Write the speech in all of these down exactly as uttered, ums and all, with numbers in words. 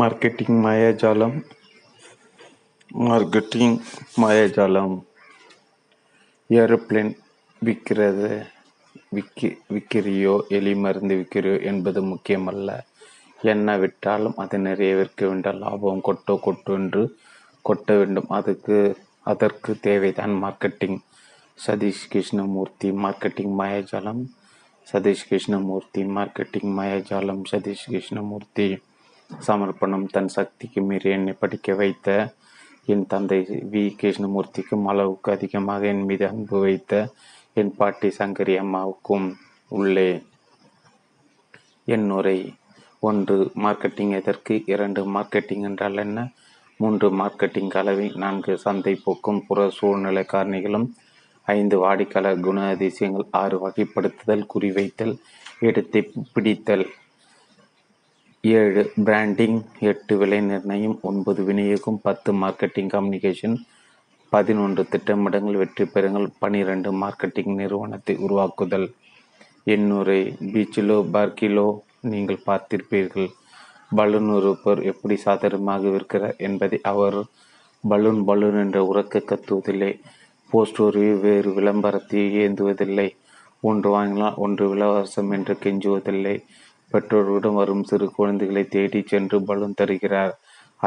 Marketing மாயாஜாலம் marketing மாயாஜாலம் aeroplane விற்கிறது விக்கி விற்கிறியோ எலி மருந்து விற்கிறியோ என்பது முக்கியமல்ல. என்ன விட்டாலும் அது நிறைய விற்க வேண்டாம். லாபம் கொட்டோ கொட்டு என்று கொட்ட வேண்டும். அதுக்கு அதற்கு தேவைதான் மார்க்கெட்டிங். சதீஷ் கிருஷ்ணமூர்த்தி மார்க்கெட்டிங் மாயாஜாலம் சதீஷ் கிருஷ்ணமூர்த்தி மார்க்கெட்டிங் மாயாஜாலம் சதீஷ் கிருஷ்ணமூர்த்தி சமர்ப்பணம். தன் சக்திக்கு மீறி என்னை படிக்க வைத்த என் தந்தை வி. கிருஷ்ணமூர்த்திக்கும் அளவுக்கு அதிகமாக என் மீது அன்பு வைத்த என் பாட்டி சங்கரி அம்மாவுக்கும் உள்ளே என் உரை. ஒன்று, மார்க்கெட்டிங் எதற்கு? இரண்டு, மார்க்கெட்டிங் என்றால் என்ன? மூன்று, மார்க்கெட்டிங் கலவை. நான்கு, சந்தை போக்கும் புற சூழ்நிலை காரணிகளும். ஐந்து, வாடிக்கையாளர் குண அதிசயங்கள். ஆறு, வகைப்படுத்துதல், குறிவைத்தல், எடுத்து பிடித்தல். ஏழு, பிராண்டிங். எட்டு, விலை நிர்ணயம். ஒன்பது, விநியோகம். பத்து, மார்க்கெட்டிங் கம்யூனிகேஷன். பதினொன்று, திட்டமிடங்கள் வெற்றி பெறுங்கள். பனிரெண்டு, மார்க்கெட்டிங் நிறுவனத்தை உருவாக்குதல். எண்ணூரை பீச்சிலோ பார்க்கிலோ நீங்கள் பார்த்திருப்பீர்கள். பலூன் ஒருவர் எப்படி சாதாரணமாக விற்கிறார் என்பதை அவர் பலூன் பலூன் என்ற உறக்க கத்துவதில்லை. போஸ்ட் ஒரு வேறு விளம்பரத்தை ஏந்துவதில்லை. ஒன்று வாங்கினால் ஒன்று இலவசம் என்று கெஞ்சுவதில்லை. பெற்றோருடன் வரும் சிறு குழந்தைகளை தேடி சென்று பலூன் தருகிறார்.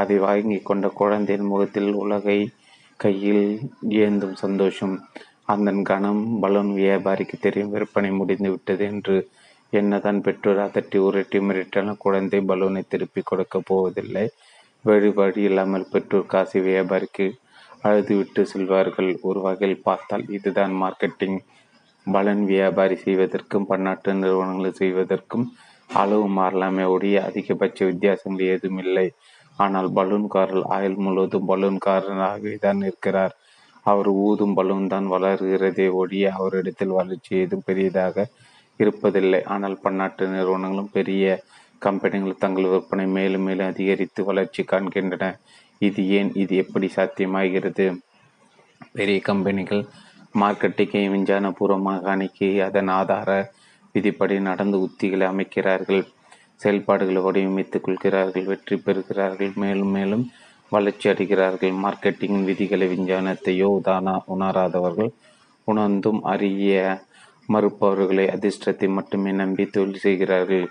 அதை வாங்கி கொண்ட குழந்தையின் முகத்தில் உலகை கையில் ஏந்தும் சந்தோஷம். அந்த கணம் பலூன் வியாபாரிக்கு தெரியும் விற்பனை முடிந்து விட்டது என்று. என்னதான் பெற்றோர் அதட்டி உரட்டி மிரட்டாலும் குழந்தை பலூனை திருப்பி கொடுக்க போவதில்லை. வழிபாடு இல்லாமல் பெற்றோர் காசி வியாபாரிக்கு அழுது விட்டு செல்வார்கள். ஒரு வகையில் பார்த்தால் இதுதான் மார்க்கெட்டிங். பலன் வியாபாரி செய்வதற்கும் பன்னாட்டு நிறுவனங்கள் செய்வதற்கும் அளவு மாறலாமே ஒழிய அதிகபட்ச வித்தியாசங்கள் ஏதும் இல்லை. ஆனால் பலூன்காரர் ஆயுள் முழுவதும் பலூன்காரனாகவே தான் இருக்கிறார். அவர் ஊதும் பலூன் தான் வளர்கிறதே ஒழிய அவரிடத்தில் வளர்ச்சி ஏதும் பெரியதாக இருப்பதில்லை. ஆனால் பன்னாட்டு நிறுவனங்களும் பெரிய கம்பெனிகள் தங்கள் விற்பனை மேலும் மேலும் அதிகரித்து வளர்ச்சி காண்கின்றன. இது ஏன்? இது எப்படி சாத்தியமாகிறது? பெரிய கம்பெனிகள் மார்க்கெட்டிங்கை விஞ்ஞான பூர்வமாக அணுகி அதன் ஆதார விதிப்படி நடந்து உத்திகளை அமைக்கிறார்கள். செயல்பாடுகளை வடிவமைத்துக் கொள்கிறார்கள். வெற்றி பெறுகிறார்கள். மேலும் மேலும் வளர்ச்சி அடைகிறார்கள். மார்க்கெட்டிங் விதிகளை விஞ்ஞானத்தையோ உதாரண உணராதவர்கள் உணர்ந்தும் அறிய மறுப்பவர்களை அதிர்ஷ்டத்தை மட்டுமே நம்பி தொழில் செய்கிறார்கள்.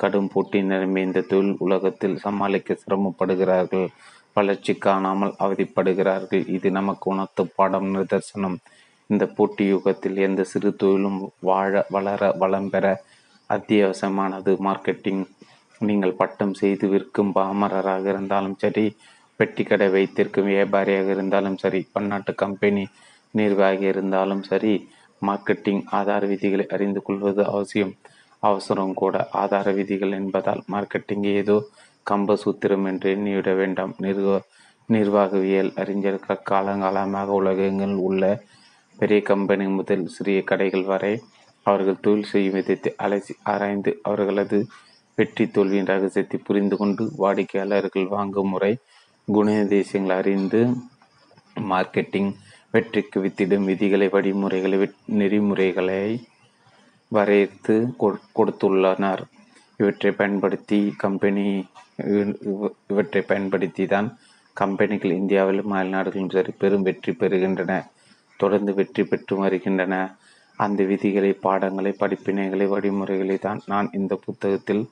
கடும் போட்டி நிரம்பிய இந்த தொழில் உலகத்தில் சமாளிக்க சிரமப்படுகிறார்கள். வளர்ச்சி காணாமல் அவதிப்படுகிறார்கள். இது நமக்கு உணர்த்து பாடம், நிதர்சனம். இந்த போட்டி யுகத்தில் எந்த சிறு தொழிலும் வாழ வளர வளம் பெற அத்தியாவசியமானது மார்க்கெட்டிங். நீங்கள் பட்டம் செய்து விற்கும் பாமரராக இருந்தாலும் சரி, பெட்டிக்கடை வைத்திருக்கும் வியாபாரியாக இருந்தாலும் சரி, பன்னாட்டு கம்பெனி நிர்வாகி இருந்தாலும் சரி, மார்க்கெட்டிங் ஆதார விதிகளை அறிந்து கொள்வது அவசியம், அவசரம் கூட. ஆதார விதிகள் என்பதால் மார்க்கெட்டிங் ஏதோ கம்ப சூத்திரம் என்று எண்ணிவிட வேண்டாம். நிர்வா நிர்வாகவியல் அறிஞர்கள் காலங்காலமாக உலகங்கள் உள்ள பெரிய கம்பெனி முதல் சிறிய கடைகள் வரை அவர்கள் தொழில் செய்யும் விதத்தை அலசி ஆராய்ந்து அவர்களது வெற்றி தோல்வியின் ரகசியத்தை புரிந்து கொண்டு வாடிக்கையாளர்கள் வாங்கும் முறை குணாதிசயங்களை அறிந்து மார்க்கெட்டிங் வெற்றிக்கு வித்திடும் விதிகளை வழிமுறைகளை நெறிமுறைகளை வரையறுத்து கொடுத்துள்ளனர். இவற்றை பயன்படுத்தி கம்பெனி இவற்றை பயன்படுத்தி தான் கம்பெனிகள் இந்தியாவிலும் அயல்நாடுகளிலும் சரி பெரும் வெற்றி பெறுகின்றன, தொடர்ந்து வெற்றி பெற்று வருகின்றன. அந்த விதிகளை, பாடங்களை, படிப்பினைகளை, வழிமுறைகளை தான் நான் இந்த புத்தகத்தில்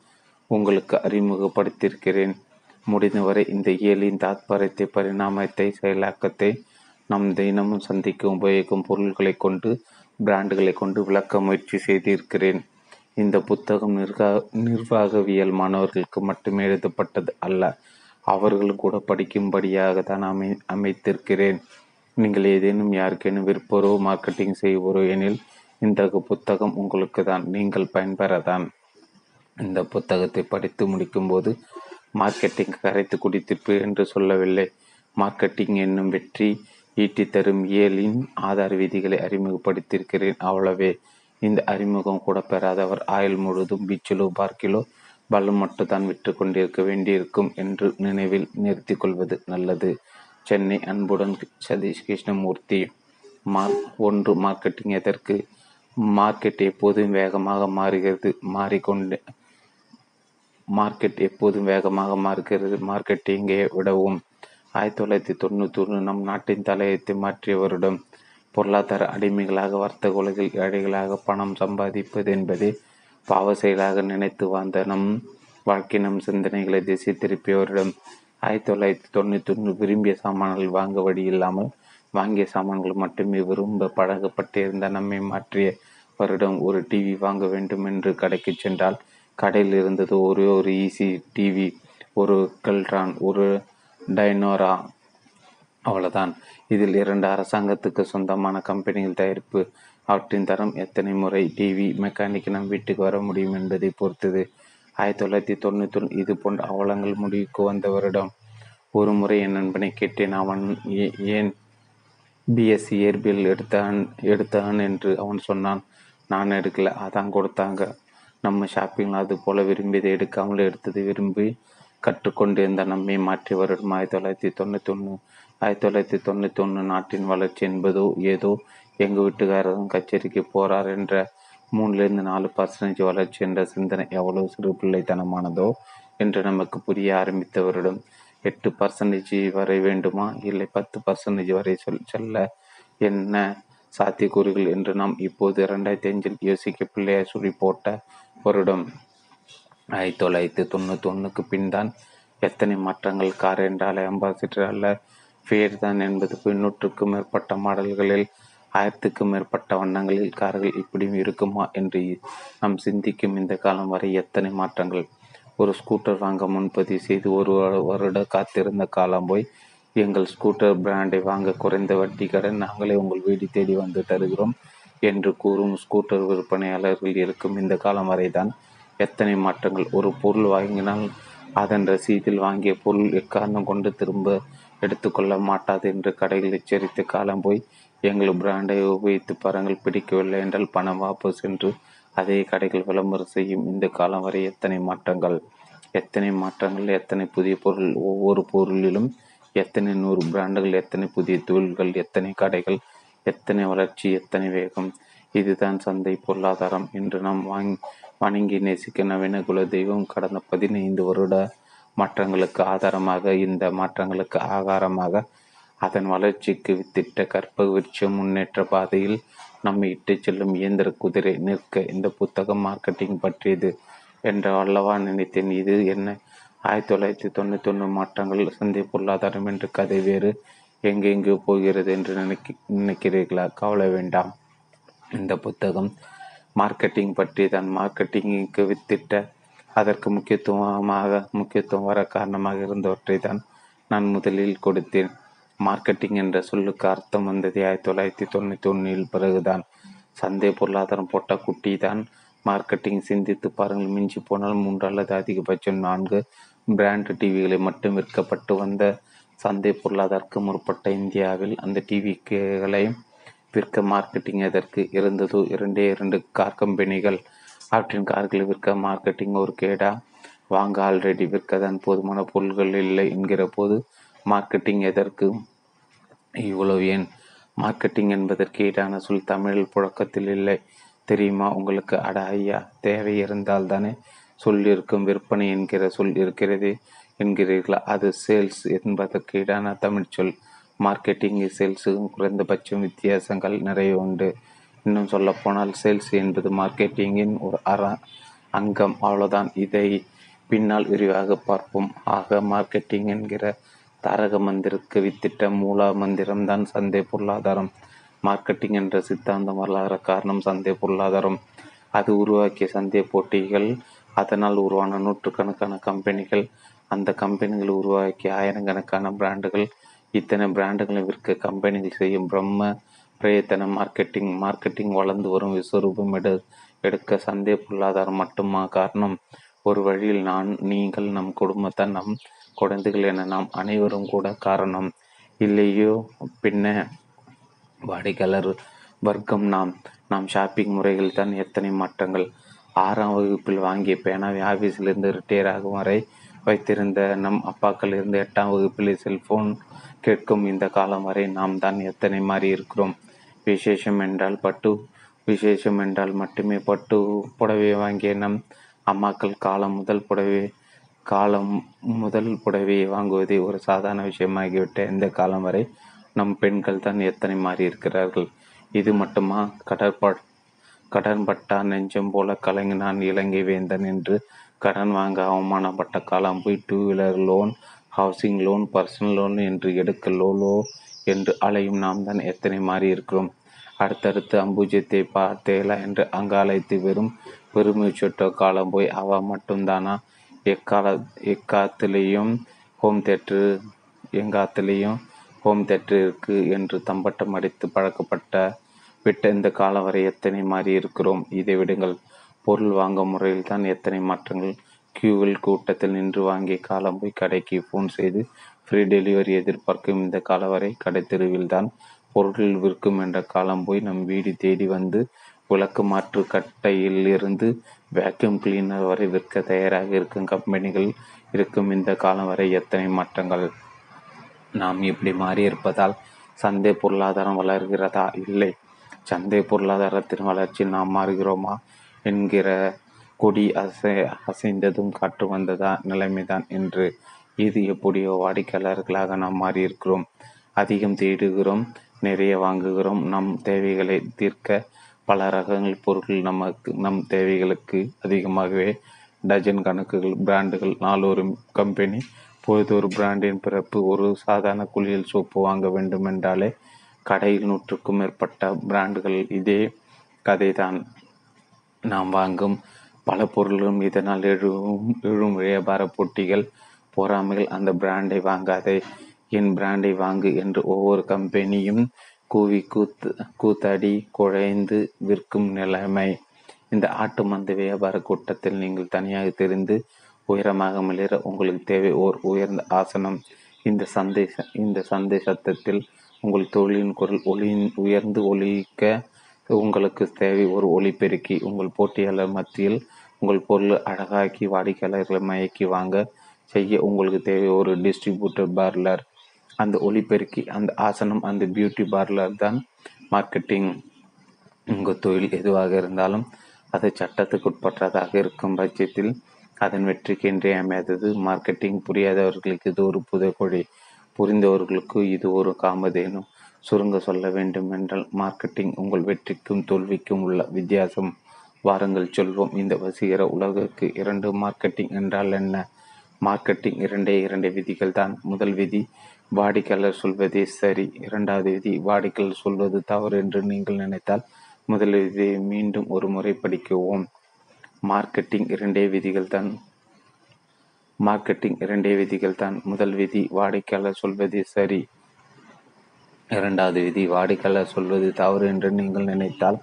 உங்களுக்கு அறிமுகப்படுத்தியிருக்கிறேன். முடிந்தவரை இந்த இயலின் தாத்பரியத்தை, பரிணாமத்தை, செயலாக்கத்தை நம் தினமும் சந்திக்க உபயோகிக்கும் பொருள்களை கொண்டு, பிராண்டுகளை கொண்டு விளக்க முயற்சி செய்திருக்கிறேன். இந்த புத்தகம் நிர்வா நிர்வாகவியல் மாணவர்களுக்கு மட்டுமே எழுதப்பட்டது அல்ல, அவர்களும் கூட படிக்கும்படியாக தான் அமை அமைத்திருக்கிறேன். நீங்கள் ஏதேனும் யாருக்கேனும் விற்போரோ மார்க்கெட்டிங் செய்வோரோ எனில் இந்த புத்தகம் உங்களுக்கு தான், நீங்கள் பயன்பெறதான். இந்த புத்தகத்தை படித்து முடிக்கும்போது மார்க்கெட்டிங் கரைத்து குடித்திருப்பு என்று சொல்லவில்லை. மார்க்கெட்டிங் என்னும் வெற்றி ஈட்டி தரும் இயலின் ஆதார விதிகளை அறிமுகப்படுத்தியிருக்கிறேன், அவ்வளவே. இந்த அறிமுகம் கூட பெறாதவர் ஆயுள் முழுவதும் பீச்சிலோ பார்க்கிலோ பலம் மட்டும்தான் விற்று கொண்டிருக்க வேண்டியிருக்கும் என்று நினைவில் நிறுத்தி கொள்வது நல்லது. சென்னை, அன்புடன், சதீஷ் கிருஷ்ணமூர்த்தி. மார் ஒன்று, மார்க்கெட்டிங் எதற்கு? மார்க்கெட் எப்போதும் வேகமாக மாறுகிறது. மாறிக்கொண்டே மார்க்கெட் எப்போதும் வேகமாக மாறுகிறது. மார்க்கெட்டிங்கை விடவும் ஆயிரத்தி தொள்ளாயிரத்தி தொண்ணூற்றி ஒன்று நம் நாட்டின் தலையத்தை மாற்றியவரிடம் பொருளாதார அடிமைகளாக வர்த்தக உலகில் ஏழைகளாக பணம் சம்பாதிப்பது என்பதே பாவ செயலாக நினைத்து வாழ்ந்த நம் வாழ்க்கை நம் சிந்தனைகளை திசை திருப்பியவரிடம் ஆயிரத்தி தொள்ளாயிரத்தி தொண்ணூற்றி ஒன்று விரும்பிய சாமான்கள் வாங்க வழி இல்லாமல் வாங்கிய சாமான்கள் மட்டுமே விரும்ப பழகப்பட்டிருந்த நம்மை மாற்றிய வருடம் ஒரு டிவி வாங்க வேண்டும் என்று கடைக்கு சென்றால் கடையில் இருந்தது ஒரே ஒரு ஈசி டிவி, ஒரு கல்ட்ரான், ஒரு டைனோரா, அவ்வளோதான். இதில் இரண்டு அரசாங்கத்துக்கு சொந்தமான கம்பெனிகள் தயாரிப்பு. அவற்றின் தரம் எத்தனை முறை டிவி மெக்கானிக் நம் வீட்டுக்கு வர முடியும் என்பதை பொறுத்தது. ஆயிரத்தி தொள்ளாயிரத்தி தொண்ணூற்றி ஒன்று இது போன்ற அவலங்கள் முடிவுக்கு வந்த வருடம். ஒரு முறை என் நண்பனை கேட்டேன், அவன் ஏன் பிஎஸ்சி இயற்பியல் எடுத்தான் எடுத்தான் என்று. அவன் சொன்னான், நான் எடுக்கல, அதான் கொடுத்தாங்க. நம்ம ஷாப்பிங்கில் அது போல் விரும்பியதை எடுக்காமல் எடுத்தது விரும்பி கற்றுக்கொண்டு இருந்த நம்மை மாற்றி வருடம் ஆயிரத்தி தொள்ளாயிரத்தி தொண்ணூற்றி ஒன்று ஆயிரத்தி தொள்ளாயிரத்தி தொண்ணூற்றி ஒன்று நாட்டின் வளர்ச்சி என்பதோ ஏதோ எங்கள் வீட்டுக்காரரும் கச்சேரிக்கு போகிறார் என்ற மூணுலேருந்து நாலு பர்சன்டேஜ் வளர்ச்சி என்ற சிந்தனை எவ்வளவு சிறு பிள்ளைத்தனமானதோ என்று நமக்கு புரிய ஆரம்பித்தவரிடம் எட்டு பர்சன்டேஜ் வரை வேண்டுமா இல்லை பத்து பர்சன்டேஜ் வரை சொல் சொல்ல என்ன சாத்தியக்கூறுகள் என்று நாம் இப்போது இரண்டாயிரத்தி அஞ்சில் யோசிக்க பிள்ளையை சுழி போட்ட வருடம். ஆயிரத்தி தொள்ளாயிரத்தி தொண்ணூற்றி ஒன்றுக்கு பின் தான் எத்தனை மாற்றங்கள். கார் என்றால் அம்பாசிடர் அல்ல ஃபேர் தான் என்பது நூற்றுக்கும் மேற்பட்ட மாடல்களில் ஆயிரத்துக்கும் மேற்பட்ட வண்ணங்களில் கார்கள் இப்படியும் இருக்குமா என்று நாம் சிந்திக்கும் இந்த காலம் வரை எத்தனை மாற்றங்கள். ஒரு ஸ்கூட்டர் வாங்க முன்பதிவு செய்து ஒரு வருட காத்திருந்த காலம் போய் எங்கள் ஸ்கூட்டர் பிராண்டை வாங்க குறைந்த வட்டி கடன் நாங்களே உங்கள் வீடு தேடி வந்து தருகிறோம் என்று கூறும் ஸ்கூட்டர் விற்பனையாளர்கள் இருக்கும் இந்த காலம் வரை தான் எத்தனை மாற்றங்கள். ஒரு பொருள் வாங்கினால் அதன் ரசீதில் வாங்கிய பொருள் எக்காரணம் கொண்டு திரும்ப எடுத்துக்கொள்ள மாட்டாது என்று கடையில் எச்சரித்த காலம் போய் எங்கள் பிராண்டை உபயோகித்து பாருங்கள், பிடிக்கவில்லை என்றால் பணம் வாபஸ் என்று அதே கடைகள் விளம்பரம் செய்யும் இந்த காலம் வரை எத்தனை மாற்றங்கள். எத்தனை மாற்றங்கள், எத்தனை புதிய பொருள், ஒவ்வொரு பொருளிலும் எத்தனை நூறு பிராண்டுகள், எத்தனை புதிய தொழில்கள், எத்தனை கடைகள், எத்தனை வளர்ச்சி, எத்தனை வேகம். இதுதான் சந்தை பொருளாதாரம் என்று நாம் வாங்கி வணங்கி நேசிக்க நவீன குல தெய்வம். கடந்த பதினைந்து வருட மாற்றங்களுக்கு ஆதாரமாக, இந்த மாற்றங்களுக்கு ஆகாரமாக, அதன் வளர்ச்சிக்கு வித்திட்ட கற்ப விருட்சம் முன்னேற்ற பாதையில் நம்மை இட்டு செல்லும் இயந்திர குதிரை நிற்க இந்த புத்தகம் மார்க்கெட்டிங் பற்றியது என்ற அல்லவா நினைத்தேன். இது என்ன ஆயிரத்தி தொள்ளாயிரத்தி தொண்ணூற்றி ஒன்று மாற்றங்கள் சந்தை பொருளாதாரம் என்று கதை வேறு எங்கெங்கே போகிறது என்று நினைக்க நினைக்கிறீர்களா? கவலை வேண்டாம், இந்த புத்தகம் மார்க்கெட்டிங் பற்றி தான். மார்க்கெட்டிங்குக்கு வித்திட்ட அதற்கு முக்கியத்துவமாக முக்கியத்துவம் வர காரணமாக இருந்தவற்றை தான் நான் முதலில் கொடுத்தேன். மார்க்கெட்டிங் என்ற சொல்லுக்கு அர்த்தம் வந்தது ஆயிரத்தி தொள்ளாயிரத்தி தொண்ணூற்றி ஒன்றில் பிறகுதான். சந்தை பொருளாதாரம் போட்ட குட்டி தான் மார்க்கெட்டிங். சிந்தித்து பாருங்கள், மிஞ்சி போனால் மூன்று அல்லது அதிகபட்சம் நான்கு பிராண்ட் டிவிகளை மட்டும் விற்கப்பட்டு வந்த சந்தை பொருளாதாரத்துக்கு முற்பட்ட இந்தியாவில் அந்த டிவிகளை விற்க மார்க்கெட்டிங் எதற்கு இருந்ததோ? இரண்டே இரண்டு கார் கம்பெனிகள். அவற்றின் கார்களை விற்க மார்க்கெட்டிங் ஒரு கேடா? வாங்க ஆல்ரெடி விற்கதான் போதுமான பொருள்கள் இல்லை என்கிற போது மார்க்கெட்டிங் எதற்கு இவ்வளவு ஏன்? மார்க்கெட்டிங் என்பதற்கு ஈடான சொல் தமிழில் புழக்கத்தில் இல்லை தெரியுமா உங்களுக்கு? அட ஐயா, தேவை இருந்தால் தானே சொல்லிருக்கும். விற்பனை என்கிற சொல் இருக்கிறது என்கிறீர்களா? அது சேல்ஸ் என்பதற்கு ஈடான தமிழ் சொல். மார்க்கெட்டிங் சேல்ஸுக்கும் குறைந்தபட்சம் வித்தியாசங்கள் நிறைய உண்டு. இன்னும் சொல்லப்போனால் சேல்ஸ் என்பது மார்க்கெட்டிங்கின் ஒரு அற அங்கம், அவ்வளோதான். இதை பின்னால் விரிவாக பார்ப்போம். ஆக, மார்க்கெட்டிங் என்கிற தாரக மந்திரக்கு வித்திட்ட மூலா மந்திரம்தான் சந்தை பொருளாதாரம். மார்க்கெட்டிங் என்ற சித்தாந்தம் வரலாறு காரணம் சந்தை பொருளாதாரம். அது உருவாக்கிய சந்தை போட்டிகள், அதனால் உருவான நூற்றுக்கணக்கான கம்பெனிகள், அந்த கம்பெனிகள் உருவாக்கிய ஆயிரக்கணக்கான பிராண்டுகள், இத்தனை பிராண்டுகளை விற்க கம்பெனிகள் செய்யும் பிரம்ம பிரயத்தன மார்க்கெட்டிங். மார்க்கெட்டிங் வளர்ந்து வரும் விஸ்வரூபம் எடு எடுக்க சந்தை பொருளாதாரம் மட்டுமா காரணம்? ஒரு வழியில் நான், நீங்கள், நம் குடும்பத்தை, நம் குழந்தைகள் என நாம் அனைவரும் கூட காரணம். இல்லையோ பின்ன வாடிக்கையாளர் வர்க்கம் நாம். நாம் ஷாப்பிங் முறைகள் தான் எத்தனை மாற்றங்கள். ஆறாம் வகுப்பில் வாங்கிய பேனாவை ஆஃபீஸிலிருந்து ரிட்டையர் ஆகும் வரை வைத்திருந்த நம் அப்பாக்கள் இருந்து எட்டாம் வகுப்பில் செல்போன் கேட்கும் இந்த காலம் வரை நாம் தான் எத்தனை மாறி இருக்கிறோம். விசேஷம் என்றால் பட்டு விசேஷம் என்றால் மட்டுமே பட்டு புடவை வாங்கிய நம் அம்மாக்கள் காலம் முதல் புடவை காலம் முதல் புடவையை வாங்குவதே ஒரு சாதாரண விஷயமாகிவிட்ட இந்த காலம் வரை நம் பெண்கள் தான் எத்தனை மாறி இருக்கிறார்கள். இது மட்டுமா? கடற்பா கடன்பட்டா நெஞ்சம் போல கலங்கினான் இலங்கை வேந்தன் என்று கடன் வாங்க அவமானப்பட்ட காலம் போய் two wheeler loan, housing loan, personal loan என்று எடுக்க லோலோ என்று அலையும் நாம் தான் எத்தனை மாறி இருக்கிறோம். அடுத்தடுத்து அம்புஜத்தை பார்த்தேலா என்று அங்காலைத்து வெறும் பெருமை சுற்ற காலம் போய் அவ மட்டும்தானா எக்கால எக்காத்துலேயும் ஹோம் தேட்ரு எங்காத்துலேயும் ஹோம் தேட்ரு இருக்குது என்று தம்பட்டம் அடித்து பழக்கப்பட்ட விட்ட இந்த காலம் வரை எத்தனை மாறி இருக்கிறோம். இதை விடுங்கள், பொருள் வாங்கும் முறையில் தான் எத்தனை மாற்றங்கள். கியூவில் கூட்டத்தில் நின்று வாங்கிய காலம் போய் கடைக்கு ஃபோன் செய்து ஃப்ரீ டெலிவரி எதிர்பார்க்கும் இந்த காலம் வரை கடை தெருவில் தான் பொருட்கள் விற்கும் என்ற காலம் போய் நம் வீடு தேடி வந்து விளக்கு மாற்று கட்டையிலிருந்து வேக்யூம் கிளீனர் வரை விற்க தயாராக இருக்கும் கம்பெனிகள் இருக்கும் இந்த காலம் வரை எத்தனை மாற்றங்கள். நாம் இப்படி மாறியிருப்பதால் சந்தை பொருளாதாரம் வளர்கிறதா? இல்லை. சந்தை பொருளாதாரத்தின் வளர்ச்சி நாம் மாறுகிறோமா என்கிற கொடி அசை அசைந்ததும் காற்று வந்ததா நிலைமைதான் என்று. இது எப்படியோ வாடிக்கையாளர்களாக நாம் மாறியிருக்கிறோம். அதிகம் தேடுகிறோம், நிறைய வாங்குகிறோம். நம் தேவைகளை தீர்க்க பல ரகங்கள் பொருட்கள் நமக்கு நம் தேவைகளுக்கு அதிகமாகவே டஜன் கணக்குகள் பிராண்டுகள். நாலொரு கம்பெனி பொழுதொரு பிராண்டின் பிறப்பு. ஒரு சாதாரண குளியல் சோப்பு வாங்க வேண்டுமென்றாலே கடையில் நூற்றுக்கும் மேற்பட்ட பிராண்டுகள். இதே கதைதான் நாம் வாங்கும் பல பொருள்களும். இதனால் எழுவும் எழும் வியாபார போட்டிகள், பொறாமைகள். அந்த பிராண்டை வாங்காதே, என் பிராண்டை வாங்கு என்று ஒவ்வொரு கம்பெனியும் கூவி கூத்து கூத்தாடி குழைந்து விற்கும் நிலைமை. இந்த ஆட்டு மந்த வியாபார கூட்டத்தில் நீங்கள் தனியாக தெரிந்து உயரமாக மிளிர உங்களுக்கு தேவை ஓர் உயர்ந்த ஆசனம். இந்த சந்தை இந்த சந்தை சத்தத்தில் உங்கள் தொழிலின் குரல் ஒளி உயர்ந்து ஒலிக்க உங்களுக்கு தேவை ஒரு ஒலிபெருக்கி. உங்கள் போட்டியாளர் மத்தியில் உங்கள் பொருள் அழகாக்கி வாடிக்கையாளர்களை மயக்கி வாங்க செய்ய உங்களுக்கு தேவை ஒரு டிஸ்ட்ரிபியூட்டர் பார்லர். அந்த ஒலிபெருக்கி, அந்த ஆசனம், அந்த பியூட்டி பார்லர் தான் மார்க்கெட்டிங். உங்கள் தொழில் எதுவாக இருந்தாலும் அது சட்டத்துக்கு உட்பட்டதாக இருக்கும் பட்சத்தில் அதன் வெற்றிக்கு இன்றியமையாதது. மார்க்கெட்டிங் புரியாதவர்களுக்கு இது ஒரு புதைகுழி, புரிந்தவர்களுக்கு இது ஒரு காமதேனு. சுருங்க சொல்ல வேண்டும் என்றால் மார்க்கெட்டிங் உங்கள் வெற்றிக்கும் தோல்விக்கும் உள்ள வித்தியாசம். வாருங்கள் சொல்வோம் இந்த வசீகர உலகிற்கு இரண்டு. மார்க்கெட்டிங் என்றால் என்ன? மார்க்கெட்டிங் இரண்டே இரண்டு விதிகள் தான். முதல் விதி, வாடிக்கையாளர் சொல்வதே சரி. இரண்டாவது விதி, வாடிக்கையாளர் சொல்வது தவறு என்று நீங்கள் நினைத்தால் முதல் விதியை மீண்டும் ஒரு முறை படிக்குவோம். மார்க்கெட்டிங் இரண்டே விதிகள் தான் மார்க்கெட்டிங் இரண்டே விதிகள் தான் முதல் விதி, வாடிக்கையாளர் சொல்வதே சரி. இரண்டாவது விதி, வாடிக்கையாளர் சொல்வது தவறு என்று நீங்கள் நினைத்தால்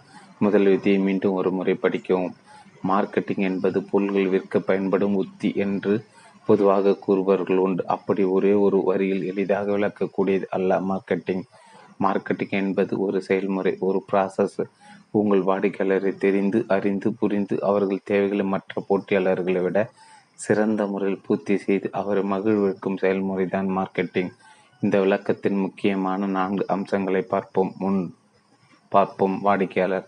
முதல் விதியை மீண்டும் ஒரு முறை படிக்கவும். மார்க்கெட்டிங் என்பது பொருள்கள் விற்க பயன்படும் உத்தி என்று பொதுவாக கூறுபவர்கள் உண்டு. அப்படி ஒரே ஒரு வரியில் எளிதாக விளக்கக்கூடியது அல்ல மார்க்கெட்டிங். மார்க்கெட்டிங் என்பது ஒரு செயல்முறை, ஒரு ப்ராசஸ். உங்கள் வாடிக்கையாளரை தெரிந்து அறிந்து புரிந்து அவர்கள் தேவைகளை மற்ற போட்டியாளர்களை விட சிறந்த முறையில் பூர்த்தி செய்து அவரை மகிழ்விக்கும் செயல்முறை தான் மார்க்கெட்டிங். இந்த விளக்கத்தின் முக்கியமான நான்கு அம்சங்களை பார்ப்போம். முன் பார்ப்போம் வாடிக்கையாளர்.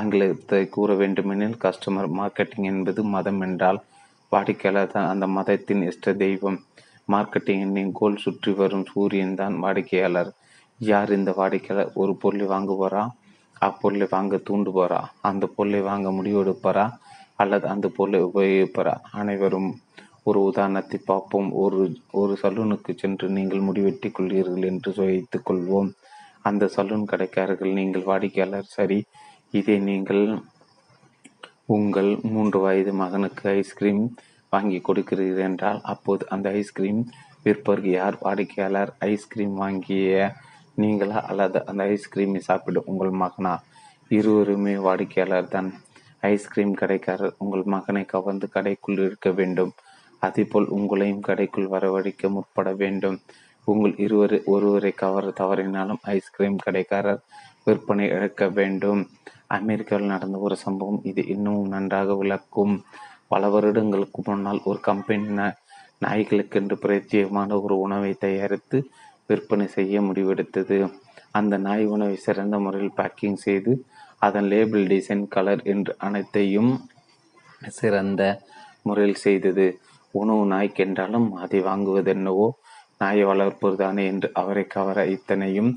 ஆங்கிலத்தை கூற வேண்டுமெனில் கஸ்டமர். மார்க்கெட்டிங் என்பது மதம் என்றால் வாடிக்கையாளர் தான் அந்த மதத்தின் இஷ்ட தெய்வம். மார்க்கெட்டிங்கின் கோல் சுற்றி வரும் சூரியன் தான் வாடிக்கையாளர். யார் இந்த வாடிக்கையாளர்? ஒரு பொருளை வாங்குவாரா? அப்பொருளை வாங்க தூண்டுவாரா? அந்த பொருளை வாங்க முடிவெடுப்பாரா? அல்லது அந்த பொருளை உபயோகிப்பாரா? அனைவரும் ஒரு உதாரணத்தை பார்ப்போம். ஒரு ஒரு சலூனுக்கு சென்று நீங்கள் முடிவெட்டி கொள்கிறீர்கள் என்று வைத்து கொள்வோம். அந்த சலூன் கடைக்காரர்கள் நீங்கள் வாடிக்கையாளர். சரி, இதை நீங்கள் உங்கள் மூன்று வயது மகனுக்கு ஐஸ்கிரீம் வாங்கி கொடுக்கிறீர்கள் என்றால் அப்போது அந்த ஐஸ்கிரீம் விற்பவர்கள் யார்? வாடிக்கையாளர். ஐஸ்கிரீம் வாங்கிய நீங்களா அல்லது அந்த ஐஸ்கிரீமை சாப்பிடும் உங்கள் மகனா? இருவருமே வாடிக்கையாளர் தான். ஐஸ்கிரீம் கடைக்காரர் உங்கள் மகனை கவர்ந்து கடைக்குள் இருக்க வேண்டும். அதேபோல் உங்களையும் கடைக்குள் வரவழைக்க முற்பட வேண்டும். உங்கள் இருவரை ஒருவரை கவர தவறினாலும் ஐஸ்கிரீம் கடைக்காரர் விற்பனை இழக்க வேண்டும். அமெரிக்காவில் நடந்த ஒரு சம்பவம் இது இன்னமும் நன்றாக விளக்கும். பல வருடங்களுக்கு முன்னால் ஒரு கம்பெனி ந நாய்களுக்கென்று பிரத்யேகமான ஒரு உணவை தயாரித்து விற்பனை செய்ய முடிவெடுத்தது. அந்த நாய் உணவை சிறந்த முறையில் பேக்கிங் செய்து அதன் லேபிள், டிசைன், கலர் என்று அனைத்தையும் சிறந்த முறையில் செய்தது. உணவு நாய்க்கென்றாலும் அதை வாங்குவது என்னவோ நாயை வளர்ப்பதுதானே என்று அவரை கவர இத்தனையும்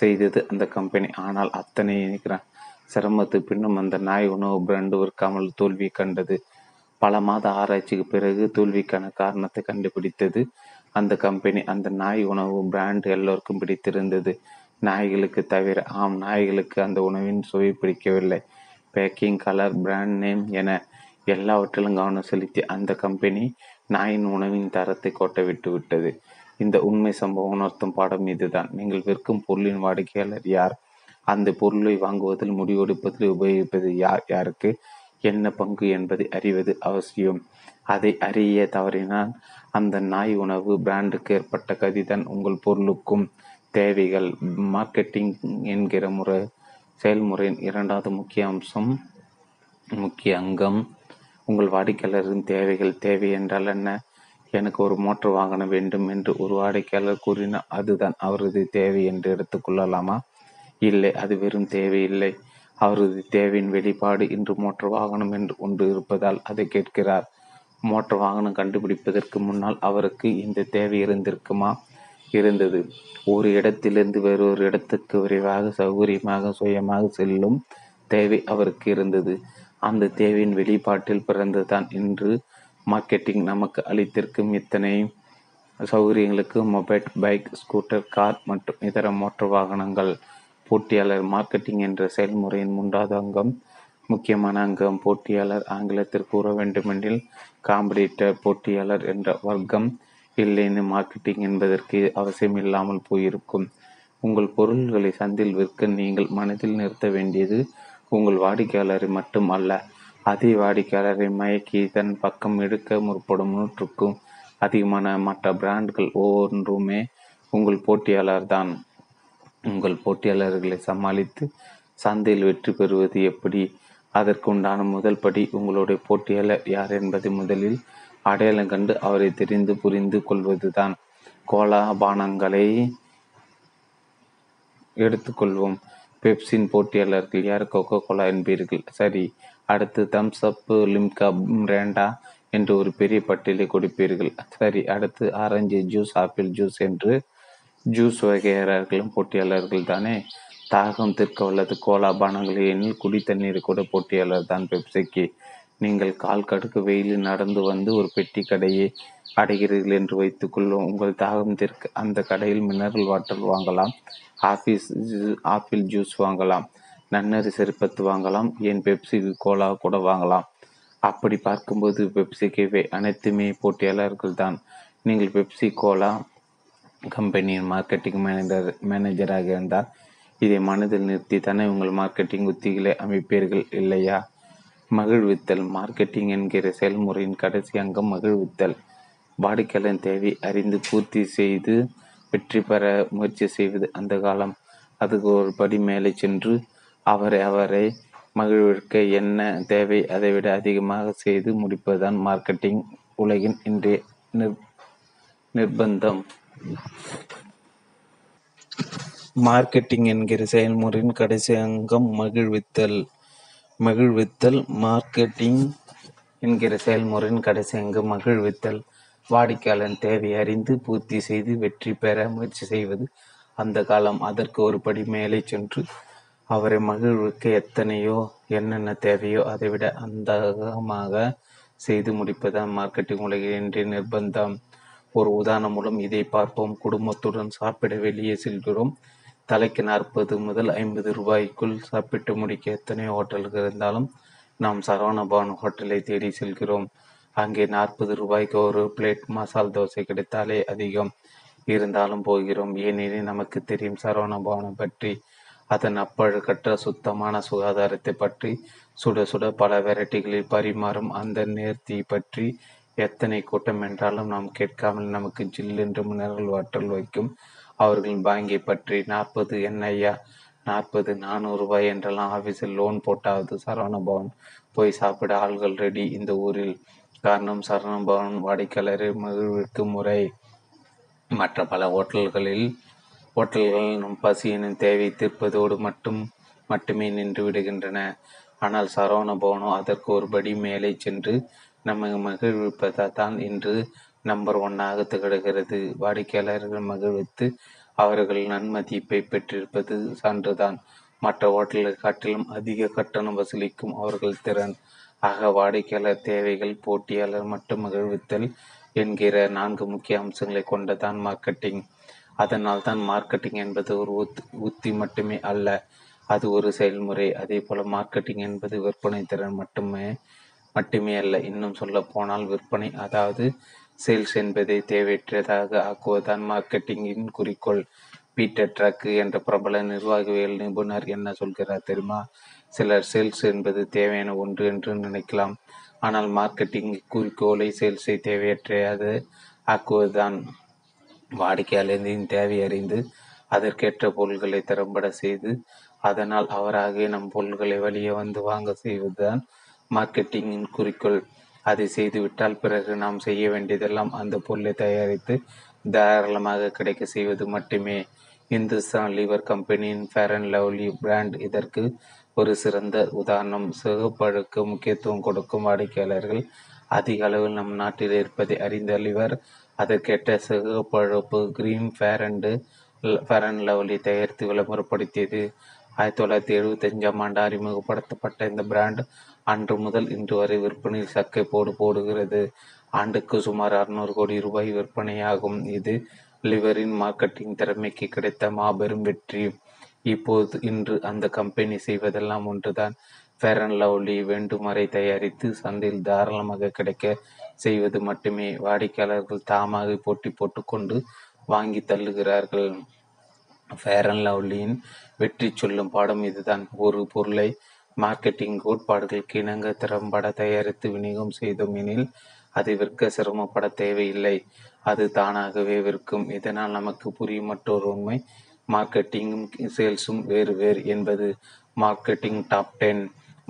செய்தது அந்த கம்பெனி. ஆனால் அத்தனை சிரமத்து பின்னும் அந்த நாய் உணவு பிராண்டு விற்காமல் தோல்வி கண்டது. பல மாத ஆராய்ச்சிக்கு பிறகு தோல்விக்கான காரணத்தை கண்டுபிடித்தது அந்த கம்பெனி. அந்த நாய் உணவு பிராண்டு எல்லோருக்கும் பிடித்திருந்தது, நாய்களுக்கு தவிர. ஆம், நாய்களுக்கு அந்த உணவின் சுவை பிடிக்கவில்லை. பேக்கிங், கலர், பிராண்ட் நேம் என எல்லாவற்றிலும் கவனம் செலுத்தி அந்த கம்பெனி நாயின் உணவின் தரத்தை கொட்ட விட்டு விட்டது. இந்த உண்மை சம்பவம் உணர்த்தும் பாடம் இதுதான். நீங்கள் விற்கும் பொருளின் வாடிக்கையாளர் யார், அந்த பொருளை வாங்குவதில், முடிவெடுப்பதில் உபயோகிப்பது யார், யாருக்கு என்ன பங்கு என்பதை அறிவது அவசியம். அதை அறிய தவறினால் அந்த நாய் உணவு பிராண்டுக்கு ஏற்பட்ட கதிதான் உங்கள் பொருளுக்கும். தேவைகள் மார்க்கெட்டிங் என்கிற முறை செயல்முறையின் இரண்டாவது முக்கிய அம்சம் முக்கிய அங்கம் உங்கள் வாடிக்கையாளரின் தேவைகள். தேவை என்றால் என்ன? எனக்கு ஒரு மோட்டார் வாகனம் வேண்டும் என்று ஒரு வாடிக்கையாளர் கூறினால் அதுதான் அவரது தேவை என்று எடுத்துக்கொள்ளலாமா? இல்லை, அது வெறும் தேவையில்லை, அவரது தேவையின் வெளிப்பாடு. இன்று மோட்டார் வாகனம் என்று ஒன்று இருப்பதால் அதை கேட்கிறார். மோட்டார் வாகனம் கண்டுபிடிப்பதற்கு முன்னால் அவருக்கு இந்த தேவை இருந்திருக்குமா? இருந்தது. ஒரு இடத்திலிருந்து வேறொரு இடத்துக்கு விரைவாக, சௌகரியமாக, சுயமாக செல்லும் தேவை அவருக்கு இருந்தது. அந்த தேவையின் வெளிப்பாட்டில் பிறந்துதான் இன்று மார்க்கெட்டிங் நமக்கு அளித்திருக்கும் இத்தனை சௌகரியங்களுக்கு மொபைல், பைக், ஸ்கூட்டர், கார் மற்றும் இதர மோட்டார் வாகனங்கள். போட்டியாளர் மார்க்கெட்டிங் என்ற செயல்முறையின் மூன்றாவது அங்கம் முக்கியமான அங்கம் போட்டியாளர். ஆங்கிலத்தில் கூற வேண்டுமெனில் காம்படிட்டர். போட்டியாளர் என்ற வர்க்கம் இல்லைன்னு மார்க்கெட்டிங் என்பதற்கு அவசியம் இல்லாமல் போயிருக்கும். உங்கள் பொருள்களை சந்தையில் விற்க நீங்கள் மனதில் நிறுத்த வேண்டியது உங்கள் வாடிக்கையாளரை மட்டும் அல்ல, அதே வாடிக்கையாளரை மயக்கி தன் பக்கம் எடுக்க முற்படும் நூற்றுக்கும் அதிகமான மற்ற பிராண்டுகள் ஒவ்வொன்றுமே உங்கள் போட்டியாளர் தான். உங்கள் போட்டியாளர்களை சமாளித்து சந்தையில் வெற்றி பெறுவது எப்படி? அதற்குண்டான முதல் படி உங்களுடைய போட்டியாளர் யார் என்பதை முதலில் அடையாளம் கண்டு அவரை தெரிந்து புரிந்து கொள்வது தான். கோலாபானங்களை எடுத்துக்கொள்வோம். பெப்சின் போட்டியாளர்கள் யார்? கோகோ கோலா என்பீர்கள். சரி, அடுத்து தம்ஸ் அப், லிம்கா, ரேண்டா என்று ஒரு பெரிய பட்டியலை கொடுப்பீர்கள். சரி, அடுத்து ஆரஞ்சு ஜூஸ், ஆப்பிள் ஜூஸ் என்று ஜூஸ் வகையாளர்களும் போட்டியாளர்கள் தானே. தாகம் தீர்க்க வல்லது கோலா பானங்களில் எண்ணில் குடி தண்ணீர் கூட போட்டியாளர் தான் பெப்சிக்கு. நீங்கள் கால் கடுக்கு வெயிலில் நடந்து வந்து ஒரு பெட்டி கடையை அடைகிறீர்கள் என்று வைத்துக்கொள்வோம். உங்கள் தாகம் தீர்க்க அந்த கடையில் மினரல் வாட்டர் வாங்கலாம், ஆஃபீஸ் ஆப்பிள் ஜூஸ் வாங்கலாம், நன்னறி செருப்பத்து வாங்கலாம், ஏன் பெப்சி கோலா கூட வாங்கலாம். அப்படி பார்க்கும்போது பெப்சிக்கு அனைத்துமே போட்டியாளர்கள் தான். நீங்கள் பெப்சி கோலா கம்பெனியின் மார்க்கெட்டிங் மேனேஜர் மேனேஜராக இருந்தால் இதை மனதில் நிறுத்தி தானே உங்கள் மார்க்கெட்டிங் உத்திகளை அமைப்பீர்கள், இல்லையா? மகிழ்வித்தல். மார்க்கெட்டிங் என்கிற செயல்முறையின் கடைசி அங்கம் மகிழ்வித்தல். வாடிக்கையாளர் தேவை அறிந்து பூர்த்தி செய்து வெற்றி பெற முயற்சி செய்வது அந்த காலம். அதுக்கு ஒரு படி மேலே சென்று அவரை அவரை மகிழ்விக்க என்ன தேவை அதை விட அதிகமாக செய்து முடிப்பதுதான் மார்க்கெட்டிங் உலகின் இன்றைய நிர் நிர்பந்தம். மார்க்கெட்டிங் என்கிற செயல்முறையின் கடைசி அங்கம் மகிழ்வித்தல். மகிழ்வித்தல் மார்க்கெட்டிங் என்கிற செயல்முறையின் கடைசி அங்கம் மகிழ்வித்தல். வாடிக்கையாளர் தேவை அறிந்து பூர்த்தி செய்து வெற்றி பெற முயற்சி செய்வது அந்த காலம். அதற்கு ஒரு படி மேலே சென்று அவரை மகிழ்வுக்கு எத்தனையோ என்னென்ன தேவையோ அதை விட அந்தமாக செய்து முடிப்பதுதான் மார்க்கெட்டிங் உலகில் இன்றைய நிர்பந்தம். ஒரு உதாரணம் மூலம் இதை பார்ப்போம். குடும்பத்துடன் சாப்பிட வெளியே செல்கிறோம். தலைக்கு நாற்பது முதல் ஐம்பது ரூபாய்க்குள் சாப்பிட்டு முடிக்க எத்தனையோ ஹோட்டல்கள் இருந்தாலும் நாம் சரவணபவன் ஹோட்டலை தேடி செல்கிறோம். அங்கே நாற்பது ரூபாய்க்கு ஒரு பிளேட் மசால் தோசை கிடைத்தாலே அதிகம். இருந்தாலும் போகிறோம், ஏனெனில் நமக்கு தெரியும் சரவணபவனை பற்றி, அதன் அப்பழுக்கற்ற சுத்தமான சுகாதாரத்தை பற்றி, சுட சுட பல வெரைட்டிகளில் பரிமாறும் அந்த நேர்த்தி பற்றி. எத்தனை கூட்டம் என்றாலும் நாம் கேட்காமல் நமக்கு ஜில்லென்று மினரல் வாட்டர் வைக்கும் அவர்களின் பாங்கை பற்றி. நாற்பது என்னையா நாற்பது நானூறு ரூபாய் என்றெல்லாம் ஆஃபீஸில் லோன் போட்டாவது சரவணபவன் போய் சாப்பிட ஆள்கள் ரெடி இந்த ஊரில். காரணம், சரவணபவன் வாடிக்கையாளரை மகிழ்விக்கும் முறை. மற்ற பல ஹோட்டல்களில் ஹோட்டல்கள் நம் பசியினும் தேவை தீர்ப்பதோடு மட்டும் மட்டுமே நின்று விடுகின்றன. ஆனால் சரவணபவனோ அதற்கு ஒரு படி மேலே சென்று நம்மை மகிழ்விப்பதால் தான் இன்று நம்பர் ஒன்னாக திகழ்கிறது. வாடிக்கையாளர்கள் மகிழ்வித்து அவர்கள் நன்மதிப்பை பெற்றிருப்பது சான்றுதான். மற்ற ஹோட்டல்களை காட்டிலும் அதிக கட்டணம் வசூலிக்கும் அவர்கள் திறன். ஆக வாடிக்கையாளர் தேவைகள், போட்டியாளர் மற்றும் மகிழ்வித்தல் என்கிற நான்கு முக்கிய அம்சங்களை கொண்டதான் மார்க்கெட்டிங். அதனால் தான் மார்க்கெட்டிங் என்பது ஒரு உத் உத்தி மட்டுமே அல்ல, அது ஒரு செயல்முறை. அதே போல மார்க்கெட்டிங் என்பது விற்பனை திறன் மட்டுமே மட்டுமே அல்ல. இன்னும் சொல்ல போனால் விற்பனை, அதாவது சேல்ஸ் என்பதை தேவையற்றதாக ஆக்குவதுதான் மார்க்கெட்டிங்கின் குறிக்கோள். பீட்டர் ட்ராக்கு என்ற பிரபல நிர்வாகவியல் நிபுணர் என்ன சொல்கிறார் தெரியுமா? சிலர் சேல்ஸ் என்பது தேவையான ஒன்று என்று நினைக்கலாம், ஆனால் மார்க்கெட்டிங் குறிக்கோளை சேல்ஸை தேவையற்றையாது ஆக்குவதுதான். வாடிக்கையாளரின் தேவை அறிந்து அதற்கேற்ற பொருள்களை திறம்பட செய்து அதனால் அவராகவே நம் பொருள்களை வெளியே வந்து வாங்க செய்வதுதான் மார்க்கெட்டிங்கின் குறிக்கோள். அதை செய்துவிட்டால் பிறகு நாம் செய்ய வேண்டியதெல்லாம் அந்த பொருளை தயாரித்து தாராளமாக கிடைக்க செய்வது மட்டுமே. இந்துஸ்தான் லிவர் கம்பெனியின் ஃபேர் அண்ட் லவ்லி பிராண்ட் இதற்கு ஒரு சிறந்த உதாரணம். சிகப்பழுக்கு முக்கியத்துவம் கொடுக்கும் வாடிக்கையாளர்கள் அதிக அளவில் நம் நாட்டில் இருப்பதை அறிந்த லிவர் அதற்கேற்ற சிகப்பழுப்பு cream fair and fair and lovely தயாரித்து விளம்பரப்படுத்தியது. ஆயிரத்தி தொள்ளாயிரத்தி எழுபத்தஞ்சாம் ஆண்டு அறிமுகப்படுத்தப்பட்ட இந்த பிராண்ட் அன்று முதல் இன்று வரை விற்பனையில் சக்கை போடு போடுகிறது. ஆண்டுக்கு சுமார் அறுநூறு கோடி ரூபாய் விற்பனையாகும். இது லிவரின் மார்க்கெட்டிங் திறமைக்கு கிடைத்த மாபெரும் வெற்றி. இப்போது இன்று அந்த கம்பெனி செய்வதெல்லாம் ஒன்றுதான், ஃபேர் அண்ட் லவ்லி வேண்டுமறை தயாரித்து சந்தையில் தாராளமாக கிடைக்க செய்வது மட்டுமே. வாடிக்கையாளர்கள் தாமாக போட்டி போட்டுக்கொண்டு வாங்கி தள்ளுகிறார்கள். ஃபேர் அண்ட் லவ்லியின் வெற்றி சொல்லும் பாடம் இதுதான். ஒரு பொருளை மார்க்கெட்டிங் கோட்பாடுகளுக்கு இணங்க திறம்பட தயாரித்து விநியோகம் செய்தோம் எனில் அதை விற்க சிரமப்பட தேவையில்லை, அது தானாகவே விற்கும். இதனால் நமக்கு புரியும் மற்றொரு உண்மை, மார்க்கெட்டிங்கும் சேல்ஸும் வேறு வேறு என்பது. Marketing top ten.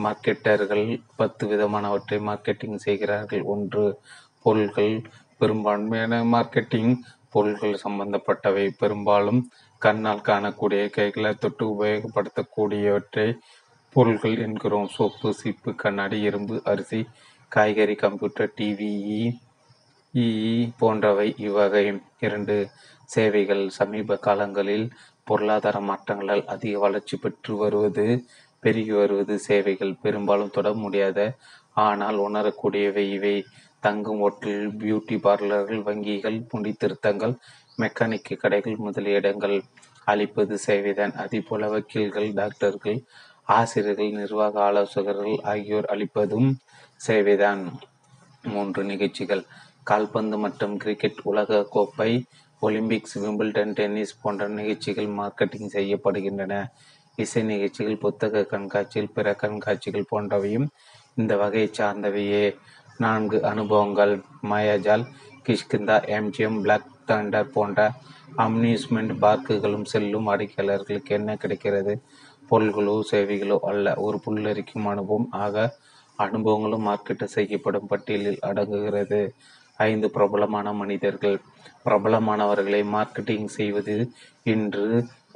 மார்க்கெட்டர்கள் பத்து விதமானவற்றை மார்க்கெட்டிங் செய்கிறார்கள். ஒன்று, பொருள்கள். பெரும்பான்மையான மார்க்கெட்டிங் பொருள்கள் சம்பந்தப்பட்டவை. பெரும்பாலும் கண்ணால் காணக்கூடிய, கைகளை தொட்டு உபயோகப்படுத்தக்கூடியவற்றை பொருள்கள் என்கிறோம். சோப்பு, சீப்பு, கண்ணாடி, இரும்பு, அரிசி, காய்கறி, கம்ப்யூட்டர், டிவி இ போன்றவை இவ்வகை. இரண்டு, சேவைகள். சமீப காலங்களில் பொருளாதார மாற்றங்களால் அதிக வளர்ச்சி பெற்று வருவது பெருகி வருவது சேவைகள். பெரும்பாலும் தொட முடியாத ஆனால் உணரக்கூடியவை இவை. தங்கும் ஹோட்டல், பியூட்டி பார்லர்கள், வங்கிகள், முடித்திருத்தங்கள், மெக்கானிக் கடைகள் முதலிய இடங்கள் அளிப்பது சேவைதான். அதே போல வக்கீல்கள், டாக்டர்கள், ஆசிரியர்கள், நிர்வாக ஆலோசகர்கள் ஆகியோர் அளிப்பதும் சேவைதான். மூன்று, நிகழ்ச்சிகள். கால்பந்து மற்றும் கிரிக்கெட், உலக கோப்பை, ஒலிம்பிக்ஸ், விம்பிள்டன், டென்னிஸ் போன்ற நிகழ்ச்சிகள் மார்க்கெட்டிங் செய்யப்படுகின்றன. இசை நிகழ்ச்சிகள், புத்தக கண்காட்சிகள், பிற கண்காட்சிகள் போன்றவையும் இந்த வகையை சார்ந்தவையே. நான்கு, அனுபவங்கள். Mayajaal, Kishkindha, MGM, Black Thunder போன்ற அம்யூஸ்மெண்ட் பார்க்குகளும் செல்லும் வாடிக்கையாளர்களுக்கு என்ன கிடைக்கிறது? பொருள்களோ சேவைகளோ அல்ல, ஒரு புல்லரிக்கும் அனுபவம். ஆக அனுபவங்களும் மார்க்கெட்டு செய்யப்படும் பட்டியலில் அடங்குகிறது. ஐந்து, பிரபலமான மனிதர்கள். பிரபலமானவர்களை மார்க்கெட்டிங் செய்வது இன்று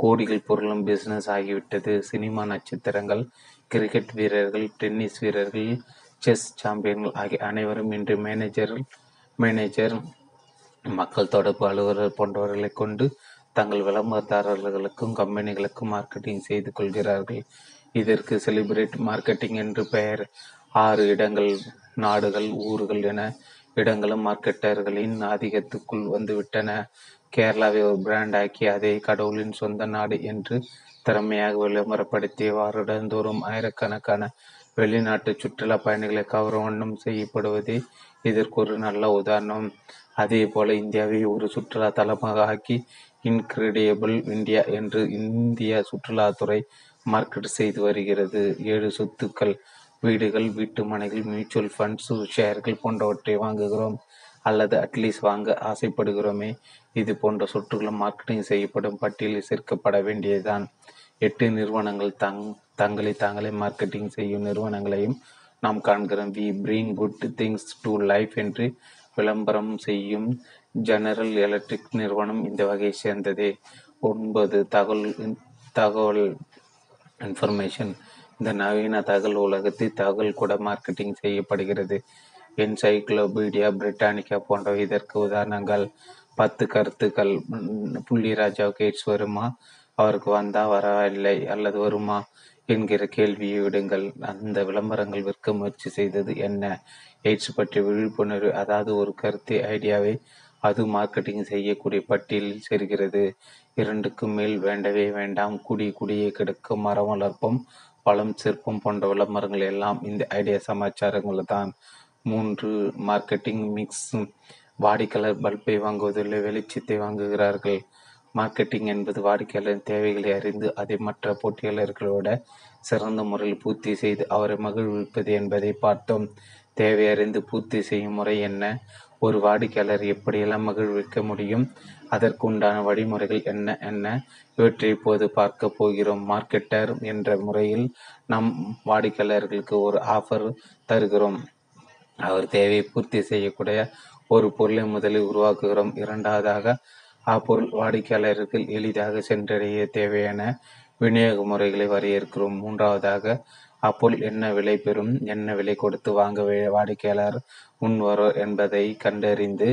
கோடிகள் பொருளும் பிஸ்னஸ் ஆகிவிட்டது. சினிமா நட்சத்திரங்கள், கிரிக்கெட் வீரர்கள், டென்னிஸ் வீரர்கள், செஸ் சாம்பியன்கள் ஆகிய அனைவரும் இன்று மேனேஜர் மேனேஜர் மக்கள் தொடர்பு அலுவலர் போன்றவர்களை கொண்டு தங்கள் விளம்பரதாரர்களுக்கும் கம்பெனிகளுக்கும் மார்க்கெட்டிங் செய்து கொள்கிறார்கள். இதற்கு செலிபிரேட் மார்க்கெட்டிங் என்று பெயர். ஆறு, இடங்கள். நாடுகள், ஊர்கள் என இடங்களும் மார்க்கெட்டர்களின் ஆதிக்கத்துக்குள் வந்துவிட்டன. கேரளாவை ஒரு பிராண்ட் ஆக்கி அதை கடவுளின் சொந்த நாடு என்று திறமையாக விளம்பரப்படுத்திய வாரடந்தோறும் ஆயிரக்கணக்கான வெளிநாட்டு சுற்றுலா பயணிகளை கவரவண்ணம் செய்யப்படுவதே இதற்கு ஒரு நல்ல உதாரணம். அதே போல இந்தியாவை ஒரு சுற்றுலா தலமாக ஆக்கி இன்கிரெடியபிள் இந்தியா என்று இந்திய சுற்றுலாத்துறை மார்க்கெட் செய்து வருகிறது. ஏழு, சொத்துக்கள். வீடுகள், வீட்டு மனைகள், மியூச்சுவல் ஃபண்ட்ஸ், ஷேர்கள் போன்றவற்றை வாங்குகிறோம் அல்லது அட்லீஸ்ட் வாங்க ஆசைப்படுகிறோமே. இது போன்ற சொத்துக்களும் மார்க்கெட்டிங் செய்யப்படும் பட்டியலில் சேர்க்கப்பட வேண்டியதுதான். எட்டு, நிறுவனங்கள். தங் தங்களை தாங்களே மார்க்கெட்டிங் செய்யும் நிறுவனங்களையும் நாம் காண்கிறோம். We bring good things to life என்று விளம்பரம் செய்யும் ஜெனரல் எலக்ட்ரிக் நிறுவனம் இந்த வகையை சேர்ந்ததே. ஒன்பது, தகவல். தகவல் இன்ஃபர்மேஷன். இந்த நவீன தகவல் உலகத்தில் தகவல் கூட மார்க்கெட்டிங் செய்யப்படுகிறது. என்சைக்ளோபீடியா பிரிட்டானிக்கா போன்றவை இதற்கு உதாரணங்கள். பத்து கருத்துக்கள். புள்ளி ராஜாவுக்கு எய்ட்ஸ் வருமா, அவருக்கு வந்தால் வரவில்லை அல்லது வருமா என்கிற கேள்வியை விடுங்கள். அந்த விளம்பரங்கள் விற்க முயற்சி செய்தது என்ன? எய்ட்ஸ் பற்றிய விழிப்புணர்வு. அதாவது ஒரு கருத்து ஐடியாவை அது மார்க்கெட்டிங் செய்யக்கூடிய பட்டியலில் சேர்கிறது. இரண்டுக்கு மேல் வேண்டவே வேண்டாம். குடி குடியை கெடுக்கும், மரம் வளர்ப்போம், பழம் சிற்பம் போன்ற விளம்பரங்கள் எல்லாம் இந்த ஐடியா சமாச்சாரங்கள் தான். மூன்று, மார்க்கெட்டிங் மிக்ஸ். வாடிக்கையாளர் பல்பை வாங்குவதில்லை, வெளிச்சத்தை வாங்குகிறார்கள். மார்க்கெட்டிங் என்பது வாடிக்கையாளரின் தேவைகளை அறிந்து அதை மற்ற போட்டியாளர்களோட சிறந்த முறையில் பூர்த்தி செய்து அவரை மகிழ்விப்பது என்பதை பார்த்தோம். தேவை அறிந்து பூர்த்தி செய்யும் முறை என்ன? ஒரு வாடிக்கையாளர் எப்படியெல்லாம் மகிழ்விக்க முடியும்? அதற்குண்டான வழிமுறைகள் என்ன என்ன இவற்றை இப்போது பார்க்க போகிறோம். மார்க்கெட்டர் என்ற முறையில் நம் வாடிக்கையாளர்களுக்கு ஒரு ஆஃபர் தருகிறோம். அவர் தேவையை பூர்த்தி செய்யக்கூடிய ஒரு பொருளை முதலில் உருவாக்குகிறோம். இரண்டாவதாக அப்பொருள் வாடிக்கையாளர்கள் எளிதாக சென்றடைய தேவையான விநியோக முறைகளை வரையறுக்கிறோம். மூன்றாவதாக அப்பொருள் என்ன விலை பெறும், என்ன விலை கொடுத்து வாங்க வாடிக்கையாளர் முன்வரும் என்பதை கண்டறிந்து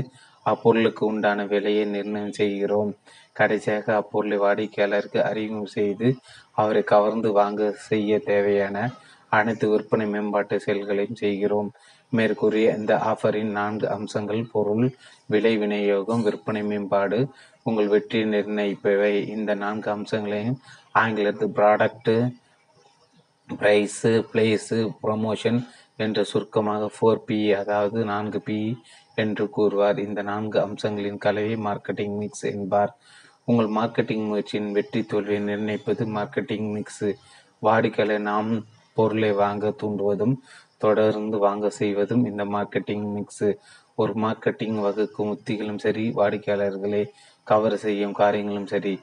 அப்பொருளுக்கு உண்டான விலையை நிர்ணயம் செய்கிறோம். கடைசியாக அப்பொருளை வாடிக்கையாளருக்கு அறிமுகம் செய்து அவரை கவர்ந்து வாங்க செய்ய தேவையான அனைத்து விற்பனை மேம்பாட்டு செயல்களையும் செய்கிறோம். மேற்கூறிய இந்த ஆஃபரின் நான்கு அம்சங்கள்: பொருள், விலை, விநியோகம், விற்பனை மேம்பாடு, உங்கள் வெற்றி நிர்ணயிப்பவை. இந்த நான்கு அம்சங்களையும் ஆங்கிலத்தில் ப்ராடக்ட்டு, ப்ரைஸு, பிளேஸு, ப்ரொமோஷன் என்று சுருக்கமாக ஃபோர் பி, அதாவது நான்கு பி என்று கூறுவார். இந்த நான்கு அம்சங்களின் கலவை மார்க்கெட்டிங் மிக்ஸ் என்பார். உங்கள் மார்க்கெட்டிங் முயற்சியின் வெற்றி தோல்வியை நிர்ணயிப்பது மார்க்கெட்டிங் மிக்ஸு. வாடிக்கையாளர் நாம் பொருளை வாங்க தூண்டுவதும் தொடர்ந்து வாங்க செய்வதும் இந்த மார்க்கெட்டிங் மிக்ஸு. ஒரு மார்க்கெட்டிங் வகுக்கும் உத்திகளும் சரி, வாடிக்கையாளர்களை கவர் செய்யும் காரியங்களும் சரி,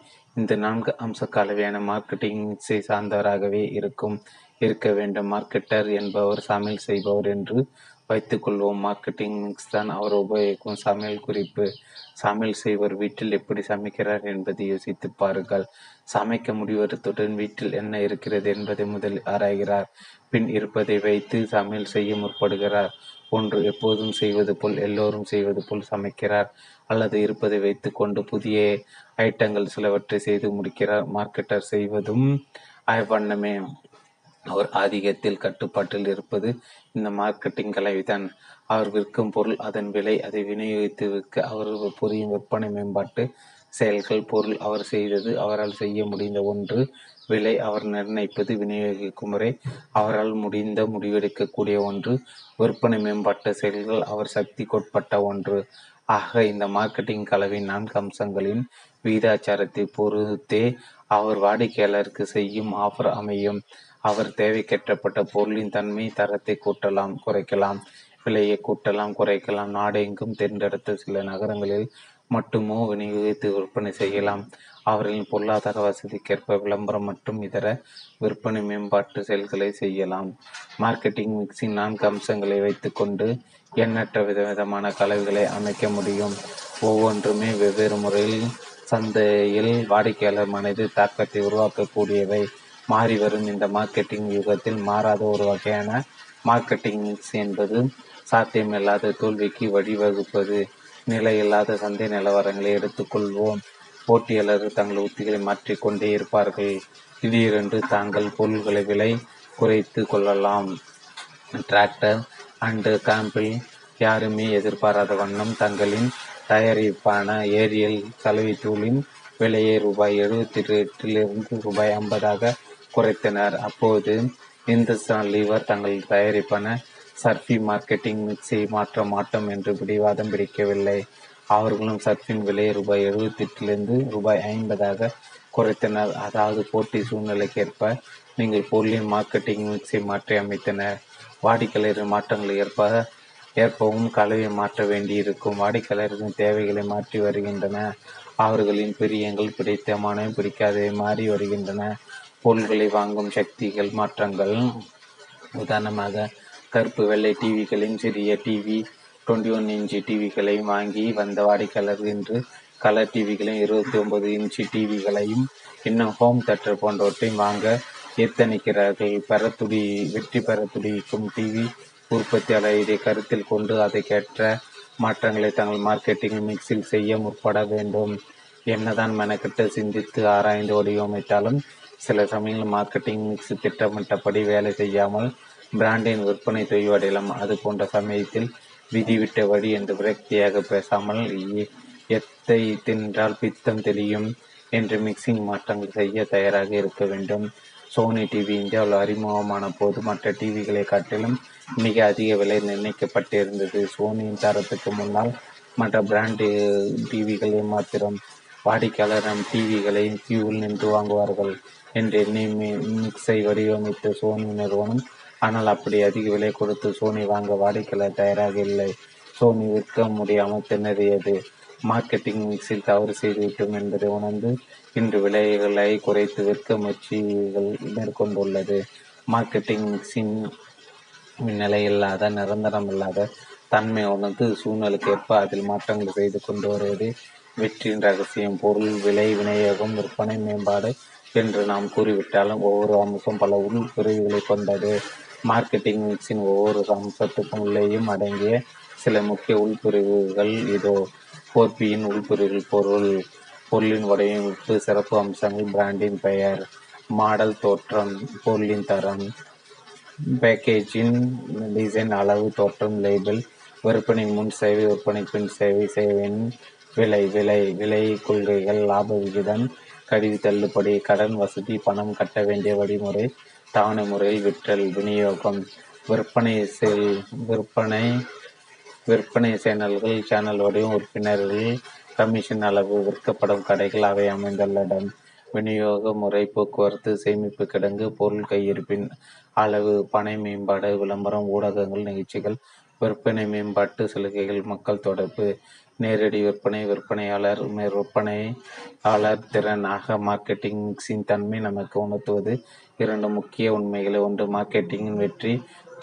இந்த நான்கு அம்ச கலவையான மார்க்கெட்டிங் மிக்ஸை சார்ந்தவராகவே இருக்கும் இருக்க வேண்டும். மார்க்கெட்டர் என்பவர் சமையல் செய்பவர் என்று வைத்துக்கொள்வோம். மார்க்கெட்டிங் மிக்ஸ் தான் அவர் உபயோகிக்கும் சமையல் குறிப்பு. சமையல் செய்வர் வீட்டில் எப்படி சமைக்கிறார் என்பதை யோசித்து பாருங்கள். சமைக்க முடிவதுடன் வீட்டில் என்ன இருக்கிறது என்பதை முதல் ஆராய்கிறார். பின் இருப்பதை வைத்து சமையல் செய்ய முற்படுகிறார். ஒன்று, எப்போதும் செய்வது போல் எல்லோரும் செய்வது போல் சமைக்கிறார், அல்லது இருப்பதை வைத்து கொண்டு புதிய ஐட்டங்கள் சிலவற்றை செய்து முடிக்கிறார். மார்க்கெட்டர் செய்வதும் வண்ணமே. அவர் ஆதிக்கத்தில் கட்டுப்பாட்டில் இருப்பது இந்த மார்க்கெட்டிங் கலவைதான். அவர் விற்கும் பொருள், அதன் விலை, அதை விநியோகித்து விற்க அவர் புரியும் விற்பனை மேம்பாட்டு செயல்கள். பொருள் அவர் செய்தது, அவரால் செய்ய முடிந்த ஒன்று. விலை அவர் நிர்ணயிப்பது, விநியோகிக்கும் முறை, அவரால் முடிந்த முடிவெடுக்கக்கூடிய ஒன்று. விற்பனை மேம்பாட்டு செயல்கள், அவர் சக்திக்குட்பட்ட ஒன்று. ஆக இந்த மார்க்கெட்டிங் கலவின் நான்கு அம்சங்களின் விகிதாச்சாரத்தை பொறுத்தே அவர் வாடிக்கையாளருக்கு செய்யும் ஆஃபர் அமையும். அவர் தேவைக்கேற்றப்பட்ட பொருளின் தன்மை தரத்தை கூட்டலாம், குறைக்கலாம், விலையை கூட்டலாம், குறைக்கலாம். நாடெங்கும் தேர்ந்தெடுத்த சில நகரங்களில் மட்டுமோ விநியோகித்து விற்பனை செய்யலாம். அவர்களின் பொருளாதார வசதிக்கேற்ப விளம்பரம் மற்றும் இதர விற்பனை மேம்பாட்டு செயல்களை செய்யலாம். மார்க்கெட்டிங் மிக்ஸின் நான்கு அம்சங்களை வைத்துக்கொண்டு எண்ணற்ற விதவிதமான கலவைகளை அமைக்க முடியும். ஒவ்வொன்றுமே வெவ்வேறு முறையில் சந்தையில் வாடிக்கையாளர் மனது தாக்கத்தை உருவாக்கக்கூடியவை. மாறி வரும் இந்த மார்க்கெட்டிங் யுகத்தில் மாறாத ஒரு வகையான மார்க்கெட்டிங் மிக்ஸ் என்பது சாத்தியமில்லாத தோல்விக்கு வழிவகுப்பது. நிலையில்லாத சந்தை நிலவரங்களை எடுத்துக்கொள்வோம். போட்டியாளர்கள் தங்கள் உத்திகளை மாற்றிக்கொண்டே இருப்பார்கள். திடீரென்று தாங்கள் பொருள்களை விலை குறைத்து கொள்ளலாம். டிராக்டர் அண்டு கேம்பில் யாருமே எதிர்பாராத வண்ணம் தங்களின் தயாரிப்பான ஏரியல் சலவைத்தூளின் விலையை ரூபாய் எழுபத்தி எட்டிலிருந்து ரூபாய் ஐம்பதாக குறைத்தனர். அப்போது இந்துஸ்தான் லீவர் தங்கள் தயாரிப்பான சர்ஃபி மார்க்கெட்டிங் மிக்ஸை மாற்ற மாட்டோம் என்று பிடிவாதம் பிடிக்கவில்லை. அவர்களும் சர்ஃபின் விலையை ரூபாய் எழுபத்தி எட்டிலிருந்து ரூபாய் ஐம்பதாக குறைத்தனர். அதாவது போட்டி சூழ்நிலைக்கேற்ப நீங்கள் பொருளின் மார்க்கெட்டிங் மிக்ஸை மாற்றி அமைத்தனர். வாடிக்கையாளரின் மாற்றங்களுக்கு ஏற்ப ஏற்பவும் கலவையை மாற்ற வேண்டியிருக்கும். வாடிக்கையாளரின் தேவைகளை மாற்றி வருகின்றன. அவர்களின் பிரியங்கள் பிடித்தமான பிடிக்காதவை மாறி வருகின்றன. பொருள்களை வாங்கும் சக்திகள் மாற்றங்கள். உதாரணமாக கருப்பு வெள்ளை டிவிகளையும் சிறிய டிவி டுவெண்ட்டி ஒன் இன்ச்சு டிவிகளையும் வாங்கி வந்த வாடிக்கையாளர் இன்று கலர் டிவிகளையும் இருபத்தி ஒன்பது இன்ச்சு டிவிகளையும் இன்னும் ஹோம் தேட்டர் போன்றவற்றையும் வாங்க எத்தனிக்கிறார்கள். பெற துடி வெற்றி பெற துடிக்கும் டிவி உற்பத்தியாளர் இதை கருத்தில் கொண்டு அதற்கேற்ற மாற்றங்களை தங்கள் மார்க்கெட்டிங் மிக்ஸில் செய்ய முற்பட வேண்டும். என்னதான் மெனக்கிட்ட சிந்தித்து ஆராய்ந்து வடிவமைத்தாலும் சில சமயங்கள் மார்க்கெட்டிங் மிக்ஸ் திட்டமிட்டபடி வேலை செய்யாமல் பிராண்டின் விற்பனை தொய்வடையலாம். அது போன்ற சமயத்தில் விதிவிட்ட வழி என்று விரக்தியாக பேசாமல் எத்தை தின்றால் பித்தம் தெரியும் என்று மிக்சிங் மாற்றங்கள் செய்ய தயாராக இருக்க வேண்டும். சோனி டிவி இந்தியாவில் அறிமுகமான போது மற்ற டிவிகளை காட்டிலும் மிக அதிக விலை நிர்ணயிக்கப்பட்டிருந்தது. சோனியின் தரத்துக்கு முன்னால் மற்ற பிராண்டு டிவிகளை மாத்திரம் வாடிக்கையாளர் நம் டிவிகளை கியூவில் நின்று வாங்குவார்கள் என்று எண்ணி மிக்ஸை வடிவமைத்த சோனி நிறுவனம். ஆனால் அப்படி அதிக விலை கொடுத்து சோனி வாங்க வாடிக்கையாளர் தயாராக இல்லை. சோனி விற்க முடியாமல் திணறியது. மார்க்கெட்டிங் மிக்ஸில் தவறு செய்துவிட்டோம் என்பதை உணர்ந்து இன்று விலைகளை குறைத்து விற்க முயற்சிகள் மேற்கொண்டுள்ளது. மார்க்கெட்டிங் மிக்ஸின் நிலையில்லாத நிரந்தரமில்லாத தன்மை உணர்ந்து சூழ்நிலைக்கு ஏற்ப அதில் மாற்றங்கள் செய்து கொண்டு வருவதே வெற்றியின் ரகசியம். பொருள் விலை விநியோகம் விற்பனை மேம்பாடு என்று நாம் கூறிவிட்டாலும் ஒவ்வொரு அம்சம் பல உள் பிரிவுகளை கொண்டது. மார்க்கெட்டிங் மிக்ஸின் ஒவ்வொரு அம்சத்துக்கும் உள்ளேயும் அடங்கிய சில முக்கிய உள்பிரிவுகள் இதோ. போர்பியின் உள்பிரிவுகள் பொருள். பொருளின் வடிவமைப்பு, சிறப்பு அம்சங்கள், பிராண்டின் பெயர், மாடல் தோற்றம், பொருளின் தரம், பேக்கேஜின் டிசைன், அளவு, தோற்றம், லேபிள், விற்பனை முன் சேவை, விற்பனை பின் சேவை, சேவையின் விலை, விலை விலை கொள்கைகள், லாப விகிதம், கடிவு தள்ளுபடி, கடன் வசதி, பணம் கட்ட வேண்டிய வழிமுறை, தான முறையில் விற்றல், விநியோகம், விற்பனை செல் விற்பனை விற்பனை சேனல்கள், சேனல் வடிவம், உறுப்பினர்கள், கமிஷன் அளவு, விற்கப்படும் கடைகள், அவை அமைந்துள்ள இடம், விநியோக முறை, போக்குவரத்து, சேமிப்பு கிடங்கு, பொருள் கையிருப்பின் அளவு, பனை மேம்பாடு, விளம்பரம், ஊடகங்கள், நிகழ்ச்சிகள், விற்பனை மேம்பாட்டு சலுகைகள், மக்கள் தொடர்பு, நேரடி விற்பனை, விற்பனையாளர் விற்பனையாளர் திறனாக மார்க்கெட்டிங் மிக்ஸின் தன்மை நமக்கு உணர்த்துவது இரண்டு முக்கிய உண்மைகளை. ஒன்று, மார்க்கெட்டிங்கின் வெற்றி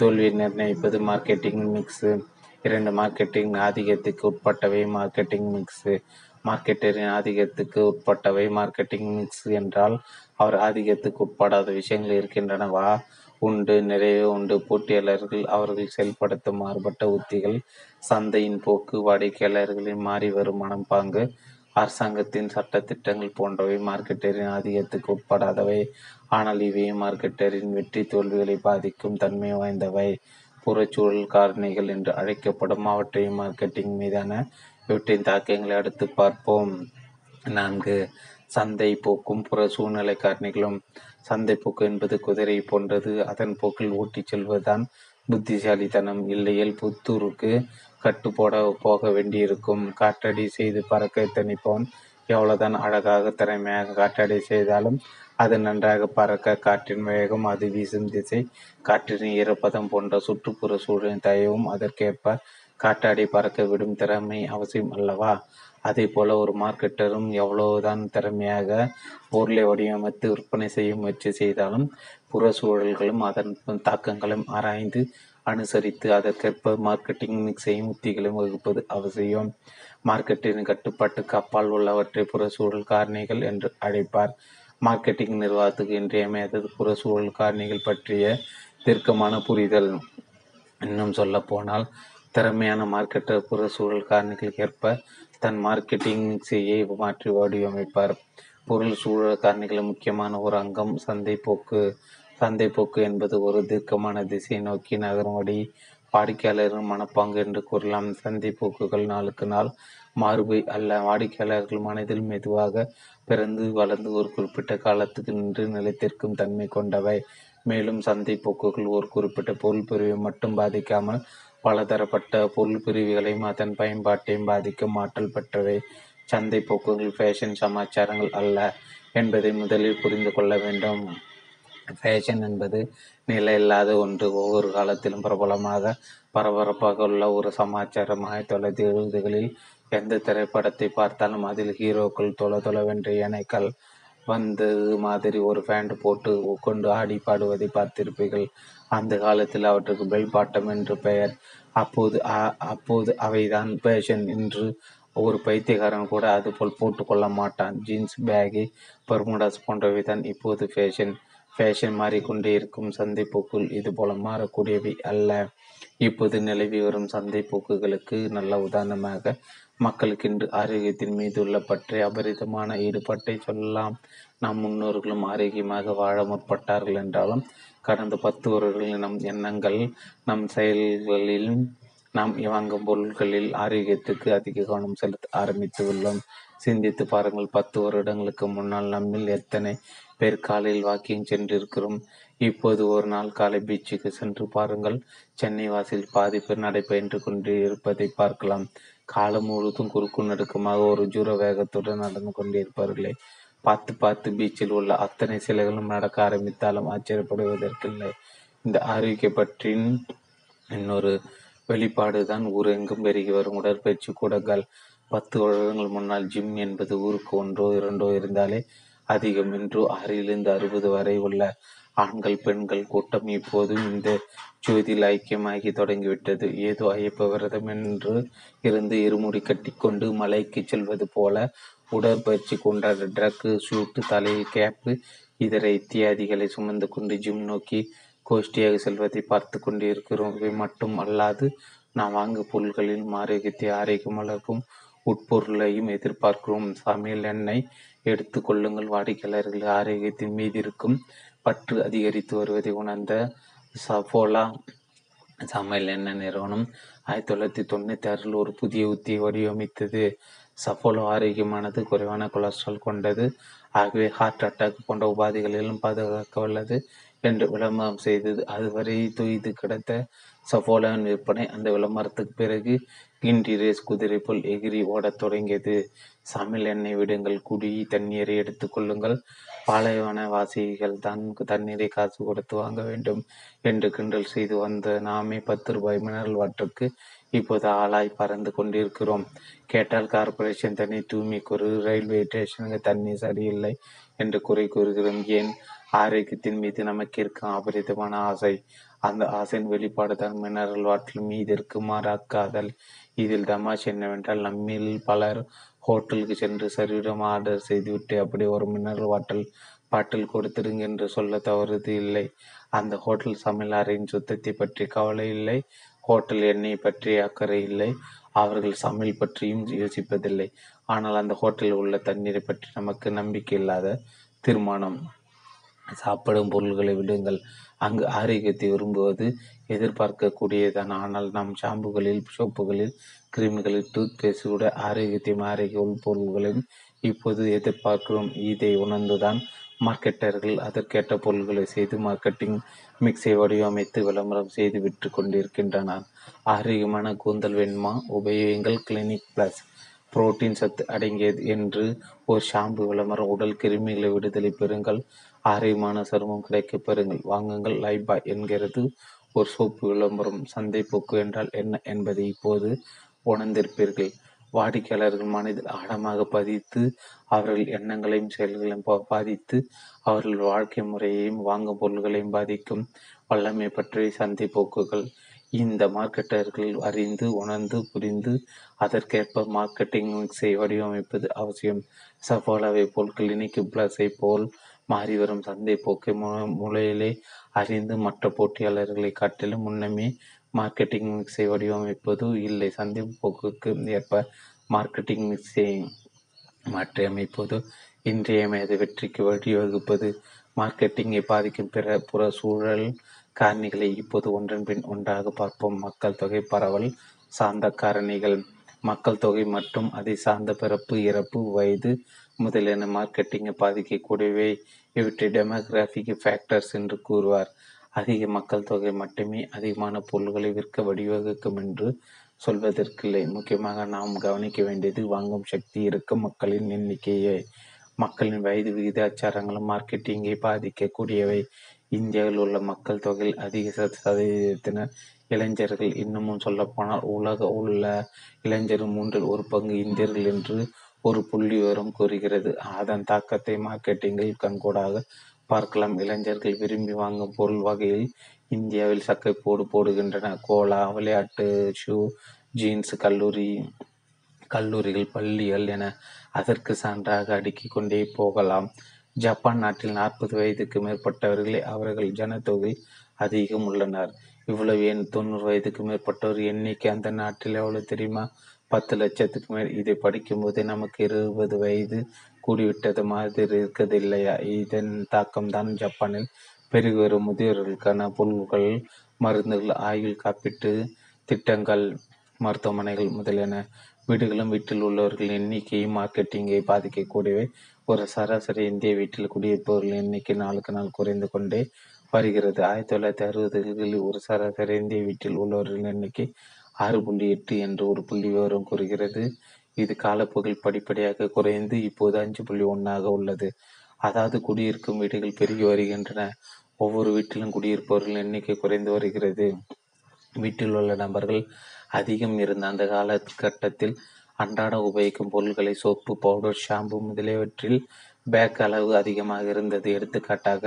தோல்வியை நிர்ணயிப்பது மார்க்கெட்டிங் மிக்ஸு. இரண்டு, மார்க்கெட்டிங் ஆதிக்கத்துக்கு உட்பட்டவை மார்க்கெட்டிங் மிக்ஸு. மார்க்கெட்டரின் ஆதிக்கத்துக்கு உட்பட்டவை மார்க்கெட்டிங் மிக்ஸ் என்றால் அவர் ஆதிக்கத்துக்கு உட்படாத விஷயங்கள் இருக்கின்றனவா? உண்டு, நிறைவே உண்டு. போட்டியாளர்கள் அவர்கள் செயல்படுத்தும் மாறுபட்ட உத்திகள், சந்தையின் போக்கு, வாடிக்கையாளர்களின் மாறி வருமானம் பாங்கு, அரசாங்கத்தின் சட்டத்திட்டங்கள் போன்றவை மார்க்கெட்டரின் ஆதிக்கத்துக்கு உட்படாதவை. ஆனால் இவை மார்க்கெட்டரின் வெற்றி தோல்விகளை பாதிக்கும் தன்மை வாய்ந்தவை. புறச்சூழல் காரணிகள் என்று அழைக்கப்படும் அவற்றை மார்க்கெட்டிங் மீதான இவற்றின் தாக்கங்களை அடுத்து பார்ப்போம். நான்கு, சந்தை போக்கும் புற சூழ்நிலை காரணிகளும். சந்தை போக்கு என்பது குதிரை போன்றது. அதன் போக்கில் ஓட்டிச் செல்வதுதான் புத்திசாலித்தனம். இல்லையில் புத்தூருக்கு கட்டுப்போட போக வேண்டியிருக்கும். காற்றடி செய்து பறக்க தணிப்பவன் எவ்வளவுதான் அழகாக திறமையாக காற்றடி செய்தாலும் அது நன்றாக பறக்க காற்றின் வேகம், அது வீசும் திசை, காற்றின் ஈரப்பதம் போன்ற சுற்றுப்புற சூழலின் தயவும் அதற்கேற்ப காற்றாடி பறக்க விடும் திறமை அவசியம் அல்லவா? அதே போல ஒரு மார்க்கெட்டரும் எவ்வளவுதான் திறமையாக பொருளை வடிவமைத்து விற்பனை செய்ய முயற்சி செய்தாலும் புற சூழல்களும் அதன் தாக்கங்களும் ஆராய்ந்து அனுசரித்து அதற்கேற்ப மார்க்கெட்டிங் மிக்ஸையும் உத்திகளையும் வகுப்பது அவசியம். மார்க்கெட்டின் கட்டுப்பாட்டுக்கு அப்பால் உள்ளவற்றை புற சூழல் காரணிகள் என்று அழைப்பார். மார்க்கெட்டிங் நிர்வாகத்துக்கு இன்றியமையாதது புற சூழல் காரணிகள் பற்றிய தீர்க்கமான புரிதல். இன்னும் சொல்ல போனால் திறமையான மார்க்கெட்டர் புற சூழல் காரணிகளுக்கு ஏற்ப தன் மார்க்கெட்டிங் மிக்ஸையை மாற்றி வடிவமைப்பார். பொருள் சூழல் காரணிகளின் முக்கியமான ஒரு அங்கம் சந்தை போக்கு. சந்தை போக்கு என்பது ஒரு தீர்க்கமான திசையை நோக்கி நகரும்படி வாடிக்கையாளர்கள் மனப்பாங்கு என்று கூறலாம். சந்தை போக்குகள் நாளுக்கு நாள் மாறுபை அல்ல. வாடிக்கையாளர்கள் மனதில் மெதுவாக பிறந்து வளர்ந்து ஒரு குறிப்பிட்ட காலத்துக்கு நின்று நிலைத்திற்கும் தன்மை கொண்டவை. மேலும் சந்தை போக்குகள் ஒரு குறிப்பிட்ட பொருள் பிரிவை மட்டும் பாதிக்காமல் பலதரப்பட்ட பொருள் பிரிவுகளையும் அதன் பயன்பாட்டையும் பாதிக்கும் ஆற்றல் பெற்றவை. சந்தை போக்குகள் ஃபேஷன் சமாச்சாரங்கள் அல்ல என்பதை முதலில் புரிந்து கொள்ள வேண்டும். ஃபேஷன் என்பது நிலையில்லாத ஒன்று. ஒவ்வொரு காலத்திலும் பிரபலமாக பரபரப்பாக உள்ள ஒரு சமாச்சாரம். ஆயிரத்தி தொள்ளாயிரத்தி எழுபதுகளில் எந்த திரைப்படத்தை பார்த்தாலும் அதில் ஹீரோக்கள் தொலை தொலைவென்று யானைகள் வந்தது மாதிரி ஒரு ஃபேண்ட் போட்டு கொண்டு ஆடி பாடுவதை பார்த்திருப்பீர்கள். அந்த காலத்தில் அவற்றுக்கு பெல் பாட்டம் என்று பெயர். அப்போது அப்போது அவைதான் ஃபேஷன். இன்று ஒரு பைத்தியக்காரன் கூட அதுபோல் போட்டு கொள்ள மாட்டான். ஜீன்ஸ், பேகி, பர்முடாஸ் போன்றவை தான் இப்போது ஃபேஷன். ஃபேஷன் மாறிக்கொண்டே இருக்கும். சந்தை போக்குள் இதுபோல மாறக்கூடியவை அல்ல. இப்போது நிலவி வரும் சந்தை போக்குகளுக்கு நல்ல உதாரணமாக மக்களுக்கென்று ஆரோக்கியத்தின் மீதுள்ள பற்றி அபரிதமான ஈடுபாட்டை சொல்லலாம். நம் முன்னோர்களும் ஆரோக்கியமாக வாழ முற்பட்டார்கள் என்றாலும் கடந்த பத்து வருடங்களில் நம் எண்ணங்கள் நம் செயல்களில் நாம் வாங்கும் பொருட்களில் ஆரோக்கியத்துக்கு அதிக கவனம் செலுத்த ஆரம்பித்துள்ளோம். சிந்தித்து பாருங்கள், பத்து வருடங்களுக்கு முன்னால் நம்மில் எத்தனை பேர் காலையில் வாக்கிங் சென்றிருக்கிறோம். இப்போது ஒரு நாள் காலை பீச்சுக்கு சென்று பாருங்கள், சென்னை வாசில் பாதி பேர் நடைபயின்று கொண்டு இருப்பதை பார்க்கலாம். காலம் முழுவதும் குறுக்கு நடுக்கமாக ஒரு ஜூர வேகத்துடன் நடந்து கொண்டிருப்பார்களே. பார்த்து பார்த்து பீச்சில் உள்ள அத்தனை சிலைகளும் நடக்க ஆரம்பித்தாலும் ஆச்சரியப்படுவதற்கில்லை. இந்த ஆரோக்கிய பற்றின் இன்னொரு வெளிப்பாடு தான் ஊர் எங்கும் பெருகி வரும் உடற்பயிற்சி கூடங்கள். பத்து வருடங்கள் முன்னால் ஜிம் என்பது ஊருக்கு ஒன்றோ இரண்டோ இருந்தாலே அதிகம். இன்று ஆறிலிருந்து அறுபது வரை உள்ள ஆண்கள் பெண்கள் கூட்டம் இப்போதும் இந்த ஜோதியில் ஐக்கியமாகி தொடங்கிவிட்டது. ஏதோ ஐயப்ப விரதம் என்று இருந்து இருமுடி கட்டி கொண்டு மலைக்கு செல்வது போல உடற்பயிற்சி கொண்டாட ட்ரக்கு சூட்டு தலையில் கேப்பு இதர இத்தியாதிகளை சுமந்து கொண்டு ஜிம் நோக்கி கோஷ்டியாக செல்வதை பார்த்து கொண்டு இருக்கிறோம். இவை மட்டும் அல்லாது நாம் வாங்கு பொருள்களில் ஆரோக்கியத்தை ஆரோக்கியம் வளர்க்கும் உட்பொருளையும் எதிர்பார்க்கிறோம். சமையல் எண்ணெய் எடுத்து கொள்ளுங்கள், வாடிக்கையாளர்கள் ஆரோக்கியத்தின் மீது இருக்கும் பற்று அதிகரித்து வருவதை உணர்ந்த சஃபோலா சமையல் எண்ணெய் நிறுவனம் ஆயிரத்தி தொள்ளாயிரத்தி தொண்ணூற்றி ஆறில் ஒரு புதிய உத்தியை வடிவமைத்தது. சஃபோலா ஆரோக்கியமானது, குறைவான கொலஸ்ட்ரால் கொண்டது, ஆகவே ஹார்ட் அட்டாக் போன்ற உபாதைகளிலும் பாதுகாக்க வல்லது என்று விளம்பரம் செய்தது. அதுவரை தொய்து கிடந்த சஃபோலாவின் விற்பனை அந்த விளம்பரத்துக்கு பிறகு கிண்டி ரேஸ் குதிரை போல் எகிரி ஓடத் தொடங்கியது. சமையல் எண்ணெய் விடுங்கள், குடி தண்ணீரை எடுத்துக்கொள்ளுங்கள், பாலைவன வாசிகள் தான் தண்ணீரை காசு கொடுத்து வாங்க வேண்டும் என்று கிண்டல் செய்து வந்த நாமே பத்து ரூபாய் மினரல் வாட்டருக்கு இப்போது ஆளாய் பறந்து கொண்டிருக்கிறோம். கேட்டால் கார்பரேஷன் தண்ணி தூய்மை கூறு, ரயில்வே ஸ்டேஷனுக்கு தண்ணி சரியில்லை என்று குறை கூறுகிறோம். ஏன்? ஆரோக்கியத்தின் மீது நமக்கு இருக்கும் அபரிதமான ஆசை. அந்த ஆசையின் வெளிப்பாடு தான் மினரல் வாட்டர் மீது இருக்குமாறாக்காதல். இதில் தமாஷ் என்னவென்றால், நம்மில் பலர் ஹோட்டலுக்கு சென்று சரிவிடம் ஆர்டர் செய்துவிட்டு அப்படி ஒரு மினரல் வாட்டர் பாட்டில் கொடுத்துடுங்க என்று சொல்ல தவறுது இல்லை. அந்த ஹோட்டல் சமையல் அறையின் சுத்தத்தை பற்றி கவலை இல்லை, ஹோட்டல் எண்ணெய் பற்றி அக்கறை இல்லை, அவர்கள் சமையல் பற்றியும் யோசிப்பதில்லை. ஆனால் அந்த ஹோட்டலில் உள்ள தண்ணீரை பற்றி நமக்கு நம்பிக்கை இல்லாத தீர்மானம். சாப்பிடும் பொருள்களை விடுங்கள், அங்கு ஆரோக்கியத்தை விரும்புவது எதிர்பார்க்கக்கூடியதான். ஆனால் நம் ஷாம்புகளில், சோப்புகளில், கிரீம்களில், டூத் பேஸ்ட் கூட ஆரோக்கியத்தையும் ஆரோக்கிய பொருள்களையும் இப்போது எதிர்பார்க்கிறோம். இதை உணர்ந்துதான் மார்க்கெட்டர்கள் அதற்கேற்ற பொருள்களை செய்து மார்க்கெட்டிங் மிக்ஸை வடிவமைத்து விளம்பரம் செய்து விற்று கொண்டிருக்கின்றனர். ஆரோக்கியமான கூந்தல் வெண்மா உபயோகங்கள் கிளினிக் பிளஸ் புரோட்டீன் சத்து அடங்கியது என்று ஒரு ஷாம்பு விளம்பரம். உடல் கிருமிகளை விடுதலை பெறுங்கள், ஆரோக்கியமான சருமம் கிடைக்க பெறுங்கள், வாங்குங்கள் லைபாய் என்கிறது ஒரு சோப்பு விளம்பரம். சந்தை போக்கு என்றால் என்ன என்பதை இப்போது உணர்ந்திருப்பீர்கள். வாடிக்கையாளர்கள் மனதில் ஆழமாக பதித்து அவர்கள் எண்ணங்களையும் செயல்களையும் பாதித்து அவர்கள் வாழ்க்கை முறையையும் வாங்கும் பொருள்களையும் பாதிக்கும் வல்லமை பற்றிய சந்தை போக்குகள். இந்த மார்க்கெட்டர்கள் அறிந்து உணர்ந்து புரிந்து அதற்கேற்ப மார்க்கெட்டிங் மிக்ஸை வடிவமைப்பது அவசியம். சஃபோலாவை போல், கிளினிக் பிளஸை போல் மாறி வரும் சந்தை போக்கை மு முறையிலே அறிந்து மற்ற போட்டியாளர்களை காட்டிலும் முன்னமே மார்க்கெட்டிங் மிக்ஸை வடிவமைப்பது இல்லை. சந்தை போக்குக்கு ஏற்ப மார்க்கெட்டிங் மிக்ஸை மாற்றியமைப்பது இன்றையமையாத வெற்றிக்கு வழிவகுப்பது. மார்க்கெட்டிங்கை பாதிக்கும் பிற புற சூழல் காரணிகளை இப்போது ஒன்றன் பின் ஒன்றாக பார்ப்போம். மக்கள் தொகை பரவல் சார்ந்த காரணிகள். மக்கள் தொகை மற்றும் அதை சார்ந்த பிறப்பு, இறப்பு, வயது முதலியன மார்க்கெட்டிங்கை பாதிக்கக்கூடியவை. இவற்றை டெமோகிராஃபிக் ஃபேக்டர்ஸ் என்று கூறுவார். அதிக மக்கள் தொகை மட்டுமே அதிகமான பொருள்களை விற்க வடிவகுக்கும் என்று சொல்வதற்கில்லை. முக்கியமாக நாம் கவனிக்க வேண்டியது வாங்கும் சக்தி இருக்கும் மக்களின் எண்ணிக்கையே. மக்களின் வயது விகிதாச்சாரங்களும் மார்க்கெட்டிங்கை பாதிக்கக்கூடியவை. இந்தியாவில் உள்ள மக்கள் தொகையில் அதிக சதவீதத்தினர் இளைஞர்கள். இன்னமும் சொல்லப்போனால் உலக உள்ள இளைஞர் மூன்றில் ஒரு பங்கு இந்தியர்கள் என்று ஒரு புள்ளி விவரம் கூறுகிறது. அதன் தாக்கத்தை மார்க்கெட்டிங்கில் கண்கூடாக பார்க்கலாம். இளைஞர்கள் விரும்பி வாங்கும் பொருள் வகையில் இந்தியாவில் சக்கை போடு போடுகின்றன. கோலா, விளையாட்டு, ஷூ, ஜீன்ஸ், கல்லூரி கல்லூரிகள் பள்ளிகள் என அதற்கு சான்றாக அடுக்கிக் கொண்டே போகலாம். ஜப்பான் நாட்டில் நாற்பது வயதுக்கு மேற்பட்டவர்களே அவர்கள் ஜனத்தொகை அதிகம் உள்ளனர். இவ்வளவு எண் தொண்ணூறு வயதுக்கு மேற்பட்டோர் எண்ணிக்கை அந்த நாட்டில் எவ்வளவு தெரியுமா? பத்து லட்சத்துக்கு மேல். இதை படிக்கும்போதே நமக்கு இருபது வயது கூடிவிட்டது மாதிரி இருக்கதில்லையா? இதன் தாக்கம்தான் ஜப்பானில் பெருகி வரும் முதியோர்களுக்கான பொருள்கள், மருந்துகள், ஆயுள் காப்பீட்டு திட்டங்கள், மருத்துவமனைகள் முதலான வீடுகளும் வீட்டில் உள்ளவர்கள் எண்ணிக்கையை மார்க்கெட்டிங்கை பாதிக்கக்கூடியவை. ஒரு சராசரி இந்திய வீட்டில் குடியிருப்பவர்கள் எண்ணிக்கை நாளுக்கு நாள் குறைந்து கொண்டே வருகிறது. ஆயிரத்தி தொள்ளாயிரத்தி அறுபதுகளில் ஒரு சராசரி இந்திய வீட்டில் உள்ளவர்கள் எண்ணிக்கை ஆறு புள்ளி எட்டு என்று ஒரு புள்ளி விவரம் கூறுகிறது. இது காலப்போக்கில் படிப்படியாக குறைந்து இப்போது அஞ்சு புள்ளி ஒன்றாக உள்ளது. அதாவது குடியிருக்கும் வீடுகள் பெருகி வருகின்றன. ஒவ்வொரு வீட்டிலும் குடியிருப்பவர்கள் எண்ணிக்கை குறைந்து வருகிறது. வீட்டில் உள்ள நபர்கள் அதிகம் இருந்த அந்த காலகட்டத்தில் அன்றாட உபயோகிக்கும் பொருட்களை, சோப்பு, பவுடர், ஷாம்பு முதலியவற்றில் பேக் அளவு அதிகமாக இருந்தது. எடுத்துக்காட்டாக,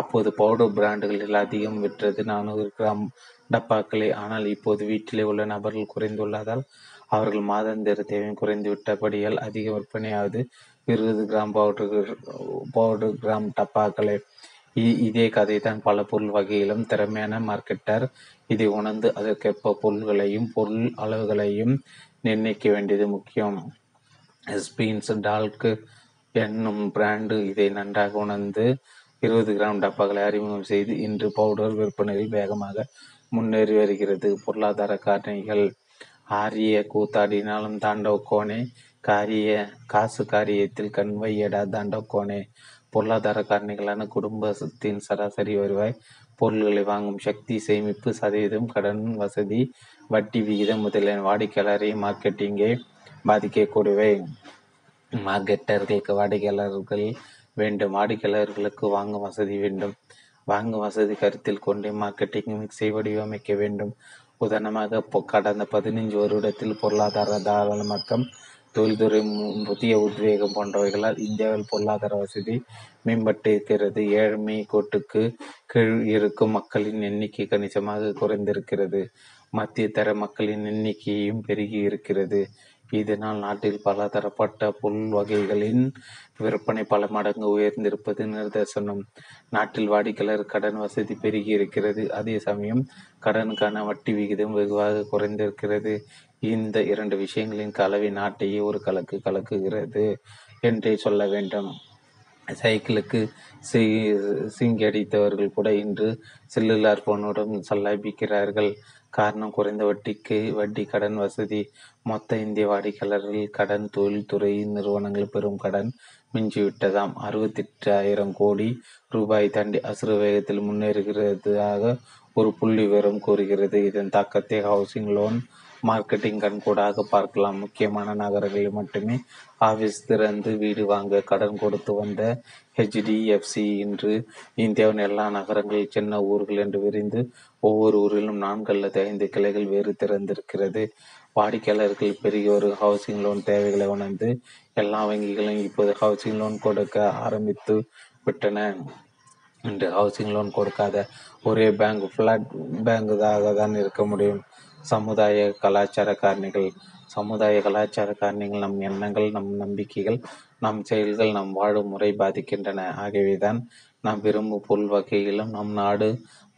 அப்போது பவுடர் பிராண்டுகளில் அதிகம் விற்றது நானூறு கிராம் டப்பாக்களை. ஆனால் இப்போது வீட்டிலே உள்ள நபர்கள் குறைந்துள்ளதால் அவர்கள் மாதாந்திர தேவையும் குறைந்து விட்டபடியால் அதிக விற்பனையாவது இருபது கிராம் பவுடர் பவுடர் கிராம் டப்பாக்களை. இதே கதை தான் பல பொருள் வகையிலும். திறமையான மார்க்கெட்டர் இதை உணர்ந்து அதற்கேற்ப பொருள்களையும் பொருள் அளவுகளையும் நிர்ணயிக்க வேண்டியது முக்கியம். ஸ்பீன்ஸ் டால்க்கு என்னும் பிராண்டு இதை நன்றாக உணர்ந்து இருபது கிராம் டப்பாக்களை அறிமுகம் செய்து இன்று பவுடர் விற்பனையில் வேகமாக முன்னேறி வருகிறது. பொருளாதார காரணிகள். ஆரிய கூத்தாடினாலும் தாண்டவ கோணே, காரிய காசு காரியத்தில் கண்வையடா தாண்டவ கோணே. பொருளாதார காரணிகளான குடும்பத்தின் சராசரி வருவாய், பொருள்களை வாங்கும் சக்தி, சேமிப்பு சதவீதம், கடன் வசதி, வட்டி விகிதம் முதலில் வாடிக்கையாளரை மார்க்கெட்டிங்கை பாதிக்கக்கூடியவை. மார்க்கெட்டர்களுக்கு வாடிக்கையாளர்கள் வேண்டும், வாடிக்கையாளர்களுக்கு வாங்கும் வசதி வேண்டும். வாங்கும் வசதி கருத்தில் கொண்டே மார்க்கெட்டிங் மிக்ஸை வடிவமைக்க வேண்டும். உதாரணமாக, கடந்த பதினைஞ்சு வருடத்தில் பொருளாதார தாராளமாக்கம், தொழில்துறை, புதிய உத்வேகம் போன்றவைகளால் இந்தியாவில் பொருளாதார வசதி மேம்பட்டு இருக்கிறது. ஏழ்மை கோட்டுக்கு கீழ் இருக்கும் மக்களின் எண்ணிக்கை கணிசமாக குறைந்திருக்கிறது. மத்திய தர மக்களின் எண்ணிக்கையும் பெருகி இருக்கிறது. இதனால் நாட்டில் பல தரப்பட்ட பொருள் வகைகளின் விற்பனை பல மடங்கு உயர்ந்திருப்பது நிதர்சனம். நாட்டில் வாடிக்கையாளர் கடன் வசதி பெருகி இருக்கிறது. அதே சமயம் கடனுக்கான வட்டி விகிதம் வெகுவாக குறைந்திருக்கிறது. இந்த இரண்டு விஷயங்களின் கலவை நாட்டையே ஒரு கலக்கு கலக்குகிறது என்றே சொல்ல வேண்டும். சைக்கிளுக்கு சி சிங்கடித்தவர்கள் கூட இன்று செல்லுலார் போனுடன் சல்லாபிக்கிறார்கள். காரணம், குறைந்த வட்டிக்கு வட்டி கடன் வசதி. மொத்த இந்திய வாடிக்கையாளர்கள் கடன், தொழில்துறை நிறுவனங்கள் பெரும் கடன் மிஞ்சிவிட்டதாம். அறுபத்தி எட்டாயிரம் கோடி ரூபாய் தாண்டி அசுர வேகத்தில் முன்னேறுகிறதாக ஒரு புள்ளி விவரம் கூறுகிறது. இதன் தாக்கத்தை ஹவுசிங் லோன் மார்க்கெட்டிங் கண்கூடாக பார்க்கலாம். முக்கியமான நகரங்களில் மட்டுமே ஆஃபீஸ் திறந்து வீடு வாங்க கடன் கொடுத்து வந்த ஹெச்டிஎஃப்சி இன்று இந்தியாவின் எல்லா நகரங்களில் சின்ன ஊர்கள் என்று விரிந்து ஒவ்வொரு ஊரிலும் நான்கு அல்லது ஐந்து கிளைகள் வேறு திறந்திருக்கிறது. வாடிக்கையாளர்கள் பெரிய ஒரு ஹவுசிங் லோன் தேவைகளை உணர்ந்து எல்லா வங்கிகளும் இப்போது ஹவுசிங் லோன் கொடுக்க ஆரம்பித்து விட்டன. இன்று ஹவுசிங் லோன் கொடுக்காத ஒரே பேங்க் ஃப்ளாட் பேங்குதாக தான் இருக்க முடியும். சமுதாய கலாச்சார காரணிகள். சமுதாய கலாச்சார காரணிகள் நம் எண்ணங்கள், நம் நம்பிக்கைகள், நம் செயல்கள், நம் வாழும் முறை பாதிக்கின்றன. ஆகவேதான் நாம் விரும்பும் பொருள் வகையிலும் நம் நாடு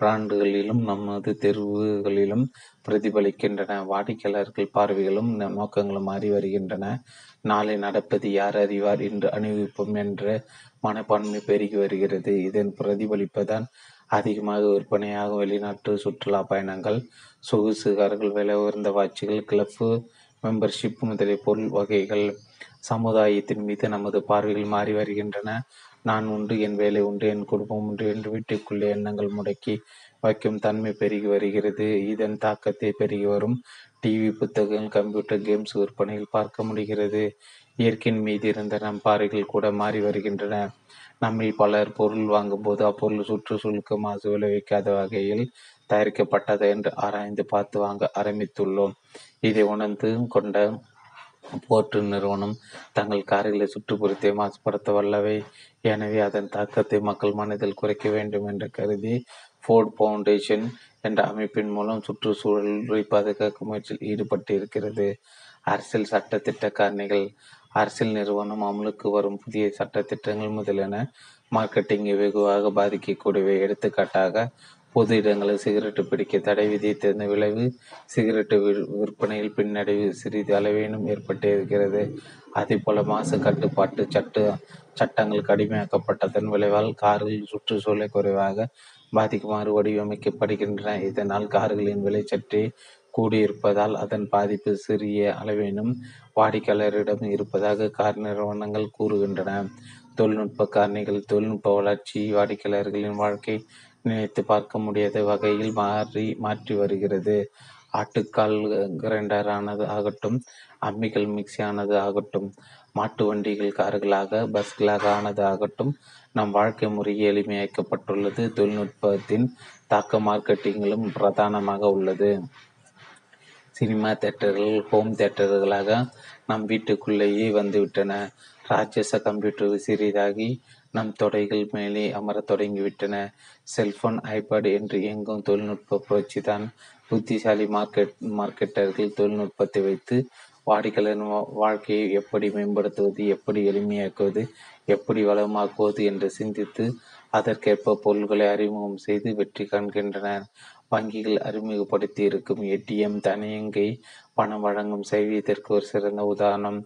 பிராண்டுகளிலும் நமது தெருவுகளிலும் பிரதிபலிக்கின்றன. வாடிக்கையாளர்கள் பார்வைகளும் நோக்கங்களும் மாறி வருகின்றன. நாளை நடப்பது யார் அறிவார், இன்று அணிவிப்போம் என்ற மனப்பான்மை பெருகி வருகிறது. இதன் பிரதிபலிப்புதான் அதிகமாக விற்பனையாக வெளிநாட்டு சுற்றுலா பயணங்கள், சொகுசு கார்கள், விலை உயர்ந்த வாட்சுகள், கிளப்பு மெம்பர்ஷிப் முதலிய பொருள் வகைகள். சமுதாயத்தின் மீது நமது பார்வைகள் மாறி வருகின்றன. நான் உண்டு, என் வேலை உண்டு, என் குடும்பம் உண்டு என்று வீட்டுக்குள்ளே எண்ணங்கள் முடக்கி வைக்கும் தன்மை பெருகி வருகிறது. இதன் தாக்கத்தை பெருகி வரும் டிவி, புத்தகங்கள், கம்ப்யூட்டர், கேம்ஸ் விற்பனையில் பார்க்க முடிகிறது. இயற்கையின் மீது இருந்த நம் பாறைகள் கூட மாறி வருகின்றன. நம்மில் பலர் பொருள் வாங்கும்போது அப்பொருள் சுற்றுச்சூழலுக்கு மாசு விளைவிக்காத வகையில் தயாரிக்கப்பட்டது என்று ஆராய்ந்து பார்த்து வாங்க ஆரம்பித்துள்ளோம். இதை உணர்ந்து கொண்ட போர்ட்டு நிறுவனம் தங்கள் கார்களை சுற்றுப்புறத்தை மாசுபடுத்த வல்லவை, எனவே அதன் தாக்கத்தை மக்கள் மனதில் குறைக்க வேண்டும் என்று கருதி ஃபோர்ட் பவுண்டேஷன் என்ற அமைப்பின் மூலம் சுற்றுச்சூழலை பாதுகாக்கும் முயற்சியில் ஈடுபட்டு இருக்கிறது. அரசியல் சட்டத்திட்ட காரணிகள். அரசியல் நிறுவனம் அமலுக்கு வரும் புதிய சட்டத்திட்டங்கள் முதலான மார்க்கெட்டிங்கை வெகுவாக பாதிக்கக்கூடியவை. எடுத்துக்காட்டாக, பொது இடங்களில் சிகரெட்டு பிடிக்க தடை விதித்திருந்த விளைவு சிகரெட்டு விற்பனையில் பின்னடைவு சிறிது அளவேனும் ஏற்பட்டு இருக்கிறது. அதே போல மாசு கட்டுப்பாட்டு சட்ட சட்டங்கள் கடுமையாக்கப்பட்டதன் விளைவால் கார்கள் சுற்றுச்சூழலை குறைவாக பாதிக்குமாறு வடிவமைக்கப்படுகின்றன. இதனால் கார்களின் விலை சற்றே கூடியிருப்பதால் அதன் பாதிப்பு சிறிய அளவேனும் வாடிக்கையாளரிடம் இருப்பதாக கார் நிறுவனங்கள் கூறுகின்றன. தொழில்நுட்ப காரணிகள் தொழில்நுட்ப வளர்ச்சி வாடிக்கையாளர்களின் வாழ்க்கை நினைத்து பார்க்க முடியாத வகையில் மாறி மாற்றி வருகிறது. ஆட்டுக்கால் கிரைண்டரானது ஆகட்டும், அம்மிகள் மிக்சியானது ஆகட்டும், மாட்டு வண்டிகள் கார்களாக பஸ்களாக ஆனது ஆகட்டும், நம் வாழ்க்கை முறையை எளிமையாக்கப்பட்டுள்ளது. தொழில்நுட்பத்தின் தாக்க மார்க்கெட்டிங்கிலும் பிரதானமாக உள்ளது. சினிமா தேட்டர்கள் ஹோம் தேட்டர்களாக நம் வீட்டுக்குள்ளேயே வந்துவிட்டன. ராட்சச கம்ப்யூட்டர் சிறிதாகி நம் தொடைகள் மேலே அமரத் தொடங்கிவிட்டன. செல்போன், ஐபேட் என்று எங்கும் தொழில்நுட்ப புரட்சி தான். புத்திசாலி மார்க்கெட் மார்க்கெட்டர்கள் தொழில்நுட்பத்தை வைத்து வாடிக்கையாளரின் வாழ்க்கையை எப்படி மேம்படுத்துவது, எப்படி எளிமையாக்குவது, எப்படி வளமாக்குவது என்று சிந்தித்து அதற்கேற்ப பொருள்களை அறிமுகம் செய்து வெற்றி காண்கின்றனர். வங்கிகள் அறிமுகப்படுத்தி இருக்கும் ஏடிஎம், தானியங்கி பணம் வழங்கும் சேவை இதற்கு ஒரு சிறந்த உதாரணம்.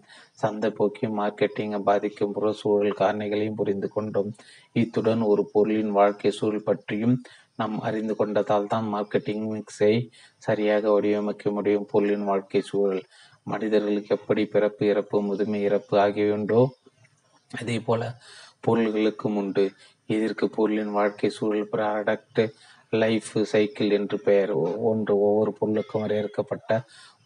சந்தை போக்கியும் மார்க்கெட்டிங்கை பாதிக்கும் புற சூழல் காரணிகளையும் புரிந்து கொண்டோம். இத்துடன் ஒரு பொருளின் வாழ்க்கை சூழல் பற்றியும் நாம் அறிந்து கொண்டதால் தான் மார்க்கெட்டிங் மிக்ஸை சரியாக வடிவமைக்க முடியும். பொருளின் வாழ்க்கை சூழல் மனிதர்களுக்கு எப்படி பிறப்பு, இறப்பு, முதுமை, இறப்பு ஆகியவையுண்டோ அதே போல பொருள்களுக்கும் உண்டு. இதற்கு பொருளின் வாழ்க்கை சூழல் ப்ராடக்ட் லைஃப் சைக்கிள் என்று பெயர். ஒன்று, ஒவ்வொரு பொருளுக்கும் வரையறுக்கப்பட்ட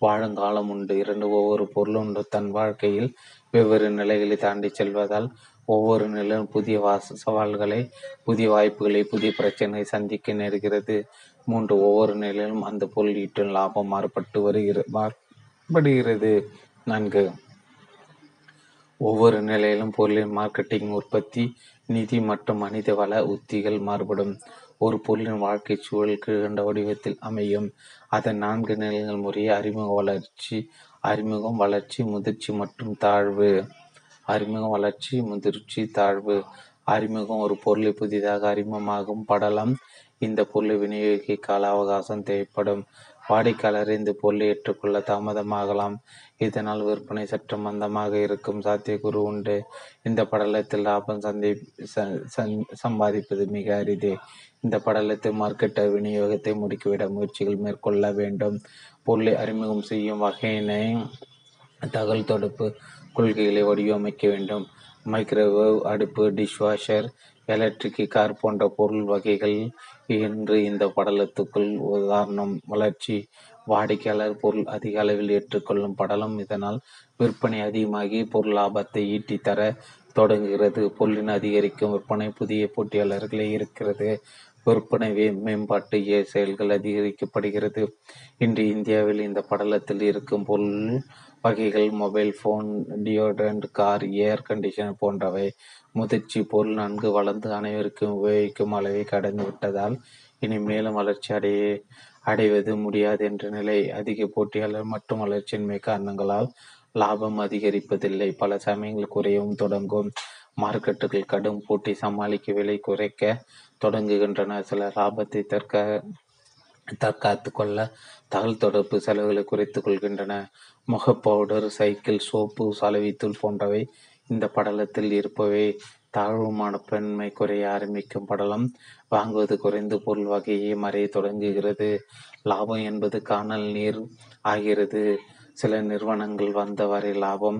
வாழுங்காலம் உண்டு. இரண்டு, ஒவ்வொரு பொருளும் தன் வாழ்க்கையில் வெவ்வேறு நிலைகளை தாண்டி செல்வதால் ஒவ்வொரு நிலையும் புதிய வாச சவால்களை, புதிய வாய்ப்புகளை, புதிய பிரச்சனைகளை சந்திக்க நேர்கிறது. மூன்று, ஒவ்வொரு நிலையிலும் அந்த பொருள் ஈட்டும் லாபம் மாறுபட்டு வருகிற மாறுபடுகிறது. நான்கு, ஒவ்வொரு நிலையிலும் பொருளின் மார்க்கெட்டிங், உற்பத்தி, நிதி மற்றும் மனித வள உத்திகள் மாறுபடும். ஒரு பொருளின் வாழ்க்கை சூழல் கீழ்கண்ட வடிவத்தில் அமையும். அதன் நான்கு நிலைகள் முறையே அறிமுகம் வளர்ச்சி அறிமுகம் வளர்ச்சி முதிர்ச்சி மற்றும் தாழ்வு. அறிமுகம், வளர்ச்சி, முதிர்ச்சி, தாழ்வு. அறிமுகம், ஒரு பொருளை புதிதாக அறிமுகமாகும் படலம். இந்த பொருளை விநியோகிக்க கால அவகாசம் தேவைப்படும். வாடிக்கையாளர் இந்த பொருளை ஏற்றுக்கொள்ள தாமதமாகலாம். இதனால் விற்பனை சற்று மந்தமாக இருக்கும் சாத்தியக்கூறு உண்டு. இந்த படலத்தில் லாபம் சந்தி சம்பாதிப்பது மிக அரிதே. இந்த படலத்தை மார்க்கெட்டர் விநியோகத்தை முடுக்கிவிட முயற்சிகள் மேற்கொள்ள வேண்டும். பொருளை அறிமுகம் செய்யும் வகையினை தகவல் தொடர்பு கொள்கைகளை வடிவமைக்க வேண்டும். மைக்ரோவேவ் அடுப்பு, டிஷ்வாஷர், எலக்ட்ரிக் கார் போன்ற பொருள் வகைகள் என்று இந்த படலத்துக்குள் உதாரணம். வளர்ச்சி, வாடிக்கையாளர் பொருள் அதிக அளவில் ஏற்றுக்கொள்ளும் படலம். இதனால் விற்பனை அதிகமாகி பொருள் லாபத்தை ஈட்டி தர தொடங்குகிறது. பொருளின் அதிகரிக்கும் விற்பனை புதிய போட்டியாளர்களே இருக்கிறது. விற்பனை மேம்பாட்டு செயல்கள் அதிகரிக்கப்படுகிறது. இன்று இந்தியாவில் இந்த படலத்தில் இருக்கும் பொருள் வகைகள் mobile phone, deodorant, car, air conditioner போன்றவை. முதிர்ச்சி, பொருள் நன்கு வளர்ந்து அனைவருக்கும் உபயோகிக்கும் அளவை கடந்து விட்டதால் இனி மேலும் வளர்ச்சி அடைய அடைவது முடியாது என்ற நிலை. அதிக போட்டியாளர் மற்றும் வளர்ச்சியின்மை காரணங்களால் லாபம் அதிகரிப்பதில்லை, பல சமயங்கள் குறையவும் தொடங்கும். மார்க்கெட்டுகள் கடும் போட்டி சமாளிக்க விலை குறைக்க தொடங்குகின்றன. சில லாபத்தை தற்க தற்காத்து கொள்ள தகவல் தொடர்பு செலவுகளை குறைத்து கொள்கின்றன. முக பவுடர், சைக்கிள், சோப்பு, சலவைத்தூள் போன்றவை இந்த படலத்தில் இருப்பவை. தாழ்வு மனப்பான்மை குறைய ஆரம்பிக்கும் படலம் வாங்குவது குறைந்து பொருள் வகையை மறைய தொடங்குகிறது. லாபம் என்பது காணல் நீர் ஆகிறது. சில நிறுவனங்கள் வந்த வரை லாபம்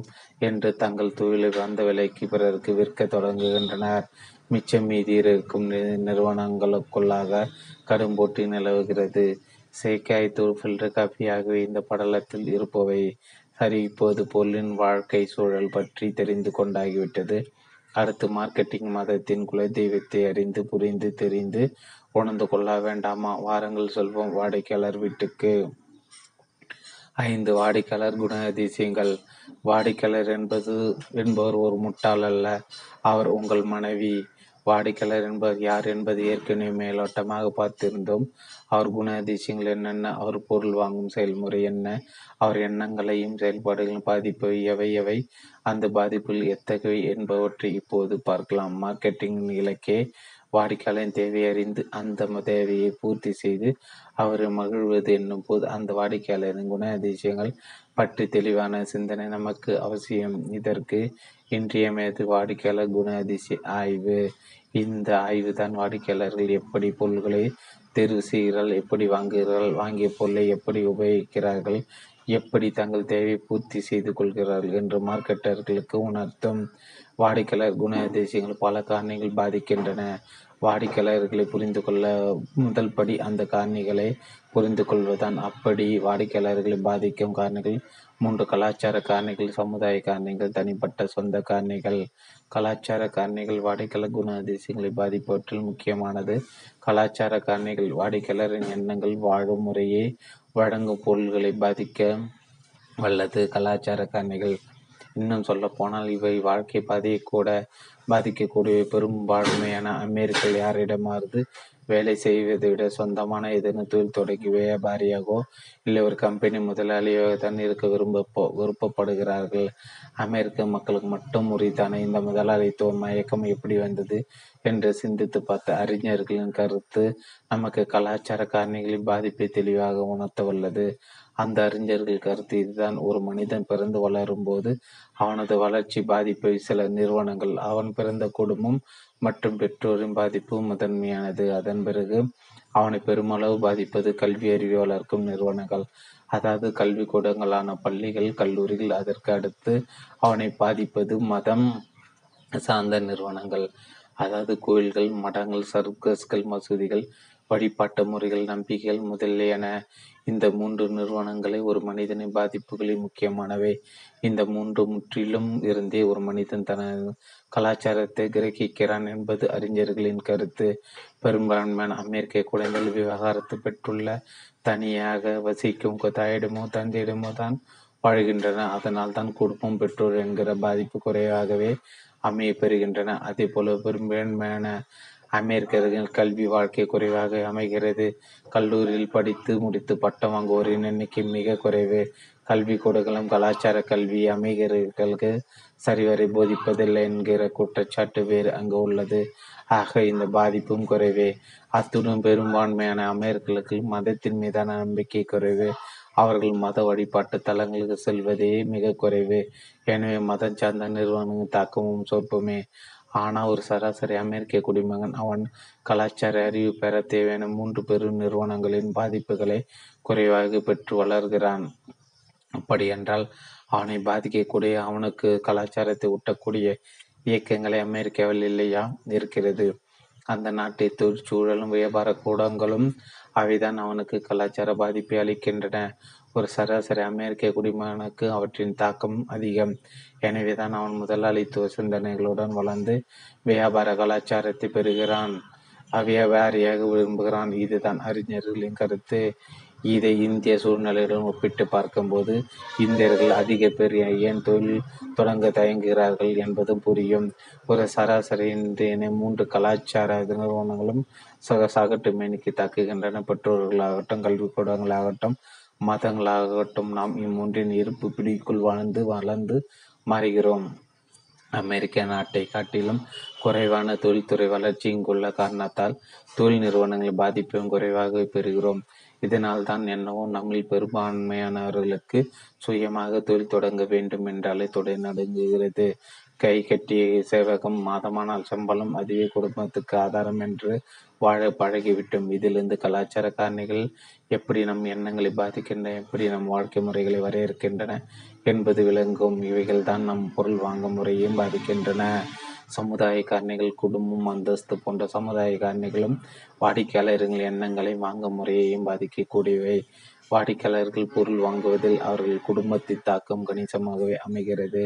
என்று தங்கள் தொழிலை வந்த விலைக்கு பிறருக்கு விற்க தொடங்குகின்றனர். மிச்சம் மீதியில் இருக்கும் நிறுவனங்களுக்குள்ளாக கடும் போட்டி நிலவுகிறது. செயற்காய் தூள், ஃபில்டர் காஃபி ஆகியவை இந்த படலத்தில் இருப்பவை. சரி, இப்போது பொருளின் வாழ்க்கை சூழல் பற்றி தெரிந்து கொண்டாகிவிட்டது. அடுத்து மார்க்கெட்டிங் மதத்தின் குலதெய்வத்தை அறிந்து, புரிந்து, தெரிந்து, உணர்ந்து கொள்ள வேண்டாமா? வாரங்கள் சொல்வோம். வாடிக்கையாளர் வீட்டுக்கு. ஐந்து, வாடிக்கையாளர் குண அதிசயங்கள். வாடிக்கையாளர் என்பது என்பவர் ஒரு முட்டாள் அல்ல, அவர் உங்கள் மனைவி. வாடிக்கையாளர் என்பது யார் என்பது ஏற்கனவே மேலோட்டமாக பார்த்திருந்தோம். அவர் குண அதிசயங்கள் என்னென்ன, அவர் பொருள் வாங்கும் செயல்முறை என்ன, அவர் எண்ணங்களையும் செயல்பாடுகளின் பாதிப்பு எவை எவை, அந்த பாதிப்பில் எத்தகைய என்பவற்றை இப்போது பார்க்கலாம். மார்க்கெட்டிங் இலக்கே வாடிக்கையாளரின் தேவையை அறிந்து அந்த தேவையை பூர்த்தி செய்து அவரை மகிழ்வது என்னும் போது அந்த வாடிக்கையாளரின் குண அதிசயங்கள் பற்றி தெளிவான சிந்தனை நமக்கு அவசியம். இதற்கு இன்றியமையது வாடிக்கையாளர் குண அதிசய ஆய்வு. இந்த ஆய்வு தான் வாடிக்கையாளர்கள் எப்படி பொருள்களை தெரிவு செய்கிறார்கள், எப்படி வாங்குகிறார்கள், வாங்கிய பொருளை எப்படி உபயோகிக்கிறார்கள், எப்படி தங்கள் தேவையை பூர்த்தி செய்து கொள்கிறார்கள் என்று மார்க்கெட்டர்களுக்கு உணர்த்தும். வாடிக்கையாளர் குண அதிசயங்கள் பல காரணிகள் பாதிக்கின்றன. வாடிக்கையாளர்களை புரிந்து கொள்ள முதல் படி அந்த காரணிகளை புரிந்து கொள்வதுதான். அப்படி வாடிக்கையாளர்களை பாதிக்கும் காரணிகள் மூன்று: கலாச்சார காரணிகள், சமுதாய காரணிகள், தனிப்பட்ட சொந்த காரணிகள். கலாச்சார காரணிகள் வாடிக்கையாளர் குண அதிசயங்களை பாதிப்பவற்றில் முக்கியமானது. கலாச்சார காரணிகள் வாடிக்கையாளரின் எண்ணங்கள், வாழும் முறையை, வழங்கும் பொருள்களை பாதிக்க வல்லது. கலாச்சார காரணிகள் இன்னும் சொல்ல போனால் இவை வாழ்க்கை பாதையை கூட பாதிக்கக்கூடிய பெரும்பான்மையான அமெரிக்கர்கள் யாரிடமாவது வேலை செய்வதை விட சொந்தமான எதனும் தொழில் தொடங்கி வியாபாரியாகவோ இல்லை ஒரு கம்பெனி முதலாளியாக தான் இருக்க விரும்ப விருப்பப்படுகிறார்கள். அமெரிக்க மக்களுக்கு மட்டும் உரித்தான இந்த முதலாளித்துவ மயக்கம் எப்படி வந்தது என்று சிந்தித்து பார்த்த அறிஞர்களின் கருத்து நமக்கு கலாச்சார காரணிகளின் பாதிப்பை தெளிவாக உணர்த்த வல்லது. அந்த அறிஞர்கள் கருத்து இதுதான்: ஒரு மனிதன் பிறந்து வளரும் போது அவனது வளர்ச்சி பாதிப்பை சில நிறுவனங்கள், அவன் பிறந்த குடும்பம் மற்றும் பெற்றோரின் பாதிப்பு முதன்மையானது. அதன் பிறகு அவனை பெருமளவு பாதிப்பது கல்வி அறிவை வளர்க்கும் நிறுவனங்கள், அதாவது கல்விக்கூடங்களான பள்ளிகள், கல்லூரிகள். அதற்கு அடுத்து அவனை பாதிப்பது மதம் சார்ந்த நிறுவனங்கள், அதாவது கோயில்கள், மடங்கள், சர்க்கஸ்கள், மசூதிகள், வழிபாட்டு முறைகள், நம்பிக்கைகள் முதலியன. இந்த மூன்று நிறுவனங்களை ஒரு மனிதனின் பாதிப்புகளில் முக்கியமானவை. இந்த மூன்று முற்றிலும் இருந்தே ஒரு மனிதன் தனது கலாச்சாரத்தை கிரகிக்கிறான் என்பது அறிஞர்களின் கருத்து. பெரும்பான்மையான அமெரிக்க குழந்தைகள் விவகாரத்து பெற்றுள்ள தனியாக வசிக்கும் தாயிடமோ தந்தையிடமோ தான் வாழ்கின்றன. அதனால் தான் குடும்பம், பெற்றோர் என்கிற பாதிப்பு குறைவாகவே அமைய பெறுகின்றன. அதே போல பெரும்பான்மையான அமெரிக்கர்கள் கல்வி வாழ்க்கை குறைவாக அமைகிறது. கல்லூரியில் படித்து முடித்து பட்டம் வாங்குவோரின் எண்ணிக்கை மிக குறைவு. கல்விக்கூடங்களும் கலாச்சார கல்வி அமைகிறவர்களுக்கு சரிவரை போதிப்பதில்லை என்கிற குற்றச்சாட்டு வேறு அங்கு உள்ளது. ஆக இந்த பாதிப்பும் குறைவே. அத்துடன் பெரும்பான்மையான அமெரிக்கர்களுக்கு மதத்தின் மீதான நம்பிக்கை குறைவு. அவர்கள் மத வழிபாட்டு தலங்களுக்கு செல்வதே மிக குறைவு. எனவே மதம் சார்ந்த நிறுவனங்கள் தாக்கமும் சொற்பமே. ஆனால் ஒரு சராசரி அமெரிக்க குடிமகன் அவன் கலாச்சார அறிவு பெற தேவையான மூன்று பெரு நிறுவனங்களின் பாதிப்புகளை குறைவாக பெற்று வளர்கிறான். அப்படியென்றால் அவனை பாதிக்கக்கூடிய, அவனுக்கு கலாச்சாரத்தை ஊட்டக்கூடிய இயக்கங்களை அமெரிக்காவில் இல்லையா? இருக்கிறது. அந்த நாட்டை தொழிற்சூழலும் வியாபார கூடங்களும் அவைதான் அவனுக்கு கலாச்சார பாதிப்பை அளிக்கின்றன. ஒரு சராசரி அமெரிக்க குடிமகனுக்கு அவற்றின் தாக்கம் அதிகம். எனவேதான் அவன் முதலாளித்துவ சிந்தனைகளுடன் வளர்ந்து வியாபார கலாச்சாரத்தை பெறுகிறான், அவ்வியாபாரியாக விரும்புகிறான். இதுதான் அறிஞர்களின் கருத்து. இதை இந்திய சூழ்நிலையுடன் ஒப்பிட்டு பார்க்கும்போது இந்தியர்கள் அதிக பேர் ஏன் தொழில் தொடங்க தயங்குகிறார்கள் என்பதும் புரியும். ஒரு சராசரி இன்றைய மூன்று கலாச்சார நிறுவனங்களும் சக சாகட்டு மேனிக்கு தாக்குகின்றன. பெற்றோர்களாகட்டும், கல்விக்கூடங்களாகட்டும், மதங்களாகட்டும், நாம் இம்மூன்றின் இருப்பு பிடிக்குள் வாழ்ந்து வளர்ந்து மாறுகிறோம். அமெரிக்க நாட்டை காட்டிலும் குறைவான தொழில்துறை வளர்ச்சி இங்குள்ள காரணத்தால் தொழில் நிறுவனங்கள் பாதிப்பும் குறைவாக பெறுகிறோம். இதனால் தான் என்னவோ நம்மில் பெரும்பான்மையானவர்களுக்கு சுயமாக தொழில் தொடங்க வேண்டும் என்றாலே தொடை நடுங்குகிறது. கை கட்டிய சேவகம், மாதமானால் சம்பளம், அதுவே குடும்பத்துக்கு ஆதாரம் என்று வாழ பழகிவிட்டோம். இதிலிருந்து கலாச்சார காரணிகள் எப்படி நம் எண்ணங்களை பாதிக்கின்றன, எப்படி நம் வாழ்க்கை முறைகளை வரையறுக்கின்றன என்பது விளங்கும். இவைகள் தான் நம் பொருள் வாங்கும் முறையையும் பாதிக்கின்றன. சமுதாய காரணிகள் குடும்பம், அந்தஸ்து போன்ற சமுதாய காரணிகளும் வாடிக்கையாளர்கள் எண்ணங்களை வாங்கும் முறையையும் பாதிக்கக்கூடியவை. வாடிக்கையாளர்கள் பொருள் வாங்குவதில் அவர்கள் குடும்பத்தின் தாக்கம் கணிசமாகவே அமைகிறது.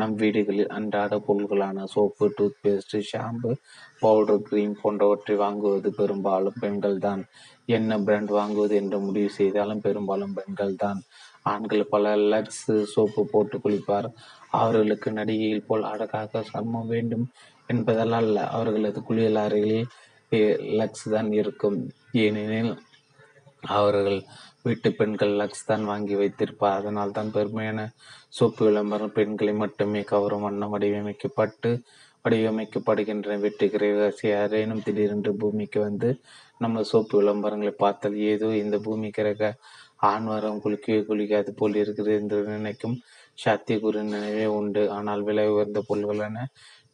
நம் வீடுகளில் அன்றாட பொருள்களான soap, toothpaste, shampoo, powder, cream போன்றவற்றை வாங்குவது பெரும்பாலும் பெண்கள் தான். என்ன பிராண்ட் வாங்குவது என்று முடிவு செய்தாலும் பெரும்பாலும் பெண்கள் தான். ஆண்கள் பல லக்ஸ் சோப்பு போட்டு குளிப்பார். அவர்களுக்கு நடிகையில் போல் அழகாக சம வேண்டும் என்பதால் அல்ல, அவர்களது குளியல் அறைகளில் லக்ஸ் தான் இருக்கும். ஏனெனில் அவர்கள் வீட்டு பெண்கள் லக்ஸ் தான் வாங்கி வைத்திருப்பார். அதனால் தான் பெருமையான சோப்பு விளம்பரம் பெண்களை மட்டுமே கவரும் வண்ணம் வடிவமைக்கப்பட்டு வடிவமைக்கப்படுகின்றன. வெட்டுகிற யாரேனும் திடீரென்று பூமிக்கு வந்து நம்ம சோப்பு விளம்பரங்களை பார்த்தால் ஏதோ இந்த பூமி கிரக ஆண்வரம் குளிக்கவே குளிக்காது போல் இருக்கிறது என்று நினைக்கும் சாத்தியக்குறு நினைவே உண்டு. ஆனால் விலை உயர்ந்த பொருள்களான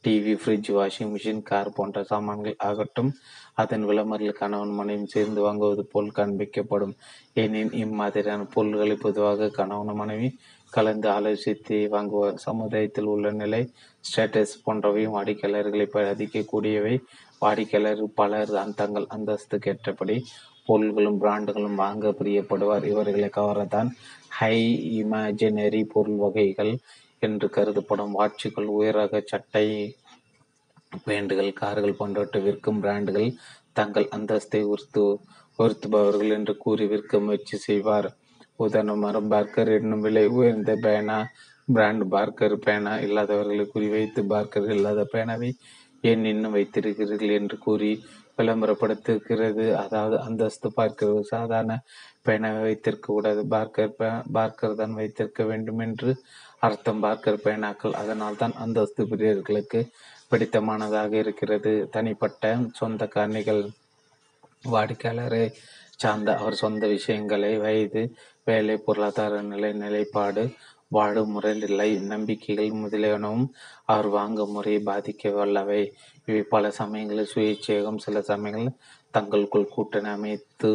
TV, fridge, washing machine, car போன்ற சாமான்கள் ஆகட்டும் அதன் விளம்பரங்கள் கணவன் மனைவியும் சேர்ந்து வாங்குவது போல் காண்பிக்கப்படும். ஏனெனில் இம்மாதிரியான பொருள்களை பொதுவாக கணவன் மனைவி கலந்து ஆலோசித்து வாங்குவார். சமுதாயத்தில் உள்ள நிலை, ஸ்டேட்டஸ் போன்றவையும் வாடிக்கையாளர்களை பாதிக்கக்கூடியவை. வாடிக்கையாளர் பலர் தான் தங்கள் அந்தஸ்துக்கு ஏற்றபடி பொருள்களும் பிராண்டுகளும் வாங்க பிரியப்படுவார். இவர்களை கவரத்தான் ஹை இமேஜினரி பொருள் வகைகள் என்று கருதப்படும் வாட்சிகள், உயரக சட்டை பேண்டுகள், கார்கள் போன்றவற்றை விற்கும் பிராண்டுகள் தங்கள் அந்தஸ்தை உறுத்து உறுத்துபவர்கள் என்று கூறி விற்க முயற்சி செய்வார். உதாரணமாக பார்க்கர் என்னும் விலை உயர்ந்த பேனா பிராண்ட். பார்க்கர் பேனா இல்லாதவர்களை குறிவைத்து பார்க்கர் இல்லாத பேனாவை ஏன் இன்னும் வைத்திருக்கிறீர்கள் என்று கூறி விளம்பரப்படுத்துகிறது. அதாவது அந்தஸ்து பார்க்கிறது. சாதாரண பேனாவை வைத்திருக்க கூடாது, பார்க்கர் பே பார்க்கர் தான் வைத்திருக்க வேண்டும் என்று அர்த்தம் பார்க்கர் பேனாக்கள். அதனால் தான் அந்தஸ்து பிரியர்களுக்கு பிடித்தமானதாக இருக்கிறது. தனிப்பட்ட சொந்த காரணிகள் வாடிக்கையாளரை சார்ந்த அவர் சொந்த விஷயங்களை, வயது, வேலை, பொருளாதார நிலை, நிலைப்பாடு, வாழும் முறை, நிலை, நம்பிக்கைகள் முதலியனவும் அவர் வாங்கும் முறையை பாதிக்க வல்லவை. இவை பல சமயங்களில் சுயேட்சையாகவும் சில சமயங்களில் தங்களுக்குள் கூட்டணி அமைத்து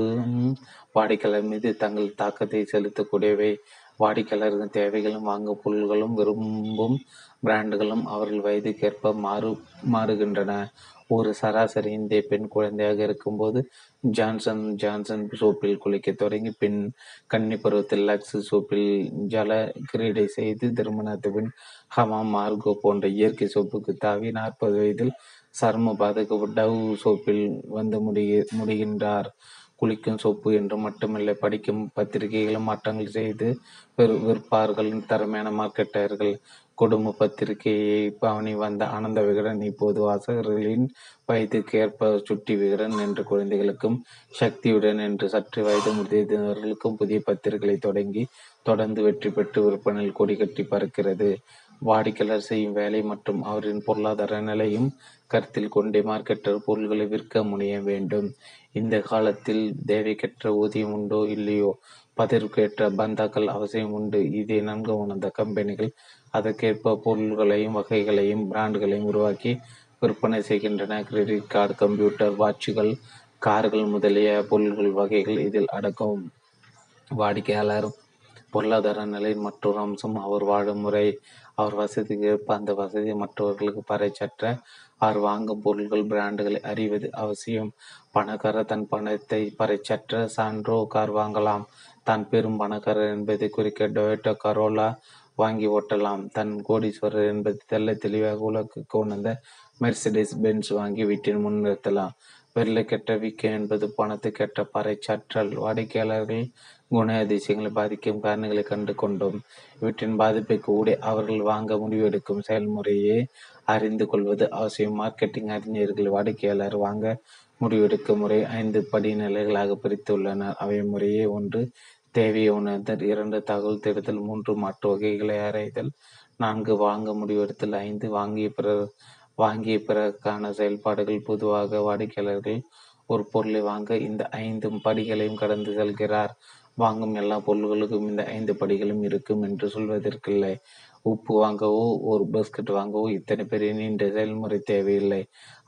வாடிக்கையாளர் மீது தங்கள் தாக்கத்தை செலுத்தக்கூடியவை. வாடிக்கையாளர்கள் தேவைகளும் வாங்கும் பொருள்களும் விரும்பும் பிராண்டுகளும் அவர்கள் வயதுக்கேற்ப மாறு மாறுகின்றன. ஒரு சராசரி இந்திய பெண் குழந்தையாக இருக்கும்போது ஜான்சன் ஜான்சன் சோப்பில் குளிக்க தொடங்கி, பின் கன்னி பருவத்தில் லக்ஸ் சோப்பில் ஜல கிரீடை செய்து, திருமணத்து பின் ஹமாம், மார்கோ போன்ற இயற்கை சோப்புக்கு தாவி நாற்பது வயதில் சர்ம பாதக டவ் சோப்பில் வந்து முடிய முடிகின்றார் குளிக்கும் சோப்பு என்று மட்டுமில்லை, படிக்கும் பத்திரிகைகளும் மாற்றங்கள் செய்து விற்பார்கள் திறமையான மார்க்கெட்டர்கள். குடும்ப பத்திரிகையை பவனி வந்த ஆனந்த விகடன் இப்போது வாசகர்களின் வயதுக்கு ஏற்ப சுட்டி விகடன் என்று குழந்தைகளுக்கும், சக்தியுடன் என்று சற்று வயது முதியவர்களுக்கும் புதிய பத்திரிகைகளை தொடங்கி தொடர்ந்து வெற்றி பெற்று விற்பனையில் கொடி கட்டி பறக்கிறது. வாடிக்கையாளர் செய்யும் வேலை மற்றும் அவரின் பொருளாதார நிலையும் கருத்தில் கொண்டே மார்க்கெட்டர் பொருள்களை விற்க முடிய வேண்டும். இந்த காலத்தில் தேவைக்கேற்ற ஊதியம் உண்டோ இல்லையோ, பதிவுக்கேற்ற பந்தாக்கள் அவசியம் உண்டு. இதை நன்கு உணர்ந்த கம்பெனிகள் அதற்கேற்ப பொருள்களையும் வகைகளையும் பிராண்டுகளையும் உருவாக்கி விற்பனை செய்கின்றன. கிரெடிட் கார்டு, கம்ப்யூட்டர், வாட்சுகள், கார்கள் முதலிய பொருள்கள் வகைகள் இதில் அடக்கும். வாடிக்கையாளர் பொருளாதார நிலையின் மற்றொரு அம்சம் அவர் வாழும் முறை. அவர் வசதிக்கு ஏற்ப அந்த வசதி மற்றவர்களுக்கு பறைச்சற்ற அவர் வாங்கும் பொருள்கள் பிராண்டுகளை அறிவது அவசியம். பணக்காரர் தன் பணத்தை பறைச்சற்ற சான்றோ கார் வாங்கலாம். தான் பெரும் பணக்காரர் என்பதை குறிக்க டொயோட்டோ கரோலா வாங்கி ஓட்டலாம். தன் கோடீஸ்வரர் என்பது தெல்ல தெளிவாக உலகுக்கு உணர்ந்த மெர்சிடிஸ் பென்ஸ் வாங்கி வீட்டின் முன் நிறுத்தலாம். வெள்ளை கெட்ட வீக்கம் என்பது பணத்தை கெட்ட பறைச்சாற்றல். வாடிக்கையாளர்கள் குண அதிசயங்களை பாதிக்கும் காரணங்களை கண்டு கொண்டோம். இவற்றின் பாதிப்பை கூட அவர்கள் வாங்க முடிவெடுக்கும் செயல்முறையே அறிந்து கொள்வது அவசியம். மார்க்கெட்டிங் அறிஞர்கள் வாடிக்கையாளர் வாங்க முடிவெடுக்கும் முறை ஐந்து படிநிலைகளாக பிரித்துள்ளனர். அவை முறையே: ஒன்று, தேவையை உணர்தல்; இரண்டு, தகவல் தேடுதல்; மூன்று, மாற்று வகைகளை ஆராய்தல்; நான்கு, வாங்க முடிவெடுத்தல்; ஐந்து, வாங்கிய பிறர் வாங்கிய பிறருக்கான செயல்பாடுகள். பொதுவாக வாடிக்கையாளர்கள் ஒரு பொருளை வாங்க இந்த ஐந்து படிகளையும் கடந்து செல்கிறார். வாங்கும் எல்லா பொருள்களுக்கும் இந்த ஐந்து படிகளும் இருக்கும் என்று சொல்வதற்கில்லை. உப்பு வாங்கவோ ஒரு பிஸ்கட் வாங்கவோ இத்தனை பெரிய நீண்ட செயல்முறை தேவையில்லை.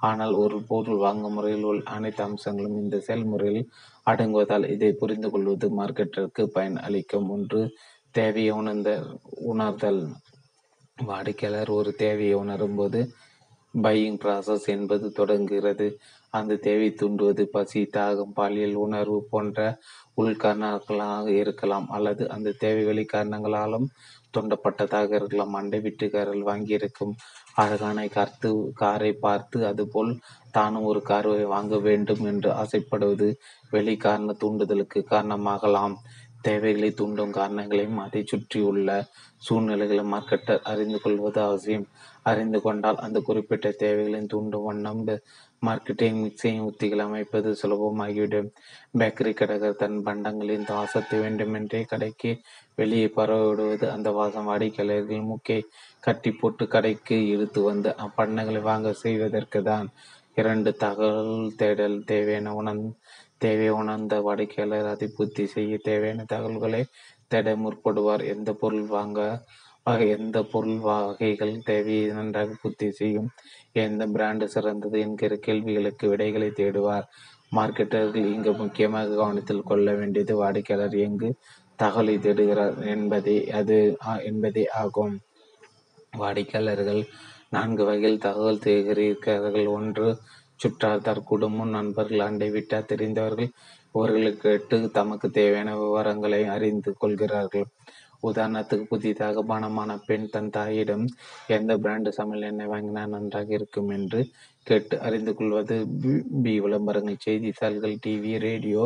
ஆனால் ஒரு பொருள் வாங்கும் முறையில் உள்ள அனைத்து அம்சங்களும் இந்த செயல்முறையில் அடங்குவதால் இதை புரிந்து கொள்வது மார்க்கெட்டிற்கு பயன் அளிக்கும். ஒன்று, தேவையை உணர்ந்த உணர்தல். வாடிக்கையாளர் ஒரு தேவையை உணரும் போது பையிங் ப்ராசஸ் என்பது தொடங்குகிறது. அந்த தேவை தூண்டுவது பசி, தாகம், பாலியல் உணர்வு போன்ற உள்காரணங்களாக இருக்கலாம், அல்லது அந்த தேவை வெளி காரணங்களாலும் தூண்டப்பட்டதாக இருக்கலாம். அண்டை வீட்டுக்காரர்கள் வாங்கியிருக்கும் அழகான கார்த்து காரை பார்த்து அதுபோல் தானும் ஒரு காரை வாங்க வேண்டும் என்று ஆசைப்படுவது வெளி காரண தூண்டுதலுக்கு காரணமாகலாம். தேவைகளை தூண்டும் காரணங்களையும் அதை சுற்றியுள்ள சூழ்நிலைகளை மார்க்கெட்டர் அறிந்து கொள்வது அவசியம். அறிந்து கொண்டால் அந்த குறிப்பிட்ட தேவைகளையும் தூண்டும் வண்ணம் மார்க்கெட்டிங் மிக்சிங் உத்திகள் அமைப்பது சுலபமாகிவிடும். பேக்கரி கடைகள் தன் பண்டங்களின் வாசத்தை வேண்டுமென்றே கடைக்கு வெளியே பரவ விடுவது. அந்த வாசம் வாடிக்கையாளர்கள் மூக்கை கட்டி போட்டு கடைக்கு இழுத்து வந்து அப்பண்டங்களை வாங்க செய்வதற்கு தான். இரண்டு தகவல் தேடல். தேவையான உணர் தேவை உணர்ந்த வாடிக்கையாளர் அதை பூர்த்தி செய்ய தேவையான தகவல்களை தேட முற்படுவார். எந்த பொருள் வாங்க எந்த பொருள் வகைகள் தேவையை நன்றாக பூர்த்தி செய்யும், எந்த பிராண்டு சிறந்தது என்கிற கேள்விகளுக்கு விடைகளை தேடுவார். மார்க்கெட்டர்கள் இங்கு முக்கியமாக கவனத்தில் கொள்ள வேண்டியது வாடிக்கையாளர் எங்கு தகவலை தேடுகிறார் என்பதே அது என்பதே ஆகும். வாடிக்கையாளர்கள் நான்கு வகையில் தகவல் தேடுகிறார்கள். ஒன்று, சுற்றார்த்தார், குடும்பம், நண்பர்கள், அண்டை விட்டார், தெரிந்தவர்கள். இவர்களுக்கு கேட்டு தமக்கு தேவையான விவரங்களை அறிந்து கொள்கிறார்கள். உதாரணத்துக்கு, புதிதாக மணமான பெண் தன் தாயிடம் எந்த பிராண்டு சமையல் எண்ணெய் வாங்கினால் நன்றாக இருக்கும் என்று கேட்டு அறிந்து கொள்வது. பி, விளம்பரங்கள், செய்தித்தாள்கள், டிவி, ரேடியோ,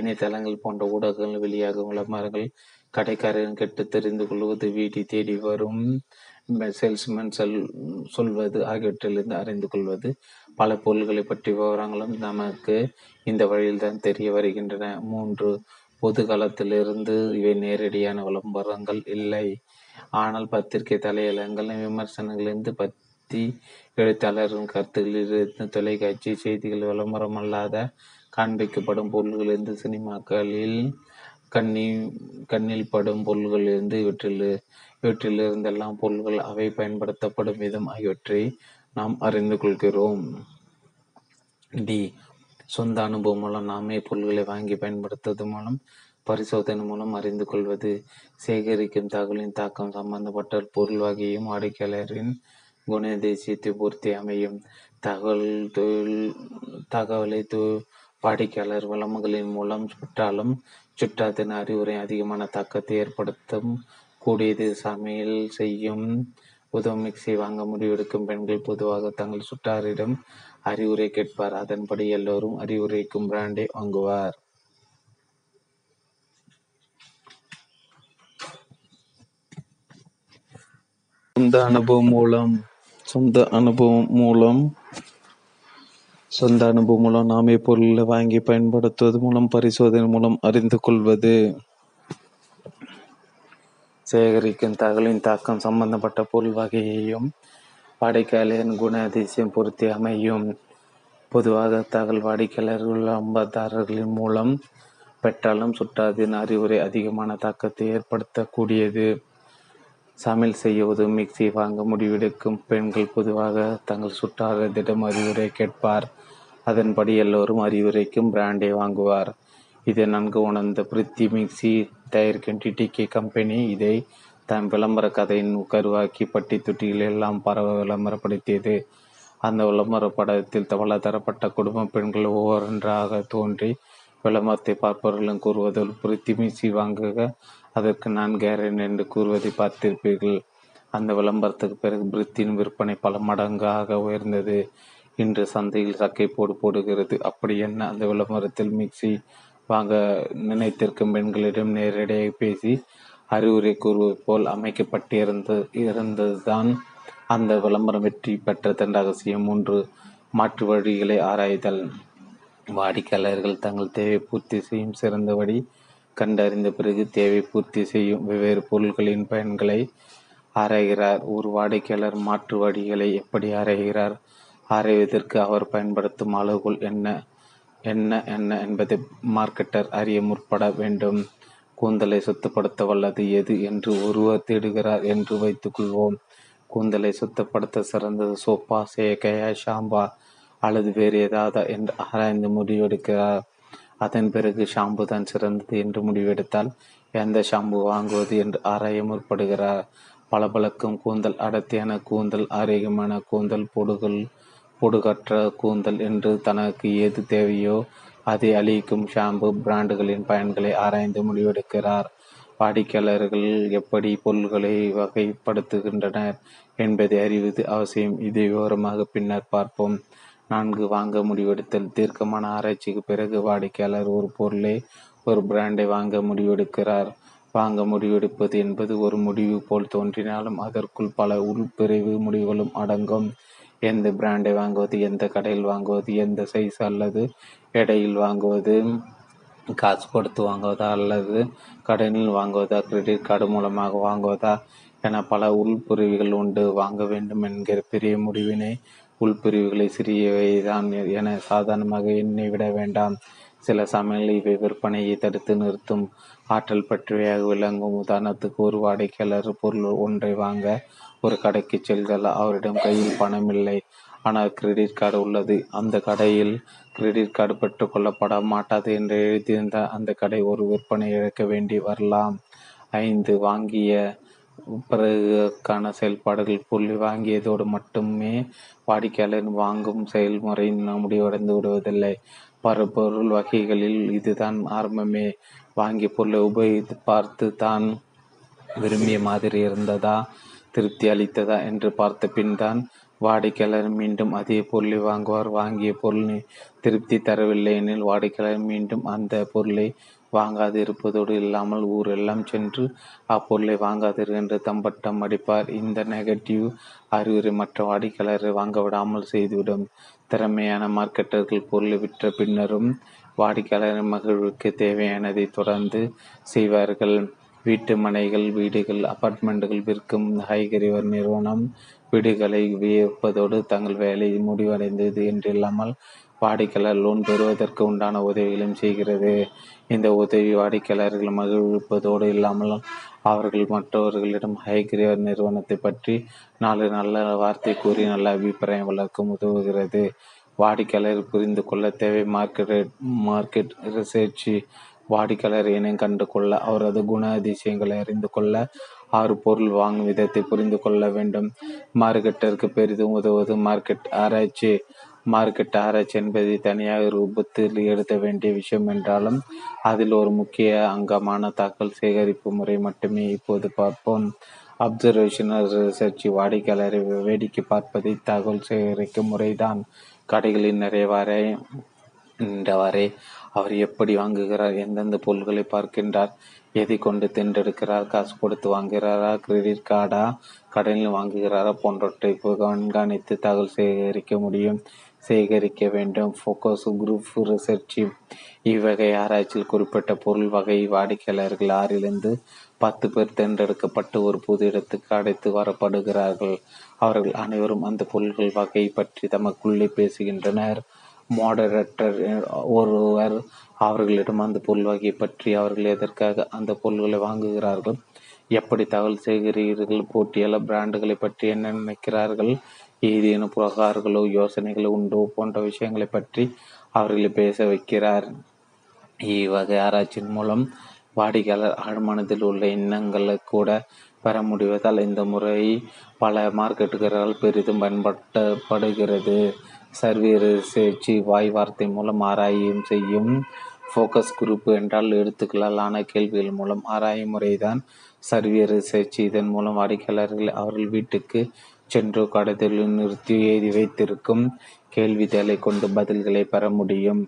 இணையதளங்கள் போன்ற ஊடகங்கள் வெளியாகும் விளம்பரங்கள் கடைக்காரர்கள் கேட்டு தெரிந்து கொள்வது. வீட்டை தேடி வரும் சேல்ஸ்மேன் சொல் சொல்வது ஆகியவற்றிலிருந்து அறிந்து கொள்வது. பல பொருள்களை பற்றிய விவரங்களும் நமக்கு இந்த வழியில்தான் தெரிய வருகின்றன. மூன்று, பொது காலத்திலிருந்து இவை நேரடியான விளம்பரங்கள் இல்லை, ஆனால் பத்திரிகை தலையலங்கள் விமர்சனங்களிலிருந்து பத்தி எழுத்தாளர்கள் கருத்துக்களிலிருந்து தொலைக்காட்சி செய்திகள் விளம்பரம் அல்லாத காண்பிக்கப்படும் பொருள்களிலிருந்து சினிமாக்களில் கண்ணி கண்ணில் படும் பொருள்களிலிருந்து இவற்றில் இவற்றிலிருந்தெல்லாம் பொருள்கள் அவை பயன்படுத்தப்படும் விதம் ஆகியவற்றை நாம் அறிந்து கொள்கிறோம். டி, சொந்த அனுபவம் மூலம் நாமே பொருள்களை வாங்கி பயன்படுத்துவது மூலம் பரிசோதனை மூலம் அறிந்து கொள்வது. சேகரிக்கும் தகவலின் தாக்கம் சம்பந்தப்பட்ட பொருள் வகையும் வாடிக்கையாளரின் குண தேசியத்தை பூர்த்தி அமையும். தகவல் தொழில் தகவலை தொ வாடிக்கையாளர் வளங்களின் மூலம் சுற்றாலும் சுற்றாத்தின் அறிவுரை அதிகமான தாக்கத்தை ஏற்படுத்தும் கூடியது. சமையல் செய்யும் உதவும் மிக்சி வாங்க முடிவெடுக்கும் பெண்கள் பொதுவாக தங்கள் சுற்றாரிடம் அறிவுரை கேட்பார். அதன்படி எல்லோரும் அறிவுரைக்கும் பிராண்டை வாங்குவார். சொந்த அனுபவம் மூலம் சொந்த அனுபவம் மூலம் சொந்த அனுபவம் மூலம் நாமே பொருளை வாங்கி பயன்படுத்துவது மூலம் பரிசோதனை மூலம் அறிந்து கொள்வது. சேகரிக்கும் தகவலின் தாக்கம் சம்பந்தப்பட்ட பொருள் வகையையும் வாடிக்கையாளரின் குண அதிசயம் பொருத்தி அமையும். பொதுவாக தகவல் வாடிக்கையாளர் விளம்பரதாரர்களின் மூலம் பெற்றாலும் சுற்றாதின் அறிவுரை அதிகமான தாக்கத்தை ஏற்படுத்தக்கூடியது. சமையல் செய்வது மிக்சி வாங்க முடிவெடுக்கும் பெண்கள் பொதுவாக தங்கள் சுற்றாரத்திடம் அறிவுரை கேட்பார். அதன்படி எல்லோரும் அறிவுரைக்கும் பிராண்டை வாங்குவார். இதை நன்கு உணர்ந்த பிரித்தி மிக்சி தயாரிக்கும் டிடிகே கம்பெனி இதை தன் விளம்பர கதையின் கருவாக்கி பட்டி தொட்டிகள் எல்லாம் பரவ விளம்பரப்படுத்தியது. அந்த விளம்பர படத்தில் பல தரப்பட்ட குடும்ப பெண்கள் ஒவ்வொன்றாக தோன்றி விளம்பரத்தை பார்ப்பவர்களும் கூறுவது பிரித்தி மிக்சி வாங்குக அதற்கு நான் கேரன் என்று கூறுவதை பார்த்திருப்பீர்கள். அந்த விளம்பரத்துக்கு பிறகு பிரித்தின் விற்பனை பல மடங்காக உயர்ந்தது. இன்று சந்தையில் சக்கை போடு போடுகிறது. அப்படி என்ன அந்த விளம்பரத்தில் மிக்சி வாங்க நினைத்திருக்கும் பெண்களிடம் நேரடியாக பேசி அறிவுரை கூறுவது போல் அமைக்கப்பட்டிருந்த இருந்ததுதான் அந்த விளம்பரம் வெற்றி பெற்ற தண்டகசியம். மூன்று, மாற்று வழிகளை ஆராய்தல். வாடிக்கையாளர்கள் தங்கள் தேவை பூர்த்தி செய்யும் சிறந்த வழி கண்டறிந்த பிறகு தேவை பூர்த்தி செய்யும் வெவ்வேறு பொருள்களின் பயன்களை ஆராய்கிறார். ஒரு வாடிக்கையாளர் மாற்று வழிகளை எப்படி ஆராய்கிறார்? ஆராய்வதற்கு அவர் பயன்படுத்தும் அளவுகள் என்ன என்ன என்ன என்பதை மார்க்கெட்டர் அறிய முற்பட வேண்டும். கூந்தலை சுத்தப்படுத்த வல்லது எது என்று ஒருவர் தேடுகிறார் என்று வைத்துக்கொள்வோம். கூந்தலை சுத்தப்படுத்த சிறந்தது சோப்பா, சேகையா, ஷாம்பா அல்லது வேறு ஏதாவதா என்று ஆராய்ந்து முடிவெடுக்கிறார். அதன் பிறகு ஷாம்பு தான் சிறந்தது என்று முடிவெடுத்தால் எந்த ஷாம்பு வாங்குவது என்று ஆராய முற்படுகிறார். பளபளக்கும் கூந்தல், அடர்த்தியான கூந்தல், ஆரோக்கியமான கூந்தல், பொடுகள் பொடுகற்ற கூந்தல் என்று தனக்கு எது தேவையோ அதை அளிக்கும் ஷாம்பு பிராண்டுகளின் பயன்களை ஆராய்ந்து முடிவெடுக்கிறார். வாடிக்கையாளர்கள் எப்படி பொருள்களை வகைப்படுத்துகின்றனர் என்பதை அறிவது அவசியம். இதை விவரமாக பின்னர் பார்ப்போம். நான்கு, வாங்க முடிவெடுத்தல். தீர்க்கமான ஆராய்ச்சிக்கு பிறகு வாடிக்கையாளர் ஒரு பொருளை ஒரு பிராண்டை வாங்க முடிவெடுக்கிறார். வாங்க முடிவெடுப்பது என்பது ஒரு முடிவு போல் தோன்றினாலும் அதற்குள் பல உள்பிரிவு முடிவுகளும் அடங்கும். எந்த பிராண்டை வாங்குவது, எந்த கடையில் வாங்குவது, எந்த சைஸ் அல்லது எடையில் வாங்குவது, காசு கொடுத்து வாங்குவதா அல்லது கடனில் வாங்குவதா, கிரெடிட் கார்டு மூலமாக வாங்குவதா என பல உள்பிரிவுகள் உண்டு. வாங்க வேண்டும் என்கிற பெரிய முடிவினை உள்பிரிவுகளை சிறியவைதான் என சாதாரணமாக எண்ணி விட வேண்டாம். சில சமையல் இவை விற்பனையை தடுத்து நிறுத்தும் ஆற்றல் பற்றியாக விளங்கும். உதாரணத்துக்கு, ஒரு வாடிக்கையாளர் பொருள் ஒன்றை வாங்க ஒரு கடைக்கு செல்கிறார். அவரிடம் கையில் பணம் இல்லை, ஆனால் கிரெடிட் கார்டு உள்ளது. அந்த கடையில் கிரெடிட் கார்டு பெற்றுக்கொள்ளப்பட மாட்டாது என்று எழுதியிருந்தால் அந்த கடை ஒரு விற்பனை இழக்க வேண்டி வரலாம். ஐந்து வாங்கிய பிறகுக்கான செயல்பாடுகள். புள்ளி வாங்கியதோடு மட்டுமே வாடிக்கையாளர் வாங்கும் செயல்முறை முடிவடைந்து விடுவதில்லை. பல பொருள் வகைகளில் இதுதான் ஆரம்பமே. வாங்கி பொருளை உபயோகித்து பார்த்து தான் விரும்பிய மாதிரி இருந்ததா, திருப்தி அளித்ததா என்று பார்த்த பின் தான் வாடிக்கையாளர் மீண்டும் அதே பொருளை வாங்குவார். வாங்கிய பொருள் திருப்தி தரவில்லை எனில் வாடிக்கையாளர் மீண்டும் அந்த பொருளை வாங்காது இருப்பதோடு இல்லாமல் ஊரெல்லாம் சென்று அப்பொருளை வாங்காதீர் என்று தம்பட்டம் அடிப்பார். இந்த நெகட்டிவ் அறிவுரை மற்ற வாடிக்கையாளரை வாங்க விடாமல் செய்துவிடும். திறமையான மார்க்கெட்டர்கள் பொருளை விற்ற பின்னரும் வாடிக்கையாளர் மகிழ்வுக்கு தேவையானதை தொடர்ந்து செய்வார்கள். வீட்டு மனைகள், வீடுகள், அபார்ட்மெண்ட்டுகள் விற்கும் ஹைகரிவர் நிறுவனம் வீடுகளை விற்பதோடு தங்கள் வேலை முடிவடைந்தது என்றில்லாமல் வாடிக்கையாளர் லோன் பெறுவதற்கு உண்டான உதவிகளையும் செய்கிறது. இந்த உதவி வாடிக்கையாளர்கள் மகிழ்விப்பதோடு இல்லாமல் அவர்கள் மற்றவர்களிடம் ஹைகிரேவர் நிறுவனத்தை பற்றி நாலு நல்ல வார்த்தை கூறி நல்ல அபிப்பிராயம் வளர்க்க உதவுகிறது. வாடிக்கையாளர் புரிந்து கொள்ள தேவை மார்க்கெட் மார்க்கெட் ரிசர்ச். வாடிக்கையாளர் இனம் கண்டு கொள்ள, அவரது குண அதிசயங்களை அறிந்து கொள்ள, ஆறு பொருள் வாங்கும் விதத்தை புரிந்து கொள்ள வேண்டும். மார்க்கெட்டருக்கு பெரிதும் உதவுவது மார்க்கெட் ஆராய்ச்சி. மார்க்கெட் ஆராய்ச்சி என்பதை தனியாக ரூபத்தில் எழுத வேண்டிய விஷயம் என்றாலும் அதில் ஒரு முக்கிய அங்கமான தாக்கல் சேகரிப்பு முறை மட்டுமே இப்போது பார்ப்போம். அப்சர்வேஷனல் ரிசர்ச் வாடிக்கையாளரை வேடிக்கை பார்ப்பதை தகவல் சேகரிக்கும் முறைதான். கடைகளில் நிறைய வரை நின்றவாறே அவர் எப்படி வாங்குகிறார், எந்தெந்த பொருள்களை பார்க்கின்றார், எதை கொண்டு தின்றெடுக்கிறார், காசு கொடுத்து வாங்குகிறாரா, கிரெடிட் கார்டா, கடனில் வாங்குகிறாரா போன்றவற்றை கண்காணித்து தகவல் சேகரிக்க முடியும் சேகரிக்க வேண்டும். Focus group research. இவ்வகை ஆராய்ச்சியில் குறிப்பிட்ட பொருள் வகை வாடிக்கையாளர்கள் ஆறிலிருந்து பத்து பேர் தேர்ந்தெடுக்கப்பட்டு ஒரு பொது இடத்துக்கு அடைத்து வரப்படுகிறார்கள். அவர்கள் அனைவரும் அந்த பொருள்கள் வகை பற்றி தமக்குள்ளே பேசுகின்றனர். மாடரேட்டர் ஒருவர் அவர்களிடம் அந்த பொருள் வகை பற்றி, அவர்கள் எதற்காக அந்த பொருள்களை வாங்குகிறார்கள், எப்படி தகவல் சேகரிக்கிறீர்கள், போட்டியாளர் பிராண்டுகளை பற்றி என்ன நினைக்கிறார்கள், ஏதேனும் புகார்களோ யோசனைகளோ உண்டோ போன்ற விஷயங்களை பற்றி அவர்களை பேச வைக்கிறார். இவ்வகை ஆராய்ச்சியின் மூலம் வாடிக்கையாளர் ஆழ்மனதில் உள்ள எண்ணங்களை கூட பெற முடிவதால் இந்த முறை பல மார்க்கெட்டுகளால் பெரிதும் பயன்படுத்தப்படுகிறது. சர்வே ரிசர்ச்சி வாய் வார்த்தை மூலம் ஆராயும் செய்யும். ஃபோக்கஸ் குரூப் என்றால் எழுத்துக்களாலான கேள்விகள் மூலம் ஆராயும் முறைதான் சர்வே ரிசர்ச். இதன் மூலம் வாடிக்கையாளர்கள் அவர்கள் வீட்டுக்கு சென்று கடத்தில் நிறுத்தி எழுதி வைத்திருக்கும் கேள்விகளை கொண்டு பதில்களை பெற முடியும்.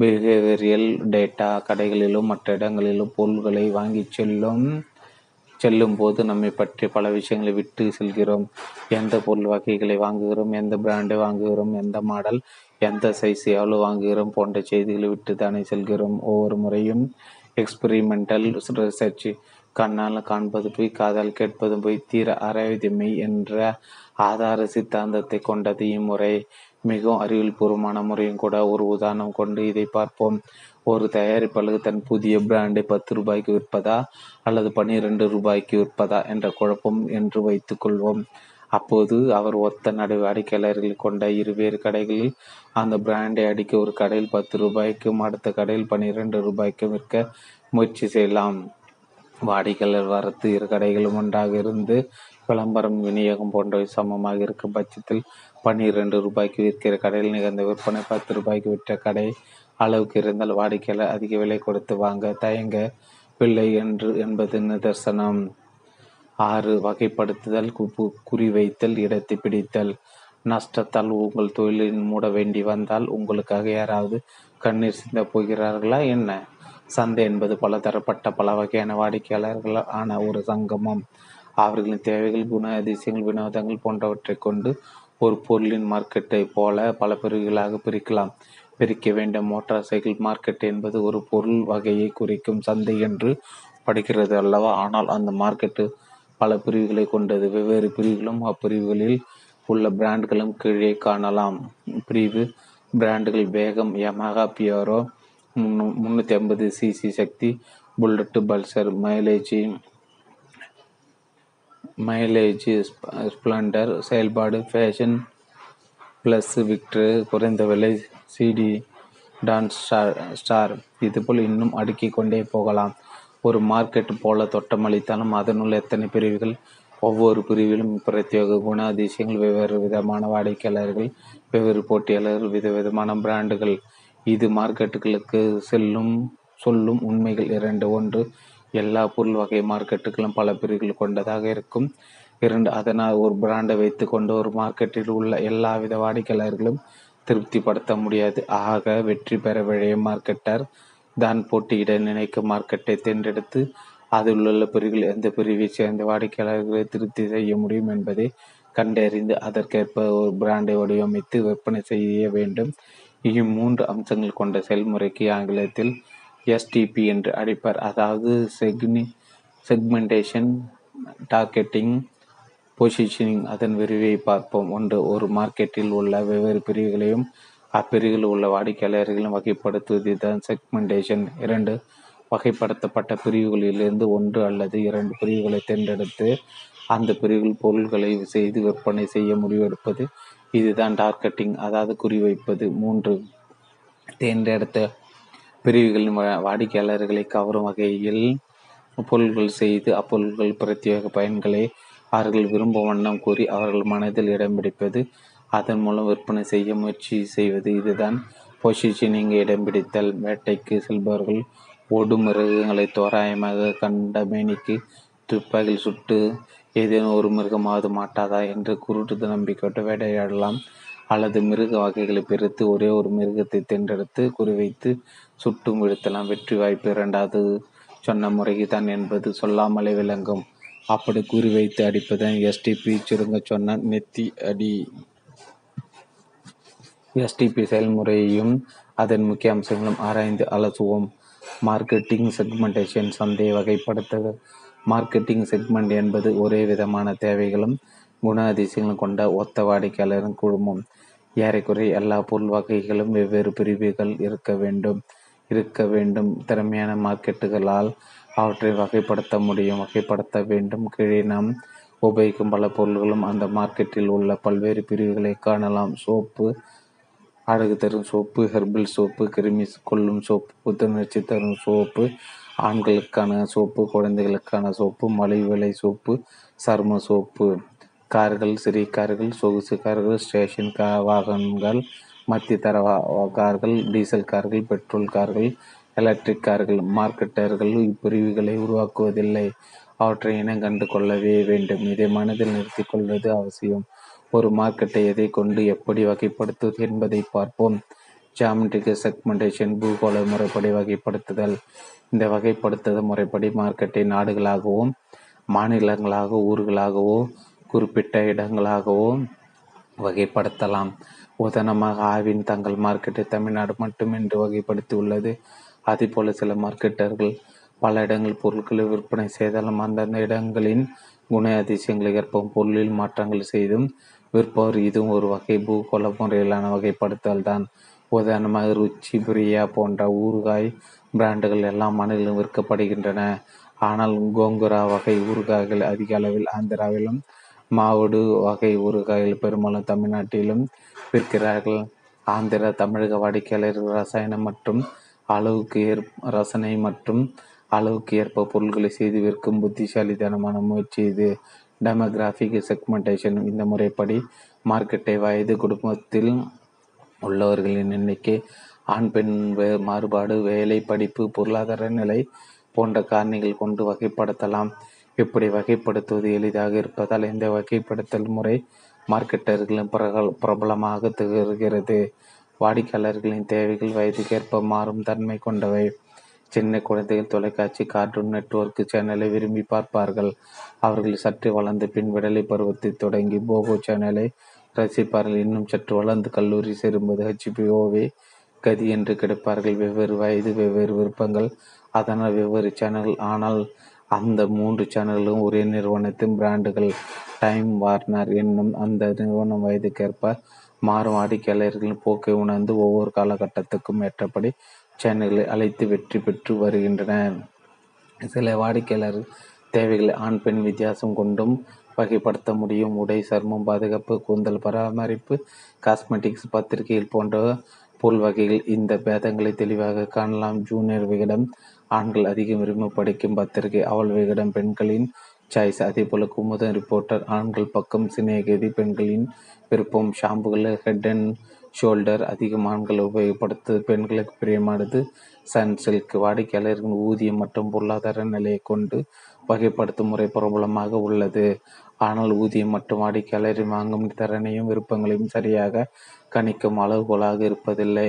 Behavioural data. கடைகளிலும் மற்ற இடங்களிலும் பொருள்களை வாங்கி செல்லும் செல்லும் போது நம்மை பற்றி பல விஷயங்களை விட்டு செல்கிறோம். எந்த பொருள் வகைகளை வாங்குகிறோம், எந்த பிராண்டை வாங்குகிறோம், எந்த மாடல், எந்த சைஸ், எவ்வளோ வாங்குகிறோம் போன்ற செய்திகளை விட்டு தானே செல்கிறோம். ஒவ்வொரு முறையும் எக்ஸ்பெரிமெண்டல் ரிசர்ச். கண்ணால் காண்பது போய், காதால் கேட்பது போய், தீர ஆராய்வது மெய் என்ற ஆதார சித்தாந்தத்தை கொண்டது இம்முறை. மிகவும் அறிவியல்பூர்வமான முறையும் கூட. ஒரு உதாரணம் கொண்டு இதை பார்ப்போம். ஒரு தயாரிப்பாளர் தன் புதிய பிராண்டை பத்து ரூபாய்க்கு விற்பதா அல்லது பன்னிரெண்டு ரூபாய்க்கு விற்பதா என்ற குழப்பம் என்று வைத்துக்கொள்வோம். அப்போது அவர் ஒத்த நடை வாடிக்கையாளர்கள் கொண்ட இருவேறு கடைகளில் அந்த பிராண்டை அடிக்க ஒரு கடையில் பத்து ரூபாய்க்கும் அடுத்த கடையில் பன்னிரெண்டு ரூபாய்க்கும் விற்க முயற்சி செய்யலாம். வாடிக்கையாளர் வரத்து இரு கடைகளும் ஒன்றாக இருந்து விளம்பரம் விநியோகம் போன்றவை சமமாக இருக்கும் பட்சத்தில் பன்னிரெண்டு ரூபாய்க்கு விற்கிற கடையில் நிகழ்ந்த விற்பனை பத்து ரூபாய்க்கு விற்ற கடை அளவுக்கு இருந்தால் வாடிக்கையாளர் அதிக விலை கொடுத்து வாங்க தயங்க வில்லை என்று என்பது நிதர்சனம். ஆறு வகைப்படுத்துதல், குறிவைத்தல், இடத்தை பிடித்தல். நஷ்டத்தால் உங்கள் தொழிலில் மூட வேண்டி வந்தால் உங்களுக்காக யாராவது கண்ணீர் சிந்த போகிறார்களா என்ன? சந்தை என்பது பல தரப்பட்ட பல வகையான வாடிக்கையாளர்கள் ஆன ஒரு சங்கமம். அவர்களின் தேவைகள், குண அதிசயங்கள், வினோதங்கள் போன்றவற்றை கொண்டு ஒரு பொருளின் மார்க்கெட்டை போல பல பிரிவுகளாக பிரிக்கலாம் பிரிக்க வேண்டும். மோட்டார் சைக்கிள் மார்க்கெட் என்பது ஒரு பொருள் வகையை குறிக்கும் சந்தை என்று படிக்கிறது அல்லவா? ஆனால் அந்த மார்க்கெட்டு பல பிரிவுகளை கொண்டது. வெவ்வேறு பிரிவுகளும் அப்பிரிவுகளில் உள்ள பிராண்டுகளும் கீழே காணலாம். பிரிவு பிராண்டுகள் வேகம்: யமஹா பியோரோ, முன்னூ முன்னூற்றி ஐம்பது சிசி சக்தி, bullet, Pulsar. Mileage mileage Splendor. செயல்பாடு: ஃபேஷன் ப்ளஸ், விக்டர், குறைந்த விலை, சிடி டான்ஸ், ஸ்டார் ஸ்டார் இதுபோல் இன்னும் அடுக்கிக் கொண்டே போகலாம். ஒரு மார்க்கெட் போல தோட்டமளித்தாலும் அதனுள் எத்தனை பிரிவுகள்? ஒவ்வொரு பிரிவிலும் பிரத்யேக குண அதிசயங்கள், வெவ்வேறு விதமான வாடிக்கையாளர்கள், வெவ்வேறு போட்டியாளர்கள், விதவிதமான பிராண்டுகள். இது மார்க்கெட்டுகளுக்கு செல்லும் சொல்லும் உண்மைகள் இரண்டு. ஒன்று, எல்லா பொருள் வகை மார்க்கெட்டுகளும் பல பிரிவுகள் கொண்டதாக இருக்கும். இரண்டு, அதனால் ஒரு பிராண்டை வைத்து கொண்டு ஒரு மார்க்கெட்டில் உள்ள எல்லாவித வாடிக்கையாளர்களும் திருப்திப்படுத்த முடியாது. ஆக வெற்றி பெற விழைய மார்க்கெட்டர் தான் போட்டியிட நினைக்கும் மார்க்கெட்டை தேர்ந்தெடுத்து அதில் உள்ள பிரிவுகள் எந்த பிரிவை சேர்ந்த வாடிக்கையாளர்களை திருப்தி செய்ய முடியும் என்பதை கண்டறிந்து அதற்கேற்ப ஒரு பிராண்டை வடிவமைத்து விற்பனை செய்ய வேண்டும். இம்மூன்று அம்சங்கள் கொண்ட செயல்முறைக்கு ஆங்கிலத்தில் எஸ்டிபி என்று அழைப்பர். அதாவது செக்னி செக்மெண்டேஷன், டார்கெட்டிங், பொசிஷனிங். அதன் விரிவை பார்ப்போம். ஒன்று, ஒரு மார்க்கெட்டில் உள்ள வெவ்வேறு பிரிவுகளையும் அப்பிரிவில் உள்ள வாடிக்கையாளர்களையும் வகைப்படுத்துவது தான் செக்மெண்டேஷன். இரண்டு, வகைப்படுத்தப்பட்ட பிரிவுகளிலிருந்து ஒன்று அல்லது இரண்டு பிரிவுகளை தேர்ந்தெடுத்து அந்த பிரிவில் பொருட்களை செய்து விற்பனை செய்ய முடிவெடுப்பது. இதுதான் டார்கெட்டிங், அதாவது குறிவைப்பது. மூன்று, தேர்ந்தெடுத்த பிரிவுகளின் வாடிக்கையாளர்களை கவரும் வகையில் பொருள்கள் செய்து அப்பொருள்கள் பிரத்யேக பயன்களை அவர்கள் விரும்பும் வண்ணம் கூறி அவர்கள் மனதில் இடம் பிடிப்பது, அதன் மூலம் விற்பனை செய்ய முயற்சி செய்வது. இதுதான் பொசிஷனிங், இடம் பிடித்தல். வேட்டைக்கு செல்பவர்கள் ஓடு மிருகங்களை தோராயமாக கண்டமேனிக்கு துப்பாக்கியில் சுட்டு ஏதேனும் ஒரு மிருகமாவது மாட்டாதா என்று குருட்டு நம்பிக்கையோட்டு வேட்டையாடலாம். அல்லது மிருக வகைகளை பிரித்து ஒரே ஒரு மிருகத்தை தேர்ந்தெடுத்து குறிவைத்து சுட்டும் வீழ்த்தலாம். வெற்றி வாய்ப்பு இரண்டாவது சொன்ன முறைக்கு தான் என்பது சொல்லாமலே விளங்கும். அப்படி குறிவைத்து அடிப்பதுதான் எஸ்டிபி. சுருங்க சொன்ன நெத்தி அடி. எஸ்டிபி செயல்முறையையும் அதன் முக்கிய அம்சங்களும் ஆராய்ந்து அலசுவோம். மார்க்கெட்டிங் செக்மெண்டேஷன், சந்தையை வகைப்படுத்த. மார்க்கெட்டிங் செக்மெண்ட் என்பது ஒரே விதமான தேவைகளும் குண அதிசயங்களும் கொண்ட ஒத்த வாடிக்கையாளரின் குழுமம். ஏறக்குறைய எல்லா பொருள் வகைகளும் வெவ்வேறு பிரிவுகள் இருக்க வேண்டும் இருக்க வேண்டும் திறமையான மார்க்கெட்டுகளால் அவற்றை வகைப்படுத்த முடியும். வகைப்படுத்த வேண்டும். கீழே நாம் உபயோகிக்கும் பல பொருள்களும் அந்த மார்க்கெட்டில் உள்ள பல்வேறு பிரிவுகளை காணலாம். சோப்பு, அழகு தரும் சோப்பு, ஹெர்பல் சோப்பு, கிருமி கொல்லும் சோப்பு, புத்துணர்ச்சி தரும் சோப்பு, ஆண்களுக்கான சோப்பு, குழந்தைகளுக்கான சோப்பு, மலிவு விலை சோப்பு, சர்ம சோப்பு. கார்கள், சிறிய கார்கள், சொகுசு கார்கள், ஸ்டேஷன் கா வாகனங்கள், மத்திய தர கார்கள், டீசல் கார்கள், பெட்ரோல் கார்கள், எலக்ட்ரிக் கார்கள். மார்க்கெட்டர்கள் இப்பிரிவுகளை உருவாக்குவதில்லை, அவற்றை இனம் கண்டு கொள்ளவே வேண்டும். இதை மனதில் நிறுத்தி கொள்வது அவசியம். ஒரு மார்க்கெட்டை எதை கொண்டு எப்படி வகைப்படுத்துவது என்பதை பார்ப்போம். ஜியாமெட்ரிக் செக்மெண்டேஷன், பூகோள முறைப்படி வகைப்படுத்துதல். இந்த வகைப்படுத்துதல் முறைப்படி மார்க்கெட்டை நாடுகளாகவோ, மாநிலங்களாகவோ, ஊர்களாகவோ, குறிப்பிட்ட இடங்களாகவோ வகைப்படுத்தலாம். உதாரணமாக ஆவின் தங்கள் மார்க்கெட்டை தமிழ்நாடு மட்டுமின்றி வகைப்படுத்தி உள்ளது. அதேபோல சில மார்க்கெட்டர்கள் பல இடங்களில் பொருட்களை விற்பனை செய்தாலும் அந்தந்த இடங்களின் குண அதிசயங்களை ஏற்பவும் பொருளில் மாற்றங்கள் செய்தும் விற்பவர். இதுவும் ஒரு வகை பூகோள முறையிலான வகைப்படுத்தல் தான். உதாரணமாக ருச்சி, பிரியா போன்ற ஊறுகாய் பிராண்டுகள் எல்லா மாநிலங்களிலும் விற்கப்படுகின்றன. ஆனால் கோங்குரா வகை ஊறுகாய்கள் அதிக அளவில் ஆந்திராவிலும், மாவடு வகை ஊறுகாய்கள் பெரும்பாலும் தமிழ்நாட்டிலும் விற்கிறார்கள். ஆந்திரா தமிழக வாடிக்கையாளர்கள் ரசாயனம் மற்றும் அளவுக்கு ஏற் ரசனை மற்றும் அளவுக்கு ஏற்ப பொருட்களை செய்து விற்கும் புத்திசாலித்தனமான முயற்சி இது. டெமோகிராஃபிக் செக்மெண்டேஷன், இந்த முறைப்படி மார்க்கெட்டை வயது, குடும்பத்தில் உள்ளவர்களின் எண்ணிக்கை, ஆண் பெண் மாறுபாடு, வேலை, படிப்பு, பொருளாதார நிலை போன்ற காரணிகள் கொண்டு வகைப்படுத்தலாம். இப்படி வகைப்படுத்துவது எளிதாக இருப்பதால் இந்த வகைப்படுத்தல் முறை மார்க்கெட்டர்களும் பிரபலமாக திகழ்கிறது. வாடிக்கையாளர்களின் தேவைகள் வயதுக்கேற்ப மாறும் தன்மை கொண்டவை. சின்ன குழந்தைகள் தொலைக்காட்சி கார்ட்டூன் நெட்வொர்க் சேனலை விரும்பி பார்ப்பார்கள். அவர்கள் சற்று வளர்ந்த பின் விடலை பருவத்தை தொடங்கி போகோ சேனலை ரசிப்பார்கள். இன்னும் சற்று வளர்ந்து கல்லூரி சேரும்போது ஹெச்பிஓவே கதி என்று கிடைப்பார்கள். வெவ்வேறு வயது வெவ்வேறு விருப்பங்கள், அதனால் வெவ்வேறு சேனல்கள். ஆனால் அந்த மூன்று சேனல்களும் ஒரே நிறுவனத்தின் பிராண்டுகள். டைம் வார்னர் என்னும் அந்த நிறுவனம் வயதுக்கேற்ப மாறும் வாடிக்கையாளர்களின் போக்கை உணர்ந்து ஒவ்வொரு காலகட்டத்துக்கும் ஏற்றபடி சேனல்களை அழைத்து வெற்றி பெற்று வருகின்றன. சில வாடிக்கையாளர் தேவைகளை ஆண் பெண் வித்தியாசம் கொண்டும் வகைப்படுத்த முடியும். உடை, சர்மம், பாதுகாப்பு, கூந்தல் பராமரிப்பு, காஸ்மெட்டிக்ஸ், பத்திரிகைகள் போன்ற பொருள் வகைகள் இந்த பேதங்களை தெளிவாக காணலாம். ஜூனியர் விகடம் ஆண்கள் அதிகம் விரும்பி படிக்கும் பத்திரிகை, அவள் விகடம் பெண்களின் சாய்ஸ். அதே போல் குமுதன் ரிப்போர்ட்டர் ஆண்கள் பக்கம், சினேகதி பெண்களின் விருப்பம். ஷாம்புகள் ஹெட் அண்ட் ஷோல்டர் அதிகம் ஆண்கள் உபயோகப்படுத்து, பெண்களுக்கு பிரியமானது சன் சில்க். வாடிக்கையாளர்களின் ஊதியம் மற்றும் பொருளாதார நிலையை கொண்டு வகைப்படுத்தும் முறை பிரபலமாக உள்ளது. ஆனால் ஊதியம் மற்றும் வாடிக்கையாளரின் வாங்கும் திறனையும் விருப்பங்களையும் சரியாக கணிக்கும் அளவுகோலாக இருப்பதில்லை.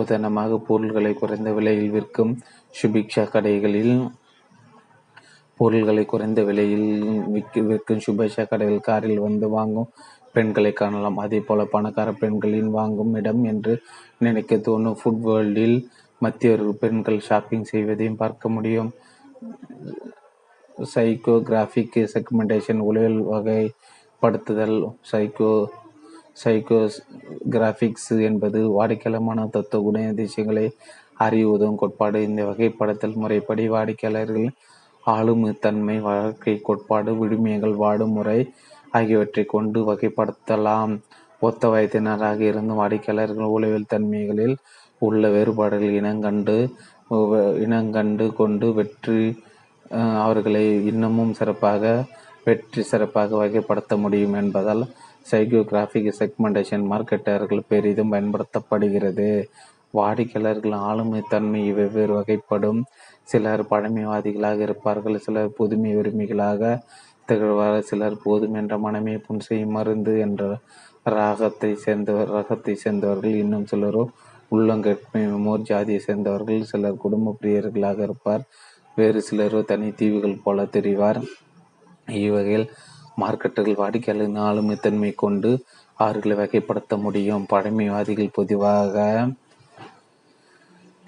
உதாரணமாக, பொருள்களை குறைந்த விலையில் விற்கும் சுபிக்ஷா கடைகளில் பொருள்களை குறைந்த விலையில் விற்கு விற்கும் சுபேஷா கடைகள் காரில் வந்து வாங்கும் பெண்களை காணலாம். அதே போல பணக்கார பெண்களின் வாங்கும் இடம் என்று நினைக்க தோணும் ஃபுட் வேர்ல்டில் மத்தியவர்கள் பெண்கள் ஷாப்பிங் செய்வதையும் பார்க்க முடியும். சைக்கோகிராஃபிக் செக்மெண்டேஷன் உளவியல் வகைப்படுத்துதல். சைக்கோ சைக்கோகிராஃபிக்ஸ் என்பது வாடிக்கையாளமான தத்துவ குண அதிசயங்களை அறிவுதவும் கோட்பாடு. இந்த வகைப்படுத்தல் முறைப்படி வாடிக்கையாளர்கள் ஆளுமைத்தன்மை, வாழ்க்கை கோட்பாடு, விழுமியங்கள், வாடும் முறை ஆகியவற்றை கொண்டு வகைப்படுத்தலாம். ஒத்த வயதினராக இருந்தும் வாடிக்கையாளர்கள் உளவியல் தன்மைகளில் உள்ள வேறுபாடுகள் இனங்கண்டு இனங்கண்டு கொண்டு வெற்றி அவர்களை இன்னமும் சிறப்பாக வெற்றி சிறப்பாக வகைப்படுத்த முடியும் என்பதால் சைக்கோகிராஃபிக் செக்மெண்டேஷன் மார்க்கெட்டர்கள் பெரிதும் பயன்படுத்தப்படுகிறது. வாடிக்கையாளர்கள் ஆளுமைத்தன்மை வெவ்வேறு வகைப்படும். சிலர் பழமைவாதிகளாக இருப்பார்கள், சிலர் புதுமை விரும்பிகளாக திகழ்வார், சிலர் போதும் என்ற மனமே புன்செய் மருந்து என்ற ராகத்தை சேர்ந்தவர் ரகத்தை சேர்ந்தவர்கள், இன்னும் சிலரோ உள்ளங்கட்மை மோர் ஜாதியை சேர்ந்தவர்கள். சிலர் குடும்ப பிரியர்களாக இருப்பார், வேறு சிலரோ தனி தீவுகள் போல தெரிவார். இவ்வகையில் மார்க்கெட்டுகள் வாடிக்கையாளரின் ஆளுமைத்தன்மை கொண்டு அவர்களை வகைப்படுத்த முடியும். பழமைவாதிகள் பொதுவாக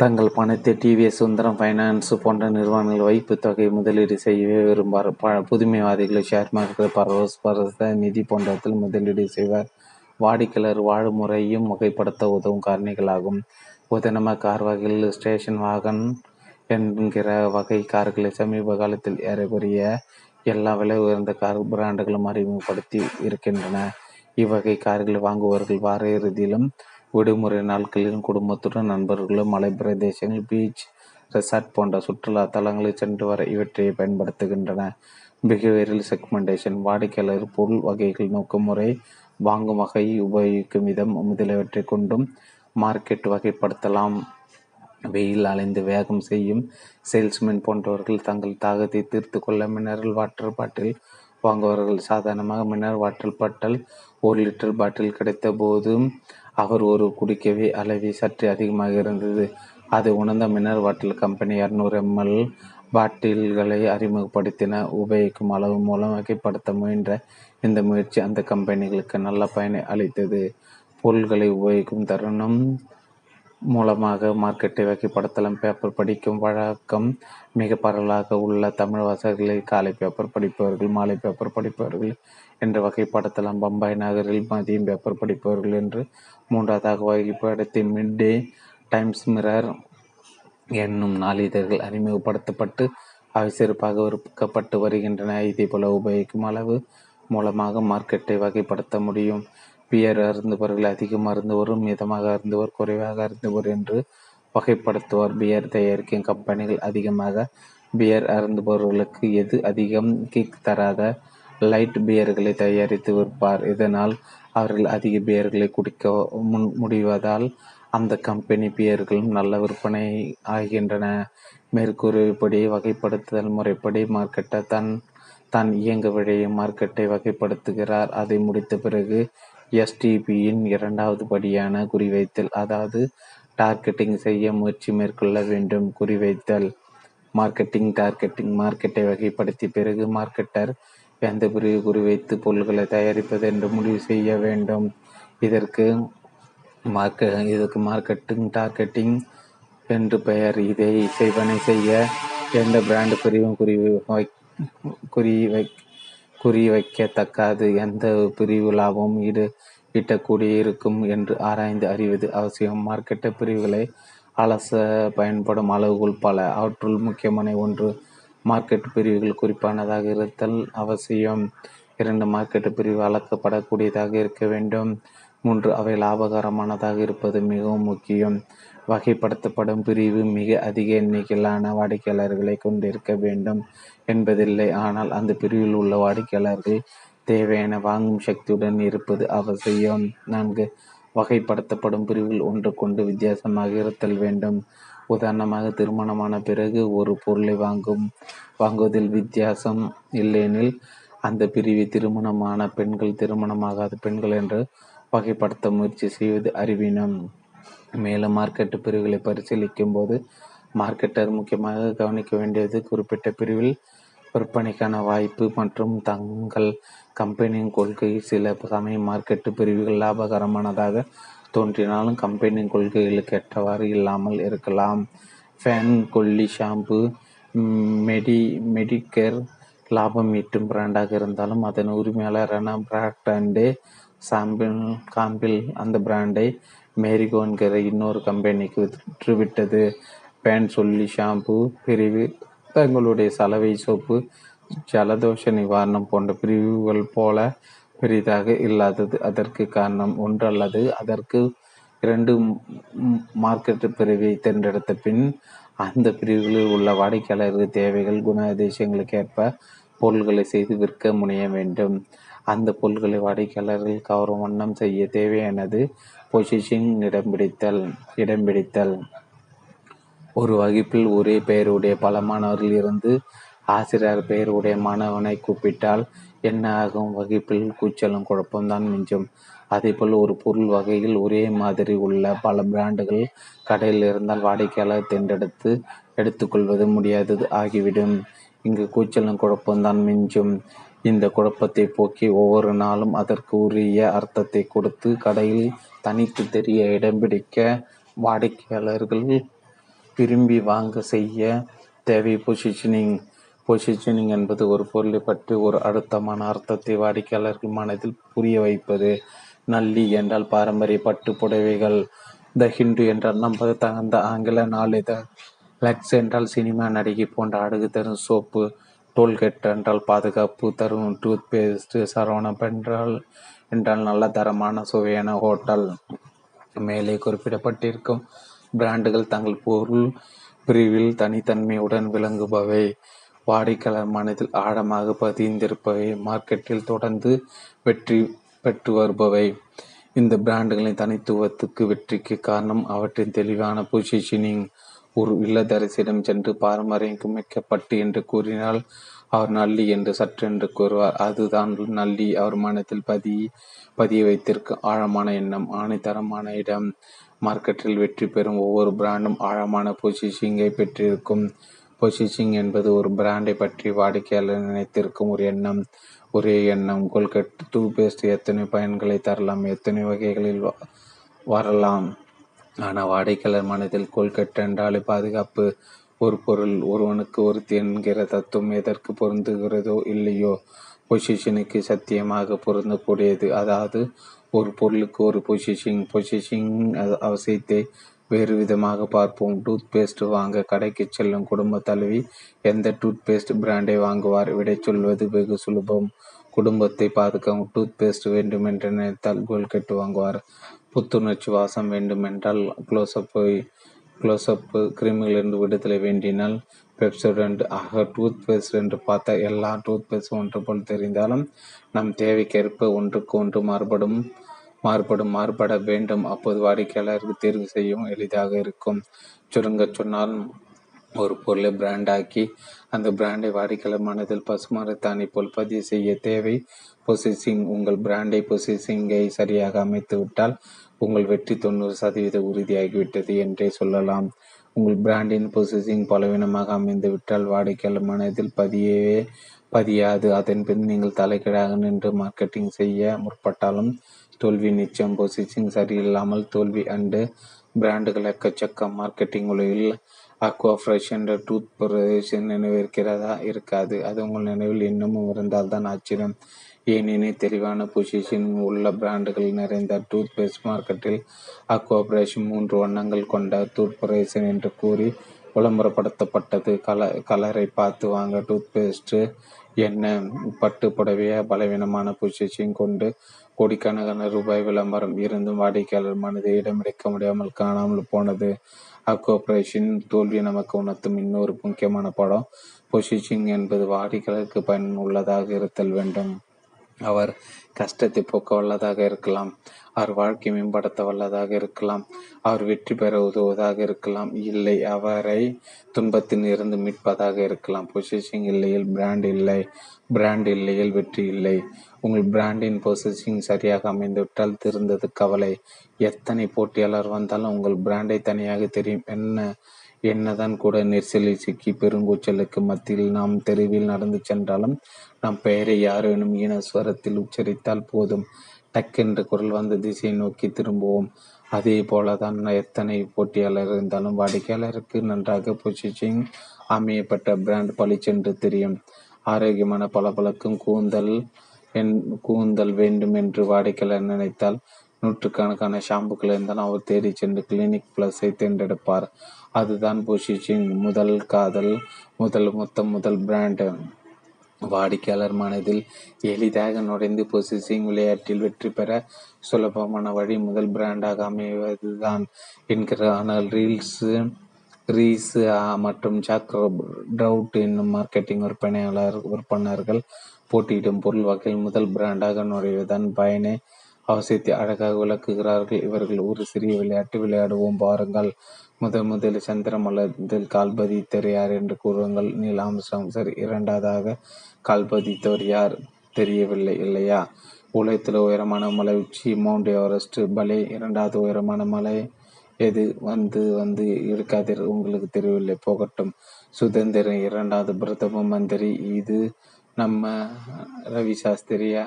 தங்கள் பணத்தை டிவிஎஸ், சுந்தரம் ஃபைனான்ஸ் போன்ற நிறுவனங்கள் வைப்பு தொகை முதலீடு செய்யவே விரும்பார். ப புதுமைவாதிகளை ஷேர் மார்க்கெட், பரஸ்பர நிதி போன்றத்தில் முதலீடு செய்வார். வாடிக்கையாளர் வாழ்முறையும் வகைப்படுத்த உதவும் காரணிகளாகும். உதாரணமாக, கார் வகையில் ஸ்டேஷன் வாகன் என்கிற வகை கார்களை சமீப காலத்தில் ஏறக்குறைய எல்லா விலை உயர்ந்த கார் பிராண்டுகளும் அறிமுகப்படுத்தி இருக்கின்றன. இவ்வகை கார்கள் வாங்குபவர்கள் வார இறுதியிலும் விடுமுறை நாட்களிலும் குடும்பத்துடன் நண்பர்களும் மலை பிரதேசங்கள், பீச், ரெசார்ட் போன்ற சுற்றுலா தலங்களில் சென்று வர இவற்றை பயன்படுத்துகின்றன. பிஹேவியரல் செக்மெண்டேஷன் வாடிக்கையாளர் பொருள் வகைகள், நோக்குமுறை, வாங்கும் வகை, உபயோகிக்கும் விதம் முதலியவற்றை கொண்டும் மார்க்கெட் வகைப்படுத்தலாம். வெயில் அலைந்து வேகம் செய்யும் சேல்ஸ்மேன் போன்றவர்கள் தங்கள் தாகத்தை தீர்த்து கொள்ள மினரல் வாட்டர் பாட்டில் வாங்குவார்கள். சாதாரணமாக மினரல் வாட்டர் பாட்டில் ஒரு லிட்டர் பாட்டில் கிடைத்த போதும் அவர் ஒரு குடிக்கவே அளவை சற்று அதிகமாக இருந்தது. அதை உணர்ந்த மினரல் வாட்டர் கம்பெனி இரநூறு எம்எல் பாட்டில்களை அறிமுகப்படுத்தின. உபயோகிக்கும் அளவு மூலம் வகைப்படுத்த முயன்ற இந்த முயற்சி அந்த கம்பெனிகளுக்கு நல்ல பயனை அளித்தது. பொருள்களை உபயோகிக்கும் தருணம் மூலமாக மார்க்கெட்டை வகைப்படுத்தலாம். பேப்பர் படிக்கும் வழக்கம் மிக பரவலாக உள்ள தமிழ் வாசகர்களில் காலை பேப்பர் படிப்பவர்கள், மாலை பேப்பர் படிப்பவர்கள் என்று வகைப்படுத்தலாம். பம்பாய் நகரில் மதியம் பேப்பர் படிப்பவர்கள் என்று, மூன்றாவதாக வகைப்படுத்தி மிட் டே டைம்ஸ் மிரர் என்னும் நாளிதழ்கள் அறிமுகப்படுத்தப்பட்டு அவை சிறப்பாக விற்கப்பட்டு வருகின்றன. இதே போல உபயோகிக்கும் அளவு மூலமாக மார்க்கெட்டை வகைப்படுத்த முடியும். பியர் அருந்துபவர்கள் அதிகம் அருந்துவரும், மிதமாக அருந்துவர், குறைவாக அருந்துவர் என்று வகைப்படுத்துவார். பியர் தயாரிக்கும் கம்பெனிகள் அதிகமாக பியர் அருந்துபவர்களுக்கு எது அதிகம் கிக் தராத லைட் பியர்களை தயாரித்து விற்பார். இதனால் அவர்கள் அதிக பியர்களை குடிக்க முன் முடிவதால் அந்த கம்பெனி பியர்களும் நல்ல விற்பனை ஆகின்றன. மேற்கூறியபடி வகைப்படுத்துதல் முறைப்படி மார்க்கெட்டை தன் தான் இயங்க விழைய மார்க்கெட்டை வகைப்படுத்துகிறார். அதை முடித்த பிறகு எஸ்டிபியின் இரண்டாவது படியான குறிவைத்தல், அதாவது டார்கெட்டிங் செய்ய முயற்சி மேற்கொள்ள வேண்டும். குறிவைத்தல் மார்க்கெட்டிங் டார்கெட்டிங் மார்க்கெட்டை வகைப்படுத்தி பிறகு மார்க்கெட்டர் எந்த பிரிவு குறிவைத்து பொருள்களை தயாரிப்பது என்று முடிவு செய்ய வேண்டும். இதற்கு மார்க்க இதற்கு மார்க்கெட்டிங் டார்கெட்டிங் என்று பெயர். இதை செய்வனை செய்ய எந்த பிராண்டு பிரிவும் குறிவி வை குறி வை குறி வைக்கத்தக்காது. எந்த பிரிவு லாபம் ஈடு ஈட்டக்கூடிய இருக்கும் என்று ஆராய்ந்து அறிவது அவசியம். மார்க்கெட்ட பிரிவுகளை அலச பயன்படும் அளவுகள் பல. அவற்றுள் முக்கியமான ஒன்று மார்க்கெட் பிரிவுகள் குறிப்பானதாக இருத்தல் அவசியம். இரண்டு மார்க்கெட் பிரிவு அளக்கப்படக்கூடியதாக இருக்க வேண்டும். மூன்று அவை லாபகரமானதாக இருப்பது மிகவும் முக்கியம். வகைப்படுத்தப்படும் பிரிவு மிக அதிக எண்ணிக்கையிலான வாடிக்கையாளர்களை கொண்டிருக்க வேண்டும் என்பதில்லை, ஆனால் அந்த பிரிவில் உள்ள வாடிக்கையாளர்கள் தேவையான வாங்கும் சக்தியுடன் இருப்பது அவசியம். நான்கு வகைப்படுத்தப்படும் பிரிவுகள் ஒன்று கொண்டு வித்தியாசமாக இருத்தல் வேண்டும். உதாரணமாக திருமணமான பிறகு ஒரு பொருளை வாங்கும் வாங்குவதில் வித்தியாசம் இல்லையெனில் அந்த பிரிவை திருமணமான பெண்கள் திருமணமாகாத பெண்கள் என்று வகைப்படுத்த முயற்சி செய்வது அறிவினம். மேலும் மார்க்கெட்டு பிரிவுகளை பரிசீலிக்கும் போது மார்க்கெட்டர் முக்கியமாக கவனிக்க வேண்டியது குறிப்பிட்ட பிரிவில் விற்பனைக்கான வாய்ப்பு மற்றும் தங்கள் கம்பெனியின் கொள்கை. சில சமயம் மார்க்கெட்டு பிரிவுகள் லாபகரமானதாக தோன்றினாலும் கம்பெனியின் கொள்கைகளுக்கு ஏற்றவாறு இல்லாமல் இருக்கலாம். ஃபேன், கொல்லி, ஷாம்பு, மெடி மெடிக்கேர் லாபம் ஈட்டும் பிராண்டாக இருந்தாலும் அதன் உரிமையாளரான பிராண்டே சாம்பிள் காம்பிள் அந்த பிராண்டை மேரிகோ என்கிற இன்னொரு கம்பெனிக்கு விற்றுவிட்டது. ஃபேன், சொல்லி, ஷாம்பு பிரிவு தங்களுடைய சலவை சோப்பு, ஜலதோஷ நிவாரணம் போன்ற பிரிவுகள் போல பெரிதாக இல்லாதது. அதற்கு காரணம் ஒன்று அல்லது அதற்கு இரண்டு மார்க்கெட் பிரிவை தேர்ந்தெடுத்த பின் அந்த பிரிவுகளில் உள்ள வாடிக்கையாளர்கள் தேவைகள் குணாதிசயங்களுக்கு ஏற்ப பொருள்களை செய்து விற்க முனைய வேண்டும். அந்த பொருள்களை வாடிக்கையாளர்கள் கவரும் வண்ணம் செய்ய தேவையானது பொசிஷிங் இடம்பிடித்தல் இடம்பிடித்தல் ஒரு வகுப்பில் ஒரே பெயருடைய பல மாணவர்கள் இருந்து ஆசிரியர் பெயருடைய மாணவனை கூப்பிட்டால் என்ன ஆகும்? வகுப்பில் கூச்சலும் குழப்பம்தான் மிஞ்சும். அதேபோல் ஒரு பொருள் வகையில் ஒரே மாதிரி உள்ள பல பிராண்டுகள் கடையில் இருந்தால் வாடிக்கையாளர் தேர்ந்தெடுத்து எடுத்துக்கொள்வது முடியாதது ஆகிவிடும். இங்கு கூச்சலும் குழப்பம்தான் மிஞ்சும். இந்த குழப்பத்தை போக்கி ஒவ்வொரு நாளும் அதற்கு உரிய அர்த்தத்தை கொடுத்து கடையில் தனித்து தெரிய இடம் பிடிக்க வாடிக்கையாளர்கள் விரும்பி வாங்க செய்ய தேவை பொசிஷனிங். பொசிஷனிங் என்பது ஒரு பொருளை பற்றி ஒரு அழுத்தமான அர்த்தத்தை வாடிக்கையாளர்கள் மனதில் புரிய வைப்பது. நல்லி என்றால் பாரம்பரிய பட்டு புடவைகள், த ஹிண்டு என்றால் நம்ப தகுந்த ஆங்கில நாளிதழ், லக்ஸ் என்றால் சினிமா நடிகை போன்ற அழகு தரும் சோப்பு, டோல்கேட் என்றால் பாதுகாப்பு தரும் டூத் பேஸ்ட், சரவணம் என்றால் என்றால் நல்ல தரமான சுவையான ஹோட்டல். மேலே குறிப்பிடப்பட்டிருக்கும் பிராண்டுகள் தங்கள் பொருள் பிரிவில் தனித்தன்மையுடன் விளங்குபவை, வாடிக்கையாளர் மனதில் ஆழமாக பதிந்திருப்பவை, மார்க்கெட்டில் தொடர்ந்து வெற்றி பெற்று வருபவை. இந்த பிராண்டுகளின் தனித்துவத்துக்கு வெற்றிக்கு காரணம் அவற்றின் தெளிவான பொசிஷனிங். ஒரு இல்லத்தரசிடம் சென்று பாரம்பரியம் மிக்க பட்டு என்று கூறினால் அவர் நல்லி என்று சற்றென்று கூறுவார். அதுதான் நல்லி. அவர் மனத்தில் பதி பதிய வைத்திருக்கும் ஆழமான எண்ணம், ஆணித்தரமான இடம். மார்க்கெட்டில் வெற்றி பெறும் ஒவ்வொரு பிராண்டும் ஆழமான பொசிஷிங்கை பெற்றிருக்கும். பொசிஷிங் என்பது ஒரு பிராண்டை பற்றி வாடிக்கையாளர் நினைத்திருக்கும் ஒரு எண்ணம் ஒரே எண்ணம். கோல்கட் டூத்பேஸ்ட் எத்தனை பயன்களை தரலாம், எத்தனை வகைகளில் வரலாம். ஆனால் வாடிக்கையாளர் மனதில் கோல்கட் என்றாலே பாதுகாப்பு, ஒரு பொருள், ஒருவனுக்கு ஒருத்தி என்கிற தத்துவம் எதற்கு பொருந்துகிறதோ இல்லையோ பொசிஷனுக்கு சத்தியமாக பொருந்தக்கூடியது. அதாவது ஒரு பொருளுக்கு ஒரு பொசிஷிங். பொசிஷிங் அவசியத்தை வேறு விதமாக பார்ப்போம். டூத்பேஸ்ட் வாங்க கடைக்கு செல்லும் குடும்ப தலைவி எந்த டூத்பேஸ்ட் பிராண்டை வாங்குவார்? விடை சொல்வது வெகு சுலபம். குடும்பத்தை பாதுகாக்கும் டூத்பேஸ்ட் வேண்டுமென்று நினைத்தால் கோல்கெட்டு வாங்குவார். புத்துணர்ச்சி வாசம் வேண்டுமென்றால் க்ளோஸ்அப்பு க்ளோஸ்அப்பு கிருமிகளிலிருந்து விடுதலை வேண்டினால் பெப்சோடென்ட். ஆக டூத்பேஸ்ட் என்று பார்த்தா எல்லா டூத்பேஸ்ட் ஒன்று போல் தெரிந்தாலும் நம் தேவைக்கேற்ப ஒன்றுக்கு ஒன்று மாறுபடும் மாறுபடும் மாறுபட வேண்டும். அப்போது வாடிக்கையாளருக்கு தேர்வு செய்யவும் எளிதாக இருக்கும். சுருங்க சொன்னால் ஒரு பொருளை பிராண்டாக்கி அந்த பிராண்டை வாடிக்கையாளர் மனதில் பசுமரத்தாணி போல் பதிவு செய்ய தேவை பொசிஷிங். உங்கள் பிராண்டை பொசிஷிங்கை சரியாக அமைத்து விட்டால் உங்கள் வெற்றி தொண்ணூறு சதவீத உறுதியாகிவிட்டது என்றே சொல்லலாம். உங்கள் பிராண்டின் பொசிசிங் பலவீனமாக அமைந்து விட்டால் வாடிக்கையாளர் மனதில் பதியவே பதியாது. அதன் பின் நீங்கள் தலைக்கீழாக நின்று மார்க்கெட்டிங் செய்ய முற்பட்டாலும் தோல்வி நிச்சயம். பொசிசிங் சரியில்லாமல் தோல்வி அண்டு பிராண்டுகள் எக்கச்சக்க மார்க்கெட்டிங் உலகில் அக்வா ஃப்ரெஷ் என்ற டூத் பிரதேஷ் நினைவிருக்கிறதா? இருக்காது. அது உங்கள் நினைவில் இன்னமும் இருந்தால்தான் ஆச்சரியம். ஏனெனில் தெளிவான பொசிஷன் உள்ள பிராண்டுகள் நிறைந்த டூத் பேஸ்ட் மார்க்கெட்டில் அக்வா பிரஷ் மூன்று வண்ணங்கள் கொண்ட டூத் பிரேஷன் என்று கூறி விளம்பரப்படுத்தப்பட்டது. கல கலரை பார்த்து வாங்க டூத் பேஸ்ட்டு என்ன பட்டு புடவைய பலவீனமான பொசிஷன் கொண்டு கோடிக்கணக்கான ரூபாய் விளம்பரம் இருந்தும் வாடிக்கையாளர் மனதை இடமெடுக்க முடியாமல் காணாமல் போனது. அக்வா பிரஷின் தோல்வி நமக்கு உணர்த்தும் இன்னொரு முக்கியமான படம். பொசிஷன் என்பது வாடிக்கையாளருக்கு பயனுள்ளதாக இருத்தல் வேண்டும். அவர் கஷ்டத்தை போக்க வல்லதாக இருக்கலாம், அவர் வாழ்க்கை மேம்படுத்த வல்லதாக இருக்கலாம், அவர் வெற்றி பெற உதவுவதாக இருக்கலாம், இல்லை அவரை துன்பத்தில் இருந்து மீட்பதாக இருக்கலாம். பொசிஷிங் இல்லையில் பிராண்ட் இல்லை, பிராண்ட் இல்லையில் வெற்றி இல்லை. உங்கள் பிராண்டின் பொசிஷிங் சரியாக அமைந்துவிட்டால் திருந்தது கவலை. எத்தனை போட்டியாளர் வந்தாலும் உங்கள் பிராண்டை தனியாக தெரியும். என்ன என்னதான் கூட நெரிசலில் சிக்கி பெருங்கூச்சலுக்கு மத்தியில் நாம் தெருவில் நடந்து சென்றாலும் நம் பெயரை யாரேனும் ஈனஸ்வரத்தில் உச்சரித்தால் போதும், டக்கென்று குரல் வந்த திசையை நோக்கி திரும்புவோம். அதே போல தான் எத்தனை போட்டியாளர் இருந்தாலும் வாடிக்கையாளருக்கு நன்றாக பொசிஷிங் அமையப்பட்ட பிராண்ட் பளிச்சென்று தெரியும். ஆரோக்கியமான பளபளக்கும் கூந்தல் என் கூந்தல் வேண்டும் என்று வாடிக்கையாளர் நினைத்தால் நூற்றுக்கணக்கான ஷாம்புக்கள் இருந்தாலும் அவர் தேடி சென்று கிளினிக் பிளஸை தேர்ந்தெடுப்பார். அதுதான் பொசிஷிங். முதல் காதல், முதல் மொத்தம், முதல் பிராண்டு வாடிக்கையாளர் மனதில் எளிதாக நுழைந்து பொசிஷிங் விளையாட்டில் வெற்றி பெற சுலபமான வழி முதல் பிராண்டாக அமைவதுதான் என்கிற ஆனால் ரீல்ஸு ரீஸு மற்றும் ஜாக் ட்ரவுட் என்னும் மார்க்கெட்டிங் விற்பனையாளர் விற்பனர்கள் போட்டியிடும் பொருள் வகையில் முதல் பிராண்டாக நுழைவதுதான் பயனை அவசியத்தை அழகாக விளக்குகிறார்கள். இவர்கள் ஒரு சிறிய விளையாட்டு விளையாடுவோம் பாருங்கள். முதன் முதலில் சந்திரமலத்தில் கால்பதித்தர் யார் என்று கூறுங்கள். Neil Armstrong. சரி, இரண்டாவதாக கால்பதித்தவர் யார்? தெரியவில்லை இல்லையா? உலகத்தில் உயரமான மலை உச்சி மவுண்ட் எவரெஸ்ட். பலே, இரண்டாவது உயரமான மலை எது? வந்து வந்து இருக்காதீர், உங்களுக்கு தெரியவில்லை, போகட்டும். சுதந்திரன் இரண்டாவது பிரதம மந்திரி. இது நம்ம ரவி சாஸ்திரியா?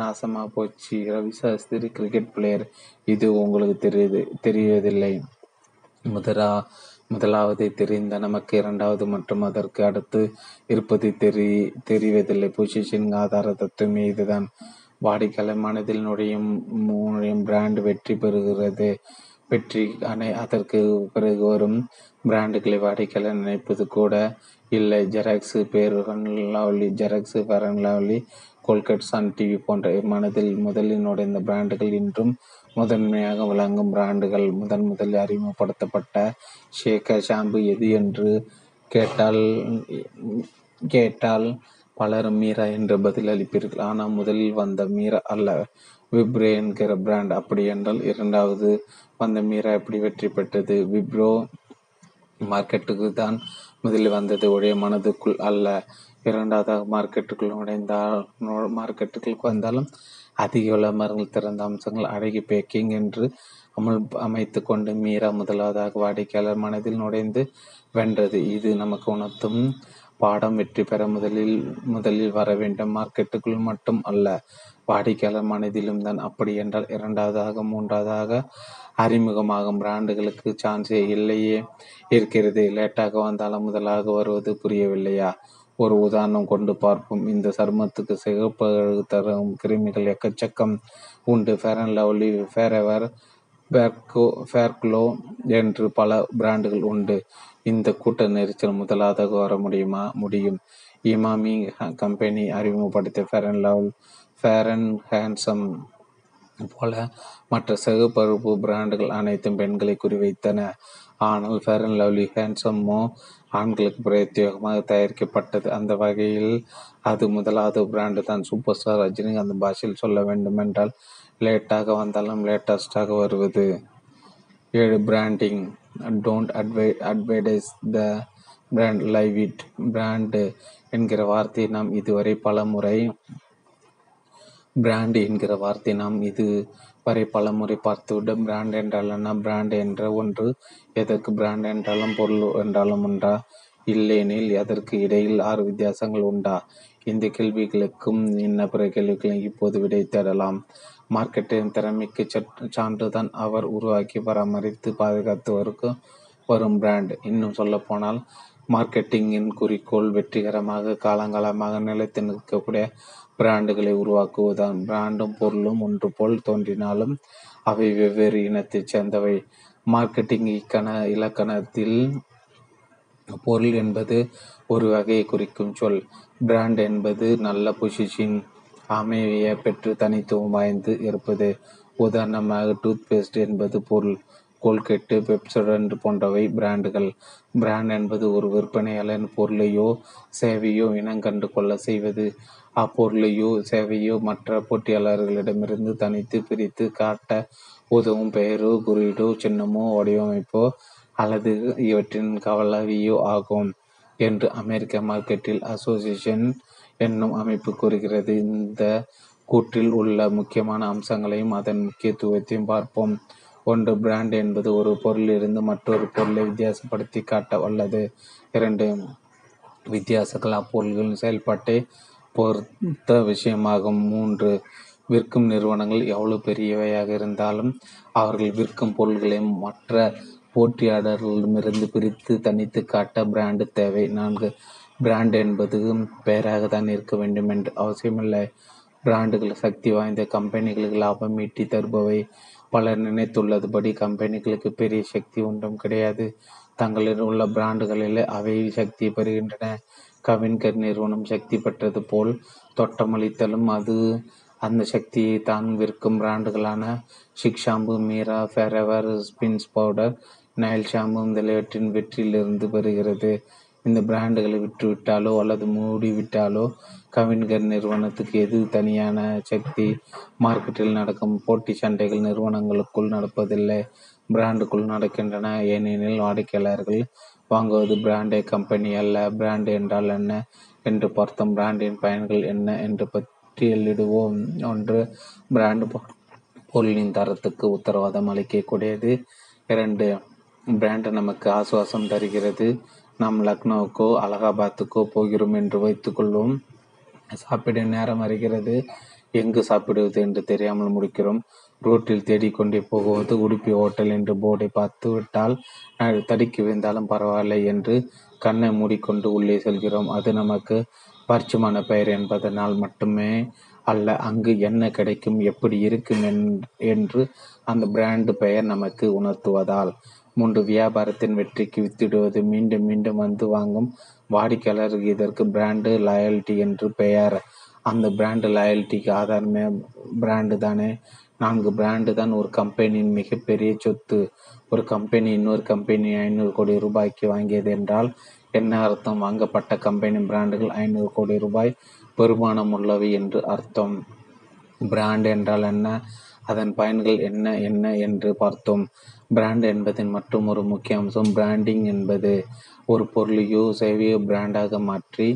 நாசமா போச்சு. Ravi Shastri cricket player. இது உங்களுக்கு தெரியுது தெரியவதில்லை. முதலா முதலாவதை தெரிந்த நமக்கு இரண்டாவது மற்றும் அதற்கு அடுத்து இருப்பது தெரி தெரியவதில்லை. பொசிஷன் ஆதார தத்துவமே இதுதான். வாடிக்கையாளர் மனதில் நுழையும் நுழையும் பிராண்ட் வெற்றி பெறுகிறது. வெற்றி அணை அதற்கு பிறகு வரும் பிராண்டுகளை வாடிக்கையாளர் நினைப்பது கூட இல்லை. ஜெராக்ஸு பேர்லி ஜெராக்ஸு பேரன்லி கோல்கட் சன் டிவி போன்ற மனதில் முதலில் நுழைந்த பிராண்டுகள் இன்றும் முதன்மையாக விளங்கும் பிராண்டுகள். முதன் முதலில் அறிமுகப்படுத்தப்பட்ட ஷேக்கர் ஷாம்பு எது என்று கேட்டால் கேட்டால் பலரும் மீரா என்று பதிலளிப்பீர்கள். ஆனால் முதலில் வந்த மீரா அல்ல, விப்ரோ என்கிற பிராண்ட். அப்படி என்றால் இரண்டாவது வந்த மீரா எப்படி வெற்றி பெற்றது? விப்ரோ மார்க்கெட்டுக்கு தான் முதலில் வந்தது, ஒரே மனதுக்குள் அல்ல. இரண்டாவதாக மார்க்கெட்டுக்குள் நுழைந்தால் மார்க்கெட்டுக்குள் வந்தாலும் அதிக விளம்பரங்கள், திறந்த அம்சங்கள், அழகி பேக்கிங் என்று அமல் அமைத்து கொண்டு மீரா முதலாவதாக வாடிக்கையாளர் மனதில் நுழைந்து வென்றது. இது நமக்கு உணர்த்தும் பாடம். வெற்றி பெற முதலில் முதலில் வர வேண்டும், மார்க்கெட்டுக்குள் மட்டும் அல்ல, வாடிக்கையாளர் மனதிலும் தான். அப்படி என்றால் இரண்டாவதாக மூன்றாவதாக அறிமுகமாகும் பிராண்டுகளுக்கு சான்ஸே இல்லையே இருக்கிறது. லேட்டாக வந்தாலும் முதலாக வருவது புரியவில்லையா? ஒரு உதாரணம் கொண்டு பார்ப்போம். இந்த சருமத்துக்கு சிகப்பு தரும் கிருமிகள் எக்கச்சக்கம் உண்டு. ஃபேர் அண்ட் லவ்லி, ஃபேரெவர், ஃபேர்கோ, ஃபேர்க்ளோ என்று பல பிராண்டுகள் உண்டு. இந்த கூட்ட நெரிச்சல் முதலாக வர முடியுமா? முடியும். இமாமி கம்பெனி அறிமுகப்படுத்திய Fair and Love, Fair and Handsome போல மற்ற சிகப்பருப்பு பிராண்டுகள் அனைத்தும் பெண்களை குறிவைத்தன. ஆனால் ஃபேர் அண்ட் லவ்லி ஹேண்ட்ஸம்மோ ஆண்களுக்கு பிரத்யோகமாக தயாரிக்கப்பட்டது. அந்த வகையில் அது முதலாவது பிராண்டு தான். சூப்பர் ஸ்டார் ரஜினிகாந்த் பாஷையில் சொல்ல வேண்டுமென்றால் லேட்டாக வந்தாலும் லேட்டஸ்டாக வருவது. ஏழு பிராண்டிங். டோன்ட் அட்வை advertise the brand, live it. Brand என்கிற வார்த்தையை நாம் இதுவரை பல முறை பிராண்டு என்கிற வார்த்தை நாம் இது வரை பல முறை பார்த்துவிட பிராண்ட் என்றால் என்ன? பிராண்ட் என்ற ஒன்று எதற்கு? பிராண்ட் என்றாலும் பொருள் என்றாலும் உண்டா? இல்லையெனில் அதற்கு இடையில் ஆறு வித்தியாசங்கள் உண்டா? இந்த கேள்விகளுக்கும் இன்ன பிற கேள்விகளையும் இப்போது விடை தேடலாம். மார்க்கெட்டின் திறமைக்கு சான்றுதான் அவர் உருவாக்கி பராமரித்து பாதுகாத்து வரும் வரும் பிராண்ட். இன்னும் சொல்லப்போனால் மார்க்கெட்டிங்கின் குறிக்கோள் வெற்றிகரமாக காலங்காலமாக நிலைத்து நிற்கக்கூடிய பிராண்டுகளை உருவாக்குவதுதான். பிராண்டும் பொருளும் ஒன்று போல் தோன்றினாலும் அவை வெவ்வேறு இனத்தைச் சேர்ந்தவை. மார்க்கெட்டிங் இக்கண இலக்கணத்தில் பொருள் என்பது ஒரு வகையை குறிக்கும் சொல். பிராண்ட் என்பது நல்ல பொசிஷன் அமைவையை பெற்று தனித்துவம் வாய்ந்து இருப்பது. உதாரணமாக டூத் பேஸ்ட் என்பது பொருள், கோல்கெட்டு பெப்சோடன்ட் போன்றவை பிராண்டுகள். பிராண்ட் என்பது ஒரு விற்பனையாளன் பொருளையோ சேவையோ இனங்கண்டு கொள்ள செய்வது. அப்பொருளையோ சேவையோ மற்ற போட்டியாளர்களிடமிருந்து தனித்து பிரித்து காட்ட உதவும் பெயரோ குறியீடோ சின்னமோ வடிவமைப்போ அல்லது இவற்றின் கவலவியோ ஆகும் என்று அமெரிக்க மார்க்கெட்டில் அசோசியேஷன் என்னும் அமைப்பு கூறுகிறது. இந்த கூற்றில் உள்ள முக்கியமான அம்சங்களையும் அதன் முக்கியத்துவத்தையும் பார்ப்போம். ஒன்று, பிராண்ட் என்பது ஒரு பொருளிலிருந்து மற்றொரு பொருளை வித்தியாசப்படுத்தி காட்ட வல்லது. இரண்டு, வித்தியாசங்கள் அப்பொருள்களின் செயல்பாட்டை பொறுத்த விஷயமாகும். மூன்று, விற்கும் நிறுவனங்கள் எவ்வளவு பெரியவையாக இருந்தாலும் அவர்கள் விற்கும் பொருள்களை மற்ற போட்டியாளர்களிடமிருந்து பிரித்து தனித்து காட்ட பிராண்டு தேவை. நான்கு, பிராண்ட் என்பது பெயராக தான் இருக்க வேண்டும் என்று அவசியமில்லை. பிராண்டுகள் சக்தி வாய்ந்த கம்பெனிகளுக்கு லாபம் ஈட்டி தருபவை. பலர் நினைத்துள்ளதுபடி கம்பெனிகளுக்கு பெரிய சக்தி ஒன்றும் கிடையாது. தங்களில் உள்ள பிராண்டுகளில் அவை சக்தியை பெறுகின்றன. கவின்கர் நிறுவனம் சக்தி பெற்றது போல் தோட்டமளித்தலும் அது அந்த சக்தியை தான் விற்கும் பிராண்டுகளான chic shampoo, Meera, ஃபெரவர், spins powder, Nile shampoo முதலியவற்றின் வெற்றியிலிருந்து பெறுகிறது. இந்த பிராண்டுகளை விற்றுவிட்டாலோ அல்லது மூடிவிட்டாலோ கவின்கர் நிறுவனத்துக்கு எது தனியான சக்தி? மார்க்கெட்டில் நடக்கும் போட்டி சண்டைகள் நிறுவனங்களுக்குள் நடப்பதில்லை, பிராண்டுக்குள் நடக்கின்றன. ஏனெனில் வாடிக்கையாளர்கள் வாங்குவது பிராண்டே கம்பெனி அல்ல. பிராண்டு என்றால் என்ன என்று பார்த்தோம். பிராண்டின் பயன்கள் என்ன என்று பட்டியலிடுவோம். ஒன்று, பிராண்டு பொருளின் தரத்துக்கு உத்தரவாதம் அளிக்கக்கூடியது. இரண்டு, பிராண்டு நமக்கு ஆசுவாசம் தருகிறது. நாம் லக்னோவுக்கோ அலகாபாத்துக்கோ போகிறோம் என்று வைத்துக்கொள்வோம். சாப்பிட நேரம் வருகிறது, எங்கு சாப்பிடுவது என்று தெரியாமல் முடிக்கிறோம். ரோட்டில் தேடிக்கொண்டே போகுவது. உடுப்பி ஹோட்டல் என்று போர்டை பார்த்து விட்டால் தடுக்கி விழுந்தாலும் பரவாயில்லை என்று கண்ணை மூடிக்கொண்டு உள்ளே செல்கிறோம். அது நமக்கு பரிச்சயமான பெயர் என்பதனால் மட்டுமே அல்ல, அங்கு என்ன கிடைக்கும், எப்படி இருக்கும் என்று அந்த பிராண்டு பெயர் நமக்கு உணர்த்துவதால். மூன்று, வியாபாரத்தின் வெற்றிக்கு வித்திடுவது. மீண்டும் மீண்டும் வந்து வாங்கும் வாடிக்கையாளருக்கு இதற்கு பிராண்டு லாயல்ட்டி என்று பெயர். அந்த பிராண்டு லாயல்ட்டிக்கு ஆதாரமே பிராண்டு தானே. நான்கு, பிராண்டு தான் ஒரு கம்பெனியின் மிகப்பெரிய சொத்து. ஒரு கம்பெனி இன்னொரு கம்பெனி ஐநூறு கோடி ரூபாய்க்கு வாங்கியது என்றால் என்ன அர்த்தம்? வாங்கப்பட்ட கம்பெனி பிராண்டுகள் ஐநூறு கோடி ரூபாய் பெருமானம் உள்ளவை என்று அர்த்தம். பிராண்டு என்றால் என்ன, அதன் பயன்கள் என்ன என்ன என்று பார்த்தோம். பிராண்ட் என்பதின் மற்றும் ஒரு முக்கிய அம்சம் பிராண்டிங் என்பது. ஒரு பொருளையோ சேவையோ பிராண்டாக மாற்றி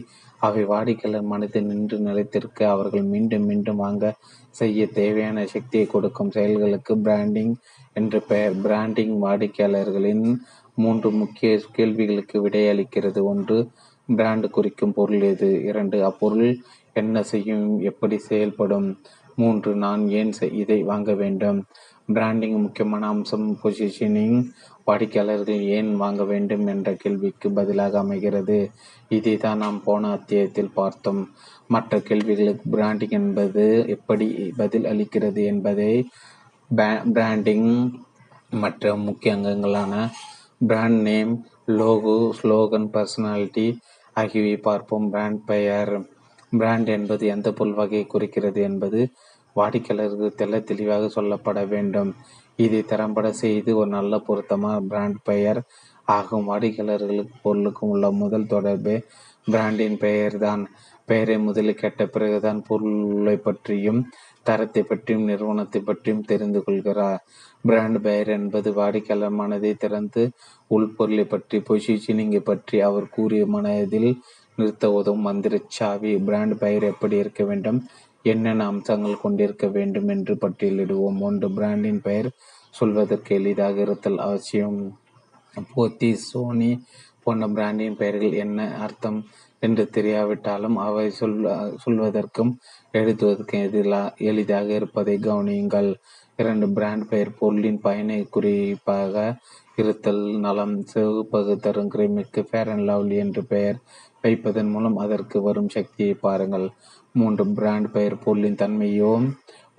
அவை வாடிக்கையாளர் மனதில் நின்று நிலைத்திருக்க அவர்கள் மீண்டும் மீண்டும் வாங்க செய்ய தேவையான சக்தியை கொடுக்கும் செயல்களுக்கு பிராண்டிங் என்று பெயர். பிராண்டிங் வாடிக்கையாளர்களின் மூன்று முக்கிய கேள்விகளுக்கு விடையளிக்கிறது. ஒன்று, பிராண்டு குறிக்கும் பொருள் எது? இரண்டு, அப்பொருள் என்ன செய்யும், எப்படி செயல்படும்? மூன்று, நான் ஏன் இதை வாங்க வேண்டும்? பிராண்டிங் முக்கியமான அம்சம் பொசிஷனிங் வாடிக்கையாளர்கள் ஏன் வாங்க வேண்டும் என்ற கேள்விக்கு பதிலாக அமைகிறது. இதை தான் நாம் போன அத்தியாயத்தில் பார்த்தோம். மற்ற கேள்விகளுக்கு பிராண்டிங் என்பது எப்படி பதில் அளிக்கிறது என்பதை பிராண்டிங் மற்ற முக்கிய அங்கங்களான brand name, logo, slogan, personality ஆகியவை பார்ப்போம். பிராண்ட் பெயர். பிராண்ட் என்பது எந்த பொருள் வகையை குறிக்கிறது என்பது வாடிக்கையாளருக்கு தெல்ல தெளிவாக சொல்லப்பட வேண்டும். இதை தரம்பட செய்து ஒரு நல்ல பொருத்தமான பிராண்ட் பெயர் ஆகும். வாடிக்கையாளர்களுக்கு பொருளுக்கும் உள்ள முதல் தொடர்பே பிராண்டின் பெயர் தான். பெயரை முதலில் கேட்ட பிறகுதான் பொருளை பற்றியும் தரத்தை பற்றியும் நிறுவனத்தை பற்றியும் தெரிந்து கொள்கிறார். பிராண்ட் பெயர் என்பது வாடிக்கையாளர் மனதை திறந்து உள்பொருளை பற்றி பொசிஷனிங்கை பற்றி அவர் கூறிய மனதில் நிறுத்த உதவும் மந்திரச்சாவி. பிராண்ட் பெயர் எப்படி இருக்க வேண்டும், என்னென்ன அம்சங்கள் கொண்டிருக்க வேண்டும் என்று பட்டியலிடுவோம். ஒன்று, பிராண்டின் பெயர் சொல்வதற்கு எளிதாக இருத்தல் அவசியம். போத்தி, சோனி போன்ற பிராண்டின் பெயர்கள் என்ன அர்த்தம் என்று தெரியாவிட்டாலும் அவை சொல் சொல்வதற்கும் எழுதுவதற்கும் எதிரா எளிதாக இருப்பதை கவனியுங்கள். இரண்டு, பிராண்ட் பெயர் பொருளின் பயனை குறிப்பாக இருத்தல் நலம். சிவப்பு தரும் கிரீமிற்கு ஃபேர் அண்ட் லவ்லி என்று பெயர் வைப்பதன் மூலம் அதற்கு வரும் சக்தியை பாருங்கள். மூன்று, பிராண்ட் பெயர் பொருளின் தன்மையோ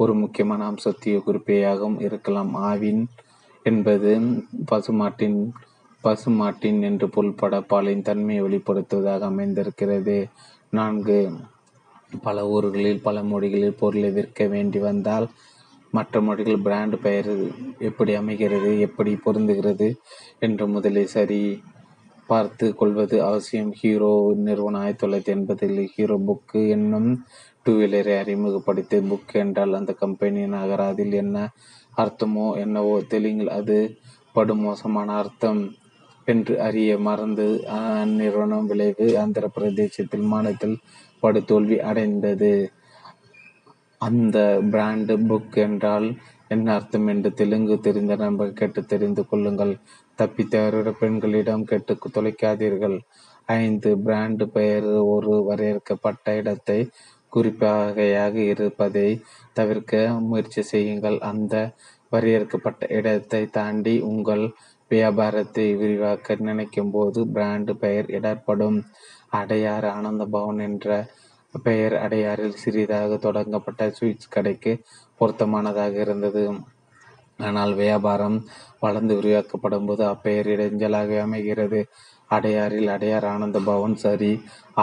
ஒரு முக்கியமான அம்சத்திய குறிப்பையாகவும் இருக்கலாம். ஆவின் என்பது பசுமாட்டின் பசுமாட்டின் என்று பொருள்பட பாலின் தன்மையை வெளிப்படுத்துவதாக அமைந்திருக்கிறது. நான்கு, பல ஊர்களில் பல மொழிகளில் பொருளை விற்க வேண்டி வந்தால் மற்ற மொழிகள் பிராண்ட் பெயர் எப்படி அமைகிறது, எப்படி பொருந்துகிறது என்று முதலே சரி பார்த்து கொள்வது அவசியம். ஹீரோ நிறுவனம் ஆயிரத்தி தொள்ளாயிரத்தி எண்பதில் ஹீரோ புக்கு என்னும் டூ வீலரை அறிமுகப்படுத்தி, புக் என்றால் அந்த கம்பெனியின் அகராதில் என்ன அர்த்தமோ என்னவோ தெலுங்கில் அது படும் மோசமான அர்த்தம் என்று அறிய மறந்து அந்நிறுவனம் விளைவு ஆந்திர பிரதேசத்தில் மாநிலத்தில் படுதோல்வி அடைந்தது. அந்த பிராண்டு புக் என்றால் என்ன அர்த்தம் என்று தெலுங்கு தெரிந்த நண்பர் கேட்டு தெரிந்து கொள்ளுங்கள். தப்பித்தவர பெண்களிடம் கேட்டு தொலைக்காதீர்கள். ஐந்து, பிராண்டு பெயர் ஒரு வரையறுக்கப்பட்ட இடத்தை குறிப்பாக இருப்பதை தவிர்க்க முயற்சி செய்யுங்கள். அந்த வரையறுக்கப்பட்ட இடத்தை தாண்டி உங்கள் வியாபாரத்தை விரிவாக்க நினைக்கும் போது பிராண்டு பெயர் இடர்படும். அடையாறு ஆனந்த பவன் என்ற பெயர் அடையாறில் சிறிதாக தொடங்கப்பட்ட ஸ்வீட்ஸ் கடைக்கு பொருத்தமானதாக இருந்தது. ஆனால் வியாபாரம் வளர்ந்து விரிவாக்கப்படும் போது அப்பெயர் இடைஞ்சலாக அமைகிறது. அடையாறில் அடையார் ஆனந்த பவன் சரி,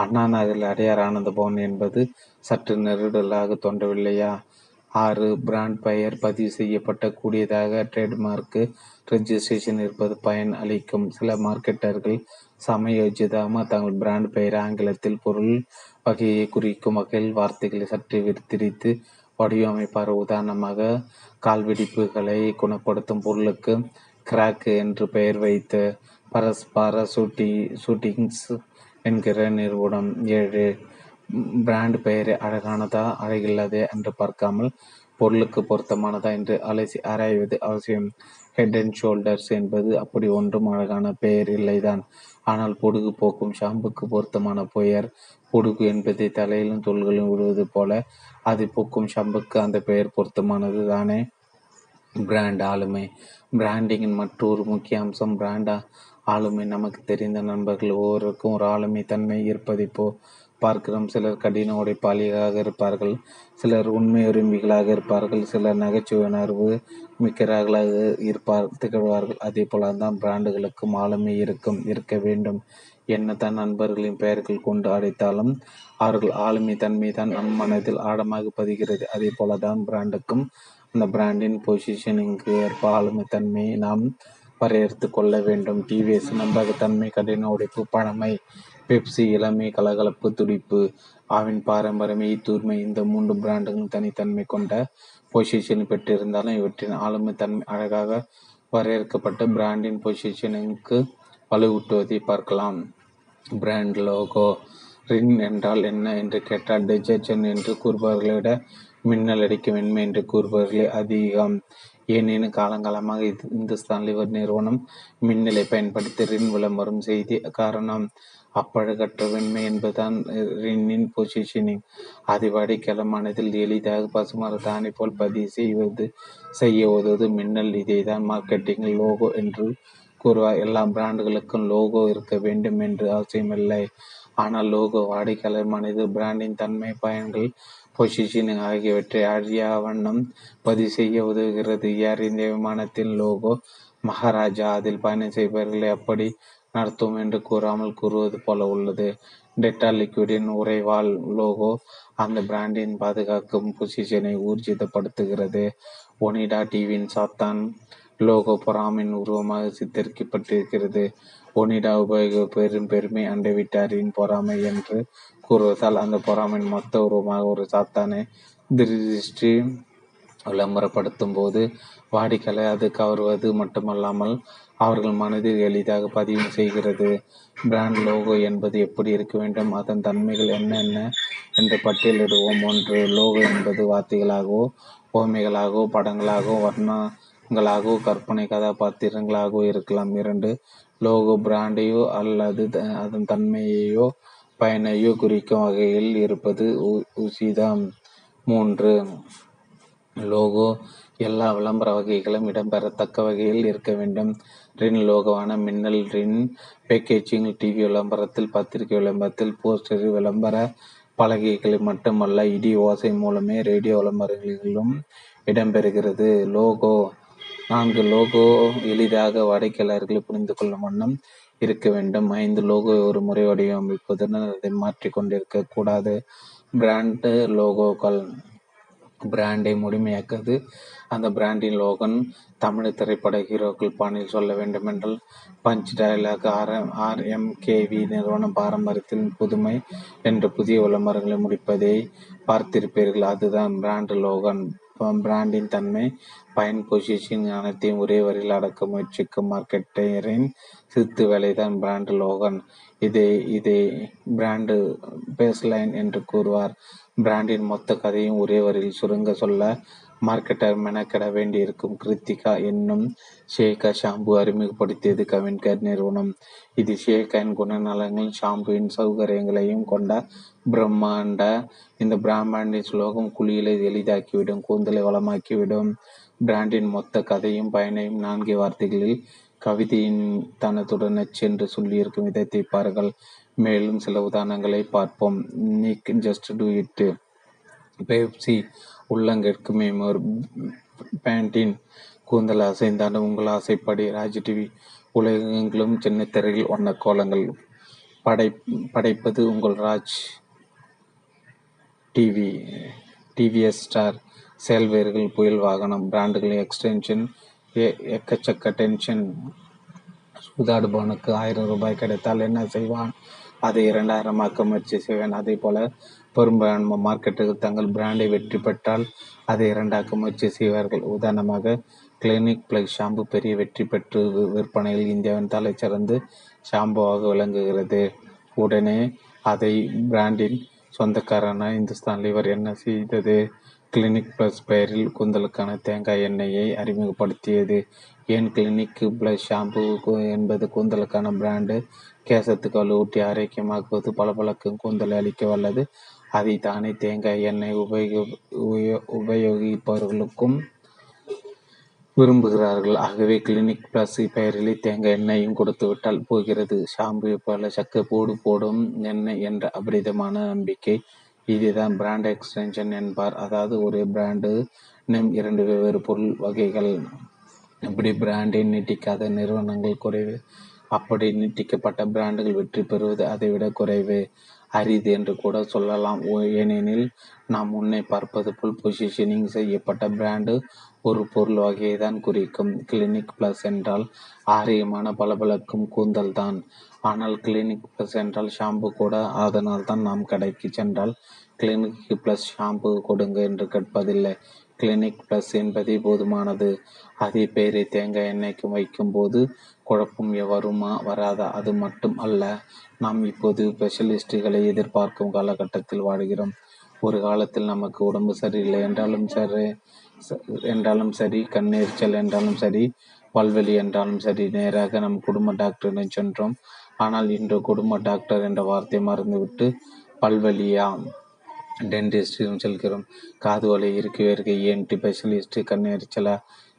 அண்ணா நகரில் அடையார் ஆனந்த பவன் என்பது சற்று நெருடலாக தோன்றவில்லையா? ஆறு, பிராண்ட் பெயர் பதிவு செய்யப்பட்ட கூடியதாக ட்ரேட்மார்க்கு ரெஜிஸ்ட்ரேஷன் இருப்பது பயன் அளிக்கும். சில மார்க்கெட்டர்கள் சமயோஜிதமாக தங்கள் பிராண்ட் பெயர் ஆங்கிலத்தில் பொருள் வகையை குறிக்கும் வகையில் வார்த்தைகளை சற்று விரித்திரித்து வடிவமைப்பார். உதாரணமாக, கால்வெடிப்புகளை குணப்படுத்தும் பொருளுக்கு கிராக்கு என்று பெயர் வைத்த பரஸ்பர சூட்டி சூட்டிங்ஸ் என்கிற நிறுவனம். ஏழு, பிராண்ட் பெயரை அழகானதா அழகில்லாதே என்று பார்க்காமல் பொருளுக்கு பொருத்தமானதா என்று அலசி ஆராய்வது அவசியம். ஹெட் அண்ட் ஷோல்டர்ஸ் என்பது அப்படி ஒன்றும் அழகான பெயர் இல்லைதான். ஆனால் பொடுகு போக்கும் ஷாம்புக்கு பொருத்தமான பெயர். பொடுகு என்பதை தலையிலும் தோள்களிலும் விடுவது போல அதை போக்கும் ஷாம்புக்கு அந்த பெயர் பொருத்தமானது தானே பிராண்ட் ஆளுமை. பிராண்டிங்கின் மற்றொரு முக்கிய அம்சம் பிராண்ட் ஆளுமை. நமக்கு தெரிந்த நண்பர்கள் ஒவ்வொருக்கும் ஒரு ஆளுமை தன்மை இருப்பதை போ பார்க்கிறோம். சிலர் கடின உடைப்பாளிகளாக இருப்பார்கள், சிலர் உண்மை விரும்பிகளாக இருப்பார்கள், சிலர் நகைச்சுவை உணர்வு மிக்கவர்களாக இருப்பார் திகழ்வார்கள். அதே போல தான் பிராண்டுகளுக்கும் ஆளுமை இருக்கும் இருக்க வேண்டும். என்னதான் நண்பர்களின் பெயர்கள் கொண்டு அடைத்தாலும் அவர்கள் ஆளுமை தன்மை தான் நம் மனதில் ஆழமாக பதிகிறது. அதே போல தான் பிராண்டுக்கும் அந்த பிராண்டின் பொசிஷனிங்கு ஏற்ப ஆளுமை தன்மையை நாம் வரையறுத்து கொள்ள வேண்டும். டிவிஎஸ் நம்பகத்தன்மை, கடின உடைப்பு, பழமை. பெப்சி இளமை, கலகலப்பு, துடிப்பு. ஆவின் பாரம்பரியமே தூய்மை. இந்த மூன்று பிராண்டுகளும் தனித்தன்மை கொண்ட பொசிஷன் பெற்றிருந்தாலும் இவற்றின் ஆளுமை தன்மை அழகாக வரையறுக்கப்பட்ட பிராண்டின் பொசிஷனுக்கு வலுவூட்டுவதை பார்க்கலாம். Brand logo. ரின் என்றால் என்ன என்று கேட்டால் டிஜர்ஜன் என்று கூறுபவர்களை விட மின்னல் அடிக்கும் மென்மை என்று கூறுபவர்களே அதிகம். ஏனெனும் காலங்காலமாக இந்துஸ்தான் லிவர் நிறுவனம் மின்னலை பயன்படுத்தி ரின் விளம்பரம் செய்தி காரணம். அப்பழகற்ற வெண்மை என்பதுதான் ரின்னின் பொசிஷனிங். அது வாடிக்கையாளமானதில் எளிதாக பசுமர தானி போல் பதிவு செய்வது செய்ய உதவுவது மின்னல். இதை தான் மார்க்கெட்டிங்கில் லோகோ என்று கூறுவார். எல்லா பிராண்டுகளுக்கும் லோகோ இருக்க வேண்டும் என்று அவசியமில்லை. ஆனால் லோகோ வாடிக்கையாளமானது பிராண்டின் தன்மை, பயன்கள், பொசிஷனிங் ஆகியவற்றை அழியா வண்ணம் பதிவு செய்ய உதவுகிறது. ஏர் இந்திய விமானத்தின் லோகோ மகாராஜா, அதில் பயணம் செய்பவர்களை அப்படி நடத்தும் என்று கூறாமல் கூறுவது போல உள்ளது. டெட்டா லிக்விடின் உரைவால் லோகோ அந்த பிராண்டின் பாதுகாக்கும் பொசிஷனை ஊர்ஜிதப்படுத்துகிறது. ஒனிடா டிவியின் சாத்தான் லோகோ பொறாமின் உருவமாக சித்தரிக்கப்பட்டிருக்கிறது. ஒனிடா உபயோக பெரும் பெருமை அண்டைவிட்டாரின் பொறாமை என்று கூறுவதால் அந்த பொறாமின் மொத்த உருவமாக ஒரு சாத்தானை திருஷ்டி விளம்பரப்படுத்தும் போது வாடிக்கையை அது கவர்வது மட்டுமல்லாமல் அவர்கள் மனதில் எளிதாக பதிவு செய்கிறது. பிராண்ட் லோகோ என்பது எப்படி இருக்க வேண்டும், அதன் தன்மைகள் என்னென்ன என்று பட்டியலிடுவோம். ஒன்று, லோகோ என்பது வார்த்தைகளாகவோ ஓமைகளாகவோ படங்களாகவோ வர்ணங்களாகவோ கற்பனை கதாபாத்திரங்களாகவோ இருக்கலாம். இரண்டு, லோகோ பிராண்டையோ அல்லது அதன் தன்மையையோ பயனையோ குறிக்கும் வகையில் இருப்பது உசிதம். மூன்று, லோகோ எல்லா விளம்பர வகைகளும் இடம்பெறத்தக்க வகையில் இருக்க வேண்டும். ரின் லோகோவான மின்னல் ரின் பேக்கேஜிங், டிவி விளம்பரத்தில், பத்திரிகை விளம்பரத்தில், போஸ்டர் விளம்பர பலகைகளில் மட்டுமல்ல இடி ஓசை மூலமே ரேடியோ விளம்பரங்களிலும் இடம்பெறுகிறது லோகோ. நான்கு, லோகோ எளிதாக வாடிக்கையாளர்களை புரிந்து கொள்ளும் வண்ணம் இருக்க வேண்டும். ஐந்து, லோகோ ஒரு முறை வடிவமைப்பதுடன் அதை மாற்றிக்கொண்டிருக்க கூடாது. பிராண்டு லோகோக்கள் பிராண்டை முழுமையாக்குவது. அந்த பிராண்டின் லோகன் தமிழ் திரைப்பட ஹீரோக்கள் பாணியில் சொல்ல வேண்டுமென்றால் punch dialogue, R M R M KV நிறுவனம் பாரம்பரியத்தின் புதுமை என்று புதிய விளம்பரங்களை முடிப்பதை பார்த்திருப்பீர்கள். அதுதான் பிராண்டு லோகன். பிராண்டின் தன்மை, பயன், பொசிஷன் அனைத்தையும் ஒரே வரையில் அடக்க முயற்சிக்கும் மார்க்கெட்டரின் சித்து வேலைதான் பிராண்டு லோகன். இதை இதை பிராண்டு பேஸ்லைன் என்று கூறுவார். பிராண்டின் மொத்த கதையும் ஒரே வரையில் சுருங்க சொல்ல மார்க்கெட்டர் மெனக்கெட வேண்டியிருக்கும். கிருத்திகா என்னும் ஷேகா ஷாம்பு அறிமுகப்படுத்தியது கவின்கேர் நிறுவனம். இது ஷேகாயின் குணநலங்களின் ஷாம்புவின் சௌகரியங்களையும் கொண்ட பிரம்மாண்ட இந்த பிராண்டின் ஸ்லோகம் குளியலை எளிதாக்கிவிடும், கூந்தலை வளமாக்கிவிடும். பிராண்டின் மொத்த கதையும் பயனையும் நான்கு வார்த்தைகளில் கவிதையின் தனத்துடன் சென்று சொல்லியிருக்கும் விதத்தை பாருங்கள். மேலும் சில உதாரணங்களை பார்ப்போம். Nike just do it, Pepsi உள்ளங்கேற்கு மேமோர், பேண்டின் கூந்தல் அசைந்தான உங்கள் ஆசைப்படி, ராஜ் டிவி உலகங்களும் சின்ன திரையில் ஒன்ன கோலங்கள், படை படைப்பது உங்கள் ராஜ் டிவி, டிவிஎஸ் ஸ்டார், செயல்வேர்கள் புயல் வாகனம், பிராண்டுகளின் எக்ஸ்டென்ஷன், ஏ எக்கச்சக்க டென்ஷன், சூதாடுபவனுக்கு ஆயிரம் ரூபாய் கிடைத்தால் என்ன செய்வான், அதை இரண்டாயிரம் ஆக்க முயற்சி செய்வேன். அதே போல பெரும்பான்மை மார்க்கெட்டுகள் தங்கள் பிராண்டை வெற்றி பெற்றால் அதை இரண்டாக்க முயற்சி செய்வார்கள். உதாரணமாக கிளினிக் பிளஸ் ஷாம்பு பெரிய வெற்றி பெற்று விற்பனையில் இந்தியாவின் தலை சிறந்து ஷாம்புவாக விளங்குகிறது. உடனே அதை பிராண்டின் சொந்தக்காரன இந்துஸ்தான் லிவர் என்ன செய்தது, கிளினிக் பிளஸ் பெயரில் கூந்தலுக்கான தேங்காய் எண்ணெயை அறிமுகப்படுத்தியது. ஏன் கிளினிக் பிளஸ் ஷாம்பு என்பது கூந்தலுக்கான பிராண்டு. கேசத்துக்கு வலுவூட்டி ஆரோக்கியமாக்குவது, பளபளக்கும் கூந்தலை அளிக்க வல்லது. அதை தானே தேங்காய் எண்ணெய் உபயோக உபயோ உபயோகிப்பவர்களுக்கும் விரும்புகிறார்கள். ஆகவே கிளினிக் பிளஸ் பெயரிலே தேங்காய் எண்ணெயும் கொடுத்துவிட்டால் போகிறது. ஷாம்பு போல சக்கை போடு போடும் எண்ணெய் என்ற அபரிதமான நம்பிக்கை. இதுதான் பிராண்ட் எக்ஸ்டென்ஷன் என்பார். அதாவது ஒரே பிராண்டு நேம் இரண்டு வெவ்வேறு பொருள் வகைகள். இப்படி பிராண்டை நீட்டிக்காத நிறுவனங்கள் குறைவு. அப்படி நீட்டிக்கப்பட்ட பிராண்டுகள் வெற்றி பெறுவது அதை விட குறைவு, அரிது என்று கூட சொல்லலாம். ஏனெனில் நாம் முன்னே பார்ப்பது போல் பொசிஷனிங் செய்யப்பட்ட பிராண்டு ஒரு பொருள் வகையை தான் குறிக்கும். கிளினிக் பிளஸ் என்றால் ஆரியமான பளபளக்கும் கூந்தல் தான். ஆனால் கிளினிக் பிளஸ் என்றால் ஷாம்பு கூட. அதனால் தான் நாம் கடைக்கு சென்றால் கிளினிக் பிளஸ் ஷாம்பு கொடுங்க என்று கேட்பதில்லை. கிளினிக் பிளஸ் என்பதே போதுமானது. அதே பெயரை தேங்காய் எண்ணெய்க்கு வைக்கும் போது குழப்பம் வருமா வராதா? அது மட்டும் அல்ல, நாம் இப்போது ஸ்பெஷலிஸ்டுகளை எதிர்பார்க்கும் காலகட்டத்தில் வாடுகிறோம். ஒரு காலத்தில் நமக்கு உடம்பு சரியில்லை என்றாலும் சரி என்றாலும் சரி கண்ணெரிச்சல் என்றாலும் சரி, பல்வலி என்றாலும் சரி, நேராக நம் குடும்ப டாக்டரிடம் சென்றோம். ஆனால் இன்று குடும்ப டாக்டர் என்ற வார்த்தை மறந்துவிட்டு பல்வலியா டென்டிஸ்டிடம் செல்கிறோம். காது வலி இருக்கு வேறு ஏன்டி ஸ்பெஷலிஸ்ட், கண்ணெரிச்சலா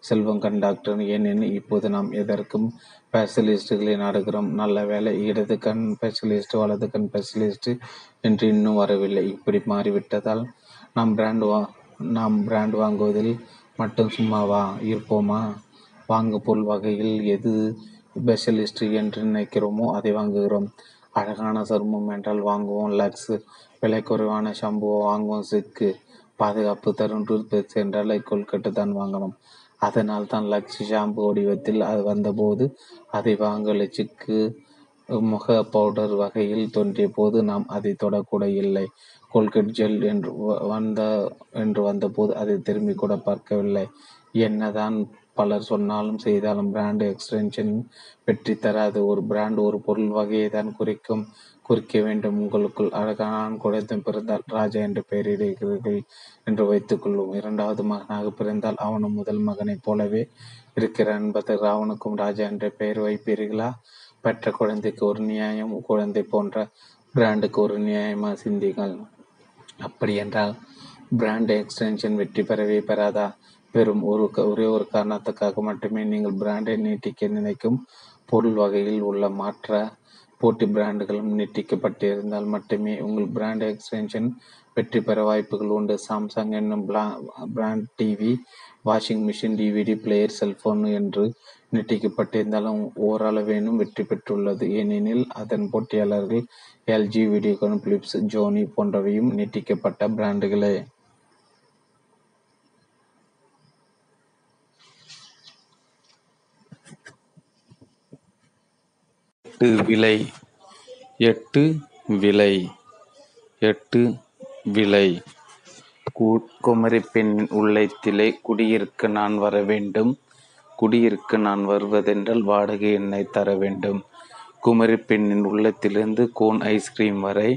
செல்வம் கண் டாக்டர். ஏனெனில் இப்போது நாம் எதற்கும் ஸ்பெஷலிஸ்டுகளை நாடுகிறோம். நல்ல வேலை இடது கண் ஸ்பெஷலிஸ்ட், வலது கண் ஸ்பெஷலிஸ்ட் என்று இன்னும் வரவில்லை. இப்படி மாறிவிட்டதால் நாம் பிராண்ட் வா நாம் பிராண்ட் வாங்குவதில் மட்டும் சும்மாவா இருப்போமா? வாங்கு பொருள் வகையில் எது ஸ்பெஷலிஸ்ட் என்று நினைக்கிறோமோ அதை வாங்குகிறோம். அழகான சருமம் என்றால் வாங்குவோம் லக்ஸ், விலை குறைவான ஷாம்புவை வாங்குவோம் சிக்கு, பாதுகாப்பு தரும் டூத்பேஸ்ட் என்றால் கொல்கட்டு தான் வாங்கணும். அதனால் தான் லக்ஸ் ஷாம்பு வடிவத்தில் அது வந்தபோது அதை வாங்கலை. சிக்கு முக பவுடர் வகையில் தோன்றிய போது நாம் அதை தொடக்கூட இல்லை. கோல்கேட் ஜெல் என்று வந்த என்று வந்தபோது அதை திரும்பி கூட பார்க்கவில்லை. என்னதான் பலர் சொன்னாலும் செய்தாலும் பிராண்டு எக்ஸ்டென்ஷன் வெற்றி தராது. ஒரு பிராண்ட் ஒரு பொருள் வகையை தான் குறிக்கும். குறிக்க வேண்டும். உங்களுக்குள் அழகான ஆண் குழந்தை பிறந்தால் ராஜா என்று பெயரிடுகிறீர்கள் என்று வைத்துக்கொள்வோம். இரண்டாவது மகனாக பிறந்தால் அவனும் முதல் மகனைப் போலவே இருக்கிறான் என்பதற்கு ராவனுக்கும் ராஜா என்ற பெயர் வைப்பீர்களா? பெற்ற குழந்தைக்கு ஒரு நியாயம், குழந்தை போன்ற பிராண்டுக்கு ஒரு நியாயமா சிந்திகள். அப்படி என்றால் பிராண்ட் எக்ஸ்டென்ஷன் வெற்றி பெறவே பெறாதா? பெறும். ஒரு ஒரே ஒரு காரணத்துக்காக மட்டுமே நீங்கள் பிராண்டை நீட்டிக்க நினைக்கும் பொருள் வகையில் உள்ள மாற்ற போட்டி பிராண்டுகளும் நீட்டிக்கப்பட்டிருந்தால் மட்டுமே உங்கள் பிராண்ட் எக்ஸ்டென்ஷன் வெற்றி பெற வாய்ப்புகள் உண்டு. சாம்சங் என்னும் brand TV, washing machine, DVD player, cellphone என்று நீட்டிக்கப்பட்டிருந்தாலும் ஓரளவேனும் வெற்றி பெற்றுள்ளது. ஏனெனில் அதன் போட்டியாளர்கள் எல்ஜி, வீடியோகான், பிலிப்ஸ், ஜோனி போன்றவையும் நீட்டிக்கப்பட்ட பிராண்டுகளே. விலை எட்டு விலை எட்டு விலை குமரி பெண்ணின் உள்ளத்திலே குடியிருக்க நான் வர வேண்டும். குடியிருக்க நான் வருவதென்றால் வாடகை என்னை தர வேண்டும். குமரி பெண்ணின் உள்ளத்திலிருந்து கோன் ஐஸ்கிரீம் வரை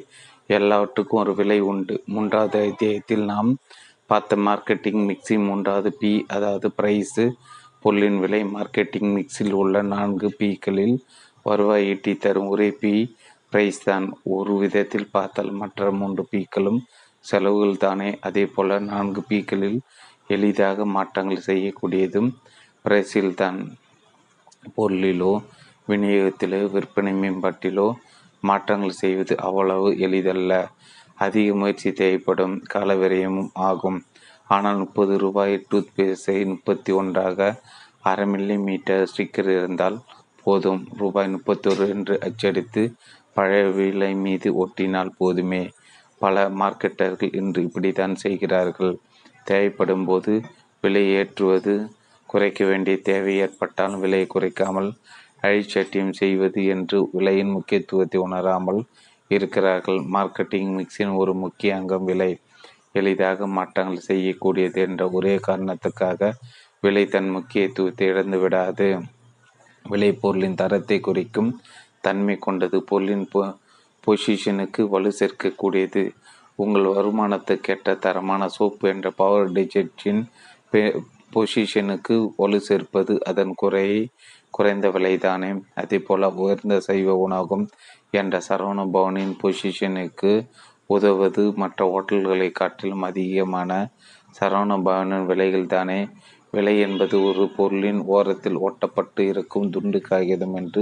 எல்லாவற்றுக்கும் ஒரு விலை உண்டு. மூன்றாவது அத்தியாயத்தில் நாம் பார்த்த மார்க்கெட்டிங் மிக்ஸி மூன்றாவது பி, அதாவது பிரைஸு பொருளின் விலை. மார்க்கெட்டிங் மிக்ஸில் உள்ள நான்கு பிக்களில் வருவாய் ஈட்டி தரும் ஒரே பி பிரைஸ் தான். ஒரு விதத்தில் பார்த்தால் மற்ற மூன்று பீக்களும் செலவுகள் தானே. அதே போல் நான்கு பீக்களில் எளிதாக மாற்றங்கள் செய்யக்கூடியதும் பிரைஸில்தான். பொருளிலோ விநியோகத்திலோ விற்பனை மேம்பாட்டிலோ மாற்றங்கள் செய்வது அவ்வளவு எளிதல்ல. அதிக முயற்சி தேவைப்படும், காலவிரயமும் ஆகும். ஆனால் முப்பது ரூபாய் டூத் பேஸ்டை முப்பத்தி ஒன்றாக அரை மில்லி மீட்டர் ஸ்டிக்கர் இருந்தால் போதும். ரூபாய் முப்பத்தொரு என்று அச்சடித்து பழைய விலை மீது ஒட்டினால் போதுமே. பல மார்க்கெட்டர்கள் இன்று இப்படித்தான் செய்கிறார்கள். தேவைப்படும் போது விலை ஏற்றுவது, குறைக்க வேண்டிய தேவை ஏற்பட்டால் விலையை குறைக்காமல் அழிச்சட்டியம் செய்வது என்று விலையின் முக்கியத்துவத்தை உணராமல் இருக்கிறார்கள். மார்க்கெட்டிங் மிக்ஸின் ஒரு முக்கிய அங்கம் விலை. எளிதாக மாற்றங்கள் செய்யக்கூடியது என்ற ஒரே காரணத்துக்காக விலை தன் முக்கியத்துவத்தை இழந்து விடாது. விலை பொருளின் தரத்தை குறிக்கும் தன்மை கொண்டது. பொருளின் பொ பொசிஷனுக்கு வலு சேர்க்கக்கூடியது. உங்கள் வருமானத்துக்கேற்ற தரமான சோப்பு என்ற பவர் டிஜெட்டின் பொசிஷனுக்கு வலு சேர்ப்பது அதன் குறையை குறைந்த விலைதானே. அதே போல் உயர்ந்த சைவ உணவகம் என்ற சரவண பவனின் பொசிஷனுக்கு உதவுவது மற்ற ஹோட்டல்களை காட்டிலும் அதிகமான சரவண பவனின் விலைகள் தானே. விலை என்பது ஒரு பொருளின் ஓரத்தில் ஓட்டப்பட்டு இருக்கும் துண்டு காகிதம் என்று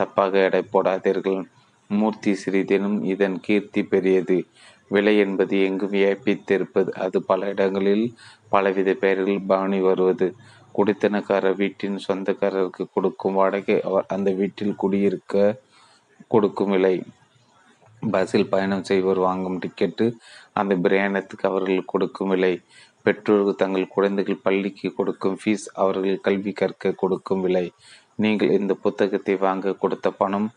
தப்பாக எடை போடாதீர்கள். மூர்த்தி சிறிதெனும் இதன் கீர்த்தி பெரியது. விலை என்பது எங்கு வியாபித்திருப்பது. அது பல இடங்களில் பலவித பெயர்கள் பவனி வருவது. குடித்தனக்கார வீட்டின் சொந்தக்காரருக்கு கொடுக்கும் வாடகை அவர் அந்த வீட்டில் குடியிருக்க கொடுக்கும் விலை. பஸ்ஸில் பயணம் செய்வோர் வாங்கும் டிக்கெட்டு அந்த பிரயாணத்துக்கு அவர்கள் கொடுக்கும் விலை. பெற்றோர்கள் தங்கள் குழந்தைகள் பள்ளிக்கு கொடுக்கும் ஃபீஸ் அவர்கள் கல்வி கற்க கொடுக்கும் விலை. நீங்கள் இந்த புத்தகத்தை வாங்க கொடுத்த பணம்.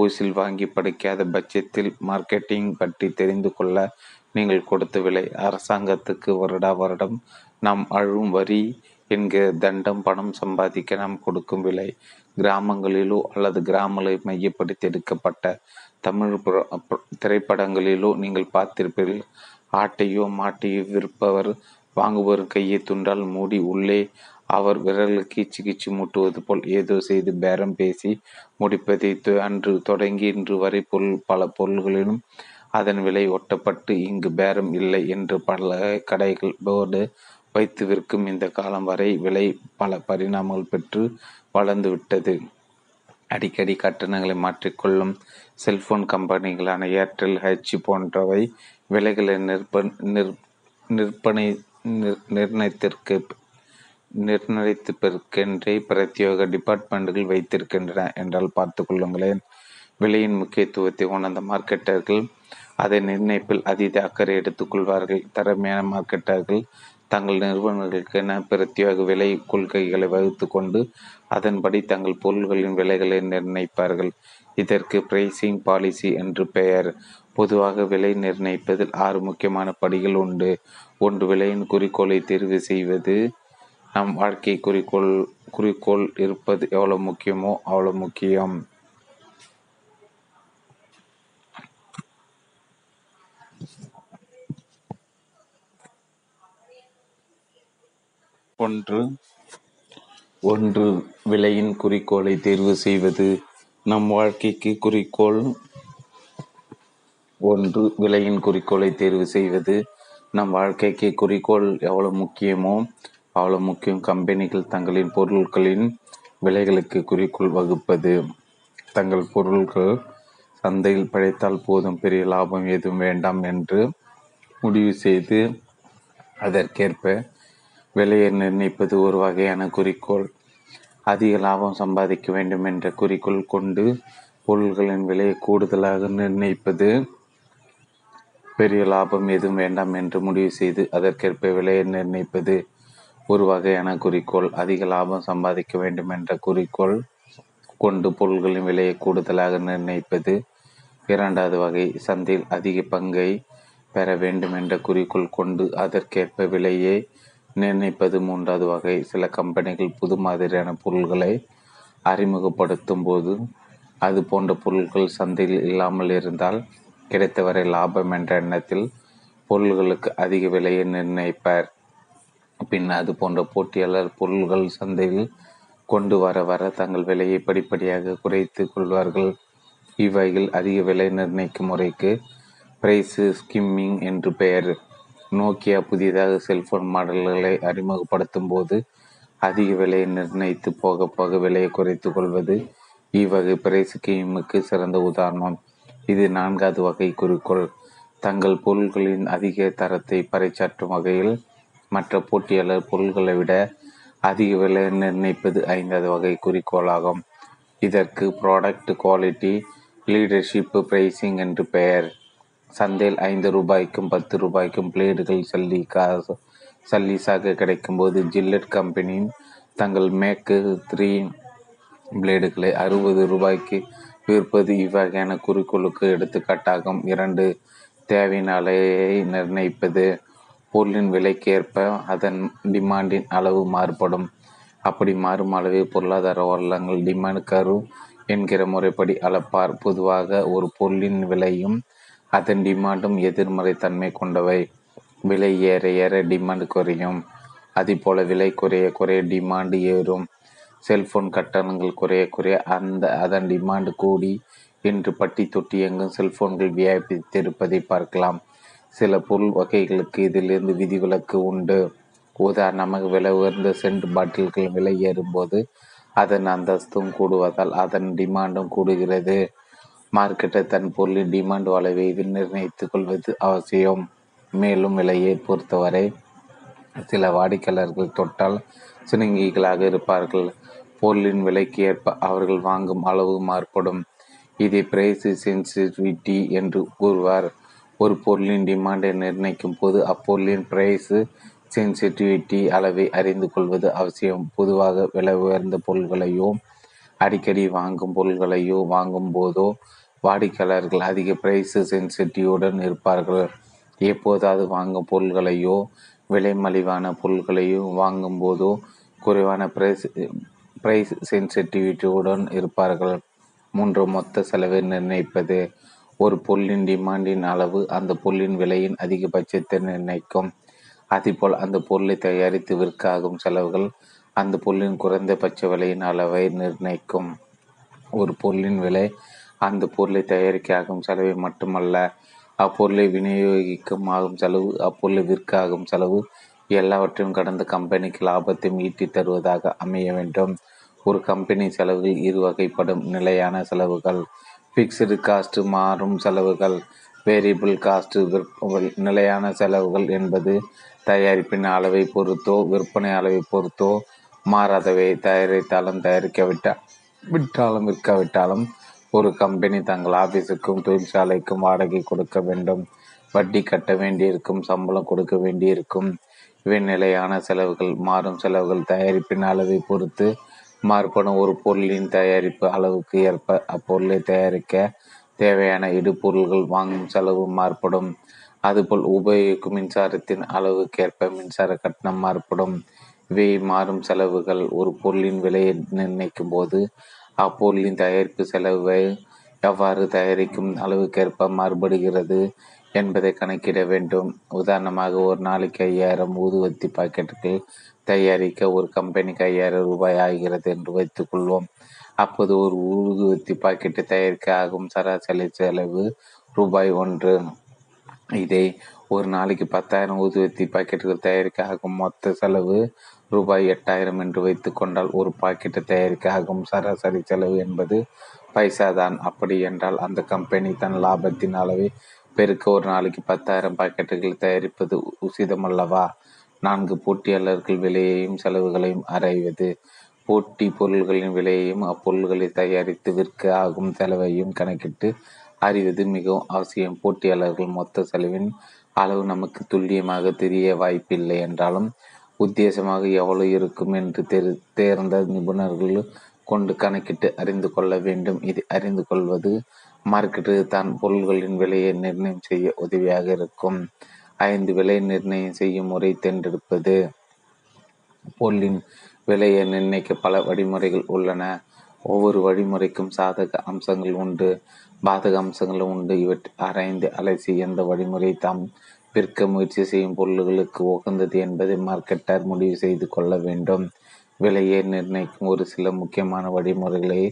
ஊசில் வாங்கி படிக்காத பட்சத்தில் மார்க்கெட்டிங் பற்றி தெரிந்து கொள்ள நீங்கள் கொடுத்த விலை. அரசாங்கத்துக்கு வருடா வருடம் நாம் அழும் வரி என்கிற தண்டம் பணம் சம்பாதிக்க நாம் கொடுக்கும் விலை. கிராமங்களிலோ அல்லது கிராமங்களை மையப்படுத்தி எடுக்கப்பட்ட தமிழ் திரைப்படங்களிலோ நீங்கள் பார்த்திருப்பீர்கள். ஆட்டையோ மாட்டையோ விற்பவர் வாங்குபவர் கையை துண்டால் மூடி உள்ளே அவர் விரலுக்கு கீச்சு கீச்சு மூட்டுவது போல் ஏதோ செய்து பேரம் பேசி முடிப்பதை அன்று தொடங்கி இன்று வரை பொருள் பல பொருள்களிலும் அதன் விலை ஒட்டப்பட்டு இங்கு பேரம் இல்லை என்று பல கடைகள் போர்டு வைத்து விற்கும் இந்த காலம் வரை விலை பல பரிணாமங்கள் பெற்று வளர்ந்துவிட்டது. அடிக்கடி கட்டணங்களை மாற்றிக்கொள்ளும் செல்போன் கம்பெனிகளான ஏர்டெல், ஹெச் போன்றவை விலைகளை நிற்ப நிற் நிற்பனை நிர்ணயத்திற்கு நிர்ணயித்திருக்கின்றே பிரத்யோக டிபார்ட்மெண்ட்டுகள் வைத்திருக்கின்றன என்றால் பார்த்து கொள்ளுங்களேன். விலையின் முக்கியத்துவத்தை உணர்ந்த மார்க்கெட்டர்கள் அதை நிர்ணயிப்பில் அதீத அக்கறை எடுத்துக்கொள்வார்கள். திறமையான மார்க்கெட்டர்கள் தங்கள் நிறுவனங்களுக்கென பிரத்யோக விலை கொள்கைகளை வகுத்து கொண்டு அதன்படி தங்கள் பொருள்களின் விலைகளை நிர்ணயிப்பார்கள். இதற்கு பிரைசிங் பாலிசி என்று பெயர். பொதுவாக விலை நிர்ணயிப்பதில் ஆறு முக்கியமான படிகள் உண்டு. ஒன்று, விலையின் குறிக்கோளை தெரிவு செய்வது. நம் வாழ்க்கை குறிக்கோள் குறிக்கோள் இருப்பது எவ்வளோ முக்கியமோ அவ்வளோ முக்கியம். ஒன்று ஒன்று விலையின் குறிக்கோளை தேர்வு செய்வது. நம் வாழ்க்கைக்கு குறிக்கோள் ஒன்று விலையின் குறிக்கோளை தேர்வு செய்வது. நம் வாழ்க்கைக்கு குறிக்கோள் எவ்வளோ முக்கியமோ அவ்வளோ முக்கியம் கம்பெனிகள் தங்களின் பொருட்களின் விலைகளுக்கு குறிக்கோள் வகுப்பது. தங்கள் பொருட்கள் சந்தையில் படைத்தால் போதும், பெரிய லாபம் எதுவும் வேண்டாம் என்று முடிவு செய்து அதற்கேற்ப விலையை நிர்ணயிப்பது ஒரு வகையான குறிக்கோள். அதிக லாபம் சம்பாதிக்க வேண்டும் என்ற குறிக்கோள் கொண்டு பொருள்களின் விலையை கூடுதலாக நிர்ணயிப்பது. பெரிய லாபம் எதுவும் வேண்டாம் என்று முடிவு செய்து அதற்கேற்ப விலையை நிர்ணயிப்பது ஒரு வகையான குறிக்கோள். அதிக லாபம் சம்பாதிக்க வேண்டும் என்ற குறிக்கோள் கொண்டு பொருள்களின் விலையை கூடுதலாக நிர்ணயிப்பது இரண்டாவது வகை. சந்தையில் அதிக பங்கை பெற வேண்டும் என்ற குறிக்கோள் கொண்டு அதற்கேற்ப விலையை நிர்ணயிப்பது மூன்றாவது வகை. சில கம்பெனிகள் புது மாதிரியான பொருள்களை அறிமுகப்படுத்தும் போது அது போன்ற பொருட்கள் சந்தையில் இல்லாமல் இருந்தால் கிடைத்தவரை லாபம் என்ற எண்ணத்தில் பொருள்களுக்கு அதிக விலையை நிர்ணயிப்பார். பின் அது போன்ற போட்டியாளர் பொருள்கள் சந்தையில் கொண்டு வர வர தங்கள் விலையை படிப்படியாக குறைத்து கொள்வார்கள். இவ்வகையில் அதிக விலை நிர்ணயிக்கும் முறைக்கு பிரைஸு ஸ்கிம்மிங் என்று பெயர். நோக்கியா புதிதாக செல்போன் மாடல்களை அறிமுகப்படுத்தும் போது அதிக விலையை நிர்ணயித்து போக போக விலையை குறைத்து கொள்வது இவ்வகை பிரைஸ் ஸ்கீமுக்கு சிறந்த உதாரணம். இது நான்காவது வகை குறிக்கோள். தங்கள் பொருள்களின் அதிக தரத்தை பறைச்சாற்றும் வகையில் மற்ற போட்டியாளர் பொருள்களை விட அதிக விலை நிர்ணயிப்பது ஐந்தாவது வகை குறிக்கோளாகும். இதற்கு ப்ராடக்ட் குவாலிட்டி லீடர்ஷிப்பு பிரைசிங் என்று பெயர். சந்தையில் ஐந்து ரூபாய்க்கும் பத்து ரூபாய்க்கும் பிளேடுகள் சல்லி காசு சல்லிஸாக கிடைக்கும்போது ஜில்லட் கம்பெனியின் தங்கள் மேக்கு த்ரீ பிளேடுகளை அறுபது ரூபாய்க்கு விற்பது இவ்வகையான குறிக்கோளுக்கு எடுத்துக்காட்டாகும். இரண்டு தேவையின் அளவை நிர்ணயிப்பது. பொருளின் விலைக்கேற்ப அதன் டிமாண்டின் அளவு மாறுபடும். அப்படி மாறும் அளவே பொருளாதார வளங்கள் டிமாண்ட் கர்வ் என்கிற முறைப்படி அளப்பார். பொதுவாக ஒரு பொருளின் விலையும் அதன் டிமாண்டும் எதிர்மறை தன்மை கொண்டவை. விலை ஏற ஏற டிமாண்ட் குறையும். அதேபோல் விலை குறைய குறைய டிமாண்டு ஏறும். செல்போன் கட்டணங்கள் குறைய குறைய அந்த அதன் டிமாண்டு கூடி இன்று பட்டி தொட்டி எங்கும் செல்போன்கள் வியாபித்திருப்பதை பார்க்கலாம். சில பொருள் வகைகளுக்கு இதிலிருந்து விதிவிலக்கு உண்டு. உதாரணமாக விலை உயர்ந்த சென்ட் பாட்டில்கள் விலை ஏறும்போது அதன் அந்தஸ்தும் கூடுவதால் அதன் டிமாண்டும் கூடுகிறது. மார்க்கெட்டை தன் பொருளின் டிமாண்ட் வளைவை நிர்ணயித்துக் கொள்வது அவசியம். மேலும் விலையை பொறுத்தவரை சில வாடிக்கையாளர்கள் தொட்டால் சினங்கிகளாக இருப்பார்கள். பொருளின் விலைக்கு ஏற்ப அவர்கள் வாங்கும் அளவு மாறுபடும். இதை பிரைஸ் சென்சிட்டிவிட்டி என்று கூறுவார். ஒரு பொருளின் டிமாண்டை நிர்ணயிக்கும் போது அப்பொருளின் பிரைஸ் சென்சிட்டிவிட்டி அளவை அறிந்து கொள்வது அவசியம். பொதுவாக விலை உயர்ந்த பொருள்களையோ அடிக்கடி வாங்கும் பொருள்களையோ வாங்கும் போதோ வாடிக்கையாளர்கள் அதிக பிரைஸ் சென்சிட்டிவுடன் இருப்பார்கள். எப்போதாவது வாங்கும் பொருள்களையோ விலை மலிவான பொருள்களையோ வாங்கும் போதோ குறைவான பிரைஸ் பிரைஸ் சென்சிட்டிவிட்டியுடன் இருப்பார்கள். மூன்று மொத்த செலவை நிர்ணயிப்பது. ஒரு பொருளின் டிமாண்டின் அளவு அந்த பொருளின் விலையின் அதிகபட்சத்தை நிர்ணயிக்கும். அதேபோல் அந்த பொருளை தயாரித்து விற்க ஆகும் செலவுகள் அந்த பொருளின் குறைந்தபட்ச விலையின் அளவை நிர்ணயிக்கும். ஒரு பொருளின் விலை அந்த பொருளை தயாரிக்க ஆகும் செலவை மட்டுமல்ல, அப்பொருளை விநியோகிக்கும் ஆகும் செலவு, அப்பொருளை விற்க ஆகும் செலவு எல்லாவற்றையும் கடந்த கம்பெனிக்கு லாபத்தையும் ஈட்டி தருவதாக அமைய வேண்டும். ஒரு கம்பெனி செலவுகள் இரு வகைப்படும். நிலையான செலவுகள் ஃபிக்ஸ்டு காஸ்ட், மாறும் செலவுகள் வேரியபிள் காஸ்ட். நிலையான செலவுகள் என்பது தயாரிப்பின் அளவை பொறுத்தோ விற்பனை அளவை பொறுத்தோ மாறாதவை. தயாரித்தாலும் தயாரிக்காவிட்டா விட்டாலும் விற்காவிட்டாலும் ஒரு கம்பெனி தங்கள் ஆஃபீஸுக்கும் தொழிற்சாலைக்கும் வாடகை கொடுக்க வேண்டும், வட்டி கட்ட வேண்டியிருக்கும், சம்பளம் கொடுக்க வேண்டியிருக்கும். இவை நிலையான செலவுகள். மாறும் செலவுகள் தயாரிப்பின் அளவை பொறுத்து மாறுபடும். ஒரு பொருளின் தயாரிப்பு அளவுக்கு ஏற்ப அப்பொருளை தயாரிக்க தேவையான இடுபொருள்கள் வாங்கும் செலவு மாறுபடும். அதுபோல் உபயோகிக்கும் மின்சாரத்தின் அளவுக்கேற்ப மின்சார கட்டணம் மாறுபடும். இவை மாறும் செலவுகள். ஒரு பொருளின் விலையை நிர்ணயிக்கும் போது அப்பொருளின் தயாரிப்பு செலவை எவ்வாறு தயாரிக்கும் அளவுக்கேற்ப மாறுபடுகிறது. என்பதை கணக்கிட வேண்டும். உதாரணமாக ஒரு நாளைக்கு ஐயாயிரம் ஊதுவத்தி பாக்கெட்டுகள் தயாரிக்க ஒரு கம்பெனிக்கு ஐயாயிரம் ரூபாய் ஆகிறது என்று வைத்துக் கொள்வோம். அப்போது ஒரு ஊதுவத்தி பாக்கெட்டு தயாரிக்க ஆகும் சராசரி செலவு ரூபாய் ஒன்று. இதை ஒரு நாளைக்கு பத்தாயிரம் ஊதுவத்தி பாக்கெட்டுகள் தயாரிக்க ஆகும் மொத்த செலவு ரூபாய் எட்டாயிரம் என்று வைத்து கொண்டால் ஒரு பாக்கெட்டு தயாரிக்க ஆகும் சராசரி செலவு என்பது பைசா தான். அப்படி என்றால் அந்த கம்பெனி தன் லாபத்தின் அளவை பெருக்க ஒரு நாளைக்கு பத்தாயிரம் பாக்கெட்டுகள் தயாரிப்பது உசிதமல்லவா? நான்கு போட்டியாளர்கள் விலையையும் செலவுகளையும் ஆராய்வது, போட்டி பொருள்களின் விலையையும் அப்பொருள்களை தயாரித்து விற்க ஆகும் செலவையும் கணக்கிட்டு அறிவது மிகவும் அவசியம். போட்டியாளர்கள் மொத்த செலவின் அளவு நமக்கு துல்லியமாக தெரிய வாய்ப்பில்லை என்றாலும் உத்தேசமாக எவ்வளவு இருக்கும் என்று தெரி தேர்ந்த நிபுணர்கள் கொண்டு கணக்கிட்டு அறிந்து கொள்ள வேண்டும். இது அறிந்து கொள்வது மார்க்கெட்டு தான் பொருள்களின் விலையை நிர்ணயம் செய்ய உதவியாக இருக்கும். ஐந்து விலை நிர்ணயம் செய்யும் முறை தேர்ந்தெடுப்பது. பொருளின் விலையை நிர்ணயிக்க பல வழிமுறைகள் உள்ளன. ஒவ்வொரு வழிமுறைக்கும் சாதக அம்சங்கள் உண்டு, பாதக அம்சங்களும் உண்டு. இவற்றை ஆராய்ந்து அலைசி எந்த வழிமுறை தாம் விற்க முயற்சி செய்யும் பொருள்களுக்கு உகந்தது என்பதை மார்க்கெட்டர் முடிவு செய்து கொள்ள வேண்டும். விலையை நிர்ணயிக்கும் ஒரு சில முக்கியமான வழிமுறைகளை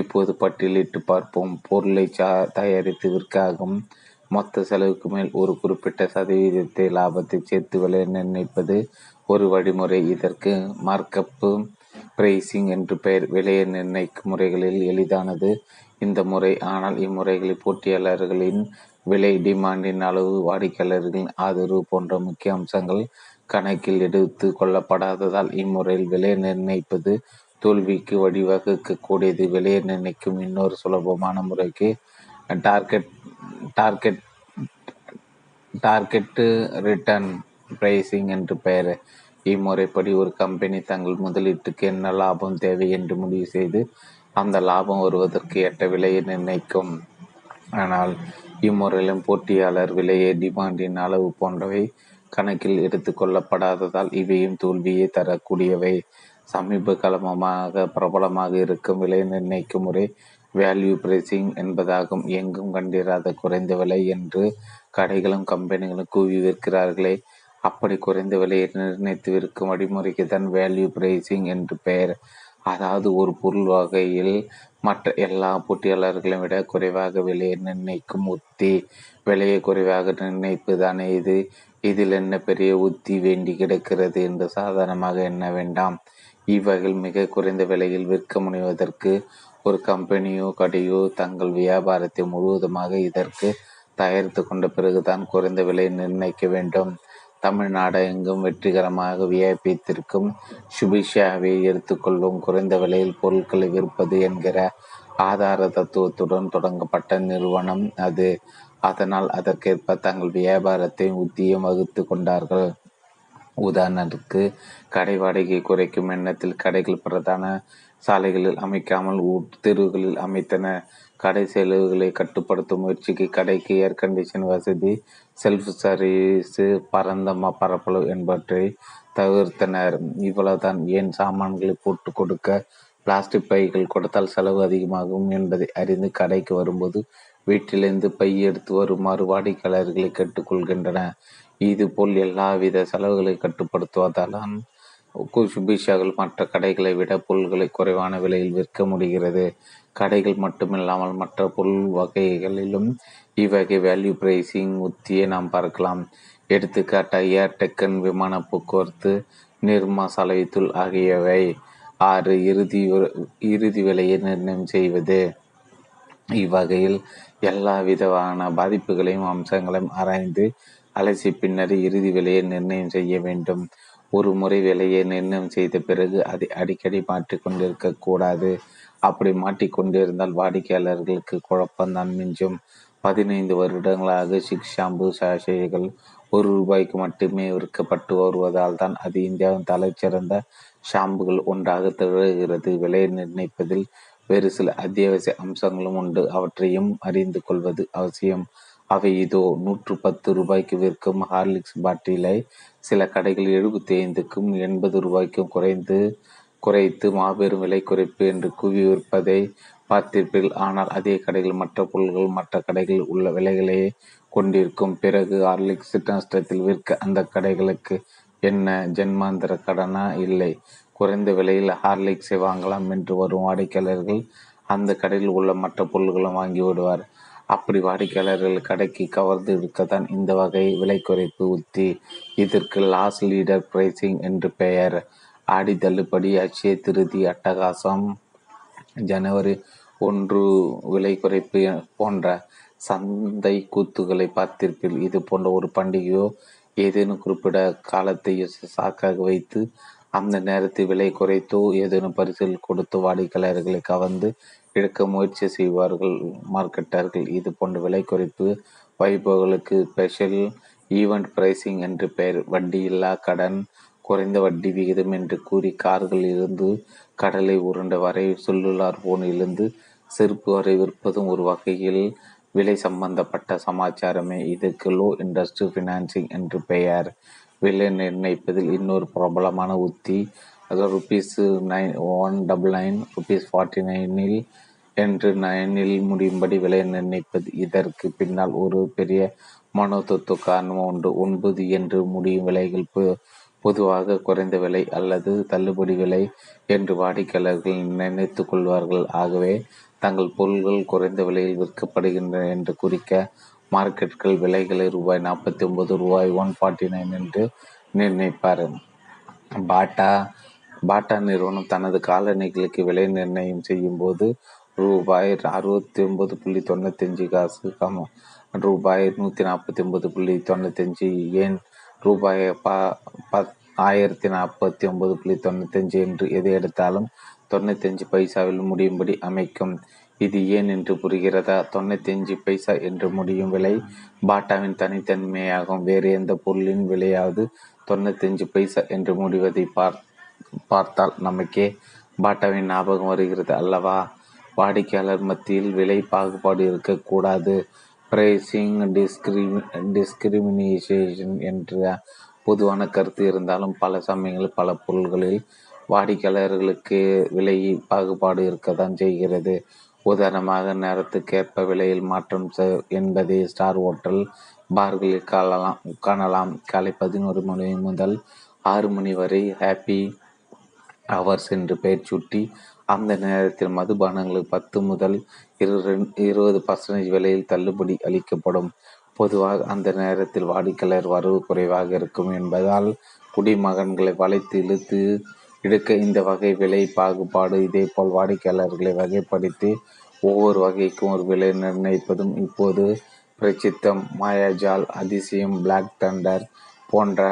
இப்போது பட்டியலிட்டு பார்ப்போம். பொருளை சா தயாரித்து விற்காகும் மொத்த செலவுக்கு மேல் ஒரு குறிப்பிட்ட சதவீதத்தை லாபத்தை சேர்த்து விலை நிர்ணயிப்பது ஒரு வழிமுறை. இதற்கு மார்க்கப்பு பிரைசிங் என்று பெயர். விலையை நிர்ணயிக்கும் முறைகளில் எளிதானது இந்த முறை. ஆனால் இம்முறைகளை போட்டியாளர்களின் விலை, டிமாண்டின் அளவு, வாடிக்கையாளர்களின் ஆதரவு போன்ற முக்கிய அம்சங்கள் கணக்கில் எடுத்து கொள்ளப்படாததால் இம்முறையில் விலை நிர்ணயிப்பது தோல்விக்கு வழிவகுக்கக்கூடியது. விலையை நிர்ணயிக்கும் இன்னொரு சுலபமான முறைக்கு target target target return pricing என்று பெயர். இம்முறைப்படி ஒரு கம்பெனி தங்கள் முதலீட்டுக்கு என்ன லாபம் தேவை என்று முடிவு செய்து அந்த லாபம் வருவதற்கு ஏற்ற விலையை நிர்ணயிக்கும். ஆனால் இம்முறையிலும் போட்டியாளர் விலையை, டிமாண்டின் அளவு போன்றவை கணக்கில் எடுத்து கொள்ளப்படாததால் இவையும் தோல்வியை தரக்கூடியவை. சமீப காலமாக பிரபலமாக இருக்கும் விலை நிர்ணயிக்கும் முறை வேல்யூ பிரைசிங் என்பதாகும். எங்கும் கண்டிராத குறைந்த விலை என்று கடைகளும் கம்பெனிகளும் கூவி விற்கிறார்களே, அப்படி குறைந்த விலையை நிர்ணயித்து விற்கும் வழிமுறைக்கு தான் வேல்யூ பிரைசிங் என்று பெயர். அதாவது ஒரு பொருள் வகையில் மற்ற எல்லா போட்டியாளர்களையும் விட குறைவாக விலையை நிர்ணயிக்கும் உத்தி. விலையை குறைவாக நிர்ணயிப்புதானே இது, இதில் என்ன பெரிய உத்தி வேண்டி கிடக்கிறது என்று சாதாரணமாக எண்ண வேண்டாம். இவ்வகையில் மிக குறைந்த விலையில் விற்க முனைவதற்கு ஒரு கம்பெனியோ கடையோ தங்கள் வியாபாரத்தை முழுவதுமாக இதற்கு தயாரித்து கொண்ட பிறகுதான் குறைந்த விலையை நிர்ணயிக்க வேண்டும். தமிழ்நாடு எங்கும் வெற்றிகரமாக வியாபித்திருக்கும் சுபிஷாவை எடுத்துக்கொள்வோம். குறைந்த விலையில் பொருட்களை விற்பது என்கிற ஆதார தத்துவத்துடன் தொடங்கப்பட்ட நிறுவனம் அது. அதனால் அதற்கேற்ப தங்கள் வியாபாரத்தை உத்தியம் வகுத்து கொண்டார்கள். உதாரணத்துக்கு கடை வாடகை குறைக்கும் எண்ணத்தில் கடைகள் பிரதான சாலைகளில் அமைக்காமல் தெருவுகளில் அமைத்தன. கடை செலவுகளை கட்டுப்படுத்தும் முயற்சிக்கு கடைக்கு ஏர் கண்டிஷன் வசதி, செல்ஃப் சர்வீஸு, பரந்த பரப்பளவு என்பவற்றை தவிர்த்தனர். இவ்வளவுதான். ஏன் சாமான்களை போட்டு கொடுக்க பிளாஸ்டிக் பைகள் கொடுத்தால் செலவு அதிகமாகும் என்பதை அறிந்து கடைக்கு வரும்போது வீட்டிலிருந்து பை எடுத்து வருமாறு வாடிக்கையாளர்களை கேட்டுக்கொள்கின்றன. இதுபோல் எல்லாவித செலவுகளை கட்டுப்படுத்துவதால்தான் சுபிஷாக்கள் மற்ற கடைகளை விட பொருள்களை குறைவான விலையில் விற்க முடிகிறது. கடைகள் மட்டுமில்லாமல் மற்ற பொருள் வகைகளிலும் இவ்வகை வேல்யூ பிரைசிங் உத்தியை நாம் பார்க்கலாம். எடுத்துக்காட்ட ஏர் டெக்கன், விமான போக்குவரத்து, நீர்மசாலை தூள் ஆகியவை. ஆறு இறுதி இறுதி விலையை நிர்ணயம் செய்வது. இவ்வகையில் எல்லா விதமான பாதிப்புகளையும் அம்சங்களையும் ஆராய்ந்து அலசி பின்னர் இறுதி விலையை நிர்ணயம் செய்ய வேண்டும். ஒரு முறை விலையை நிர்ணயம் செய்த பிறகு அதை அடிக்கடி மாற்றிக்கொண்டிருக்க கூடாது. அப்படி மாட்டிக்கொண்டிருந்தால் வாடிக்கையாளர்களுக்கு குழப்பம்தான் மிஞ்சும். பதினைந்து வருடங்களாக சிக்ஸ் ஷாம்பு சாஷேகள் ஒரு ரூபாய்க்கு மட்டுமே விற்கப்பட்டு வருவதால் தான் அது இந்தியாவின் தலைச்சிறந்த ஷாம்புகள் ஒன்றாக திகழ்கிறது. விலையை நிர்ணயிப்பதில் வேறு சில அத்தியாவசிய அம்சங்களும் உண்டு. அவற்றையும் அறிந்து கொள்வது அவசியம். அவை இதோ: நூற்று பத்து ரூபாய்க்கு விற்கும் ஹார்லிக்ஸ் பாட்டிலை சில கடைகள் எழுபத்தி ஐந்துக்கும் எண்பது ரூபாய்க்கும் குறைந்து குறைத்து மாபெரும் விலை குறைப்பு என்று கூவி விற்பதை பார்த்திருப்பீர்கள். ஆனால் அதே கடைகள் மற்ற பொருள்கள் மற்ற கடைகளில் உள்ள விலைகளையே கொண்டிருக்கும். பிறகு ஆர்லிக்ஸ் நஷ்டத்தில் விற்க அந்த கடைகளுக்கு என்ன ஜென்மாந்திர கடனா? இல்லை, குறைந்த விலையில் ஹார்லிக்ஸை வாங்கலாம் என்று வரும் வாடிக்கையாளர்கள் அந்த கடையில் உள்ள மற்ற பொருள்களும் வாங்கி விடுவார். அப்படி வாடிக்கையாளர்கள் கடைக்கு கவர்ந்து இருக்கத்தான் இந்த வகை விலை குறைப்பு உத்தி. இதற்கு லாஸ் லீடர் பிரைசிங் என்று பெயர். ஆடி தள்ளுபடி, அட்சய திருதி, அட்டகாசம், ஜனவரி ஒன்று விலை குறைப்பு போன்ற சந்தை கூத்துக்களை பார்த்திருப்பில். இது போன்ற ஒரு பண்டிகையோ ஏதேனும் குறிப்பிட காலத்தை சாக்காக வைத்து அந்த நேரத்தில் விலை குறைத்தோ ஏதேனும் பரிசில் கொடுத்து வாடிக்கையாளர்களை கவர்ந்து இழுக்க முயற்சி செய்வார்கள் மார்க்கெட்டர்கள். இது போன்ற விலை குறைப்பு வைபவங்களுக்கு ஸ்பெஷல் ஈவெண்ட் பிரைசிங் என்று பெயர். வட்டியில்லா கடன், குறைந்த வட்டி விகிதம் என்று கூறி கார்களிலிருந்து கடலை உருண்ட வரை செல்லுலார் போனிலிருந்து செருப்பு வரை விற்பதும் ஒரு வகையில் விலை சம்பந்தப்பட்ட சமாச்சாரமே. இதற்கு லோ இண்டஸ்ட்ரி ஃபினான்சிங் என்று பெயர். விலை நிர்ணயிப்பதில் இன்னொரு பிரபலமான உத்தி அது rupees nine one double nine rupees forty நைனில் என்று நைனில் முடியும்படி விலை நிர்ணயிப்பது. இதற்கு பின்னால் ஒரு பெரிய மனோதத்துவ காரணம் உண்டு. ஒன்பது என்று முடியும் விலைகள் பொதுவாக குறைந்த விலை அல்லது தள்ளுபடி விலை என்று வாடிக்கையாளர்கள் நினைத்து கொள்வார்கள். ஆகவே தங்கள் பொருள்கள் குறைந்த விலையில் விற்கப்படுகின்றன என்று குறிக்க மார்க்கெட்டுகள் விலைகளை ரூபாய் நாற்பத்தி ஒன்பது ரூபாய் ஒன் ஃபார்ட்டி நைன் என்று நிர்ணயிப்பார். பாட்டா பாட்டா நிறுவனம் தனது காலணிகளுக்கு விலை நிர்ணயம் செய்யும் போது ரூபாய் அறுபத்தி ஒன்பது புள்ளி தொண்ணூற்றி அஞ்சு காசு கம் ரூபாய் நூற்றி நாற்பத்தி ஒன்பது புள்ளி தொண்ணூற்றி அஞ்சு ஏன் ரூபாய் ப ஆயிரத்தி நாற்பத்தி ஒன்பது புள்ளி தொண்ணூத்தஞ்சு என்று எது எடுத்தாலும் தொண்ணூத்தஞ்சு பைசாவில் முடியும்படி அமைக்கும். இது ஏன் என்று புரிகிறதா? தொண்ணூத்தஞ்சு பைசா என்று முடியும் விலை பாட்டாவின் தனித்தன்மையாகும். வேறு எந்த பொருளின் விலையாவது தொண்ணூத்தஞ்சு பைசா என்று முடிவதை பார் பார்த்தால் நமக்கே பாட்டாவின் ஞாபகம் வருகிறது அல்லவா? வாடிக்கையாளர் மத்தியில் விலை பாகுபாடு இருக்கக்கூடாது. பிரைசிங் டிஸ்கிரி டிஸ்கிரிமினேஷன் என்ற பொதுவான கருத்து இருந்தாலும் பல சமயங்களில் பல பொருள்களில் வாடிக்கையாளர்களுக்கு விலை பாகுபாடு இருக்கத்தான் செய்கிறது. உதாரணமாக நேரத்துக்கேற்ப விலையில் மாற்றம் என்பதை ஸ்டார் ஹோட்டல் பார்களில் காணலாம் காணலாம் காலை பதினோரு மணி முதல் ஆறு மணி வரை ஹாப்பி ஹவர்ஸ் என்று பெயர் சுட்டி அந்த நேரத்தில் மதுபானங்களுக்கு பத்து முதல் இரு இருபது பர்சன்டேஜ் விலையில் தள்ளுபடி அளிக்கப்படும். பொதுவாக அந்த நேரத்தில் வாடிக்கையாளர் வரவு குறைவாக இருக்கும் என்பதால் குடிமகன்களை வளைத்து இழுத்து இடுக்க இந்த வகை விலை பாகுபாடு. இதேபோல் வாடிக்கையாளர்களை வகைப்படுத்தி ஒவ்வொரு வகைக்கும் ஒரு விலை நிர்ணயிப்பதும் இப்போது பிரசித்தம். மாயாஜால், அதிசயம், பிளாக் தண்டர் போன்ற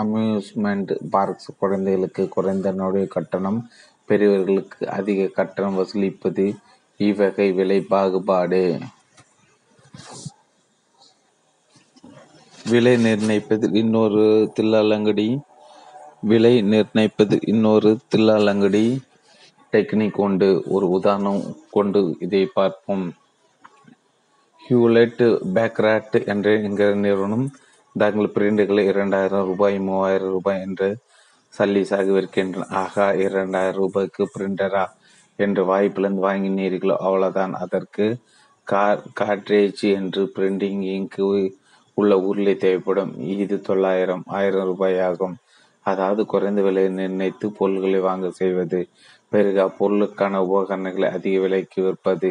அம்யூஸ்மெண்ட் பார்க்ஸ் குழந்தைகளுக்கு குறைந்த நுழைவு கட்டணம், பெரியவர்களுக்கு அதிக கட்டணம் வசூலிப்பது இவ்வகை விலை பாகுபாடு. விலை நிர்ணயிப்பதில் இன்னொரு தில்லாலங்கடி விலை நிர்ணயிப்பதில் இன்னொரு தில்லாலங்கடி டெக்னிக் கொண்டு ஒரு உதாரணம் கொண்டு இதை பார்ப்போம். ஹியூலெட் பேக்கராட் என்ற என்கிற நிறுவனம் தங்கள் பிரிண்டுகளை இரண்டாயிரம் ரூபாய் மூவாயிரம் ரூபாய் என்று சல்லீஸாக விற்கின்றன. ஆகா, இரண்டாயிரம் ரூபாய்க்கு பிரிண்டரா என்று வாய்ப்பிலிருந்து வாங்கினீர்களோ அவ்வளோதான். அதற்கு கார் கார்ட்ரேஜ் என்று பிரிண்டிங் இங்கு உள்ள ஊரிலே தேவைப்படும். இது தொள்ளாயிரம் ஆயிரம் ரூபாய் ஆகும். அதாவது குறைந்த விலையை நிர்ணயித்து பொருள்களை வாங்க செய்வது, பிறகு அப்பொருளுக்கான உபகரணங்களை அதிக விலைக்கு விற்பது.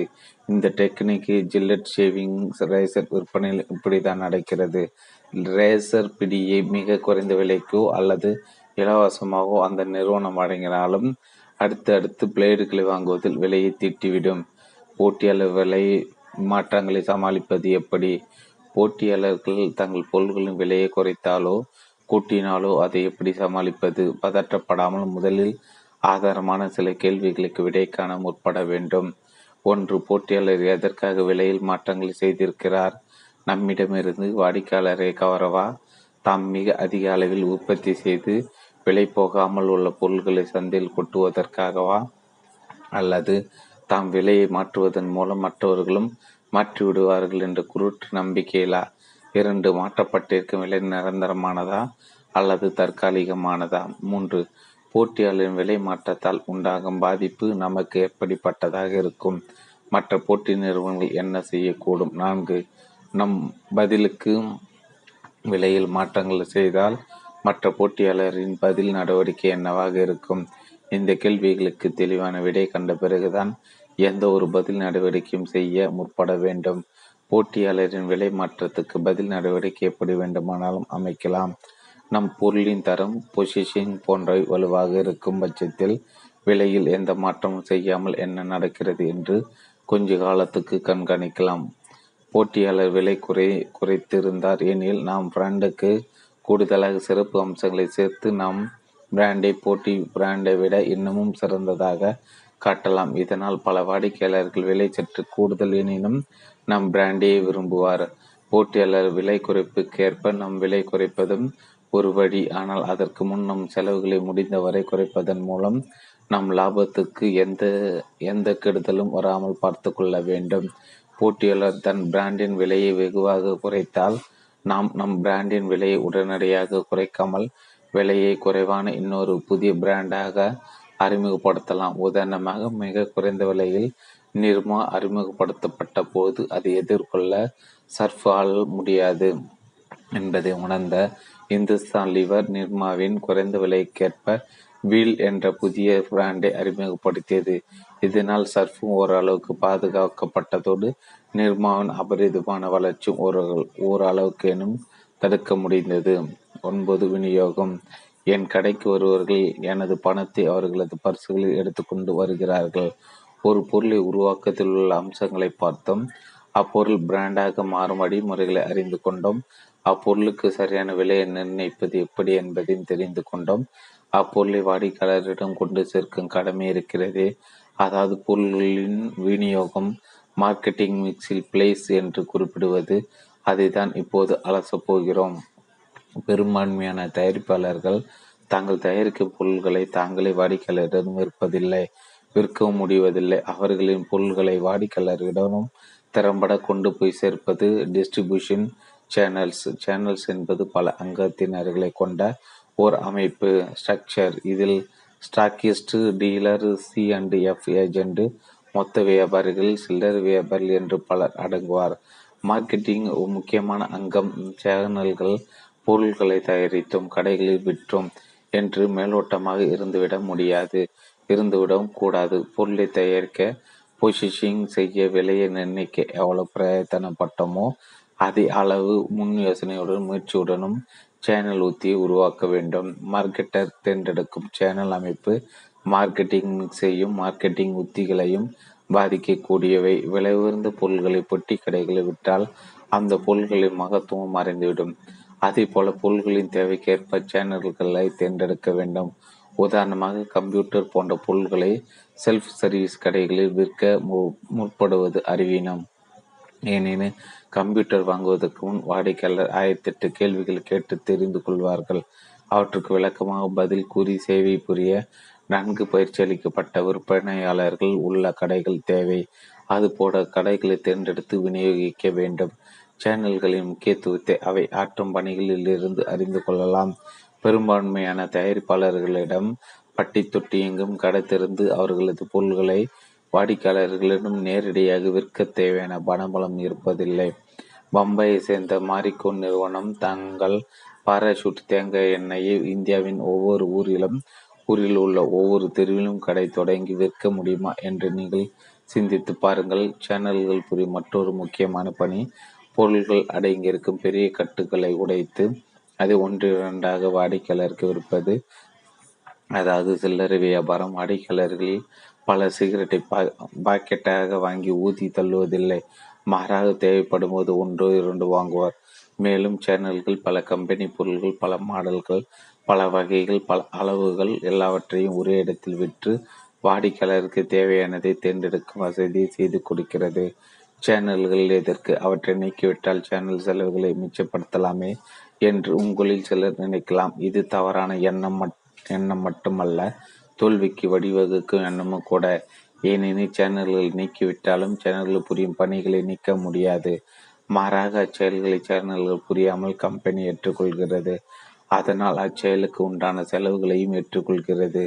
இந்த டெக்னிக்கு ஜில்லட் ஷேவிங் ரேசர் விற்பனையில் இப்படிதான் நடக்கிறது. ரேசர் பிடியை மிக குறைந்த விலைக்கோ அல்லது இலவசமாகவோ அந்த நிறுவனம் வழங்கினாலும் அடுத்து அடுத்து பிளேடுகளை வாங்குவதில் விலையை தீட்டிவிடும். போட்டியாளர் விலை மாற்றங்களை சமாளிப்பது எப்படி? போட்டியாளர்கள் தங்கள் பொருள்களின் விலையை குறைத்தாலோ கூட்டினாலோ அதை எப்படி சமாளிப்பது? பதற்றப்படாமல் முதலில் ஆதாரமான சில கேள்விகளுக்கு விடை காண முற்பட வேண்டும். ஒன்று, போட்டியாளர் எதற்காக விலையில் மாற்றங்களை செய்திருக்கிறார்? நம்மிடமிருந்து வாடிக்கையாளரை கவரவா? தாம் மிக அதிக அளவில் உற்பத்தி செய்து விலை போகாமல் உள்ள பொருள்களை சந்தையில் கொட்டுவதற்காகவா? அல்லது தாம் விலையை மாற்றுவதன் மூலம் மற்றவர்களும் மாற்றி விடுவார்கள் என்ற குருட்டு நம்பிக்கையிலா? இரண்டு, மாற்றப்பட்டிருக்கும் விலை நிரந்தரமானதா அல்லது தற்காலிகமானதா? மூன்று, போட்டியாளரின் விலை மாற்றத்தால் உண்டாகும் பாதிப்பு நமக்கு எப்படிப்பட்டதாக இருக்கும், மற்ற போட்டி நிறுவனங்கள் என்ன செய்யக்கூடும். நான்கு, நம் பதிலுக்கு விலையில் மாற்றங்கள் செய்தால் மற்ற போட்டியாளரின் பதில் நடவடிக்கை என்னவாக இருக்கும். இந்த கேள்விகளுக்கு தெளிவான விடை கண்ட பிறகுதான் எந்த ஒரு பதில் நடவடிக்கையும் செய்ய முற்பட வேண்டும். போட்டியாளரின் விலை மாற்றத்துக்கு பதில் நடவடிக்கை எப்படி வேண்டுமானாலும் அமைக்கலாம். நம் பொருளின் தரம், பொசிஷன் போன்றவை வலுவாக இருக்கும் பட்சத்தில் விலையில் எந்த மாற்றமும் செய்யாமல் என்ன நடக்கிறது என்று கொஞ்ச காலத்துக்கு கண்காணிக்கலாம். போட்டியாளர் விலை குறை குறைத்திருந்தார் எனில் நாம் பிராண்டுக்கு கூடுதலாக சிறப்பு அம்சங்களை சேர்த்து நாம் பிராண்டை போட்டி பிராண்டை விட இன்னமும் சிறந்ததாக காட்டலாம். இதனால் பல வாடிக்கையாளர்கள் விலை சற்று கூடுதல் எனினும் நம் பிராண்டையே விரும்புவார். போட்டியாளர் விலை குறைப்புக்கேற்ப நம் விலை குறைப்பதும் ஒரு வழி. ஆனால் அதற்கு முன் நம் செலவுகளை முடிந்தவரை குறைப்பதன் மூலம் நம் லாபத்துக்கு எந்த எந்த கெடுதலும் வராமல் பார்த்து கொள்ள வேண்டும். போட்டியாளர் தன் பிராண்டின் விலையை வெகுவாக குறைத்தால் நாம் நம் பிராண்டின் விலையை உடனடியாக குறைக்காமல் விலையை குறைவான இன்னொரு புதிய பிராண்டாக அறிமுகப்படுத்தலாம். உதாரணமாக, மிக குறைந்த விலையில் நிர்மா அறிமுகப்படுத்தப்பட்ட போது அதை எதிர்கொள்ள சர்ஃபால் முடியாது என்பதை உணர்ந்த இந்துஸ்தான் லிவர் நிர்மாவின் குறைந்த விலைக்கேற்ப வீல் என்ற புதிய பிராண்டை அறிமுகப்படுத்தியது. இதனால் சர்ஃபும் ஓரளவுக்கு பாதுகாக்கப்பட்டதோடு நிர்மாவின் அபரிதமான வளர்ச்சியும் ஒரு ஓரளவுக்கு எனும் தடுக்க முடிந்தது. ஒன்பது, விநியோகம். என் கடைக்கு வருவர்கள் எனது பணத்தை அவர்களது பர்சுகளில் எடுத்துக்கொண்டு வருகிறார்கள். ஒரு பொருளை உருவாக்கத்தில் உள்ள அம்சங்களை பார்த்தோம், அப்பொருள் பிராண்டாக மாறும் வழிமுறைகளை அறிந்து கொண்டோம், அப்பொருளுக்கு சரியான விலையை நிர்ணயிப்பது எப்படி என்பதையும் தெரிந்து கொண்டோம். அப்பொருளை வாடிக்கையாளரிடம் கொண்டு சேர்க்கும் கடமை இருக்கிறது. அதாவது பொருள்களின் விநியோகம், மார்க்கெட்டிங் மிக்ஸில் பிளேஸ் என்று குறிப்பிடுவது. அதை தான் இப்போது அலசப்போகிறோம். பெரும்பான்மையான தயாரிப்பாளர்கள் தாங்கள் தயாரிக்கும் பொருள்களை தாங்களே வாடிக்கையாளரிடம் விற்பதில்லை, விற்கவும் முடிவதில்லை. அவர்களின் பொருள்களை வாடிக்கையாளரிடமும் திறம்பட கொண்டு போய் சேர்ப்பது டிஸ்ட்ரிபியூஷன் சேனல்ஸ். சேனல்ஸ் என்பது பல அங்கத்தினர்களை கொண்ட ஓர் அமைப்பு, ஸ்ட்ரக்சர். இதில் stockist, dealer, C and F agent, மொத்த வியாபாரிகள், சில்லர் வியாபாரிகள் என்று பலர் அடங்குவார். மார்க்கெட்டிங் முக்கியமான அங்கம். சேனல்கள் பொருள்களை தயாரித்தும் கடைகளில் விற்றும் என்று மேலோட்டமாக இருந்துவிட முடியாது இருந்துவிடவும் கூடாது. பொருளை தயாரிக்க, பொசிஷிங் செய்ய, விலையை நிர்ணயிக்க எவ்வளவு பிரயத்தனப்பட்டோமோ அதே அளவு முன் யோசனையுடன் முயற்சியுடனும் சேனல் ஊத்தியை உருவாக்க வேண்டும். மார்க்கெட்டர் தேர்ந்தெடுக்கும் சேனல் அமைப்பு மார்க்கெட்டிங் மிக்ஸையும் மார்க்கெட்டிங் உத்திகளையும் பாதிக்கக்கூடியவை. விலை உயர்ந்த பொருள்களை பொட்டி கடைகளை விட்டால் அந்த பொருள்களின் மகத்துவம் மறைந்துவிடும். அதே போல பொருள்களின் தேவைக்கேற்ப சேனல்களை தேர்ந்தெடுக்க வேண்டும். உதாரணமாக, கம்ப்யூட்டர் போன்ற பொருள்களை செல்ஃப் சர்வீஸ் கடைகளில் விற்க மு முற்படுவது அறிவீனம். ஏனெனில் கம்ப்யூட்டர் வாங்குவதற்கு முன் வாடிக்கையாளர் ஆயிரத்தி எட்டு கேள்விகள் கேட்டு தெரிந்து கொள்வார்கள். அவற்றுக்கு விளக்கமாக பதில் கூறி சேவை புரிய நன்கு பயிற்சி அளிக்கப்பட்ட விற்பனையாளர்கள் உள்ள கடைகள் தேவை. அதுபோல கடைகளை தேர்ந்தெடுத்து விநியோகிக்க வேண்டும். சேனல்களின் முக்கியத்துவத்தை அவை ஆற்றும் பணிகளில் இருந்து அறிந்து கொள்ளலாம். பெரும்பான்மையான தயாரிப்பாளர்களிடம் பட்டி தொட்டி எங்கும் கடை திறந்து அவர்களது பொருள்களை வாடிக்கையாளர்களிடம் நேரடியாக விற்க தேவையான பணபலம் இருப்பதில்லை. பம்பையை சேர்ந்த மாரிகோ நிறுவனம் தங்கள் பாராசூட் தேங்காய் எண்ணெயை இந்தியாவின் ஒவ்வொரு ஊரிலும் ஊரில் உள்ள ஒவ்வொரு தெருவிலும் கடை தொடங்கி விற்க முடியுமா என்று நீங்கள் சிந்தித்து பாருங்கள். சேனல்கள் புரியும் மற்றொரு முக்கியமான பணி பொருள்கள் அடங்கியிருக்கும் பெரிய கட்டுக்களை உடைத்து அதை ஒன்றிரண்டாக வாடிக்கையாளருக்கு விற்பது. அதாவது சில்லறை வியாபாரம். வாடிக்கையாளர்களில் பல சிகரெட்டை பா பாக்கெட்டாக வாங்கி ஊதி தள்ளுவதில்லை, மாறாக தேவைப்படும் போது ஒன்றோ இரண்டு வாங்குவார். மேலும் சேனல்கள் பல கம்பெனி பொருள்கள், பல மாடல்கள், பல வகைகள், பல அளவுகள் எல்லாவற்றையும் ஒரே இடத்தில் விற்று வாடிக்கையாளருக்கு தேவையானதை தேர்ந்தெடுக்கும் வசதியை செய்து கொடுக்கிறது. சேனல்கள் எதற்கு? அவற்றை நீக்கிவிட்டால் சேனல் செலவுகளை மிச்சப்படுத்தலாமே என்று உங்களில் சிலர் நினைக்கலாம். இது தவறான எண்ணம் எண்ணம் மட்டுமல்ல, தோல்விக்கு வடிவகுக்கும் எண்ணமும் கூட. ஏனெனில் சேனல்கள் நீக்கிவிட்டாலும் சேனல்கள் புரியும் பணிகளை நீக்க முடியாது. மாறாக அச்செயல்களை சேனல்கள் புரியாமல் கம்பெனி ஏற்றுக்கொள்கிறது. அதனால் அச்செயலுக்கு உண்டான செலவுகளையும் ஏற்றுக்கொள்கிறது.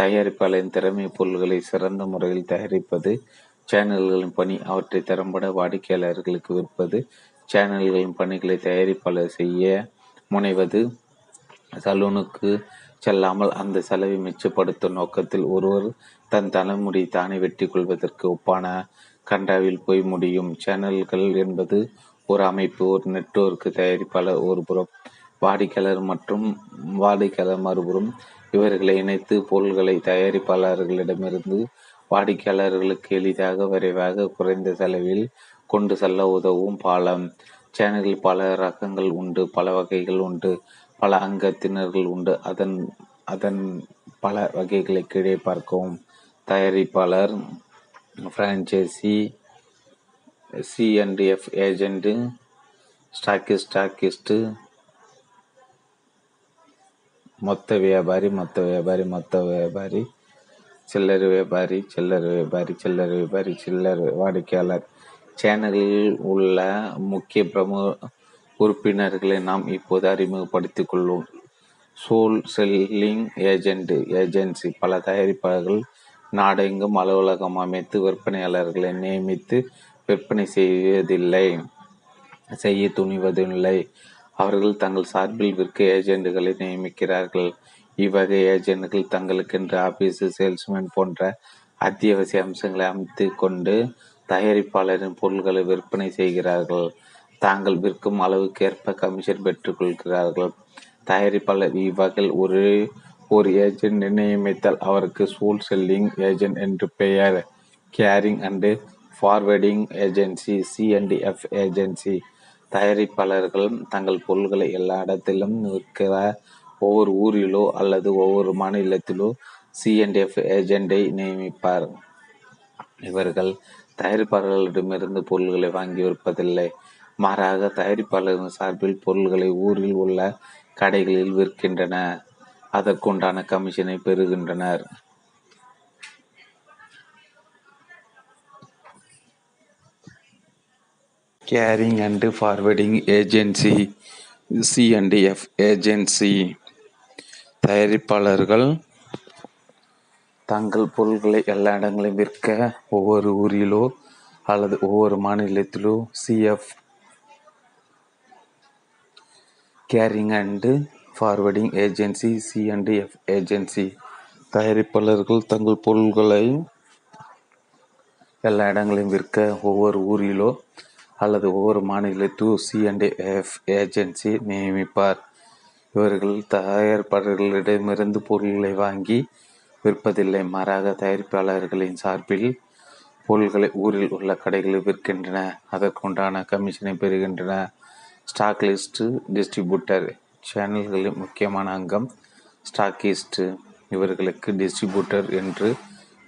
தயாரிப்பாளரின் திறமை பொருள்களை சிறந்த முறையில் தயாரிப்பது சேனல்களின் பணி. அவற்றை திறம்பட வாடிக்கையாளர்களுக்கு விற்பது சேனல்களின் பணிகளை தயாரிப்பாளர் செய்ய முனைவது. சலூனுக்கு செல்லாமல் அந்த செலவை மிச்சப்படுத்தும் நோக்கத்தில் ஒருவர் தன் தலைமுடி தானே வெட்டி கொள்வதற்கு ஒப்பான கண்டாவில் போய் முடியும். சேனல்கள் என்பது ஒரு அமைப்பு, ஒரு நெட்வொர்க்கு. தயாரிப்பாளர் ஒருபுறம், வாடிக்கையாளர் மற்றும் வாடிக்கையாளர் மறுபுறம். இவர்களை இணைத்து பொருள்களை தயாரிப்பாளர்களிடமிருந்து வாடிக்கையாளர்களுக்கு எளிதாக விரைவாக குறைந்த செலவில் கொண்டு செல்ல உதவும் பாலம். சேனலில் பல ரகங்கள் உண்டு, பல வகைகள் உண்டு, பல அங்கத்தினர்கள் உண்டு. அதன் அதன் பல வகைகளை கீழே பார்க்கவும். தயாரிப்பாளர், franchisee, C and F agent, stockist, stockist, மொத்த வியாபாரி, மொத்த வியாபாரி, மொத்த வியாபாரி, சில்லறை வியாபாரி, சில்லறை வியாபாரி, சில்லறை வியாபாரி, சில்லறை வாடிக்கையாளர். சேனலில் உள்ள முக்கிய பிரமுக உறுப்பினர்களை நாம் இப்போது அறிமுகப்படுத்திக் கொள்வோம். Sole selling agent agency. பல தயாரிப்பாளர்கள் நாடெங்கும் அலுவலகம் அமைத்து விற்பனையாளர்களை நியமித்து விற்பனை செய்வதில்லை செய்ய துணிவதில்லை. அவர்கள் தங்கள் சார்பில் விற்க ஏஜெண்டுகளை நியமிக்கிறார்கள். இவ்வகை ஏஜெண்டுகள் தங்களுக்கென்று ஆபீஸு, சேல்ஸ்மேன் போன்ற அத்தியாவசிய அம்சங்களை அமைத்து கொண்டு தயாரிப்பாளரின் பொருட்களை விற்பனை செய்கிறார்கள். தாங்கள் விற்கும் அளவுக்கேற்ப கமிஷன் பெற்றுக்கொள்கிறார்கள். தயாரிப்பாளர் இவ்வகையில் ஒரு ஒரு ஏஜென்ட் நியமித்தால் அவருக்கு சோல் செல்லிங் ஏஜென்ட் என்று பெயர். Carrying and forwarding agency, C and F agency. தயாரிப்பாளர்கள் தங்கள் பொருள்களை எல்லா இடத்திலும் விற்கிற ஒவ்வொரு ஊரிலோ அல்லது ஒவ்வொரு மாநிலத்திலோ சி அண்ட் எஃப் ஏஜெண்டை நியமிப்பார். இவர்கள் தயாரிப்பாளர்களிடமிருந்து பொருள்களை வாங்கி விற்பதில்லை. மாறாக தயாரிப்பாளர்கள் சார்பில் பொருள்களை ஊரில் உள்ள கடைகளில் விற்கின்றன. அதற்குண்டான கமிஷனை பெறுகின்றனர். Carrying and forwarding agency, C and F agency. தயாரிப்பாளர்கள் தங்கள் பொருள்களை எல்லா இடங்களையும் விற்க ஒவ்வொரு ஊரிலோ அல்லது ஒவ்வொரு மாநிலத்திலோ CF carrying and forwarding agency, C and F agency. தயாரிப்பாளர்கள் தங்கள் பொருள்களை எல்லா இடங்களையும் விற்க ஒவ்வொரு ஊரிலோ அல்லது ஒவ்வொரு மாநிலத்தோ சி அண்ட் எஃப் ஏஜென்சி நியமிப்பார். இவர்கள் தயாரிப்பாளர்களிடமிருந்து பொருள்களை வாங்கி விற்பதில்லை. மாறாக தயாரிப்பாளர்களின் சார்பில் பொருள்களை ஊரில் உள்ள கடைகளில் விற்கின்றன. அதற்குண்டான கமிஷனை பெறுகின்றன. ஸ்டாக்லிஸ்ட் டிஸ்ட்ரிபியூட்டர். சேனல்களின் முக்கியமான அங்கம் ஸ்டாக்கிஸ்ட். இவர்களுக்கு டிஸ்ட்ரிபியூட்டர் என்று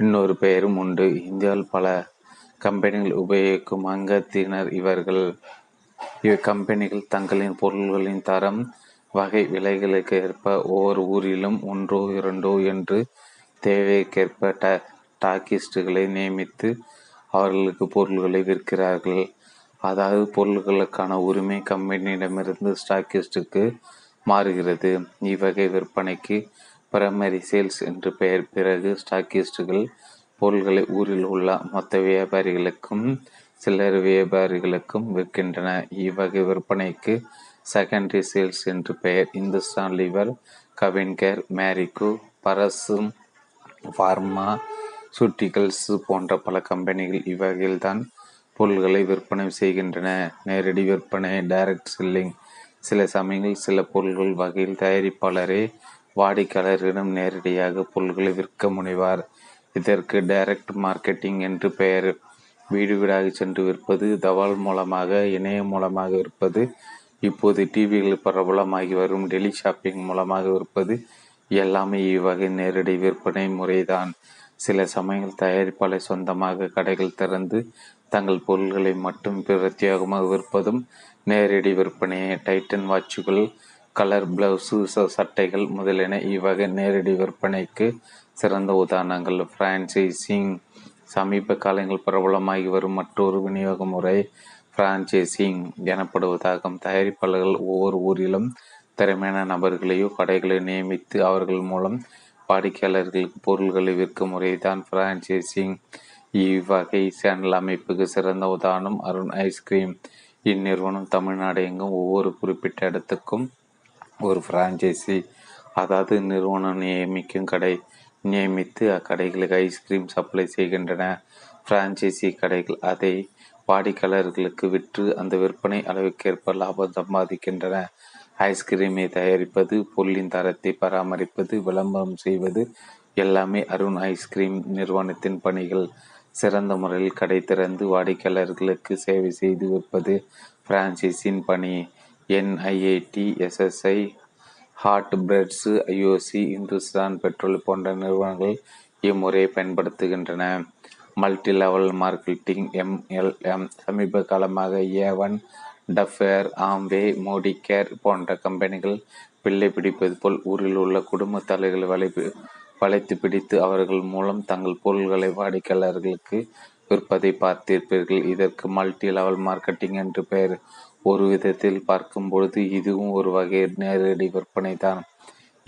இன்னொரு பெயரும் உண்டு. இந்தியாவில் பல கம்பெனிகள் உபயோகிக்கும் அங்கத்தினர் இவர்கள். இக்கம்பெனிகள் தங்களின் பொருள்களின் தரம், வகை, விலைகளுக்கு ஏற்ப ஒவ்வொரு ஊரிலும் ஒன்றோ இரண்டோ என்று தேவைக்கேற்ப ட டாக்கிஸ்டுகளை நியமித்து அவர்களுக்கு பொருள்களை விற்கிறார்கள். அதாவது பொருள்களுக்கான உரிமை கம்பெனியிடமிருந்து ஸ்டாக்கிஸ்டுக்கு மாறுகிறது. இவ்வகை விற்பனைக்கு பிரைமரி சேல்ஸ் என்று பெயர். பிறகு ஸ்டாக்கிஸ்டுகள் பொருள்களை ஊரில் உள்ள மொத்த வியாபாரிகளுக்கும் சில்லறை வியாபாரிகளுக்கும் விற்கின்றன. இவ்வகை விற்பனைக்கு செகண்டரி சேல்ஸ் என்று பெயர். Hindustan Lever, CavinKare, Marico, Parasu, pharmaceuticals போன்ற பல கம்பெனிகள் இவ்வகையில்தான் பொருள்களை விற்பனை செய்கின்றன. நேரடி விற்பனை, டைரக்ட் செல்லிங். சில சமயங்களில் சில பொருள்கள் வகையில் தயாரிப்பாளரே வாடிக்கையாளரிடம் நேரடியாக பொருள்களை விற்க முனைவார். இதற்கு டைரக்ட் மார்க்கெட்டிங் என்று பெயர். வீடு வீடாக சென்று விற்பது, தபால் மூலமாக, இணையம் மூலமாக விற்பது, இப்போது டிவிகளில் பிரபலமாகி வரும் டெலி ஷாப்பிங் மூலமாக விற்பது எல்லாமே இவ்வகை நேரடி விற்பனை முறைதான். சில சமயங்கள் தயாரிப்பாளர் சொந்தமாக கடைகள் திறந்து தங்கள் பொருள்களை மட்டும் பிரத்யேகமாக விற்பதும் நேரடி விற்பனையை. டைட்டன் வாட்சுகள், கலர் பிளவுஸு, சட்டைகள் முதலின இவ்வகை நேரடி விற்பனைக்கு சிறந்த உதாரணங்கள். ஃப்ரான்ச்சைசிங். சமீப காலங்கள் பிரபலமாகி வரும் மற்றொரு விநியோக முறை ஃப்ரான்ச்சைசிங் எனப்படுவதாகும். தயாரிப்பாளர்கள் ஒவ்வொரு ஊரிலும் திறமையான நபர்களையோ கடைகளை நியமித்து அவர்கள் மூலம் வாடிக்கையாளர்களுக்கு பொருள்களை விற்கும் முறைதான் பிரான்சைசிங். இவ்வகை சேனல் அமைப்புக்கு சிறந்த உதாரணம் அருண் ஐஸ்கிரீம். இந்நிறுவனம் தமிழ்நாடு எங்கும் ஒவ்வொரு குறிப்பிட்ட இடத்துக்கும் ஒரு பிரான்சைசி, அதாவது நிறுவனம் நியமிக்கும் கடை நியமித்து அக்கடைகளுக்கு ஐஸ்கிரீம் சப்ளை செய்கின்றன. பிரான்சைசி கடைகள் அதை வாடிக்கையாளர்களுக்கு விற்று அந்த விற்பனை அளவுக்கேற்ப லாபம் சம்பாதிக்கின்றன. ஐஸ்கிரீமை தயாரிப்பது, பொருளின் தரத்தை பராமரிப்பது, விளம்பரம் செய்வது எல்லாமே அருண் ஐஸ்கிரீம் நிறுவனத்தின் பணிகள். சிறந்த முறையில் கடை திறந்து வாடிக்கையாளர்களுக்கு சேவை செய்து விற்பது பிரான்சைஸின் பணி. NIIT, SSI, hot breads, IOC, Hindustan petrol போன்ற நிறுவனங்கள் இம்முறையை பயன்படுத்துகின்றன. Multi level marketing, MLM. சமீப காலமாக ஏவன், டஃபேர், ஆம்வே, மோடி கேர் போன்ற கம்பெனிகள் பிள்ளை பிடிப்பது போல் ஊரில் உள்ள குடும்ப தலைகளை வலை வளைத்து பிடித்து அவர்கள் மூலம் தங்கள் பொருள்களை வாடிக்கையாளர்களுக்கு விற்பதை பார்த்திருப்பீர்கள். இதற்கு மல்டி லெவல் மார்க்கெட்டிங் என்று பெயர். ஒரு விதத்தில் பார்க்கும் பொழுது இதுவும் ஒரு வகை நேரடி விற்பனை தான்.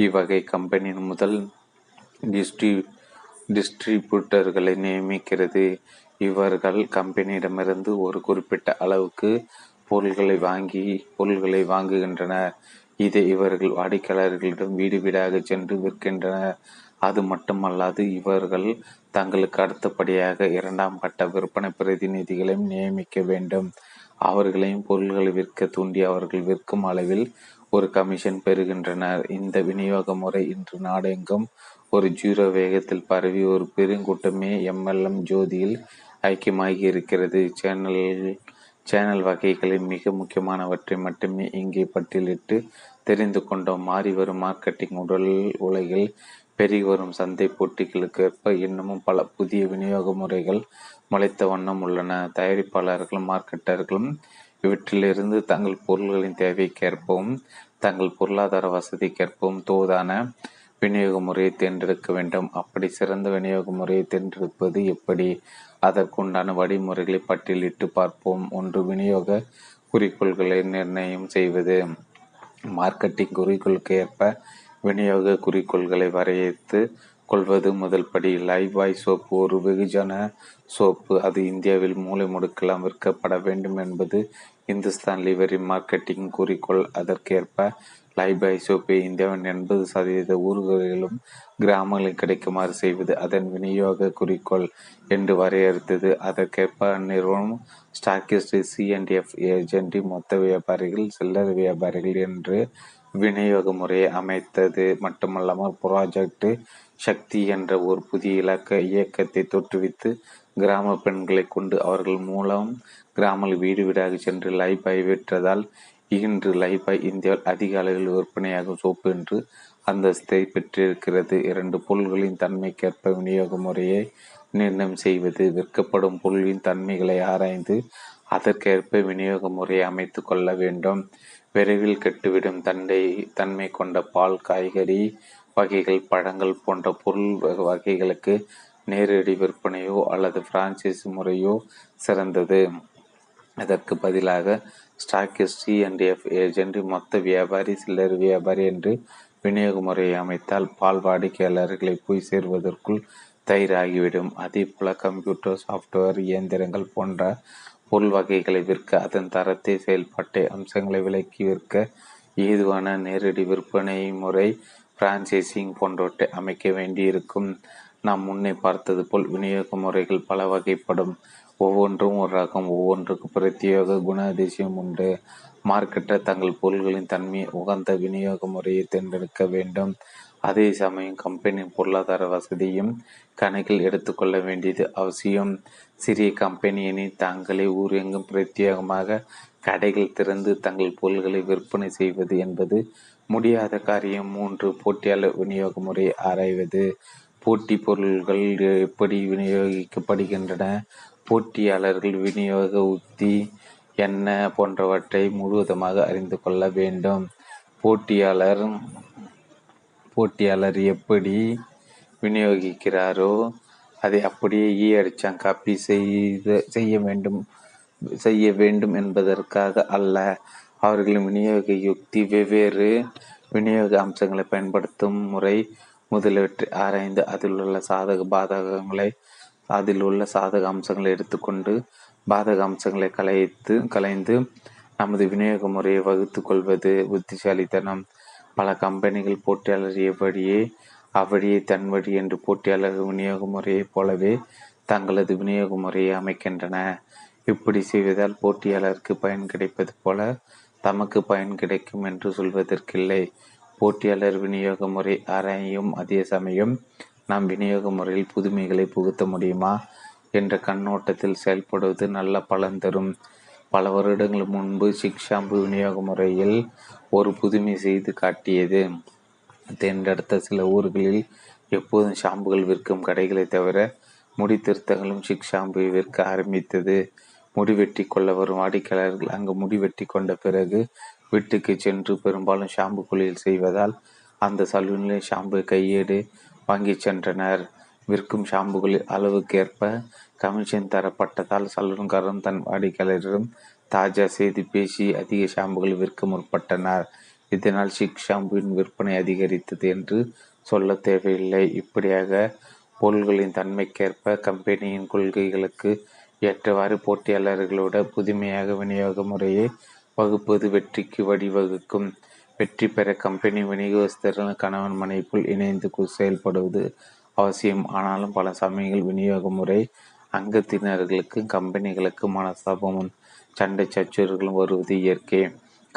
இவ்வகை கம்பெனியின் முதல் டிஸ்ட்ரி டிஸ்ட்ரிபியூட்டர்களை நியமிக்கிறது. இவர்கள் கம்பெனியிடமிருந்து ஒரு குறிப்பிட்ட அளவுக்கு பொருள்களை வாங்கி பொருள்களை வாங்குகின்றனர். இதை இவர்கள் வாடிக்கையாளர்களிடம் வீடு வீடாக சென்று விற்கின்றனர். அது மட்டுமல்லாது இவர்கள் தங்களுக்கு அடுத்தபடியாக இரண்டாம் கட்ட விற்பனை பிரதிநிதிகளையும் நியமிக்க வேண்டும். அவர்களையும் பொருள்களை விற்க தூண்டி அவர்கள் விற்கும் அளவில் ஒரு கமிஷன் பெறுகின்றனர். இந்த விநியோக முறை இன்று நாடெங்கும் ஒரு ஜீரோ வேகத்தில் பரவி ஒரு பெருங்கூட்டமே எம்எல்எம் ஜோதியில் ஐக்கியமாகி இருக்கிறது. சேனல் சேனல் வகைகளின் மிக முக்கியமானவற்றை மட்டுமே இங்கே பட்டியலிட்டு தெரிந்து கொண்டோம். மாறி வரும் மார்க்கெட்டிங் உடல் உலகில் பெருகி வரும் சந்தை போட்டிகளுக்கு ஏற்ப இன்னமும் பல புதிய விநியோக முறைகள் முளைத்த வண்ணம் உள்ளன. தயாரிப்பாளர்களும் மார்க்கெட்டர்களும் இவற்றிலிருந்து தங்கள் பொருள்களின் தேவைக்கேற்பவும் தங்கள் பொருளாதார வசதிக்கேற்பவும் தோதான விநியோக முறையை தேர்ந்தெடுக்க வேண்டும். அப்படி சிறந்த விநியோக முறையை தேர்ந்தெடுப்பது எப்படி? அதற்குண்டான வழிமுறைகளை பட்டியலிட்டு பார்ப்போம். ஒன்று, விநியோக குறிக்கோள்களை நிர்ணயம் செய்வது. மார்க்கெட்டிங் குறிக்கோளுக்கு ஏற்ப விநியோக குறிக்கோள்களை வரையறுத்து கொள்வது முதல் படி. லைவ் பாய் சோப்பு ஒரு வெகுஜன சோப்பு. அது இந்தியாவில் மூளை முடுக்கலாம் விற்கப்பட வேண்டும் என்பது இந்துஸ்தான் லிவரின் மார்க்கெட்டிங் குறிக்கோள். அதற்கேற்ப லைவ் பாய் சோப்பை இந்தியாவின் எண்பது சதவீத ஊர்களிலும் கிராமங்களில் கிடைக்குமாறு செய்வது அதன் விநியோக குறிக்கோள் என்று வரையறுத்தது. அதற்கேற்ப அந்நிறுவனம் ஸ்டாக்கிஸ்ட், சிஎன்டிஎஃப் ஏஜென்டி, மொத்த வியாபாரிகள், சில்லறை வியாபாரிகள் என்று விநியோக முறையை அமைத்தது. மட்டுமல்லாமல் ப்ராஜெக்ட் சக்தி என்ற ஒரு புதிய இலக்க இயக்கத்தை தோற்றுவித்து கிராம பெண்களை கொண்டு அவர்கள் மூலம் கிராம வீடு வீடாக சென்று லைபாய் விற்றதால் இன்று லைபாய் இந்தியாவில் அதிக அளவில் விற்பனையாகும் சோப்பு என்று அந்தஸ்தை பெற்றிருக்கிறது. இரண்டு, பொருள்களின் தன்மைக்கேற்ப விநியோக முறையை நிர்ணயம் செய்வது. விற்கப்படும் பொருளின் தன்மைகளை ஆராய்ந்து அதற்கேற்ப விநியோக முறையை அமைத்து கொள்ள வேண்டும். விரைவில் கெட்டுவிடும் தண்டை தன்மை கொண்ட பால், காய்கறி வகைகள், பழங்கள் போன்ற பொருள் வகைகளுக்கு நேரடி விற்பனையோ அல்லது பிரான்சைஸ் முறையோ சிறந்தது. அதற்கு பதிலாக ஸ்டாக்கிஸ்ட், சிஎன்டிஎஃப் ஏஜென்ட், மொத்த வியாபாரி, சில்லறை வியாபாரி என்று விநியோக முறையை அமைத்தால் பால் வாடிக்கையாளர்களை போய் சேர்வதற்குள் தயிராகிவிடும். அதே போல கம்ப்யூட்டர், சாஃப்ட்வேர், இயந்திரங்கள் போன்ற பொருள் வகைகளை விற்க அதன் தரத்தை, செயல்பாட்டை, அம்சங்களை விலக்கி விற்க ஏதுவான நேரடி விற்பனை முறை பிரான்சைசிங் போன்றவற்றை அமைக்க வேண்டியிருக்கும். நாம் முன்னே பார்த்தது போல் விநியோக முறைகள் பல வகைப்படும். ஒவ்வொன்றும் ஒரு ரகம், ஒவ்வொன்றுக்கு பிரத்யேக குண அதிசயம் உண்டு. மார்க்கெட்டர் தங்கள் பொருள்களின் தன்மையை உகந்த விநியோக முறையை தேர்ந்தெடுக்க வேண்டும். அதே சமயம் கம்பெனியின் பொருளாதார வசதியும் கணக்கில் எடுத்துக்கொள்ள வேண்டியது அவசியம். சிறிய கம்பெனியினை தாங்களே ஊரெங்கும் பிரத்யேகமாக கடைகள் திறந்து தங்கள் பொருள்களை விற்பனை செய்வது என்பது முடியாத காரியம். மூன்று, போட்டியாளர் விநியோக முறையை ஆராய்வது. போட்டி பொருள்கள் எப்படி விநியோகிக்கப்படுகின்றன, போட்டியாளர்கள் விநியோக உத்தி என்ன போன்றவற்றை முழுவதுமாக அறிந்து கொள்ள வேண்டும். போட்டியாளர் போட்டியாளர் எப்படி விநியோகிக்கிறாரோ அதை அப்படியே ஈ அடிச்சான் காப்பி செய்ய வேண்டும் செய்ய வேண்டும் என்பதற்காக அல்ல, அவர்களின் விநியோக யுக்தி வெவ்வேறு விநியோக அம்சங்களை பயன்படுத்தும் முறை முதலியவற்றை ஆராய்ந்து அதில் உள்ள சாதக பாதகங்களை அதில் உள்ள சாதக அம்சங்களை எடுத்துக்கொண்டு பாதக அம்சங்களை கலைத்து கலைந்து நமது விநியோக முறையை வகுத்து கொள்வது புத்திசாலித்தனம். பல கம்பெனிகள் போட்டியாளர் எவ்வழியே அவ்வழியே தன் வழி என்று போட்டியாளர் விநியோக முறையைப் போலவே தங்களது விநியோக முறையை அமைக்கின்றன. இப்படி செய்வதால் போட்டியாளருக்கு பயன் கிடைப்பது போல தமக்கு பயன் கிடைக்கும் என்று சொல்வதற்கில்லை. போட்டியாளர் விநியோக முறை ஆராயும் அதே சமயம் நாம் விநியோக முறையில் புதுமைகளை புகுத்த முடியுமா என்ற கண்ணோட்டத்தில் செயல்படுவது நல்ல பலன் தரும். பல வருடங்கள் முன்பு சிக்ஷாம்பு விநியோக முறையில் ஒரு புதுமை செய்து காட்டியது. தென்றெடுத்த சில ஊர்களில் எப்போதும் ஷாம்புகள் விற்கும் கடைகளை தவிர முடித்திருத்தங்களும் சிக்ஷாம்புவை விற்க ஆரம்பித்தது. முடிவெட்டி கொள்ள வரும் வாடிக்கையாளர்கள் அங்கு முடிவெட்டி கொண்ட பிறகு வீட்டுக்கு சென்று பெரும்பாலும் ஷாம்பு குளியல் செய்வதால் அந்த சலூனிலே ஷாம்பு கையேடு வாங்கி சென்றனர். விற்கும் ஷாம்புகளில் அளவுக்கேற்ப கமிஷன் தரப்பட்டதால் சலூன்காரரும் தன் வாடிக்கையாளரிடம் தாஜா செய்து பேசி அதிக ஷாம்புகள் விற்க முற்பட்டனர். இதனால் சிக் ஷாம்புவின் விற்பனை அதிகரித்தது என்று சொல்ல தேவையில்லை. இப்படியாக பொருள்களின் தன்மைக்கேற்ப கம்பெனியின் கொள்கைகளுக்கு ஏற்றவாறு போட்டியாளர்களோட புதுமையாக விநியோக முறையை வகுப்பது வெற்றிக்கு வழிவகுக்கும். வெற்றி பெற கம்பெனி விநியோகஸ்தர்கள் கணவன் மனைவிக்குள் இணைந்து செயல்படுவது அவசியம். ஆனாலும் பல சமயங்கள் விநியோக முறை அங்கத்தினர்களுக்கு கம்பெனிகளுக்கு மனஸ்தாபமும் சண்டை சச்சரவுகளும் வருவது இயற்கை.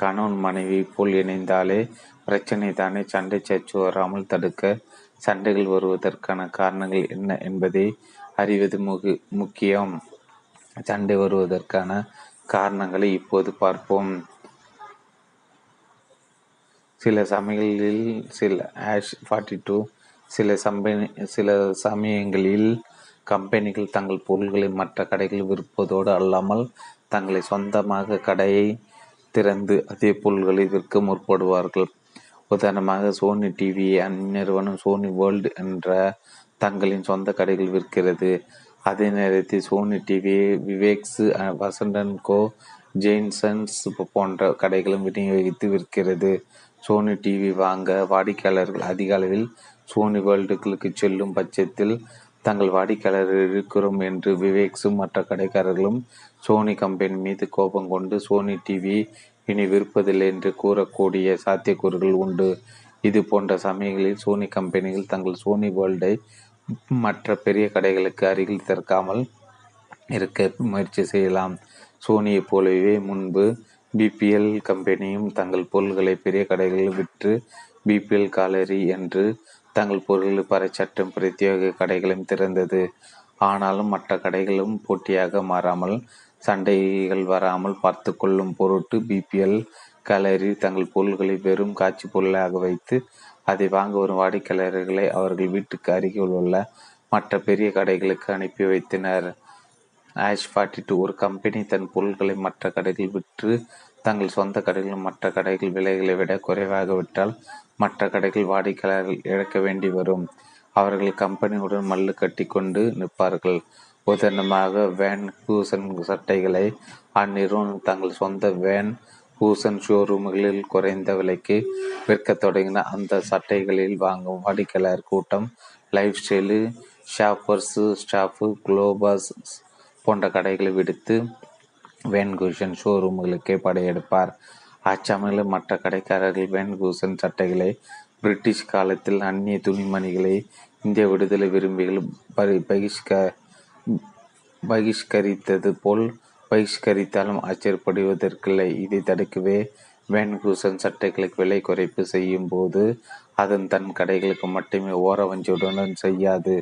கணவன் மனைவி போல் இணைந்தாலே பிரச்சனை தானே. சண்டை சச்சு வராமல் தடுக்க சண்டைகள் வருவதற்கான காரணங்கள் என்ன என்பதை அறிவது முக்கியம். சண்டை வருவதற்கான காரணங்களை இப்போது பார்ப்போம். சில சமயங்களில் சில ஆஷ் ஃபார்ட்டி டூ சில சம்பெனி சில சமயங்களில் கம்பெனிகள் தங்கள் பொருள்களை மற்ற கடைகளில் விற்பதோடு அல்லாமல் தங்களை சொந்தமாக கடையை திறந்து அதே பொருள்களை விற்க முற்படுவார்கள். உதாரணமாக சோனி டிவியை அந்நிறுவனம் சோனி வேர்ல்டு என்ற தங்களின் சொந்த கடைகள் விற்கிறது. அதே நேரத்தில் சோனி டிவியை விவேக்ஸு வசண்டன் கோ ஜெயின்சன்ஸ் போன்ற கடைகளும் விநியோகித்து விற்கிறது. சோனி டிவி வாங்க வாடிக்கையாளர்கள் அதிக அளவில் சோனி வேர்ல்டுகளுக்கு செல்லும் பட்சத்தில் தங்கள் வாடிக்கையாளர்கள் இருக்கிறோம் என்று விவேக்ஸும் மற்ற கடைக்காரர்களும் சோனி கம்பெனி மீது கோபம் கொண்டு சோனி டிவி இனி விற்பதில்லை என்று கூறக்கூடிய சாத்தியக்கூறுகள் உண்டு. இது போன்ற சமயங்களில் சோனி கம்பெனிகள் தங்கள் சோனி வேர்ல்டை மற்ற பெரிய கடைகளுக்கு அருகில் திறக்காமல் இருக்க முயற்சி செய்யலாம். சோனியை போலவே முன்பு பிபிஎல் கம்பெனியும் தங்கள் பொருள்களை பெரிய கடைகளில் விற்று பிபிஎல் காலரி என்று தங்கள் பொருள்களை பறைச்சற்றும் பிரத்யோக கடைகளும் திறந்தது. ஆனாலும் மற்ற கடைகளும் போட்டியாக மாறாமல் சண்டைகள் வராமல் பார்த்து கொள்ளும் பொருட்டு பிபிஎல் கலரி தங்கள் பொருள்களை வெறும் காட்சி பொருளாக வைத்து அதை வாங்க வரும் வாடிக்கையாளர்களை அவர்கள் வீட்டுக்கு அருகில் உள்ள மற்ற பெரிய கடைகளுக்கு அனுப்பி வைத்தனர். ஆஷ் ஃபார்ட்டி டூ ஒரு கம்பெனி தன் பொருள்களை மற்ற கடைகள் விற்று தங்கள் சொந்த கடைகளும் மற்ற கடைகள் விலைகளை விட குறைவாக விட்டால் மற்ற கடைகள் வாடிக்கையாளர்கள் இழக்க வேண்டி வரும். அவர்கள் கம்பெனியுடன் மல்லு கட்டி கொண்டு நிற்பார்கள். உதாரணமாக வேன் ஹூசன் சட்டைகளை அந்நிறுவனம் தங்கள் சொந்த வேன் ஹூசன் ஷோரூம்களில் குறைந்த விலைக்கு விற்க தொடங்கின. அந்த சட்டைகளில் வாங்கும் வாடிக்கையாளர் கூட்டம் லைஃப் ஸ்டைலு ஷாப்பர்ஸு ஸ்டாஃபு குளோபஸ் போன்ற கடைகளை விடுத்து வேன் ஹூசன் ஷோரூம்களுக்கே படையெடுப்பார். அச்சமயம் மற்ற கடைக்காரர்கள் வேன் ஹூசன் சட்டைகளை பிரிட்டிஷ் காலத்தில் அந்நிய துணிமணிகளை இந்திய விடுதலை விரும்பிகள் பரி பகிஷ்க பகிஷ்கரித்தது போல் பகிஷ்கரித்தாலும் ஆச்சரியப்படுவதற்கில்லை. இதை தடுக்கவே வேன்கூசன் சட்டைகளுக்கு விலை குறைப்பு செய்யும் போது அதன் தன் கடைகளுக்கு மட்டுமே ஓர வஞ்சியுடன் செய்யாது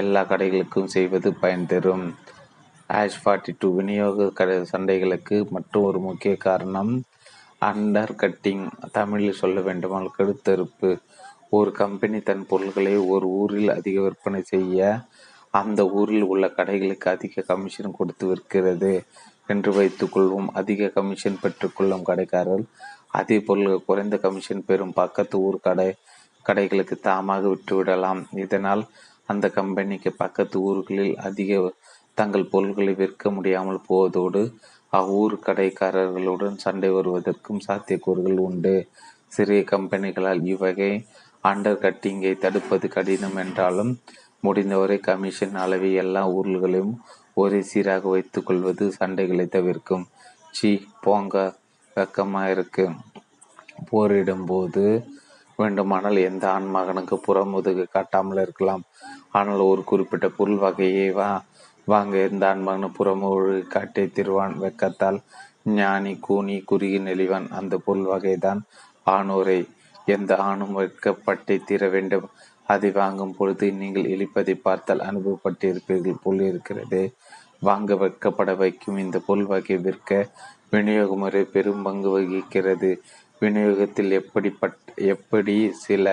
எல்லா கடைகளுக்கும் செய்வது பயன் தரும். ஆஷ் ஃபார்ட்டி டூ விநியோக கடை சண்டைகளுக்கு மற்றும் ஒரு முக்கிய காரணம் அண்டர் கட்டிங். தமிழில் சொல்ல வேண்டுமானால் கழுத்தறுப்பு. ஒரு கம்பெனி தன் பொருள்களை ஒரு ஊரில் அதிக விற்பனை செய்ய அந்த ஊரில் உள்ள கடைகளுக்கு அதிக கமிஷன் கொடுத்து விற்கிறது என்று வைத்துக்கொள்வோம். அதிக கமிஷன் பெற்றுக்கொள்ளும் கடைக்காரர் அதே பொருள் குறைந்த கமிஷன் பெறும் பக்கத்து ஊர் கடை கடைகளுக்கு தாமாக விட்டுவிடலாம். இதனால் அந்த கம்பெனிக்கு பக்கத்து ஊர்களில் அதிக தங்கள் பொருள்களை விற்க முடியாமல் போவதோடு அவ்வூர் கடைக்காரர்களுடன் சண்டை வருவதற்கும் சாத்தியக்கூறுகள் உண்டு. சிறிய கம்பெனிகளால் இவ்வகை அண்டர் கட்டிங்கை தடுப்பது கடினம் என்றாலும் முடிந்தவரை கமிஷன் அளவை எல்லா ஊர்களையும் ஒரே சீராக வைத்துக் கொள்வது சண்டைகளை தவிர்க்கும். சி போங்க, வெக்கமாக இருக்கு. போரிடும்போது வேண்டுமானால் எந்த ஆண் மகனுக்கு புறமுதுகு காட்டாமல் இருக்கலாம். ஆனால் ஒரு குறிப்பிட்ட பொருள் வகையே வா வாங்க எந்த ஆண் மகனு புறமுது காட்டி திருவான். வெக்கத்தால் ஞானி கூனி குறுகி நெளிவான். அந்த பொருள் வகைதான் ஆணூரை. எந்த ஆணும் வெட்கப்பட்டே தீர வேண்டும். அதை வாங்கும் பொழுது நீங்கள் இழிப்பதை பார்த்தால் அனுபவப்பட்டிருப்பீர்கள் போல் இருக்கிறது. வாங்க வைக்கப்பட வைக்கும் இந்த பொருள் வகை விற்க விநியோக முறை பெரும் பங்கு வகிக்கிறது. விநியோகத்தில் எப்படிப்பட் எப்படி சில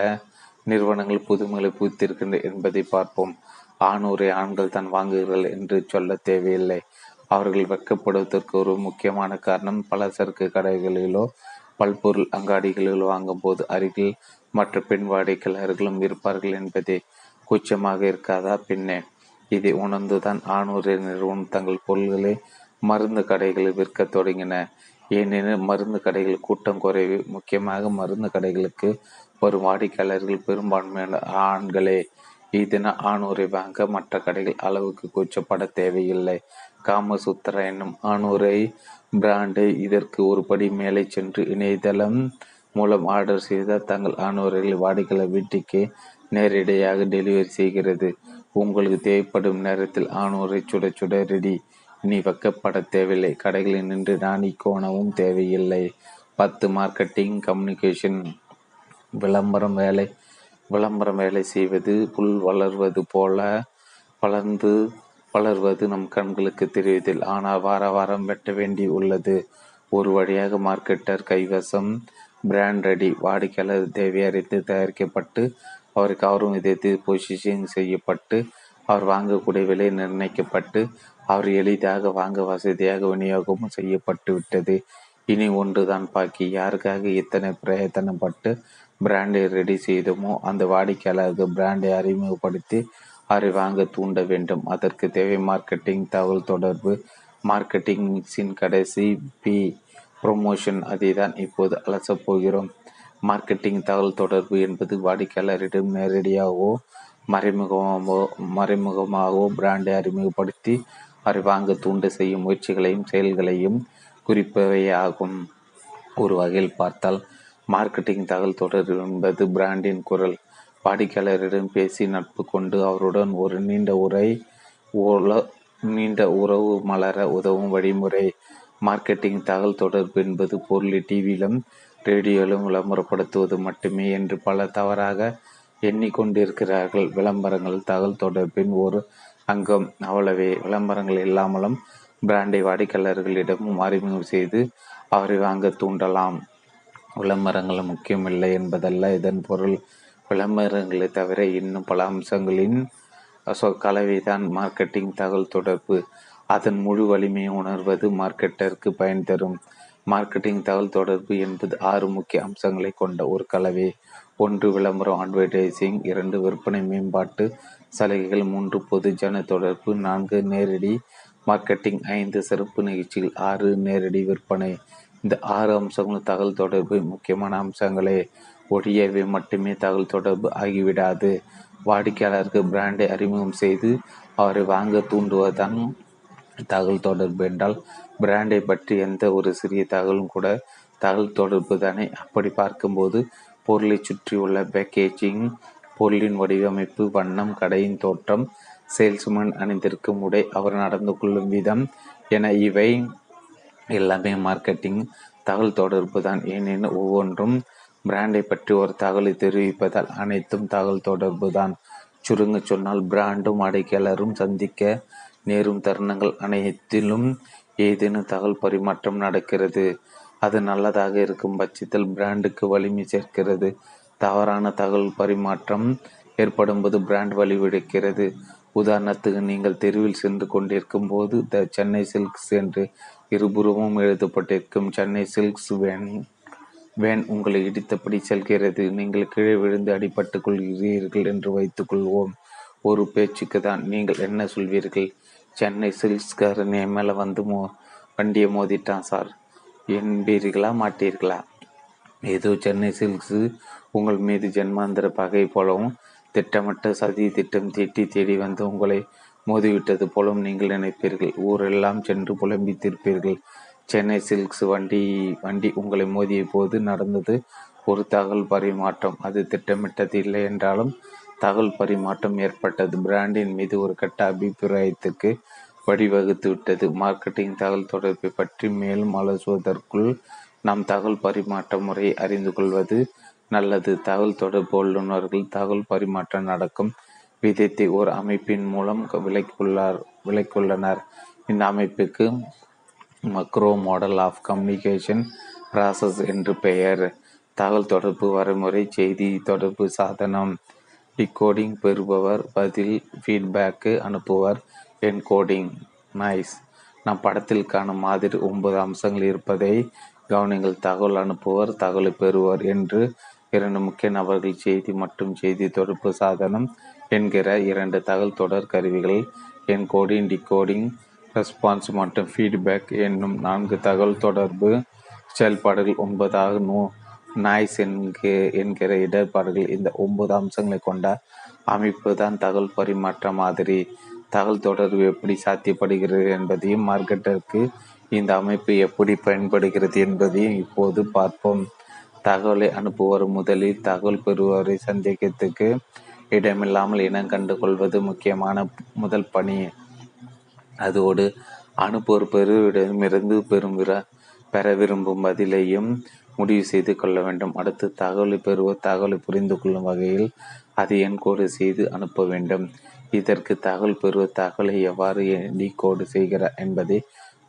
நிறுவனங்கள் புதுமைகளை பூத்திருக்கின்றன என்பதை பார்ப்போம். ஆணூரை ஆண்கள் தான் வாங்குகிறார்கள் என்று சொல்ல தேவையில்லை. அவர்கள் வைக்கப்படுவதற்கு ஒரு முக்கியமான காரணம் பல சரக்கு கடைகளிலோ பல்பொருள் அங்காடிகளிலோ வாங்கும் போது அருகில் மற்ற பெண் வாடிக்கையாளர்களும் இருப்பார்கள் என்பதே. கூச்சமாக இருக்காதா பின்னே? இதை உணர்ந்துதான் ஆணூரை நிறுவனம் தங்கள் பொருள்களை மருந்து கடைகளில் விற்க தொடங்கின. ஏனெனில் மருந்து கடைகள் கூட்டம் குறைவு. முக்கியமாக மருந்து கடைகளுக்கு வரும் வாடிக்கையாளர்கள் பெரும்பான்மையான ஆண்களே. இதனால் ஆணூரை வாங்க மற்ற கடைகள் அளவுக்கு கூச்சப்பட தேவையில்லை. காமசூத்திரா என்னும் ஆணூரை பிராண்டை இதற்கு ஒருபடி மேலே சென்று இணையதளம் மூலம் ஆர்டர் செய்தால் தங்கள் ஆணூரைகள் வாடிக்கையாளர் வீட்டுக்கே நேரடியாக டெலிவரி செய்கிறது. உங்களுக்கு தேவைப்படும் நேரத்தில் ஆணூரை சுட சுட ரெடி. இனி வைக்கப்பட தேவையில்லை. கடைகளில் நின்று நாணி கோணவும் தேவையில்லை. பத்து மார்க்கெட்டிங் கம்யூனிகேஷன். விளம்பரம் வேலை விளம்பரம் வேலை செய்வது புல் வளர்வது போல வளர்ந்து வளர்வது நம் கண்களுக்கு தெரிவதில். ஆனால் வார வாரம் வெட்ட வேண்டி உள்ளது. ஒரு வழியாக மார்க்கெட்டர் கைவசம் பிராண்ட் ரெடி. வாடிக்கையாளர் தேவையறித்து தயாரிக்கப்பட்டு அவருக்கு அவரும் இதற்கு பொசிஷன் செய்யப்பட்டு அவர் வாங்கக்கூடிய விலை நிர்ணயிக்கப்பட்டு அவர் எளிதாக வாங்க வசதியாக விநியோகமும் செய்யப்பட்டு விட்டது. இனி ஒன்று தான் பாக்கி. யாருக்காக இத்தனை பிரயத்தனப்பட்டு பிராண்டை ரெடி செய்தோமோ அந்த வாடிக்கையாளருக்கு பிராண்டை அறிமுகப்படுத்தி அவரை வாங்க தூண்ட வேண்டும். அதற்கு தேவை மார்க்கெட்டிங், தகவல் தொடர்பு. மார்க்கெட்டிங் மிக்ஸின் கடைசி பி ப்ரொமோஷன். அதை தான் இப்போது அலசப் போகிறோம். மார்க்கெட்டிங் தகவல் தொடர்பு என்பது வாடிக்கையாளரிடம் நேரடியாகவோ மறைமுகமாகவோ மறைமுகமாகவோ பிராண்டை அறிமுகப்படுத்தி அவரை வாங்க தூண்டு செய்யும் முயற்சிகளையும் செயல்களையும் குறிப்பவை ஆகும். ஒரு வகையில் பார்த்தால் மார்க்கெட்டிங் தகவல் தொடர்பு என்பது பிராண்டின் குரல். வாடிக்கையாளரிடம் பேசி நட்பு கொண்டு அவருடன் ஒரு நீண்ட உரை உல நீண்ட உறவு மலர உதவும் வழிமுறை. மார்க்கெட்டிங் தகவல் தொடர்பு என்பது பொருளை டிவியிலும் ரேடியோவிலும் விளம்பரப்படுத்துவது மட்டுமே என்று பல தவறாக எண்ணிக்கொண்டிருக்கிறார்கள். விளம்பரங்கள் தகவல் தொடர்பின் ஒரு அங்கம். அவ்வளவே. விளம்பரங்கள் இல்லாமலும் பிராண்டை வாடிக்கையாளர்களிடமும் அறிமுகம் செய்து அவரை வாங்க தூண்டலாம். விளம்பரங்கள் முக்கியமில்லை என்பதல்ல இதன் பொருள். விளம்பரங்களை தவிர இன்னும் பல அம்சங்களின் கலவைதான் மார்க்கெட்டிங் தகவல் தொடர்பு. அதன் முழு வலிமையை உணர்வது மார்க்கெட்டருக்கு பயன் தரும். மார்க்கெட்டிங் தகவல் தொடர்பு என்பது ஆறு முக்கிய அம்சங்களை கொண்ட ஒரு கலவை. ஒன்று விளம்பரம், அட்வர்டைசிங். இரண்டு விற்பனை மேம்பாட்டு சலுகைகள். மூன்று பொது ஜன தொடர்பு. நான்கு நேரடி மார்க்கெட்டிங். ஐந்து சிறப்பு நிகழ்ச்சிகள். ஆறு நேரடி விற்பனை. இந்த ஆறு அம்சங்களும் தகவல் தொடர்பு முக்கியமான அம்சங்களே. ஒடியவை மட்டுமே தகவல் தொடர்பு ஆகிவிடாது. வாடிக்கையாளருக்கு பிராண்டை அறிமுகம் செய்து அவரை வாங்க தூண்டுவதுதான் தகவல் தொடர்பு என்றால் பிராண்டை பற்றி எந்த ஒரு சிறிய தகவலும் கூட தகவல் தொடர்பு தானே. அப்படி பார்க்கும்போது பொருளை சுற்றியுள்ள பேக்கேஜிங், பொருளின் வடிவமைப்பு, வண்ணம், கடையின் தோற்றம், சேல்ஸ்மேன் அணிந்திருக்கும் உடை, அவர் நடந்து கொள்ளும் விதம் என இவை எல்லாமே மார்க்கெட்டிங் தகவல் தொடர்பு தான். ஏனெனில் ஒவ்வொன்றும் பிராண்டை பற்றி ஒரு தகவலை தெரிவிப்பதால் அனைத்தும் தகவல் தொடர்பு தான். சுருங்க சொன்னால் பிராண்டும் வாடிக்கையாளரும் சந்திக்க நேரும் தருணங்கள் அனைத்திலும் ஏதேனும் தகவல் பரிமாற்றம் நடக்கிறது. அது நல்லதாக இருக்கும் பட்சத்தில் பிராண்டுக்கு வலிமை சேர்க்கிறது. தவறான தகவல் பரிமாற்றம் ஏற்படும்போது பிராண்ட் வலிவிடுகிறது. உதாரணத்துக்கு, நீங்கள் தெருவில் சென்று கொண்டிருக்கும் போது த சென்னை சில்க்ஸ் என்று இருபுறமும் எழுதப்பட்டிருக்கும் சென்னை சில்க்ஸ் வேன் வேன் உங்களை இடித்தபடி செல்கிறது. நீங்கள் கீழே விழுந்து அடிபட்டு கொள்கிறீர்கள் என்று வைத்துக்கொள்வோம். ஒரு பேச்சுக்கு தான் நீங்கள் என்ன சொல்வீர்கள்? சென்னை சில்க்ஸ்காரன் என் மேலே வந்து மோ வண்டியை மோதிட்டான் சார். என்பீர்களா மாட்டீர்களா? ஏதோ சென்னை சில்க்ஸு உங்கள் மீது ஜென்மாந்திர பகை போலவும் திட்டமிட்ட சதி திட்டம் தீட்டி தேடி வந்து உங்களை மோதிவிட்டது போலவும் நீங்கள் நினைப்பீர்கள். ஊரெல்லாம் சென்று புலம்பி திருப்பீர்கள். சென்னை சில்க்ஸ் வண்டி வண்டி உங்களை மோதிய போது நடந்தது ஒரு தகவல் பரிமாற்றம். அது திட்டமிட்டது இல்லை என்றாலும் தகவல் பரிமாற்றம் ஏற்பட்டது. பிராண்டின் மீது ஒரு கட்ட அபிப்பிராயத்துக்கு வழிவகுத்து விட்டது. மார்க்கெட்டிங் தகவல் தொடர்பை பற்றி மேலும் ஆலோசுவதற்குள் நாம் தகவல் பரிமாற்ற முறையை அறிந்து கொள்வது நல்லது. தகவல் தொடர்பு உள்ளுணர்கள் தகவல் பரிமாற்றம் நடக்கும் விதத்தை ஒரு அமைப்பின் மூலம் விளக்கியுள்ளார் விளக்கியுள்ளனர். இந்த அமைப்புக்கு macro model of communication process என்று பெயர். தகவல் தொடர்பு வரைமுறை செய்தி தொடர்பு சாதனம். டிகோடிங் பெறுபவர், பதில் ஃபீட்பேக்கு அனுப்புவர். Encoding nice. நம் படத்தில் காணும் மாதிரி ஒன்பது அம்சங்கள் இருப்பதை கவனிங்கள். தகவல் அனுப்புவர், தகவலை பெறுவர் என்று இரண்டு முக்கிய நபர்கள் செய்தி மற்றும் செய்தி தொடர்பு சாதனம் என்கிற இரண்டு தகவல் தொடர் கருவிகள். என்கோடிங், டிகோடிங், ரெஸ்பான்ஸ் மற்றும் ஃபீட்பேக் என்னும் நான்கு தகவல் தொடர்பு செயல்பாடுகள் ஒன்பதாக நூ நாய்ஸ் என்கு என்கிற இடர்பாடுகள். இந்த ஒன்பது அம்சங்களை கொண்ட அமைப்பு தான் தகவல் பரிமாற்ற மாதிரி. தகவல் தொடர்பு எப்படி சாத்தியப்படுகிறது என்பதையும் மார்க்கெட்டிற்கு இந்த அமைப்பு எப்படி பயன்படுகிறது என்பதையும் இப்போது பார்ப்போம். தகவலை அனுப்புவோர் முதலில் தகவல் பெறுவோரை சந்தேகத்துக்கு இடமில்லாமல் இனம் கண்டு கொள்வது முக்கியமான முதல் பணி. அதோடு அனுப்புவோர் பெறுவரிடமிருந்து பெறும் பெற விரும்பும் பதிலையும் முடிவு செய்து கொள்ள வேண்டும். அடுத்து தகவலை பெறுவோர் தகவலை புரிந்து கொள்ளும் வகையில் அதை என்கோடு செய்து அனுப்ப வேண்டும். இதற்கு தகவல் பெறுவோர் தகவலை எவ்வாறு டிகோடு செய்கிறார் என்பதை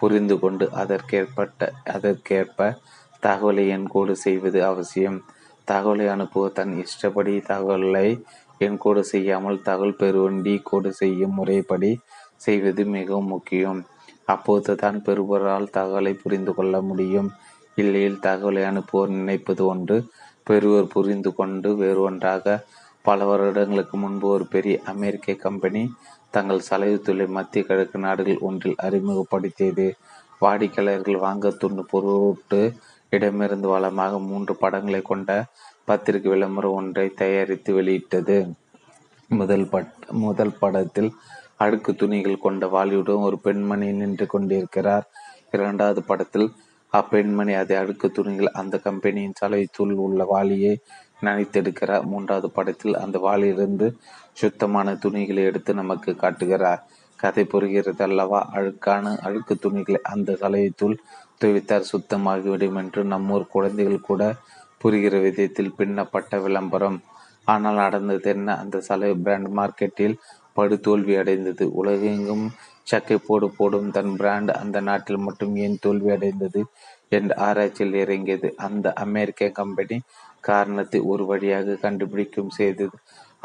புரிந்து கொண்டு அதற்கேற்பட்ட அதற்கேற்ப தகவலை என்கோடு செய்வது அவசியம். தகவலை அனுப்புவோர் தன் இஷ்டப்படி தகவலை என்கோடு செய்யாமல் தகவல் பெறுவோர் டிகோடு செய்யும் முறைப்படி செய்வது மிகவும் முக்கியம். அப்போது தான் பெறுபவரால் தகவலை புரிந்து கொள்ள முடியும். இல்லையில் தகவலை அனுப்புவோர் நினைப்பது ஒன்று, பெறுவோர் புரிந்து கொண்டு வேறு ஒன்றாக. பல வருடங்களுக்கு முன்பு ஒரு பெரிய அமெரிக்க கம்பெனி தங்கள் சலவைத்துறை மத்திய கிழக்கு நாடுகள் ஒன்றில் அறிமுகப்படுத்தியது. வாடிக்கையாளர்கள் வாங்க துண்டு பொருட்டு இடமிருந்து வளமாக மூன்று படங்களை கொண்ட பத்திரிகை விளம்பரம் ஒன்றை தயாரித்து வெளியிட்டது. முதல் பட் முதல் படத்தில் அடுக்கு துணிகள் கொண்ட வாளியுடன் ஒரு பெண்மணி நின்று கொண்டிருக்கிறார். இரண்டாவது படத்தில் அப்பெண்மணி அதை அடுக்கு துணிகள் அந்த கம்பெனியின் சலவைத்தூள் உள்ள வாளியை நனைத்தெடுக்கிறார். மூன்றாவது படத்தில் அந்த வாளியிலிருந்து சுத்தமான துணிகளை எடுத்து நமக்கு காட்டுகிறார். கதை புரிகிறது அல்லவா? அழுக்கான அழுக்கு துணிகளை அந்த சலவைத்தூள் துவைத்தார் சுத்தமாகிவிடும் என்று நம்மூர் குழந்தைகள் கூட புரிகிற விதத்தில் பின்னப்பட்ட விளம்பரம். ஆனால் நடந்தது என்ன? அந்த சலவை பிராண்ட் மார்க்கெட்டில் படு தோல்வி அடைந்தது. உலகெங்கும் சக்கை போடு போடும் தன் பிராண்ட் அந்த நாட்டில் மட்டும் ஏன் தோல்வி அடைந்தது என்ற ஆராய்ச்சியில் இறங்கியது. அந்த அமெரிக்க கம்பெனி காரணத்தை ஒரு வழியாக கண்டுபிடிக்கும் செய்தது.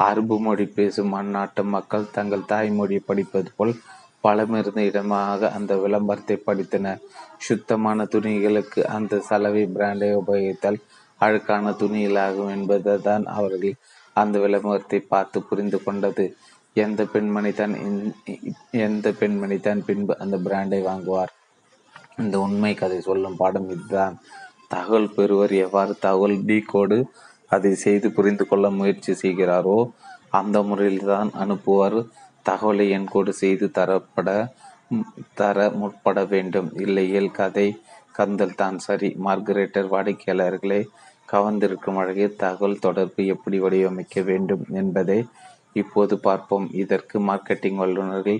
அரபு மொழி பேசும் அந்நாட்டு மக்கள் தங்கள் தாய்மொழியை படிப்பது போல் பலமிருந்த இடமாக அந்த விளம்பரத்தை படித்தனர். சுத்தமான துணிகளுக்கு அந்த சலவை பிராண்டை உபயோகித்தால் அழுக்கான துணிகளாகும் என்பதை தான் அவர்கள் அந்த விளம்பரத்தை பார்த்து புரிந்து கொண்டது. எந்த பெண்மணி தான் எந்த பெண்மணி தான் பின்பு அந்த பிராண்டை வாங்குவார்? இந்த உண்மை கதை சொல்லும் பாடம் இதுதான். தகவல் பெறுவர் எவ்வாறு தகவல் டிகோடு அதை செய்து புரிந்து கொள்ள முயற்சி செய்கிறாரோ அந்த முறையில் தான் அனுப்புவார் தகவலை என்கோடு செய்து தரப்பட தர முற்பட வேண்டும். இல்லையில் கதை கந்தல் தான். சரி, மார்கரேட்டர் வாடிக்கையாளர்களை கவர்ந்திருக்கும் வகையில் தகவல் தொடர்பு எப்படி வடிவமைக்க வேண்டும் என்பதை இப்போது பார்ப்போம். இதற்கு மார்க்கெட்டிங் வல்லுநர்கள்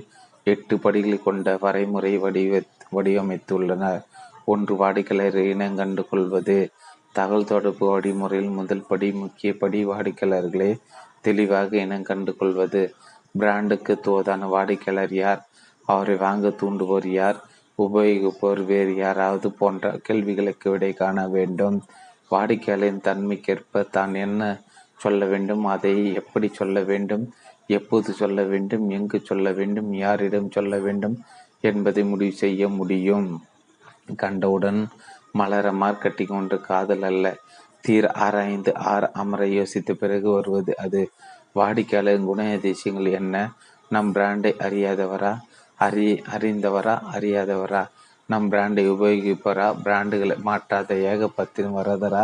எட்டு படிகளை கொண்ட வரைமுறை வடிவ வடிவமைத்துள்ளனர். ஒன்று, வாடிக்கையாளரை இனங்கண்டு கொள்வது. தகவல் தொடர்பு வழிமுறையில் முதல் படி முக்கிய படி வாடிக்கையாளர்களை தெளிவாக இனங்கண்டு கொள்வது. பிராண்டுக்கு தோதான வாடிக்கையாளர் யார், அவரை வாங்க தூண்டுவோர் யார், உபயோகிப்போர் வேறு யாராவது போன்ற கேள்விகளுக்கு விடை காண வேண்டும். வாடிக்கையாளரின் தன்மைக்கேற்ப தான் என்ன சொல்ல வேண்டும், அதை எப்படி சொல்ல வேண்டும், எப்போது சொல்ல வேண்டும், எங்கு சொல்ல வேண்டும், யாரிடம் சொல்ல வேண்டும் என்பதை முடிவு செய்ய முடியும். கண்டவுடன் மலர மார்க்கெட்டிங் ஒன்று காதல் அல்ல, தீர ஆராய்ந்து ஆர் அமர யோசித்த பிறகு வருவது அது. வாடிக்கையாளரின் குணாதிசயங்கள் என்ன? நம் பிராண்டை அறியாதவரா, அறி அறிந்தவரா அறியாதவரா நம் பிராண்டை உபயோகிப்பரா, பிராண்டுகளை மாற்றாத ஏக பத்தினி வரதரா,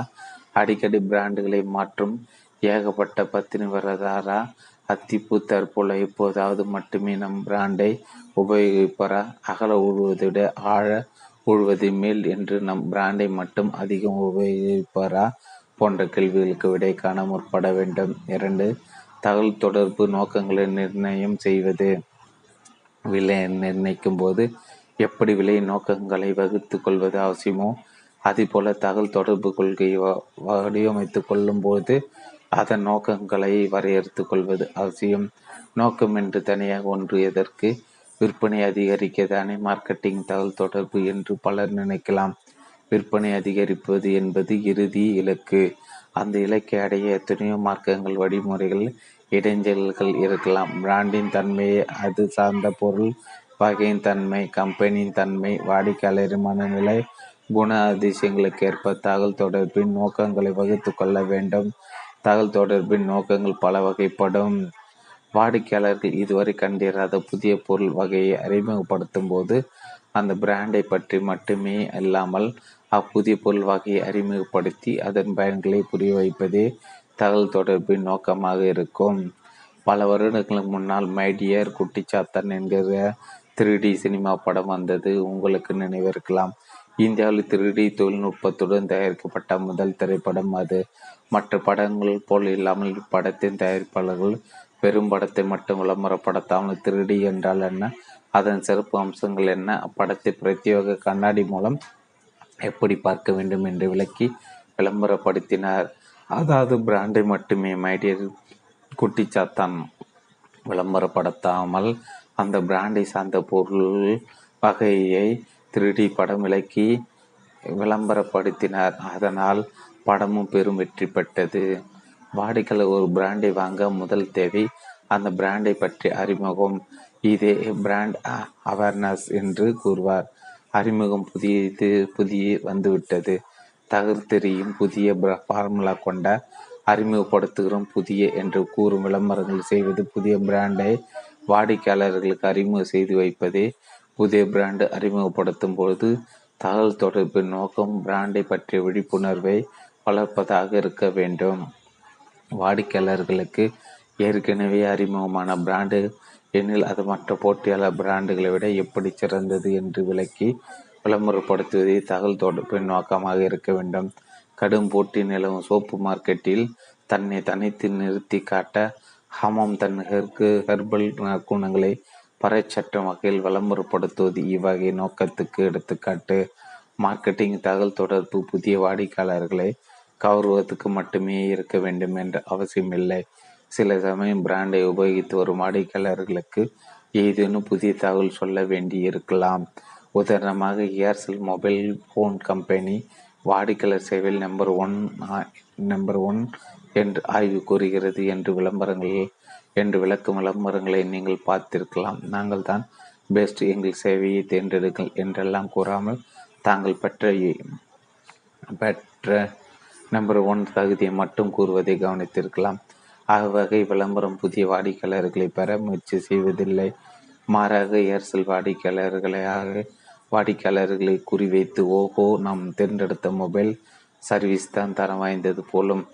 அடிக்கடி பிராண்டுகளை மாற்றும் ஏகப்பட்ட பத்தினி வரதாரா, அத்திப்பூ தற்போல எப்போதாவது மட்டுமே நம் பிராண்டை உபயோகிப்பரா, அகல ஊழுவதை விட ஆழ ஊழ்வதை மேல் என்று நம் பிராண்டை மட்டும் அதிகம் உபயோகிப்பரா போன்ற கேள்விகளுக்கு விடை காண முற்பட வேண்டும். இரண்டு, தகவல் தொடர்பு நோக்கங்களை நிர்ணயம் செய்வது. விலை நிர்ணயிக்கும் போது எப்படி விலை நோக்கங்களை வகுத்து கொள்வது அவசியமோ அதேபோல தகவல் தொடர்பு கொள்கையை வடிவமைத்து கொள்ளும் போது அதன் நோக்கங்களை வரையறுத்து கொள்வது அவசியம். நோக்கம் என்று தனியாக ஒன்று எதற்கு? விற்பனை அதிகரிக்கதானே மார்க்கெட்டிங் தகவல் தொடர்பு என்று பலர் நினைக்கலாம். விற்பனை அதிகரிப்பது என்பது இறுதி இலக்கு. அந்த இலக்கை அடைய எத்தனையோ மார்க்கங்கள், வழிமுறைகள், இடைஞ்சல்கள் இருக்கலாம். பிராண்டின் தன்மையை, அது சார்ந்த பொருள் வகையின் தன்மை, கம்பெனியின் தன்மை, வாடிக்கையாளரின் மனநிலை, குண அதிசயங்களுக்கேற்ப தகவல் தொடர்பின் நோக்கங்களை வகுத்து கொள்ள வேண்டும். தகவல் தொடர்பின் நோக்கங்கள் பல வகைப்படும். வாடிக்கையாளர்கள் இதுவரை கண்டிராத புதிய பொருள் வகையை அறிமுகப்படுத்தும் போது அந்த பிராண்டை பற்றி மட்டுமே இல்லாமல் அப்புதிய பொருள் வகையை அறிமுகப்படுத்தி அதன் பயன்களை புரிய வைப்பதே தகவல் தொடர்பின் நோக்கமாக இருக்கும். பல வருடங்களுக்கு முன்னால் மைடியர் குட்டிச்சாத்தன் என்கிற த்ரீ டி சினிமா படம் வந்தது, உங்களுக்கு நினைவிருக்கலாம். இந்தியாவில் த்ரீ டி தொழில்நுட்பத்துடன் தயாரிக்கப்பட்ட முதல் திரைப்படம் அது. மற்ற படங்கள் போல் இல்லாமல் இப்படத்தின் தயாரிப்பாளர்கள் பெரும் படத்தை மட்டும் விளம்பரப்படுத்தாமல் த்ரீ டி என்றால் என்ன, அதன் சிறப்பு அம்சங்கள் என்ன, அப்படத்தை பிரத்யோக கண்ணாடி மூலம் எப்படி பார்க்க வேண்டும் என்று விளக்கி விளம்பரப்படுத்தினார். அதாவது பிராண்டை மட்டுமே மைடியர் குட்டிச்சாத்தான் விளம்பரப்படுத்தாமல் அந்த பிராண்டை சார்ந்த பொருள் வகையை த்ரீ டி படம் விளக்கி விளம்பரப்படுத்தினார். அதனால் படமும் பெரும் வெற்றி பெற்றது. வாடிக்கையாளர் ஒரு பிராண்டை வாங்க முதல் தேவை அந்த பிராண்டை பற்றி அறிமுகம். இதே பிராண்ட் அவேர்னஸ் என்று கூறுவார். அறிமுகம் புதியது, புதிய வந்துவிட்டது, தகர்த்தெறியும் புதிய ஃபார்முலா கொண்ட அறிமுகப்படுத்துகிறோம் புதிய என்று கூறும் விளம்பரங்கள் செய்வது புதிய பிராண்டை வாடிக்கையாளர்களுக்கு அறிமுகம் செய்து வைப்பதே. புதிய பிராண்டு அறிமுகப்படுத்தும் பொழுது தகவல் தொடர்பின் நோக்கம் பிராண்டை பற்றிய விழிப்புணர்வை வளர்ப்பதாக இருக்க வேண்டும். வாடிக்கையாளர்களுக்கு ஏற்கனவே அறிமுகமான பிராண்டு எனில் அது மற்ற போட்டியாளர் பிராண்டுகளை விட எப்படி சிறந்தது என்று விளக்கி விளம்பரப்படுத்துவதே தகவல் தொடர்பின் நோக்கமாக இருக்க வேண்டும். கடும் போட்டி நிலவும் சோப்பு மார்க்கெட்டில் தன்னை தனித்து நிறுத்தி காட்ட ஹமாம் தன் ஹெர்கு ஹெர்பல் குணங்களை பறைச்சற்றும் வகையில் விளம்பரப்படுத்துவது இவ்வகை நோக்கத்துக்கு எடுத்துக்காட்டு. மார்க்கெட்டிங் தகவல் தொடர்பு புதிய வாடிக்கையாளர்களை கவர்வதற்கு மட்டுமே இருக்க வேண்டும் என்ற அவசியமில்லை. சில சமயம் பிராண்டை உபயோகித்து வரும் வாடிக்கையாளர்களுக்கு ஏதேனும் புதிய தகவல் சொல்ல வேண்டி இருக்கலாம். உதாரணமாக ஏர்செல் மொபைல் ஃபோன் கம்பெனி வாடிக்கையாளர் சேவையில் நம்பர் ஒன் நம்பர் ஒன் என்று ஆய்வு கூறுகிறது என்று விளம்பரங்களில் என்று விளக்கும் விளம்பரங்களை நீங்கள் பார்த்திருக்கலாம். நாங்கள் தான் பெஸ்ட், எங்கள் சேவையை தேர்ந்தெடுங்கள் என்றெல்லாம் கூறாமல் தாங்கள் பெற்ற பெற்ற நம்பர் ஒன் தகுதியை மட்டும் கூறுவதை கவனித்திருக்கலாம். அவ்வகை விளம்பரம் புதிய வாடிக்கையாளர்களை பெற முயற்சி செய்வதில்லை. மாறாக ஏர்செல் வாடிக்கையாளர்களாக வாடிக்கையாளர்களை குறிவைத்து ஓஹோ, நாம் தேர்ந்தெடுத்த மொபைல் சர்வீஸ் தான் தரம் வாய்ந்தது போலும்,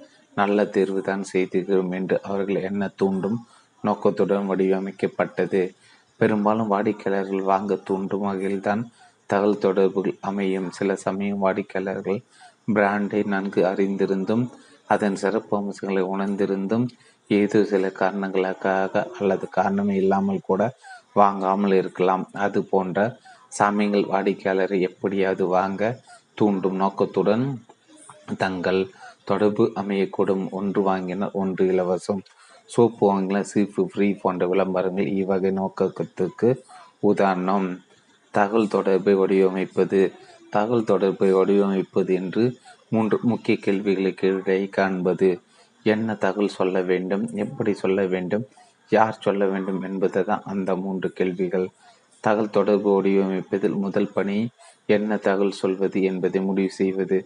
நல்ல தேர்வு தான் செய்திருக்கிறோம் என்று அவர்கள் என்ன தூண்டும் நோக்கத்துடன் வடிவமைக்கப்பட்டது. பெரும்பாலும் வாடிக்கையாளர்கள் வாங்க தூண்டும் வகையில்தான் தகவல் தொடர்புகள் அமையும். சில சமயம் வாடிக்கையாளர்கள் பிராண்டை நன்கு அறிந்திருந்தும் அதன் சிறப்பு அம்சங்களை உணர்ந்திருந்தும் ஏதோ சில காரணங்களுக்காக அல்லது காரணமே இல்லாமல் கூட வாங்காமல் இருக்கலாம். அது போன்ற சாமியங்கள் வாடிக்கையாளரை எப்படியாவது வாங்க தூண்டும் நோக்கத்துடன் தங்கள் தொடர்பு அமையக்கூடும். ஒன்று வாங்கினால் ஒன்று இலவசம், சோப்பு வாங்கினால் சீப்பு ஃப்ரீ போன்ற விளம்பரங்கள் இவ்வகை நோக்கத்துக்கு உதாரணம். தகவல் தொடர்பை வடிவமைப்பது. தகவல் தொடர்பை வடிவமைப்பது என்று மூன்று முக்கிய கேள்விகளுக்கு இடை காண்பது. என்ன தகவல் சொல்ல வேண்டும், எப்படி சொல்ல வேண்டும், யார் சொல்ல வேண்டும் என்பது தான் அந்த மூன்று கேள்விகள். தகவல் தொடர்பு வடிவமைப்பதில் முதல் பணி என்ன தகவல் சொல்வது என்பதை முடிவு செய்வது.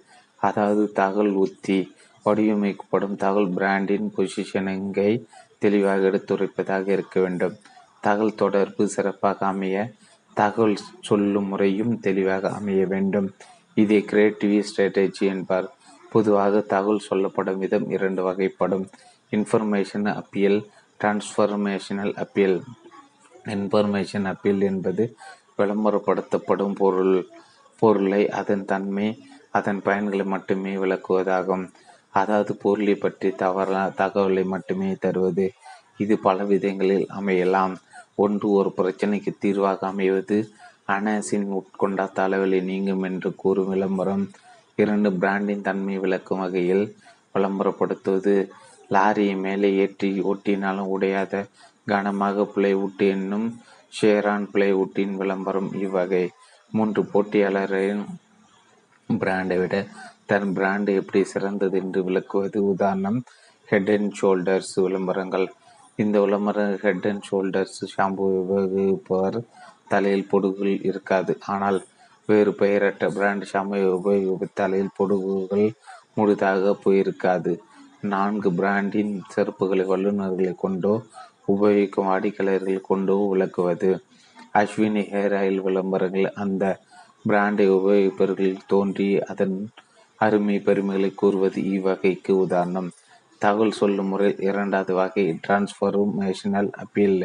அதாவது தகவல் உத்தி. வடிவமைக்கப்படும் தகவல் பிராண்டின் பொசிஷனிங்கை தெளிவாக எடுத்துரைப்பதாக இருக்க வேண்டும். தகவல் தொடர்பு சிறப்பாக அமைய தகவல் சொல்லும் முறையும் தெளிவாக அமைய வேண்டும். இதே கிரியேட்டிவ் ஸ்ட்ராட்டஜி என்பார். பொதுவாக தகவல் சொல்லப்படும் விதம் இரண்டு வகைப்படும். Information appeal, transformational appeal. Information appeal என்பது விளம்பரப்படுத்தப்படும் பொருள் பொருளை அதன் தன்மை அதன் பயன்களை மட்டுமே விளக்குவதாகும். அதாவது பொருளை பற்றி தவறா தகவலை மட்டுமே தருவது. இது பல விதங்களில் அமையலாம். ஒன்று, ஒரு பிரச்சனைக்கு தீர்வாக அமைவது. அனாசின் உட்கொண்ட தலைவலி நீங்கும் என்று கூறும் விளம்பரம். இரண்டு, பிராண்டின் தன்மை விளக்கும் வகையில் விளம்பரப்படுத்துவது. லாரியை மேலே ஏற்றி ஓட்டினாலும் உடையாத கனமாக பிளைவுட் என்னும் ஷேரான் பிளைவுட்டின் விளம்பரம் இவ்வகை. மூன்று, போட்டியாளரின் பிராண்டை விட தன் பிராண்டு எப்படி சிறந்தது என்று விளக்குவது. உதாரணம், ஹெட் அண்ட் ஷோல்டர்ஸ் விளம்பரங்கள். இந்த விளம்பரம் ஹெட் அண்ட் ஷோல்டர்ஸ் ஷாம்பு உபயோகிப்பவர் தலையில் பொடுகுகள் இருக்காது. ஆனால் வேறு பெயரற்ற பிராண்ட் ஷாம்பு உபயோகிப்ப தலையில் பொடுகுகள் முழுதாக போயிருக்காது. நான்கு, பிராண்டின் செருப்புகளை வல்லுநர்களை கொண்டோ உபயோகிக்கும் வாடிக்கையாளர்கள் கொண்டோ விளக்குவது. அஸ்வினி ஹேர் ஆயில் விளம்பரங்கள் அந்த பிராண்டை உபயோகிப்பவர்களில் தோன்றி அதன் அருமை பெருமைகளை கூறுவது இவ்வகைக்கு உதாரணம். தகவல் சொல்லும் முறை இரண்டாவது வகை டிரான்ஸ்ஃபர்மேஷனல் அப்பீல்.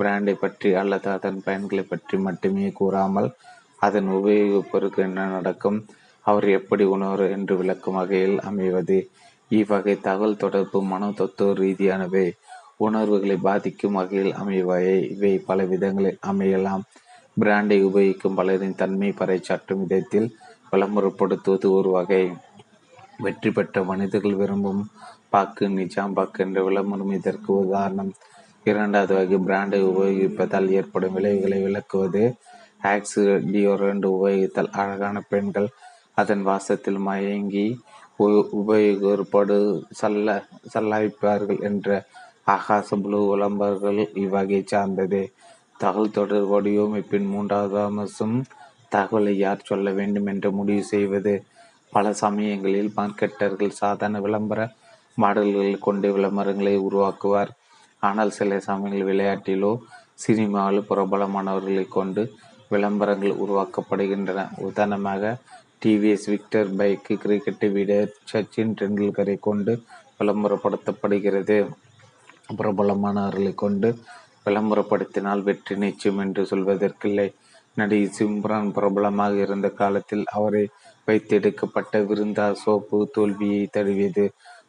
பிராண்டை பற்றி அல்லது அதன் பயன்களை பற்றி மட்டுமே கூறாமல் அதன் உபயோகிப்பவருக்கு என்ன நடக்கும், அவர் எப்படி உணர் என்று விளக்கும் வகையில் அமைவது. இவ்வகை தகவல் தொடர்பு மனோ தத்துவ ரீதியானவை, உணர்வுகளை பாதிக்கும் வகையில் அமைவாயே. இவை பல விதங்களில் அமையலாம். பிராண்டை உபயோகிக்கும் பலரின் தன்மை பறைச்சாற்றும் விதத்தில் விளம்பரப்படுத்துவது ஒரு வகை. வெற்றி பெற்ற மனிதர்கள் விரும்பும் பாக்கு நிஜாம் பாக்கு என்ற விளம்பரம் இதற்கு உதாரணம். இரண்டாவது வகை பிராண்டை உபயோகிப்பதால் ஏற்படும் விளைவுகளை விளக்குவது. ஆக்ஸு டியோரண்ட் உபயோகித்தால் அழகான பெண்கள் அதன் வாசத்தில் மயங்கி உபயோகப்படு சல்ல சல்லாய்ப்பார்கள் என்ற ஆகாச புழு விளம்பரங்கள் இவ்வகை சார்ந்தது. தகவல் தொடர் வடிவமைப்பின் மூன்றாவது அம்சம் தகவலை யார் சொல்ல வேண்டும் என்று முடிவு செய்வது. பல சமயங்களில் மார்க்கெட்டர்கள் சாதாரண விளம்பர மாடல்களை கொண்டு விளம்பரங்களை உருவாக்குவார். ஆனால் சில சமயங்கள் விளையாட்டிலோ சினிமாவிலோ பிரபலமானவர்களை கொண்டு விளம்பரங்கள் உருவாக்கப்படுகின்றன. உதாரணமாக டிவிஎஸ் விக்டர் பைக்கு கிரிக்கெட்டை விட சச்சின் டெண்டுல்கரை கொண்டு விளம்பரப்படுத்தப்படுகிறது. பிரபலமானவர்களை கொண்டு விளம்பரப்படுத்தினால் வெற்றி நிச்சயம் என்று சொல்வதற்கில்லை. நடிகை சிம்ரான் பிரபலமாக இருந்த காலத்தில் அவரை வைத்தெடுக்கப்பட்ட விருந்தா சோப்பு தோல்வியை தழுவியது.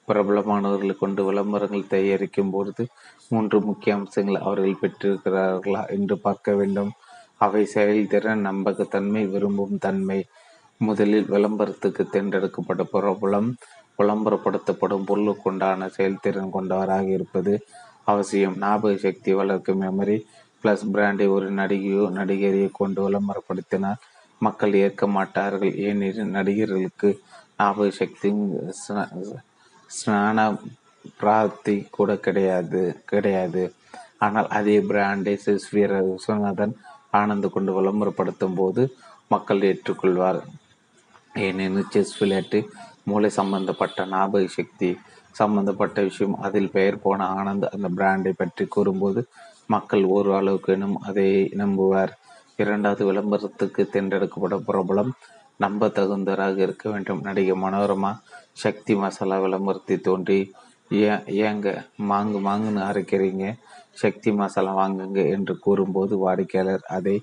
பிரபலமானவர்களை கொண்டு விளம்பரங்கள் தயாரிக்கும் போது மூன்று முக்கிய அம்சங்கள் அவர்கள் பெற்றிருக்கிறார்களா என்று பார்க்க வேண்டும். அவை செயல்திறன், நம்பகத்தன்மை, விரும்பும் தன்மை. முதலில் விளம்பரத்துக்கு தேர்ந்தெடுக்கப்பட்ட பிரபலம் விளம்பரப்படுத்தப்படும் பொருளுக்குண்டான செயல்திறன் கொண்டவராக இருப்பது அவசியம். ஞாபக சக்தி வளர்க்கும் மெமரி பிளஸ். பிராண்டை ஒரு நடிகையோ நடிகரையை கொண்டு விளம்பரப்படுத்தினால் மக்கள் ஏற்க மாட்டார்கள். ஏனெனில் நடிகர்களுக்கு ஞாபக சக்தியும் ஸ்நான பிராப்தி கூட கிடையாது கிடையாது ஆனால் அதே பிராண்டை செஸ் வீரர் விஸ்வநாதன் ஆனந்து கொண்டு விளம்பரப்படுத்தும் போது மக்கள் ஏற்றுக்கொள்வார். ஏனெனில் செஸ் விளையாட்டு மூளை சம்பந்தப்பட்ட ஞாபக சக்தி சம்பந்தப்பட்ட விஷயம். அதில் பெயர் போன ஆனந்த் அந்த பிராண்டை பற்றி கூறும்போது மக்கள் ஒரு அளவுக்கெனும் அதை நம்புவார். இரண்டாவது, விளம்பரத்துக்கு தேர்ந்தெடுக்கப்பட்ட பிரபலம் நம்ப தகுந்தராக இருக்க வேண்டும். நடிகை மனோரமா சக்தி மசாலா விளம்பரத்தை தோன்றி ஏ ஏங்க மாங்கு மாங்குன்னு அரைக்கிறீங்க, சக்தி மசாலா வாங்குங்க என்று கூறும்போது வாடிக்கையாளர் அதை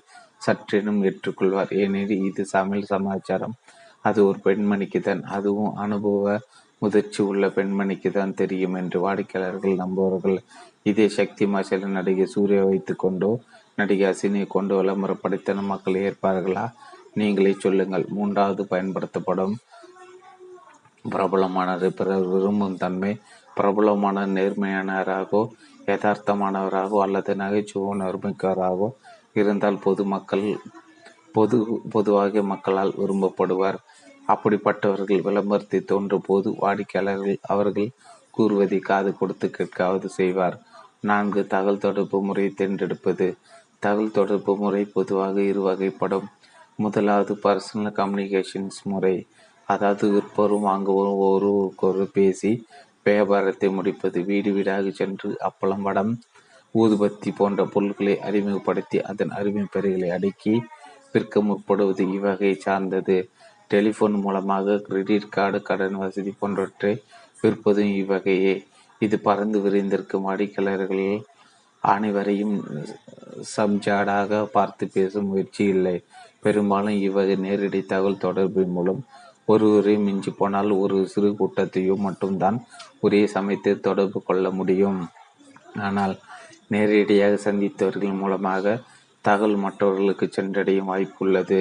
சற்றெனும் ஏற்றுக்கொள்வார். ஏனெனில் இது சமையல் சமாச்சாரம், அது ஒரு பெண்மணிக்கு தான், அதுவும் அனுபவ முதிர்ச்சி உள்ள பெண்மணிக்கு தான் தெரியும் என்று வாடிக்கையாளர்கள் நம்புவார்கள். இதே சக்தி மசாலா நடிகை சூர்யா வைத்து கொண்டோ நடிகை அசினியை கொண்டு விளம்பரப்படுத்தின மக்கள் ஏற்பார்களா, நீங்களே சொல்லுங்கள். மூன்றாவது, பயன்படுத்தப்படும் பிரபலமானது பிறர் விரும்பும் தன்மை. பிரபலமான நேர்மையானவராகவோ யதார்த்தமானவராகவோ அல்லது நகைச்சுவை நிர்மிக்கவராகவோ இருந்தால் பொது மக்கள் பொது பொதுவாக மக்களால் விரும்பப்படுவார். அப்படிப்பட்டவர்கள் விளம்பரத்தை தோன்றும் போது வாடிக்கையாளர்கள் அவர்கள் கூறுவதை காது கொடுத்து கேட்காவது செய்வார். நான்கு, தகவல் தொடர்பு முறையை தேர்ந்தெடுப்பது. தகவல் தொடர்பு முறை பொதுவாக இரு வகைப்படும். முதலாவது, பர்சனல் கம்யூனிகேஷன்ஸ் முறை. அதாவது விற்பவரும் வாங்குவரும் ஒருவருக்கொரு பேசி வியாபாரத்தை முடிப்பது. வீடு வீடாக சென்று அப்பளம் வடம் ஊதுபத்தி போன்ற பொருட்களை அறிமுகப்படுத்தி அதன் அருமை பெயர்களை அடக்கி விற்க முற்படுவது இவ்வகையை சார்ந்தது. டெலிஃபோன் மூலமாக கிரெடிட் கார்டு, கடன் வசதி போன்றவற்றை விற்பதும் இவ்வகையே. இது பறந்து விரைந்திருக்கும் வாடிக்கையாளர்கள் அனைவரையும் சம்ஜாடாக பார்த்து பேசும் முயற்சி இல்லை. பெரும்பாலும் இவ்வகை நேரடி தகவல் தொடர்பின் மூலம் ஒருவரை மிஞ்சி போனால் ஒரு சிறு கூட்டத்தையோ மட்டும்தான் ஒரே சமயத்தில் தொடர்பு கொள்ள முடியும். ஆனால் நேரடியாக சந்தித்தவர்கள் மூலமாக தகவல் மற்றவர்களுக்கு சென்றடையும் வாய்ப்பு உள்ளது.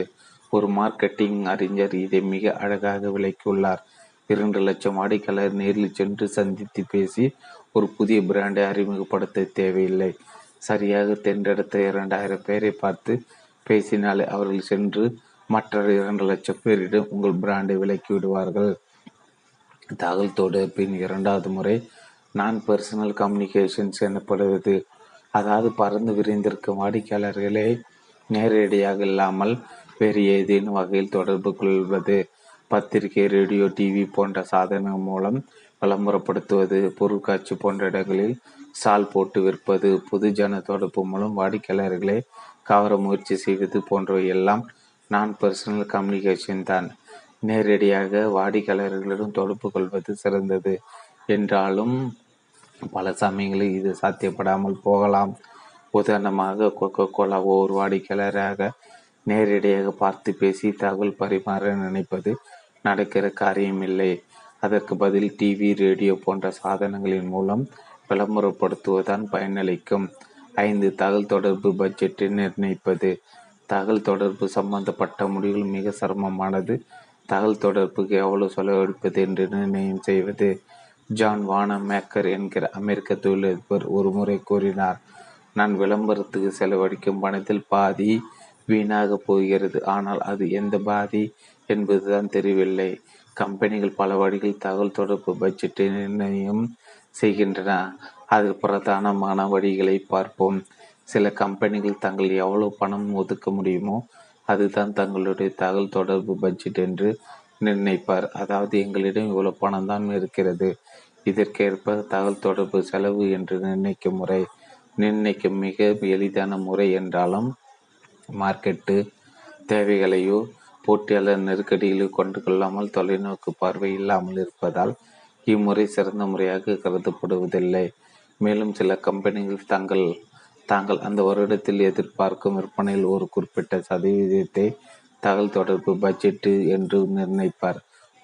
ஒரு மார்க்கெட்டிங் அறிஞர் இதை மிக அழகாக விளக்கியுள்ளார். இரண்டு லட்சம் வாடிக்கையாளர் நேரில் சென்று சந்தித்து பேசி ஒரு புதிய பிராண்டை அறிமுகப்படுத்த தேவையில்லை. சரியாக தேர்ந்தெடுத்த இரண்டாயிரம் பேரை பார்த்து பேசினாலே அவர்கள் சென்று மற்றொரு இரண்டு லட்சம் பேரிடம் உங்கள் பிராண்டை விலக்கிவிடுவார்கள். தகவல் தொடர்பின் இரண்டாவது முறை நான் பர்சனல் கம்யூனிகேஷன்ஸ் எனப்படுவது. அதாவது பறந்து விரிந்திருக்கும் வாடிக்கையாளர்களே நேரடியாக இல்லாமல் வேறு ஏதேனும் வகையில் தொடர்பு கொள்வது. பத்திரிகை, ரேடியோ, டிவி போன்ற சாதனங்கள் மூலம் விளம்பரப்படுத்துவது, பொருட்காட்சி போன்ற இடங்களில் சால் போட்டு விற்பது, பொதுஜன தொடர்பு மூலம் வாடிக்கையாளர்களை கவர முயற்சி செய்வது போன்றவை எல்லாம் நான் பர்சனல் கம்யூனிகேஷன் தான். நேரடியாக வாடிக்கையாளர்களிடம் தொடர்பு கொள்வது சிறந்தது. என்றாலும் பல சமயங்களில் இது சாத்தியப்படாமல் போகலாம். உதாரணமாக, கொக்கோ கோலா ஒவ்வொரு வாடிக்கையாளராக நேரடியாக பார்த்து பேசி தகவல் பரிமாற நினைப்பது நடக்கிற காரியமில்லை. அதற்கு பதில் டிவி, ரேடியோ போன்ற சாதனங்களின் மூலம் விளம்பரப்படுத்துவதுதான் பயனளிக்கும். ஐந்து தகவல் தொடர்பு பட்ஜெட்டை நிர்ணயிப்பது. தகவல் தொடர்பு சம்பந்தப்பட்ட முடிவுகள் மிக சிரமமானது. தகவல் தொடர்புக்கு எவ்வளவு செலவழிப்பது என்று நிர்ணயம் செய்வது. ஜான் வான மேக்கர் என்கிற அமெரிக்க தொழிலதிபர் ஒரு முறை கூறினார், நான் விளம்பரத்துக்கு செலவழிக்கும் பணத்தில் பாதி வீணாக போகிறது, ஆனால் அது எந்த பாதி என்பதுதான் தெரியவில்லை. கம்பெனிகள் பல வழிகளில் தகவல் தொடர்பு பட்ஜெட்டை நிர்ணயம் செய்கின்றன. அதில் பிரதானமான வழிகளை பார்ப்போம். சில கம்பெனிகள் தங்கள் எவ்வளவு பணம் ஒதுக்க முடியுமோ அதுதான் தங்களுடைய தகவல் தொடர்பு பட்ஜெட் என்று நிர்ணயிப்பார். அதாவது, எங்களிடம் இவ்வளவு பணம் தான் இருக்கிறது, இதற்கேற்ப தகவல் தொடர்பு செலவு என்று நிர்ணயிக்கும் முறை நிர்ணயிக்கும் மிக எளிதான முறை. என்றாலும் மார்க்கெட்டு தேவைகளையோ போட்டியாளர் நெருக்கடிகளையோ கொண்டு கொள்ளாமல் தொலைநோக்கு பார்வை இல்லாமல் இருப்பதால் இம்முறை சிறந்த முறையாக கருதப்படுவதில்லை. மேலும் சில கம்பெனிகள் தங்கள் தாங்கள் அந்த வருடத்தில் எதிர்பார்க்கும் விற்பனையில் ஒரு குறிப்பிட்ட சதவீதத்தை தகவல் தொடர்பு பட்ஜெட்டு என்று நிர்ணயிப்பார்.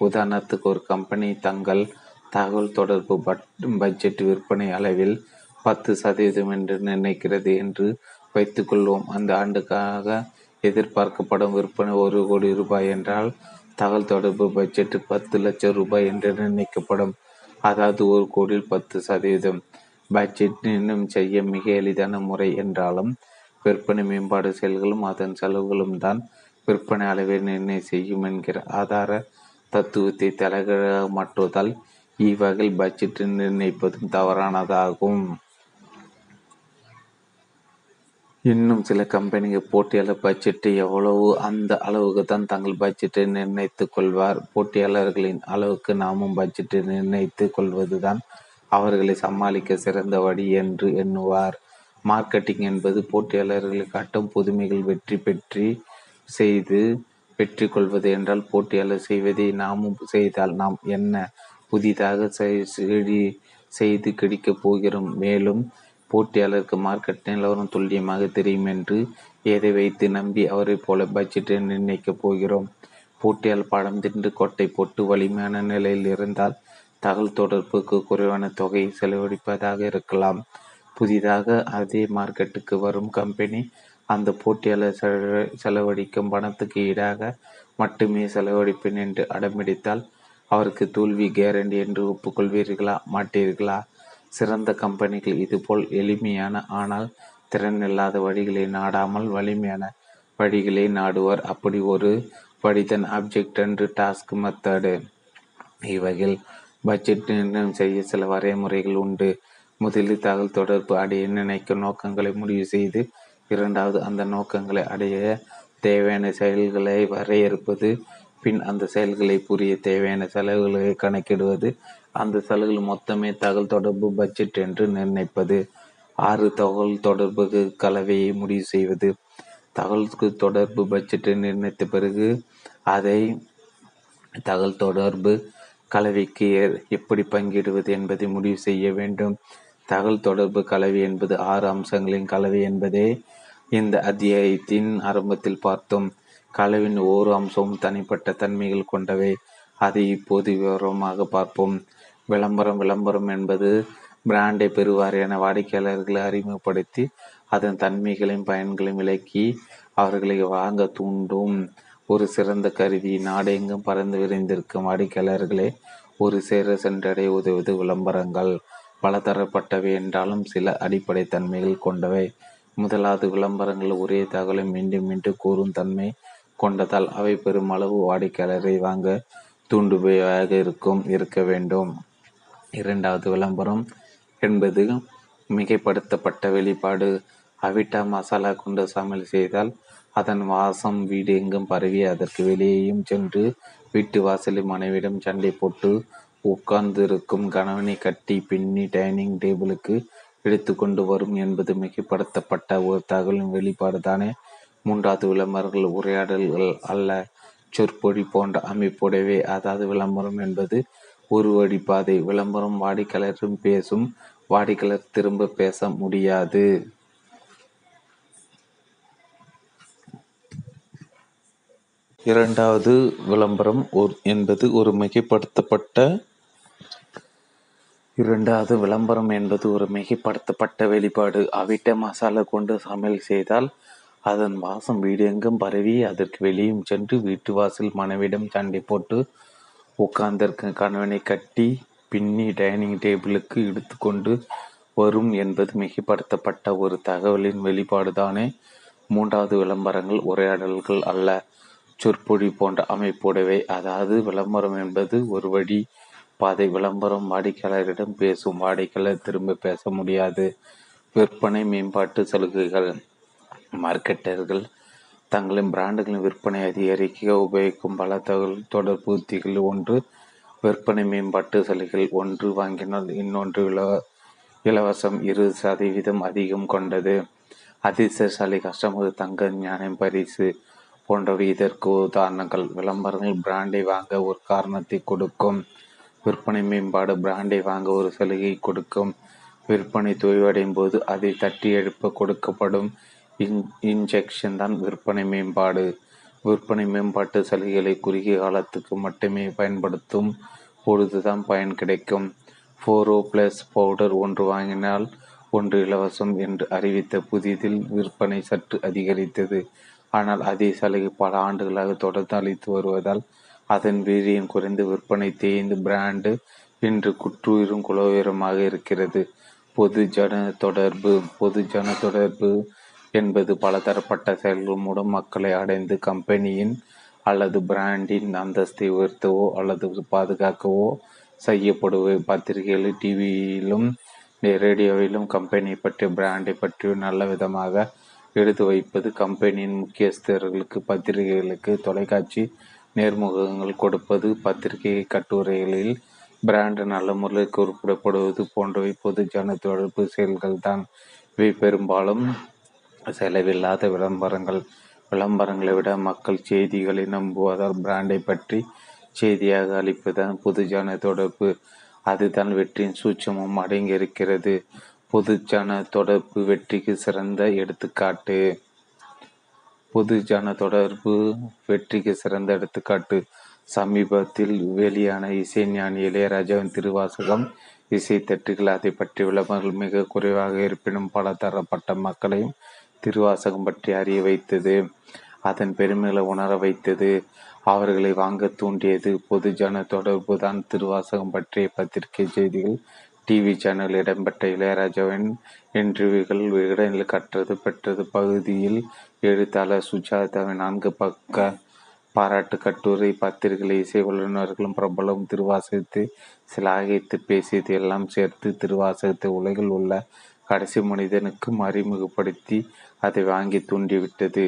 உதாரணத்துக்கு, ஒரு கம்பெனி தங்கள் தகவல் தொடர்பு பட்ஜெட் விற்பனை அளவில் பத்து சதவீதம் என்று நிர்ணயிக்கிறது என்று வைத்துக்கொள்வோம். அந்த ஆண்டுக்காக எதிர்பார்க்கப்படும் விற்பனை ஒரு கோடி ரூபாய் என்றால் தகவல் தொடர்பு பட்ஜெட்டு பத்து லட்சம் ரூபாய் என்று நிர்ணயிக்கப்படும். அதாவது ஒரு கோடியில் பத்து சதவீதம் பட்ஜெட் இன்னும் செய்ய மிக எளிதான முறை. என்றாலும் விற்பனை மேம்பாடு செயல்களும் அதன் செலவுகளும் தான் விற்பனை அளவை நிர்ணயம் செய்யும் என்கிற ஆதார தத்துவத்தை தலைகீழ மாற்றுவதால் இவ்வகை பட்ஜெட்டை நிர்ணயிப்பதும் தவறானதாகும். இன்னும் சில கம்பெனிகள் போட்டியாளர் பட்ஜெட்டு எவ்வளவு அந்த அளவுக்கு தான் தங்கள் பட்ஜெட்டை நிர்ணயித்து கொள்வார். போட்டியாளர்களின் அளவுக்கு நாமும் பட்ஜெட்டை நிர்ணயித்து கொள்வதுதான் அவர்களை சமாளிக்க சிறந்த வழி என்று எண்ணுவார். மார்க்கெட்டிங் என்பது போட்டியாளர்களை காட்டும் புதுமைகள் வெற்றி பெற்றி செய்து வெற்றி கொள்வது என்றால், போட்டியாளர் செய்வதை நாமும் செய்தால் நாம் என்ன புதிதாக செய்து கிடைக்கப் போகிறோம், மேலும் போட்டியாளருக்கு மார்க்கெட் நிலவரம் துல்லியமாக தெரியும் என்று எதை வைத்து நம்பி அவரை போல பட்ஜெட்டை நிர்ணயிக்கப் போகிறோம். போட்டியால் பாடம் தின்று கோட்டை போட்டு வலிமையான நிலையில் இருந்தால் தகவல் தொடர்புக்கு குறைவான தொகையை செலவழிப்பதாக இருக்கலாம். புதிதாக அதே மார்க்கெட்டுக்கு வரும் கம்பெனி அந்த போட்டியாளர் செலவழிக்கும் பணத்துக்கு ஈடாக மட்டுமே செலவழிப்பேன் என்று அடம்பிடித்தால் அவருக்கு தோல்வி கேரண்டி என்று ஒப்புக்கொள்வீர்களா, மாட்டீர்களா? சிறந்த கம்பெனிகள் இதுபோல் எளிமையான ஆனால் திறன் இல்லாத வழிகளை நாடாமல் வலிமையான வழிகளை நாடுவர். அப்படி ஒரு வழிதான் ஆப்ஜெக்ட் அண்டு டாஸ்க் மெத்தடு. இவ்வகையில் பட்ஜெட் நிர்ணயம் செய்ய சில வரைமுறைகள் உண்டு. முதலில் தகவல் தொடர்பு அடைய நினைக்கும் நோக்கங்களை முடிவு செய்து, இரண்டாவது அந்த நோக்கங்களை அடைய தேவையான செயல்களை வரையறுப்பது, பின் அந்த செயல்களை புரிய தேவையான செலவுகளை கணக்கிடுவது, அந்த செலவுகள் மொத்தமே தகவல் தொடர்பு பட்ஜெட் என்று நிர்ணயிப்பது. ஆறு தகவல் தொடர்பு கலவையை முடிவு செய்வது. தகவல் தொடர்பு பட்ஜெட்டை நிர்ணயித்த பிறகு அதை தகவல் தொடர்பு கலவைக்கு எப்படி பங்கிடுவது என்பதை முடிவு செய்ய வேண்டும். தகவல் தொடர்பு கலவை என்பது ஆறு அம்சங்களின் கலவை என்பதே இந்த அத்தியாயத்தின் ஆரம்பத்தில் பார்த்தோம். கலவின் ஒவ்வொரு அம்சமும் தனிப்பட்ட தன்மைகள் கொண்டவை. அதை இப்போது விவரமாக பார்ப்போம். விளம்பரம். விளம்பரம் என்பது பிராண்டை பெறுவாரியான வாடிக்கையாளர்களை அறிமுகப்படுத்தி அதன் தன்மைகளையும் பயன்களையும் விளக்கி அவர்களை வாங்க தூண்டும் ஒரு சிறந்த கருவி. நாடெங்கும் பறந்து விரைந்திருக்கும் வாடிக்கையாளர்களை ஒரு சேர சென்றடைய உதவுவது விளம்பரங்கள். பல தரப்பட்டவை என்றாலும் சில அடிப்படை தன்மைகள் கொண்டவை. முதலாவது, விளம்பரங்கள் ஒரே தகவலை மீண்டும் மீண்டும் கூறும் தன்மை கொண்டதால் அவை பெருமளவு வாடிக்கையாளரை வாங்க தூண்டுபவையாக இருக்கும் இருக்க வேண்டும். இரண்டாவது, விளம்பரம் என்பது மிகைப்படுத்தப்பட்ட வெளிப்பாடு. அவிட்டா மசாலா கொண்டு சமையல் செய்தால் அதன் வாசம் வீடு எங்கும் பரவி அதற்கு வெளியேயும் சென்று வீட்டு வாசலில் மனைவிடம் சண்டை போட்டு உட்கார்ந்திருக்கும் கணவனை கட்டி பின்னி டைனிங் டேபிளுக்கு எடுத்து கொண்டு வரும் என்பது மிகைப்படுத்தப்பட்ட ஒரு தகவலின் வெளிப்பாடு தானே. மூன்றாவது, விளம்பரங்கள் உரையாடல்கள் அல்ல, சொற்பொழி போன்ற அமைப்புடையவை. அதாவது விளம்பரம் என்பது ஒரு வழிபாதை. விளம்பரம் வாடிக்கையாளரும் பேசும், வாடிக்கையாளர் திரும்ப பேச முடியாது. இரண்டாவது, விளம்பரம் என்பது ஒரு மிகைப்படுத்தப்பட்ட இரண்டாவது விளம்பரம் என்பது ஒரு மிகைப்படுத்தப்பட்ட வெளிப்பாடு. அவிட்ட மசாலா கொண்டு சமையல் செய்தால் அதன் வாசம் வீடு எங்கும் பரவி அதற்கு வெளியும் சென்று வீட்டு வாசல் மனைவிடம் சண்டை போட்டு உட்கார்ந்திருக்க கணவனை கட்டி பின்னி டைனிங் டேபிளுக்கு இழுத்து கொண்டு வரும் என்பது மிகைப்படுத்தப்பட்ட ஒரு தகவலின் வெளிப்பாடு தானே. மூன்றாவது, விளம்பரங்கள் உரையாடல்கள் அல்ல, சொற்பொழி போன்ற அமைப்புடையவை. அதாவது விளம்பரம் என்பது ஒரு வழி பாதை. விளம்பரம் வாடிக்கையாளரிடம் பேசும், வாடிக்கையாளர் திரும்ப பேச முடியாது. விற்பனை மேம்பாட்டு சலுகைகள். மார்க்கெட்டர்கள் தங்களின் பிராண்டுகளின் விற்பனை அதிகரிக்க உபயோகிக்கும் பல தகவல் தொடர்பு உத்திகள். ஒன்று, விற்பனை மேம்பாட்டு சலுகைகள். ஒன்று வாங்கினால் இன்னொன்று இலவசம், இரு சதவீதம் அதிகம் கொண்டது, அதிர்ஷ்டசாலி கஸ்டமர், தங்க ஞானம் பரிசு போன்றவை இதற்கு உதாரணங்கள். விளம்பரங்கள் பிராண்டை வாங்க ஒரு காரணத்தை கொடுக்கும். விற்பனை மேம்பாடு பிராண்டை வாங்க ஒரு சலுகை கொடுக்கும். விற்பனை தொய்வடையும் போது அதை தட்டி எழுப்ப கொடுக்கப்படும் இன் இன்ஜெக்ஷன் தான் விற்பனை மேம்பாடு. விற்பனை மேம்பாட்டு சலுகைகளை குறுகிய காலத்துக்கு மட்டுமே பயன்படுத்தும் பொழுதுதான் பயன் கிடைக்கும். ஃபோரோ பிளஸ் பவுடர் ஒன்று வாங்கினால் ஒன்று இலவசம் என்று அறிவித்த புதிதில் விற்பனை சற்று அதிகரித்தது. ஆனால் அதே சலுகை பல ஆண்டுகளாக தொடர்ந்து அளித்து வருவதால் அதன் வீரியம் குறைந்து விற்பனை தேய்ந்து பிராண்டு இன்று குற்றுயிரும் குலோயிரமாக இருக்கிறது. பொது ஜன தொடர்பு. பொது ஜன தொடர்பு என்பது பல தரப்பட்ட செயல்கள் மூலம் மக்களை அடைந்து கம்பெனியின் அல்லது பிராண்டின் அந்தஸ்தை உயர்த்தவோ அல்லது பாதுகாக்கவோ செய்யப்படுவது. பத்திரிகைகளில், டிவியிலும் ரேடியோவிலும் கம்பெனியை பற்றி பிராண்டை பற்றியோ நல்ல விதமாக எடுத்து வைப்பது. கம்பெனியின் முக்கியஸ்தர்களுக்கு பத்திரிகைகளுக்கு தொலைக்காட்சி நேர்முகங்கள் கொடுப்பது, பத்திரிகை கட்டுரைகளில் பிராண்டு நல்ல முறையில் குறிப்பிடப்படுவது போன்றவை பொது ஜன தொடர்பு செயல்கள் தான். இவை பெரும்பாலும் செலவில்லாத விளம்பரங்கள். விளம்பரங்களை விட மக்கள் செய்திகளை நம்புவதால் பிராண்டை பற்றி செய்தியாக அளிப்பதுதான் பொதுஜன தொடர்பு. அதுதான் வெற்றியின் சூட்சமும் அடங்கியிருக்கிறது. பொதுஜன தொடர்பு வெற்றிக்கு சிறந்த எடுத்துக்காட்டு. பொதுஜன தொடர்பு வெற்றிக்கு சிறந்த எடுத்துக்காட்டு சமீபத்தில் வெளியான இசைஞானி இளையராஜாவின் திருவாசகம் இசை தட்டுகள். அதை பற்றி விளம்பரங்கள் மிக குறைவாக இருப்பினும் பல தரப்பட்ட மக்களையும் திருவாசகம் பற்றி அறிய வைத்தது, அதன் பெருமைகளை உணர வைத்தது, அவர்களை வாங்க தூண்டியது. பொதுஜன தொடர்பு தான் திருவாசகம் பற்றிய பத்திரிகை செய்திகள், டிவி சேனல் இடம்பெற்ற இளையராஜாவின் இன்டர்வியூகள், இடங்களில் கற்றது பெற்றது பகுதியில் எழுத்தாளர் சுஜாதாவின் நான்கு பக்க பாராட்டு கட்டுரை, பத்திரிகை இசை வல்லுநர்களும் பிரபலம் திருவாசகத்தை சிலாகித்து பேசியது எல்லாம் சேர்த்து திருவாசகத்தை உலகில் உள்ள கடைசி மனிதனுக்கும் அறிமுகப்படுத்தி அதை வாங்கி தூண்டிவிட்டது.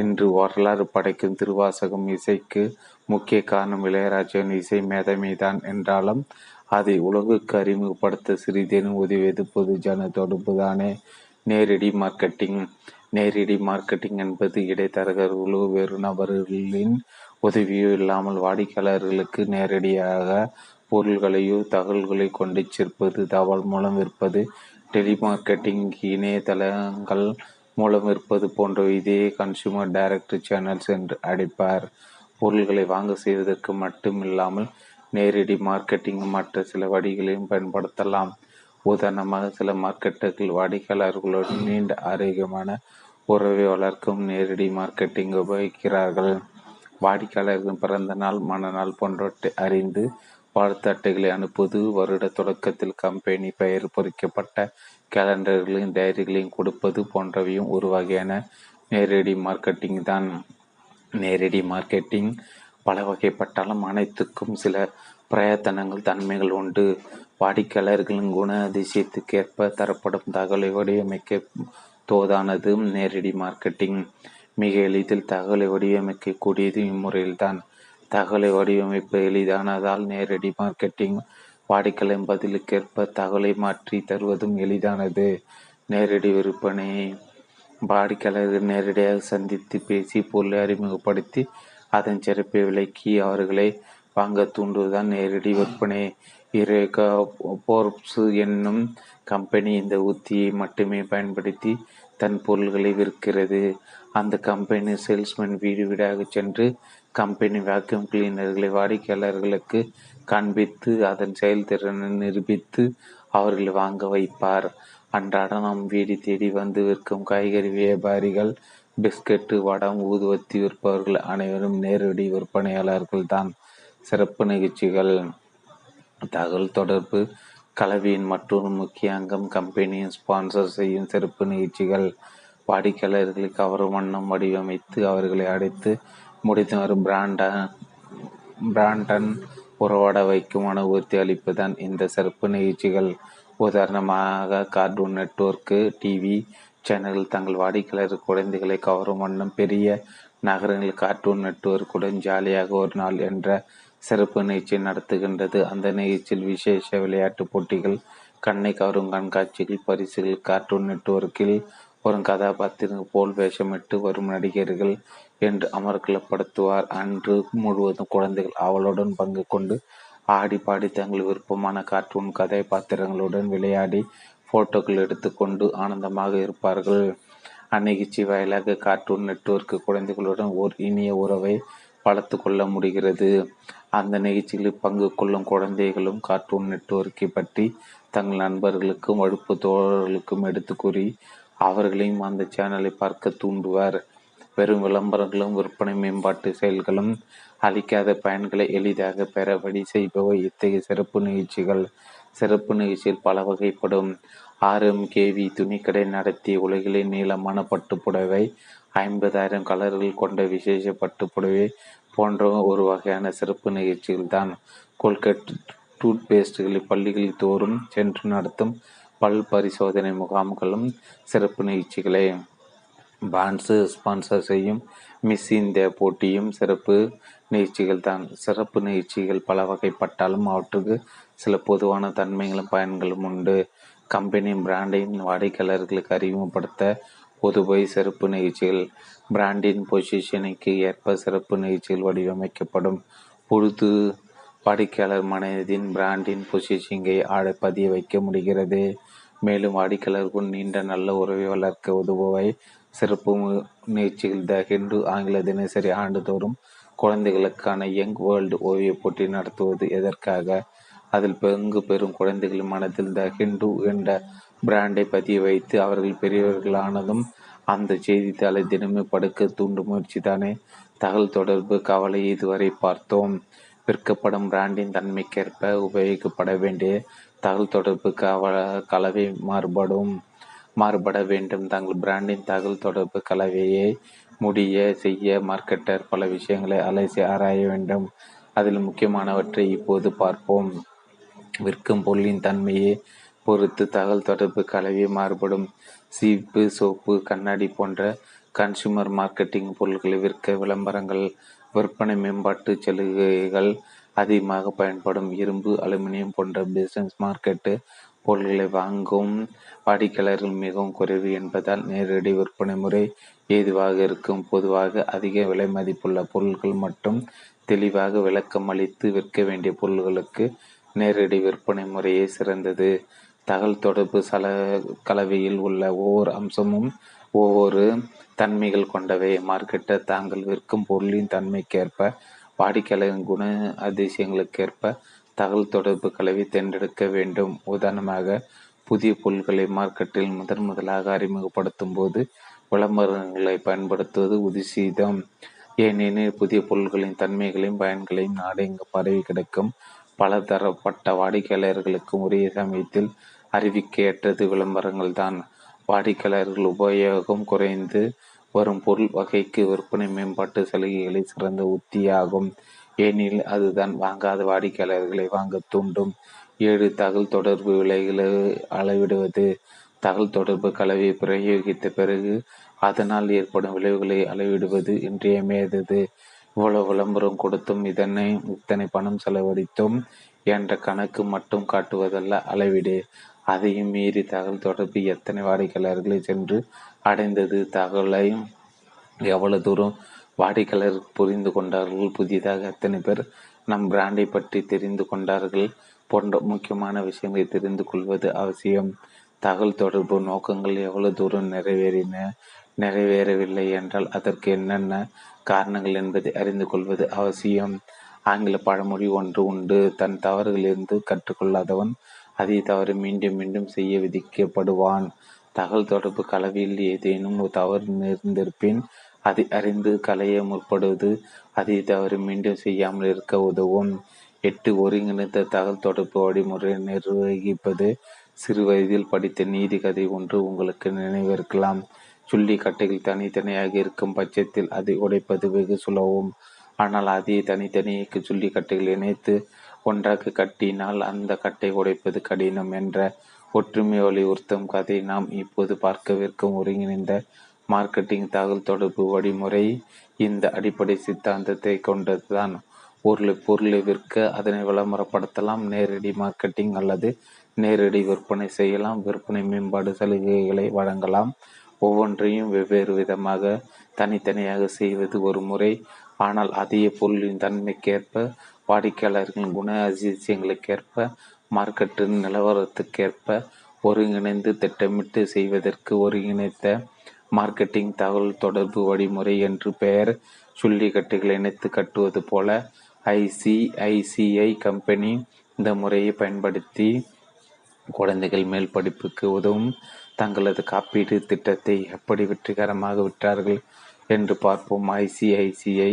இன்று வரலாறு படைக்கும் திருவாசகம் இசைக்கு முக்கிய காரணம் இளையராஜன் இசை மேதமைதான் என்றாலும் அதை உலகுக்கு அறிமுகப்படுத்த சிறிதேனும் உதவியது பொது ஜன தொடர்புதானே. நேரடி மார்க்கெட்டிங் நேரடி மார்க்கெட்டிங் என்பது இடைத்தரகர்களோ வேறு நபர்களின் உதவியோ இல்லாமல் வாடிக்கையாளர்களுக்கு நேரடியாக பொருள்களையோ தகவல்களை கொண்டு சேர்ப்பது, தபால் மூலம் விற்பது, டெலிமார்க்கெட்டிங் இணையதளங்கள் மூலம் விற்பது போன்றவை இதே கன்சூமர் டைரக்ட் சேனல்ஸ் என்று அழைப்பார். பொருள்களை வாங்க செய்வதற்கு மட்டுமில்லாமல் நேரடி மார்க்கெட்டிங் மற்ற சில வழிகளையும் பயன்படுத்தலாம். உதாரணமாக, சில மார்க்கெட்டுகள் வாடிக்கையாளர்களுடன் நீண்ட ஆரோக்கியமான உறவை வளர்க்கும் நேரடி மார்க்கெட்டிங் உபயோகிக்கிறார்கள். வாடிக்கையாளர்களின் பிறந்த நாள், மனநாள் போன்றவற்றை அறிந்து வாழ்த்து அட்டைகளை அனுப்புவது, வருட தொடக்கத்தில் கம்பெனி பெயர் பொறிக்கப்பட்ட கேலண்டர்களையும் டைரிகளையும் கொடுப்பது போன்றவையும் ஒரு வகையான நேரடி மார்க்கெட்டிங் தான். நேரடி மார்க்கெட்டிங் பல வகைப்பட்டாலும் அனைத்துக்கும் சில பிரயத்தனங்கள் தன்மைகள் உண்டு. வாடிக்கையாளர்களின் குண அதிசயத்துக்கேற்ப தரப்படும் தகவலை வடிவமைக்க தோதானது நேரடி மார்க்கெட்டிங். மிக எளிதில் தகவலை வடிவமைக்கக்கூடியது இம்முறையில்தான். தகவலை வடிவமைப்பு எளிதானதால் நேரடி மார்க்கெட்டிங் வாடிக்கையாளர் பதிலுக்கேற்ப தகவலை மாற்றி தருவதும் எளிதானது. நேரடி விற்பனை வாடிக்கையாளர்கள் நேரடியாக சந்தித்து பேசி பொருளை அறிமுகப்படுத்தி அதன் சிறப்பை விளக்கி அவர்களை வாங்க தூண்டுவதுதான் நேரடி விற்பனை. இரேகா போர்ப்ஸ் என்னும் கம்பெனி இந்த உத்தியை மட்டுமே பயன்படுத்தி தன் பொருள்களை விற்கிறது. அந்த கம்பெனி சேல்ஸ்மேன் வீடு வீடாக சென்று கம்பெனி வேக்யூம் கிளீனர்களை வாடிக்கையாளர்களுக்கு காண்பித்து அதன் செயல்திறனை நிரூபித்து அவர்களை வாங்க வைப்பார். அன்றாட நாம் வீடு தேடி வந்து விற்கும் காய்கறி வியாபாரிகள், பிஸ்கட்டு, வடம், ஊதுவத்தி விற்பவர்கள் அனைவரும் நேரடி விற்பனையாளர்கள் தான். சிறப்பு நிகழ்ச்சிகள். தகவல் தொடர்பு கலவையின் மற்றொரு முக்கிய அங்கம் கம்பெனியின் ஸ்பான்சர் செய்யும் சிறப்பு நிகழ்ச்சிகள். வாடிக்கையாளர்களை கவரும் வண்ணம் வடிவமைத்து அவர்களை அடைத்து முடித்தவர் பிராண்டன் பிராண்டன் உறவாட வைக்கும் அனுபவத்தை அளிப்பதுதான் இந்த சிறப்பு நிகழ்ச்சிகள். உதாரணமாக, கார்ட்டூன் நெட்வொர்க்கு டிவி சேனல்கள் தங்கள் வாடிக்கையாளர் குழந்தைகளை கவரும் வண்ணம் பெரிய நகரங்கள் கார்ட்டூன் நெட்வொர்க்குடன் ஜாலியாக ஒரு நாள் என்ற சிறப்பு நிகழ்ச்சி நடத்துகின்றது. அந்த நிகழ்ச்சியில் விசேஷ விளையாட்டுப் போட்டிகள், கண்ணை கவரும் கண்காட்சிகள், பரிசுகள், கார்ட்டூன் நெட்வொர்க்கில் வரும் கதாபாத்திரங்கள் போல் வேஷமிட்டு வரும் நடிகர்கள் என்று அமர்க்கலப்படுத்துவார். அன்று முழுவதும் குழந்தைகள் அவளுடன் பங்கு கொண்டு ஆடி பாடி தங்கள் விருப்பமான கார்ட்டூன் கதாபாத்திரங்களுடன் விளையாடி போட்டோக்கள் எடுத்துக்கொண்டு ஆனந்தமாக இருப்பார்கள். அந்நிகழ்ச்சி வாயிலாக கார்ட்டூன் நெட்வொர்க்கு குழந்தைகளுடன் ஓர் இனிய உறவை வளர்த்து கொள்ள முடிகிறது. அந்த நிகழ்ச்சிகளில் பங்கு கொள்ளும் குழந்தைகளும் கார்ட்டூன் நெட்வொர்க்கை பற்றி தங்கள் நண்பர்களுக்கும் வகுப்பு தோழர்களுக்கும் எடுத்து கூறி அவர்களையும் அந்த சேனலை பார்க்க தூண்டுவார். வெறும் விளம்பரங்களும் விற்பனை மேம்பாட்டு செயல்களும் அளிக்காத பயன்களை எளிதாக பெற வழி செய்பவை இத்தகைய சிறப்பு நிகழ்ச்சிகள். சிறப்பு நிகழ்ச்சியில் பல வகைப்படும். ஆர் எம் கே வி துணிக்கடை நடத்தி உலகிலே நீளமான பட்டுப்புடவை, ஐம்பதாயிரம் கலர்கள் கொண்ட விசேஷ பட்டுப்புடவை போன்ற ஒரு வகையான சிறப்பு நிகழ்ச்சிகள் தான். கோல்கேட் டூத் பேஸ்ட்களை பள்ளிகளில் தோறும் சென்று நடத்தும் பல் பரிசோதனை முகாம்களும் சிறப்பு நிகழ்ச்சிகளே. பான்ஸு ஸ்பான்சர் செய்யும் மிஸ் இந்தியா போட்டியும் சிறப்பு நிகழ்ச்சிகள் தான். சிறப்பு நிகழ்ச்சிகள் பல வகைப்பட்டாலும் அவற்றுக்கு சில பொதுவான தன்மைகளும் பயன்களும் உண்டு. கம்பெனியின் பிராண்டையும் வாடிக்கையாளர்களுக்கு அறிமுகப்படுத்த பொதுவாக சிறப்பு நிகழ்ச்சிகள் பிராண்டின் பொசிஷனுக்கு ஏற்ப சிறப்பு நிகழ்ச்சிகள் வடிவமைக்கப்படும். பொழுது வாடிக்கையாளர் மனதின் பிராண்டின் பொசிஷிங்கை ஆழ பதிய வைக்க முடிகிறது. மேலும் வாடிக்கையாளருக்குள் நீண்ட நல்ல உறவை வளர்க்க உதவுவை சிறப்பு நிகழ்ச்சிகள். த ஹிண்டு ஆங்கில தினசரி ஆண்டுதோறும் குழந்தைகளுக்கான யங் வேர்ல்டு ஓவியப் போட்டி நடத்துவது எதற்காக? அதில் பங்கு பெறும் குழந்தைகள் மனதில் த ஹிண்டு என்ற பிராண்டை பதிய வைத்து அவர்கள் பெரியவர்களானதும் அந்த செய்தித்தாளை தினமே படுக்க தூண்டும் முயற்சி தானே. தகவல் தொடர்பு கவலை இதுவரை பார்த்தோம். விற்கப்படும் பிராண்டின் தன்மைக்கேற்ப உபயோகிக்கப்பட வேண்டிய தகவல் தொடர்பு கவல கலவை மாறுபடும் மாறுபட வேண்டும். தங்கள் பிராண்டின் தகவல் தொடர்பு கலவையை முடிய செய்ய மார்க்கெட்டர் பல விஷயங்களை அலசி ஆராய வேண்டும். அதில் முக்கியமானவற்றை இப்போது பார்ப்போம். விற்கும் பொருளின் தன்மையை பொறுத்து தகவல் தொடர்பு கலவை மாறுபடும். சீப்பு, சோப்பு, கண்ணாடி போன்ற கன்சூமர் மார்க்கெட்டிங் பொருட்களை விற்க விளம்பரங்கள், விற்பனை மேம்பாட்டு சலுகைகள், அதிகமாக பயன்படும் இரும்பு, அலுமினியம் போன்ற பிசினஸ் மார்க்கெட்டு பொருட்களை வாங்கும் வாடிக்கையாளர்கள் மிகவும் குறைவு என்பதால் நேரடி விற்பனை முறை ஏதுவாக இருக்கும். பொதுவாக அதிக விலை மதிப்புள்ள பொருட்கள் மற்றும் தெளிவாக விளக்கம் அளித்து விற்க வேண்டிய பொருட்களுக்கு நேரடி விற்பனை முறையே சிறந்தது. தகவல் தொடர்பு சல கலவையில் உள்ள ஒவ்வொரு அம்சமும் ஒவ்வொரு தன்மைகள் கொண்டவை. மார்க்கெட்டர் தாங்கள் விற்கும் பொருளின் தன்மைக்கேற்ப, வாடிக்கையாளரின் குண அதிசயங்களுக்கேற்ப தகவல் தொடர்பு கலவை தேர்ந்தெடுக்க வேண்டும். உதாரணமாக, புதிய பொருட்களை மார்க்கெட்டில் முதன் முதலாக அறிமுகப்படுத்தும் போது விளம்பரங்களை பயன்படுத்துவது உதிசிதம். ஏனெனில் புதிய பொருட்களின் தன்மைகளையும் பயன்களையும் நாடு இங்கு பரவி கிடக்கும் பல தரப்பட்ட வாடிக்கையாளர்களுக்கும் ஒரே சமயத்தில் அறிவிக்க ஏற்றது விளம்பரங்கள் தான். வாடிக்கையாளர்கள் உபயோகம் குறைந்து வரும் பொருள் வகைக்கு விற்பனை மேம்பாட்டு சலுகைகளை சிறந்த உத்தியாகும். ஏனில் அதுதான் வாங்காத வாடிக்கையாளர்களை வாங்க தூண்டும். ஏழு தகவல் தொடர்பு விலைகளை அளவிடுவது. தகவல் தொடர்பு கலவையை பிரயோகித்த பிறகு அதனால் ஏற்படும் விளைவுகளை அளவிடுவது இன்றியமையாதது. இவ்வளவு விளம்பரம் கொடுத்தும் இதனை இத்தனை பணம் செலவழித்தும் என்ற கணக்கு மட்டும் காட்டுவதல்ல அளவிடு. அதையும் மீறி தகவல் தொடர்பு எத்தனை வாடிக்கையாளர்களை சென்று அடைந்தது, தகவலை எவ்வளவு தூரம் வாடிக்கையாளர் புரிந்து கொண்டார்கள், புதிதாக எத்தனை பேர் நம் பிராண்டை பற்றி தெரிந்து கொண்டார்கள் போன்ற முக்கியமான விஷயங்களை தெரிந்து கொள்வது அவசியம். தகவல் தொடர்பு நோக்கங்கள் எவ்வளவு தூரம் நிறைவேறின நிறைவேறவில்லை என்றால் அதற்கு என்னென்ன காரணங்கள் என்பதை அறிந்து கொள்வது அவசியம். ஆங்கில பழமொழி ஒன்று உண்டு, தன் தவறுகளிலிருந்து கற்றுக்கொள்ளாதவன் அதே தவறு மீண்டும் மீண்டும் செய்ய விதிக்கப்படுவான். தகவல் தொடர்பு கலவையில் ஏதேனும் தவறு நேர்ந்திருப்பின் அதை அறிந்து கலைய முற்படுவது அதை தவறு மீண்டும் செய்யாமல் இருக்க உதவும். எட்டு ஒருங்கிணைந்த தகவல் தொடர்பு வழிமுறையை நிர்வகிப்பது. சிறு வயதில் படித்த நீதி கதை ஒன்று உங்களுக்கு நினைவிருக்கலாம். சுள்ளி கட்டைகள் தனித்தனியாக இருக்கும் பட்சத்தில் அதை உடைப்பது வெகு சுலபம். ஆனால் அதே தனித்தனியாக சுள்ளி கட்டைகள் இணைத்து ஒன்றாக கட்டினால் அந்த கட்டை உடைப்பது கடினம் என்ற ஒற்றுமை வலியுறுத்தும் கதை. நாம் இப்போது பார்க்கவிருக்கும் ஒருங்கிணைந்த மார்க்கெட்டிங் தகவல் தொடர்பு வழிமுறை இந்த அடிப்படை சித்தாந்தத்தை கொண்டதுதான். ஒரு பொருளை விற்க அதனை விளம்பரப்படுத்தலாம். நேரடி மார்க்கெட்டிங் அல்லது நேரடி விற்பனை செய்யலாம். விற்பனை மேம்பாடு சலுகைகளை வழங்கலாம். ஒவ்வொன்றையும் வெவ்வேறு விதமாக தனித்தனியாக செய்வது ஒரு முறை. ஆனால் அதே பொருளின் தன்மைக்கேற்ப, வாடிக்கையாளர்களின் குண அதிசயங்களுக்கேற்ப, மார்க்கெட்டின் நிலவரத்துக்கேற்ப ஒருங்கிணைந்து திட்டமிட்டு செய்வதற்கு ஒருங்கிணைத்த மார்க்கெட்டிங் தகவல் தொடர்பு வழிமுறை என்று பெயர். சுள்ளிக்கட்டுகளை இணைத்து கட்டுவது போல ஐசிஐசிஐ கம்பெனி இந்த முறையை பயன்படுத்தி குழந்தைகள் மேல் படிப்புக்கு உதவும் தங்களது காப்பீடு திட்டத்தை எப்படி வெற்றிகரமாக விற்றார்கள் என்று பார்ப்போம். ஐசிஐசிஐ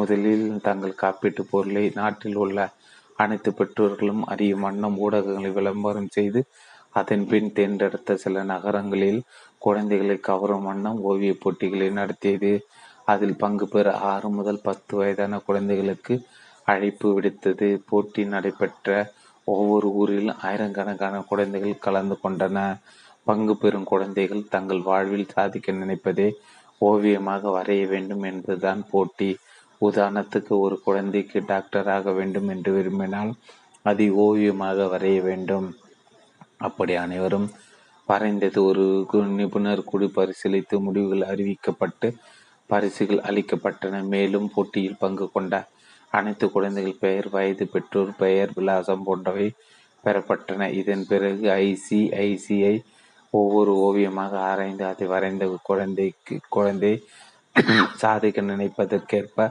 முதலில் தங்கள் காப்பீட்டு பொருளை நாட்டில் உள்ள அனைத்து பெற்றோர்களும் அறியும் வண்ணம் ஊடகங்களை விளம்பரம் செய்து அதன் பின் தேர்ந்தெடுத்த சில நகரங்களில் குழந்தைகளை கவரும் வண்ணம் ஓவிய போட்டிகளை நடத்தியது. அதில் பங்கு பெற ஆறு முதல் பத்து வயதான குழந்தைகளுக்கு அழைப்பு விடுத்தது. போட்டி நடைபெற்ற ஒவ்வொரு ஊரிலும் ஆயிரக்கணக்கான குழந்தைகள் கலந்து கொண்டன. பங்கு பெறும் குழந்தைகள் தங்கள் வாழ்வில் சாதிக்க நினைப்பதை ஓவியமாக வரைய வேண்டும் என்பதுதான் போட்டி. உதாரணத்துக்கு, ஒரு குழந்தைக்கு டாக்டராக வேண்டும் என்று விரும்பினால் அதை ஓவியமாக வரைய வேண்டும். அப்படி அனைவரும் வரைந்தது ஒரு நிபுணர் குழு பரிசீலித்து முடிவுகள் அறிவிக்கப்பட்டு பரிசுகள் அளிக்கப்பட்டன. மேலும் போட்டியில் பங்கு கொண்ட அனைத்து குழந்தைகள் பெயர், வயது, பெற்றோர் பெயர், விலாசம் போன்றவை பெறப்பட்டன. இதன் பிறகு ஐசிஐசிஐ ஒவ்வொரு ஓவியமாக ஆராய்ந்து அதை வரைந்த குழந்தைக்கு குழந்தை சாதிக்க நினைப்பதற்கேற்ப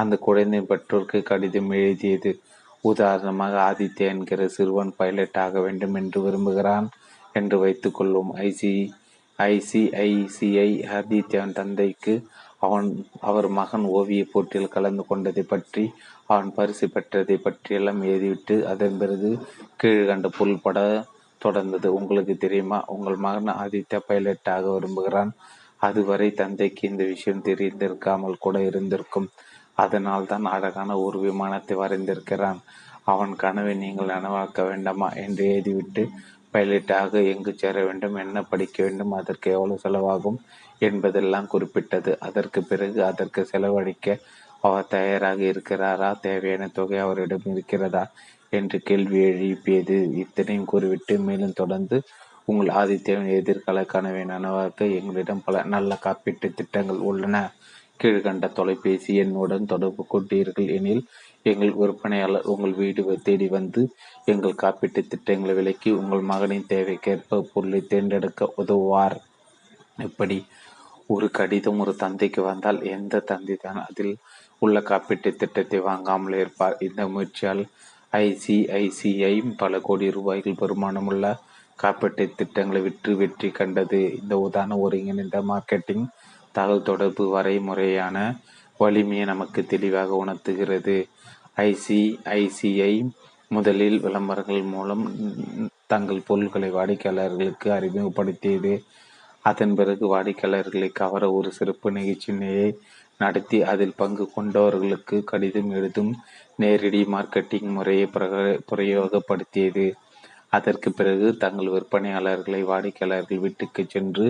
அந்த குழந்தை பெற்றோருக்கு கடிதம் எழுதியது. உதாரணமாக, ஆதித்யா என்கிற சிறுவன் பைலட் ஆக வேண்டும் என்று விரும்புகிறான் என்று வைத்துக்கொள்வோம். ஐசி ஐசிஐசிஐ ஆதித்யாவின் தந்தைக்கு அவன் அவர் மகன் ஓவிய போட்டியில் கலந்து கொண்டதை பற்றி, அவன் பரிசு பெற்றதை பற்றியெல்லாம் எழுதிவிட்டு அதன் பிறகு கீழ்கண்ட பொருள் பட தொடர்ந்தது. உங்களுக்கு தெரியுமா, உங்கள் மகன் ஆதித்யா பைலட்டாக விரும்புகிறான். அதுவரை தந்தைக்கு இந்த விஷயம் தெரிந்திருக்காமல் கூட இருந்திருக்கும். அதனால் தான் அழகான ஒரு விமானத்தை வரைந்திருக்கிறான். அவன் கனவை நீங்கள் நனவாக்க வேண்டாமா என்று எழுதிவிட்டு பைலட்டாக எங்கு சேர வேண்டும், என்ன படிக்க வேண்டும், அதற்கு எவ்வளவு செலவாகும் என்பதெல்லாம் குறிப்பிட்டது. அதற்கு பிறகு அதற்கு செலவழிக்க அவர் தயாராக இருக்கிறாரா, தேவையான தொகை அவரிடம் இருக்கிறதா என்று கேள்வி எழுப்பியது. இத்தனையும் கூறிவிட்டு மேலும் தொடர்ந்து, உங்கள் ஆதித்யவின் எதிர்கால கனவை நனவாக்க எங்களிடம் பல நல்ல காப்பீட்டு திட்டங்கள் உள்ளன. கீழ்கண்ட தொலைபேசி என்னுடன் தொடர்பு கொண்டீர்கள் எனில் எங்கள் விற்பனையாளர் உங்கள் வீடு தேடி வந்து எங்கள் காப்பீட்டு திட்டங்களை விலக்கி உங்கள் மகனின் தேவைக்கேற்ப பொருளை தேர்ந்தெடுக்க உதவுவார். இப்படி ஒரு கடிதம் ஒரு தந்தைக்கு வந்தால் எந்த தந்தை தான் அதில் உள்ள காப்பீட்டு திட்டத்தை வாங்காமல் இருப்பார்? இந்த முயற்சியால் ஐசிஐசிஐ பல கோடி ரூபாய்கள் வருமானமுள்ள காப்பீட்டு திட்டங்களை விற்று வெற்றி கண்டது. இந்த உதாரண ஒருங்கிணைந்த மார்க்கெட்டிங் தகவல் தொடர்பு வரைமுறையான வலிமையை நமக்கு தெளிவாக உணர்த்துகிறது. ஐசிஐசிஐ முதலில் விளம்பரங்கள் மூலம் தங்கள் பொருட்களை வாடிக்கையாளர்களுக்கு அறிமுகப்படுத்தியது. அதன் பிறகு வாடிக்கையாளர்களை கவர ஒரு சிறப்பு நிகழ்ச்சியை நடத்தி அதில் பங்கு கொண்டவர்களுக்கு கடிதம் எழுதும் நேரடி மார்க்கெட்டிங் முறையை பிரயோகப்படுத்தியது. அதற்கு பிறகு தங்கள் விற்பனையாளர்களை வாடிக்கையாளர்கள் வீட்டுக்கு சென்று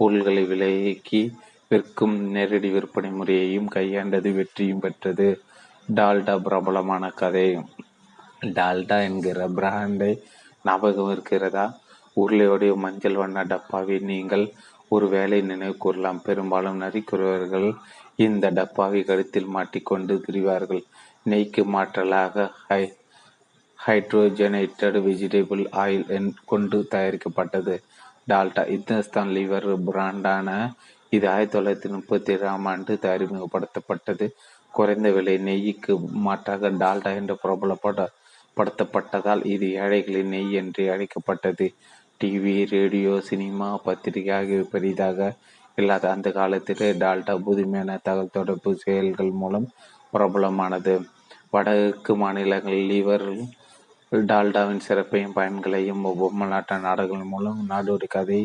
பொருள்களை விலைக்கு விற்கும் நேரடி விற்பனை முறையையும் கையாண்டது. வெற்றியும் பெற்றது. டால்டா பிரபலமான கதை. டால்டா என்கிற பிராண்டை ஞாபகம் இருக்கிறதா? உருளையோடைய மஞ்சள் வண்ண டப்பாவை நீங்கள் ஒரு வேலை நினைவு கூறலாம். பெரும்பாலும் நரிக்குறவர்கள் இந்த டப்பாவை கழுத்தில் மாட்டிக்கொண்டு திரிவார்கள். நெய்க்கு மாற்றலாக ஹை ஹைட்ரோஜனேட்டட் வெஜிடபிள் ஆயில் என் கொண்டு தயாரிக்கப்பட்டது டால்டா. இந்துஸ்தான் லிவர் பிராண்டான இது ஆயிரத்தி தொள்ளாயிரத்தி முப்பத்தி ஏழாம் ஆண்டு அறிமுகப்படுத்தப்பட்டது. குறைந்த விலை நெய்க்கு மாற்றாக டால்டா என்று பிரபலப்பட படுத்தப்பட்டதால் இது ஏழைகளின் நெய் என்று அழைக்கப்பட்டது. டிவி, ரேடியோ, சினிமா, பத்திரிகை ஆகியவை பெரிதாக இல்லாத அந்த காலத்தில் டால்டா புதுமையான தகவல் தொடர்பு செயல்கள் மூலம் பிரபலமானது. வடகிழக்கு மாநிலங்களில் இவர் டால்டாவின் சிறப்பையும் பயன்களையும் பொம்மை நாட்ட நாடகங்கள் மூலம் நாடோடி கதை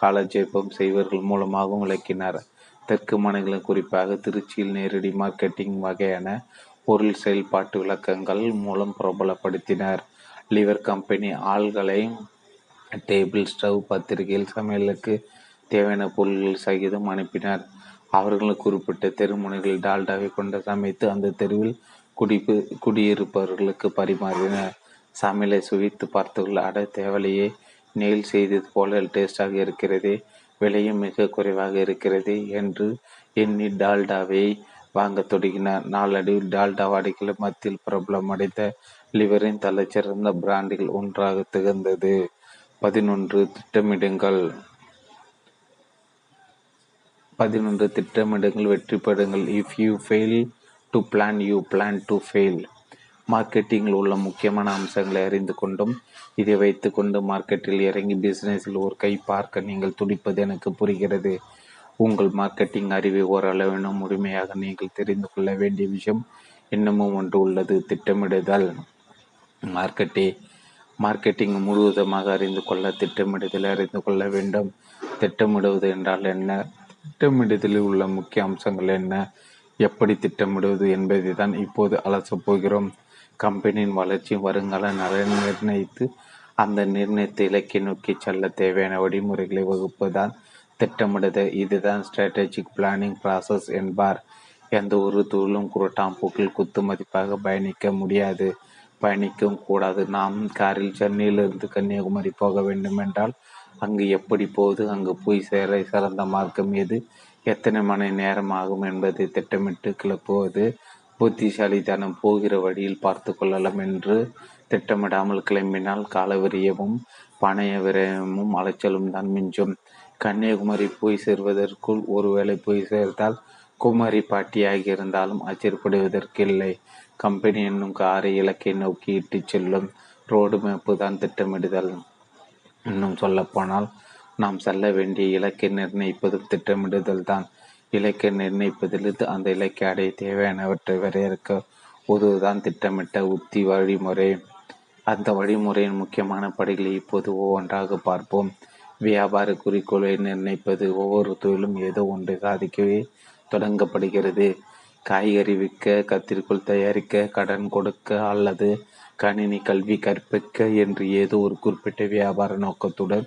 காலட்சேபம் செய்வர்கள் மூலமாகவும் விளக்கினார். தெற்கு மாநிலங்கள் குறிப்பாக திருச்சியில் நேரடி மார்க்கெட்டிங் வகையான பொருள் செயல்பாட்டு விளக்கங்கள் மூலம் பிரபலப்படுத்தினார். லிவர் கம்பெனி ஆள்களை டேபிள் ஸ்டவ் பத்திரிகையில் சமையலுக்கு தேவையான பொருள்கள் சகிதம் அனுப்பினார். அவர்களுக்கு குறிப்பிட்ட தெருமுனைகளில் டால்டாவை கொண்டு சமைத்து அந்த தெருவில் குடிப்பு குடியிருப்பவர்களுக்கு பரிமாறினார். சமையலை சுவைத்து பார்த்துள்ள அட தேவலையே நெயில் செய்தது போல டேஸ்டாக இருக்கிறது, விலையும் மிக குறைவாக இருக்கிறது என்று எண்ணி டால்டாவை வாங்க தொடங்கினார். நாளடிவில் டால்டா வாடிக்கையில் மத்தியில் பிரபலம் அடைந்த லிவரின் தலைச்சிறந்த பிராண்டுகள் ஒன்றாக திகழ்ந்தது. பதினொன்று திட்டமிடுங்கள். பதினொன்று திட்டமிடுங்கள் வெற்றி பெறுங்கள். If you fail to plan you plan to fail. மார்க்கெட்டிங்கில் உள்ள முக்கியமான அம்சங்களை அறிந்து கொண்டும் இதை வைத்து கொண்டு மார்க்கெட்டில் இறங்கி பிஸ்னஸில் ஒரு கை பார்க்க நீங்கள் துடிப்பது எனக்கு புரிகிறது. உங்கள் மார்க்கெட்டிங் அறிவை ஓரளவினும் முழுமையாக நீங்கள் தெரிந்து கொள்ள வேண்டிய விஷயம் இன்னமும் ஒன்று உள்ளது, திட்டமிடுதல். மார்க்கெட்டே மார்க்கெட்டிங் முழுவதுமாக அறிந்து கொள்ள திட்டமிடுதலை அறிந்து கொள்ள வேண்டும். திட்டமிடுவது என்றால் என்ன? திட்டமிடுதலில் உள்ள முக்கிய அம்சங்கள் என்ன? எப்படி திட்டமிடுவது என்பதை தான் இப்போது அலசப் போகிறோம். கம்பெனியின் வளர்ச்சி வருங்கால நலன் நிர்ணயித்து அந்த நிர்ணயித்த இலக்கை நோக்கி செல்ல தேவையான வழிமுறைகளை வகுப்புதான் திட்டமிடுது. இதுதான் ஸ்ட்ராட்டஜிக் பிளானிங் ப்ராசஸ் என்பார். எந்த ஒரு தூளும் குரட்டாம்பூக்கில் குத்து மதிப்பாக பயணிக்க முடியாது, பயணிக்கவும் கூடாது. நாம் காரில் சென்னையிலிருந்து கன்னியாகுமரி போக வேண்டுமென்றால் அங்கு எப்படி போவது, அங்கு போய் சேர சிறந்த மார்க்கம் எது, எத்தனை மணி நேரம் ஆகும் என்பதை திட்டமிட்டு கிளப்புவது புத்திசாலித்தனம். போகிற வழியில் பார்த்து கொள்ளலாம் என்று திட்டமிடாமல் கிளம்பினால் காலவிரியமும் பணைய விரயமும் அலைச்சலும் தான் மிஞ்சும். கன்னியாகுமரி போய் சேர்வதற்குள் ஒருவேளை போய் சேர்த்தால் குமரி பாட்டியாகி இருந்தாலும் அச்சரிப்படுவதற்கில்லை. கம்பெனி என்னும் காரை இலக்கை நோக்கி இட்டு செல்லும் ரோடு மேப்பு தான் திட்டமிடுதல். இன்னும் சொல்லப்போனால் நாம் செல்ல வேண்டிய இலக்கை நிர்ணயிப்பதும் திட்டமிடுதல் தான். இலக்கை நிர்ணயிப்பதிலிருந்து அந்த இலக்கை அடைய தேவையானவற்றை வரையறுக்க உதவுதான் திட்டமிட்ட உத்தி வழிமுறை. அந்த வழிமுறையின் முக்கியமான படிகளை இப்போது ஒவ்வொன்றாக பார்ப்போம். வியாபார குறிக்கோளை நிர்ணயிப்பது. ஒவ்வொரு தொழிலும் ஏதோ ஒன்று சாதிக்கவே தொடங்கப்படுகிறது. காய்கறி விற்க, கத்திரிக்கோள் தயாரிக்க, கடன் கொடுக்க அல்லது கணினி கல்வி கற்பிக்க என்று ஏதோ ஒரு குறிப்பிட்ட வியாபார நோக்கத்துடன்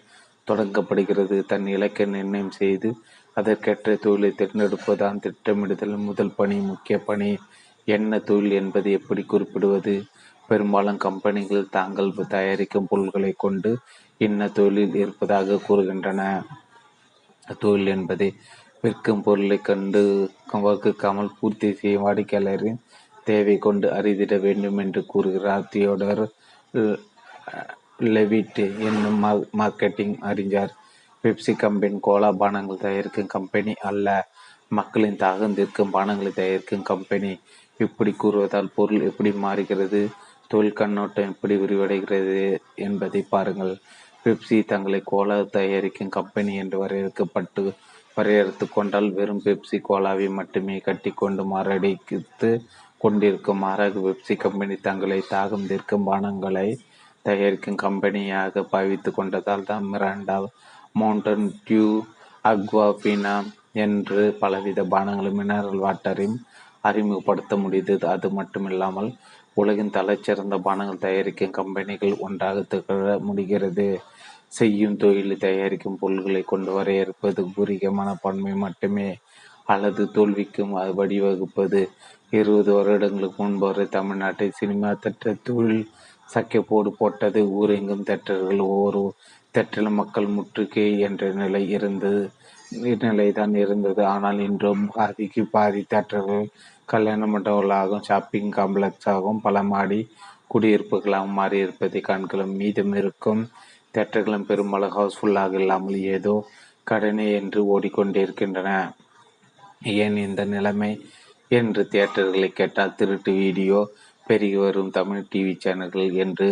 தொடங்கப்படுகிறது. தன் இலக்கை நிர்ணயம் செய்து அதற்கேற்ற தொழிலை தேர்ந்தெடுப்பதுதான் திட்டமிடுதல் முதல் பணி. முக்கிய பணி என்ன தொழில் என்பதை எப்படி குறிப்பிடுவது? பெரும்பாலும் கம்பெனிகள் தாங்கள் தயாரிக்கும் பொருள்களை கொண்டு இன்ன தொழிலில் இருப்பதாக கூறுகின்றன. தொழில் என்பதை விற்கும் பொருளை கண்டு வகுக்காமல் பூர்த்தி செய்யும் வாடிக்கையாளரின் தேவை கொண்டு அறிந்திட வேண்டும் என்று கூறுகிறார் தியோடர் லெவிட் என்னும் மார்க்கெட்டிங் அறிஞர். பெப்சி கம்பெனி கோலா பானங்கள் தயாரிக்கும் கம்பெனி அல்ல, மக்களின் தாகம் தீர்க்கும் பானங்களை தயாரிக்கும் கம்பெனி. இப்படி கூறுவதால் பொருள் எப்படி மாறுகிறது, தொழில் கண்ணோட்டம் எப்படி விரிவடைகிறது என்பதை பாருங்கள். பெப்சி தங்களை கோலா தயாரிக்கும் கம்பெனி என்று வரையறுக்கப்பட்டு வரையறுத்து கொண்டால் வெறும் பெப்சி கோலாவை மட்டுமே கட்டி கொண்டு மாரடித்து கொண்டிருக்கும். மாறாக பெப்சி கம்பெனி தங்களை தாகம் தீர்க்கும் பானங்களை தயாரிக்கும் கம்பெனியாக பாவித்து கொண்டதால் தான் மிராண்டா, மவுண்டன் டியூ, அக்வாபினா என்று பலவித பானங்களும் மினரல் வாட்டரையும் அறிமுகப்படுத்த முடியுது. அது மட்டுமில்லாமல் உலகின் தலைச்சிறந்த பானங்கள் தயாரிக்கும் கம்பெனிகள் ஒன்றாக திகழ முடிகிறது. செய்யும் தொழிலை தயாரிக்கும் பொருள்களை கொண்டு வரையறுப்பது பூரிக மனப்பான்மை மட்டுமே அல்லது தோல்விக்கும் அது வழிவகுப்பது. இருபது வருடங்களுக்கு முன்பு வரை தமிழ்நாட்டை சினிமா தேட்டர் தொழில் சக்கைப்போடு போட்டது. ஊரெங்கும் தேட்டர்கள், ஒவ்வொரு தேட்டரில் மக்கள் முற்றுகை என்ற நிலை இருந்தது நிலைதான் இருந்தது. ஆனால் இன்றும் பாதிக்கு பாதி தேட்டர்கள் கல்யாண மண்டபங்களாகவும் ஷாப்பிங் காம்ப்ளெக்ஸாகவும் பல மாடி குடியிருப்புகளாகவும் மாறியிருப்பதை காண்கலாம். மீதம் இருக்கும் தேட்டர்களும் பெரும்பாலும் ஹவுஸ்ஃபுல்லாக இல்லாமல் ஏதோ கடனே என்று ஓடிக்கொண்டிருக்கின்றன. ஏன் இந்த நிலைமை என்று தியேட்டர்களை கேட்டால் திருட்டு வீடியோ பெருகி வரும் தமிழ் டிவி சேனல்கள் என்று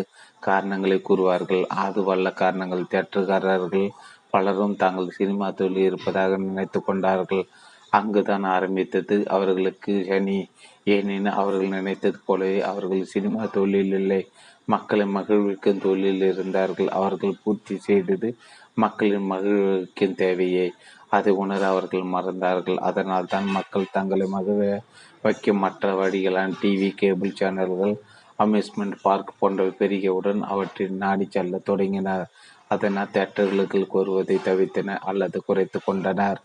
காரணங்களை கூறுவார்கள். அது வல்ல காரணங்கள். தியேட்டர்காரர்கள் பலரும் தாங்கள் சினிமா தொழில் இருப்பதாக நினைத்து கொண்டார்கள். அங்குதான் ஆரம்பித்தது அவர்களுக்கு சனி. ஏனெனில் அவர்கள் நினைத்தது போலவே அவர்கள் சினிமா தொழில் இல்லை, மக்களை மகிழ்விக்கும் தொழிலில் இருந்தார்கள். அவர்கள் பூர்த்தி செய்தது மக்களின் மகிழ்விக்கும் தேவையை. அதை உணர அவர்கள் மறந்தார்கள். அதனால் தான் மக்கள் தங்களை மகிழ வைக்கும் மற்ற வழிகளான டிவி, கேபிள் சேனல்கள், அம்யூஸ்மெண்ட் பார்க் போன்றவை பெருகியவுடன் அவற்றின் நாடி செல்ல தொடங்கினர். அதனால் தேட்டர்களுக்கு கோருவதை தவிர்த்தனர் அல்லது குறைத்து கொண்டனர்.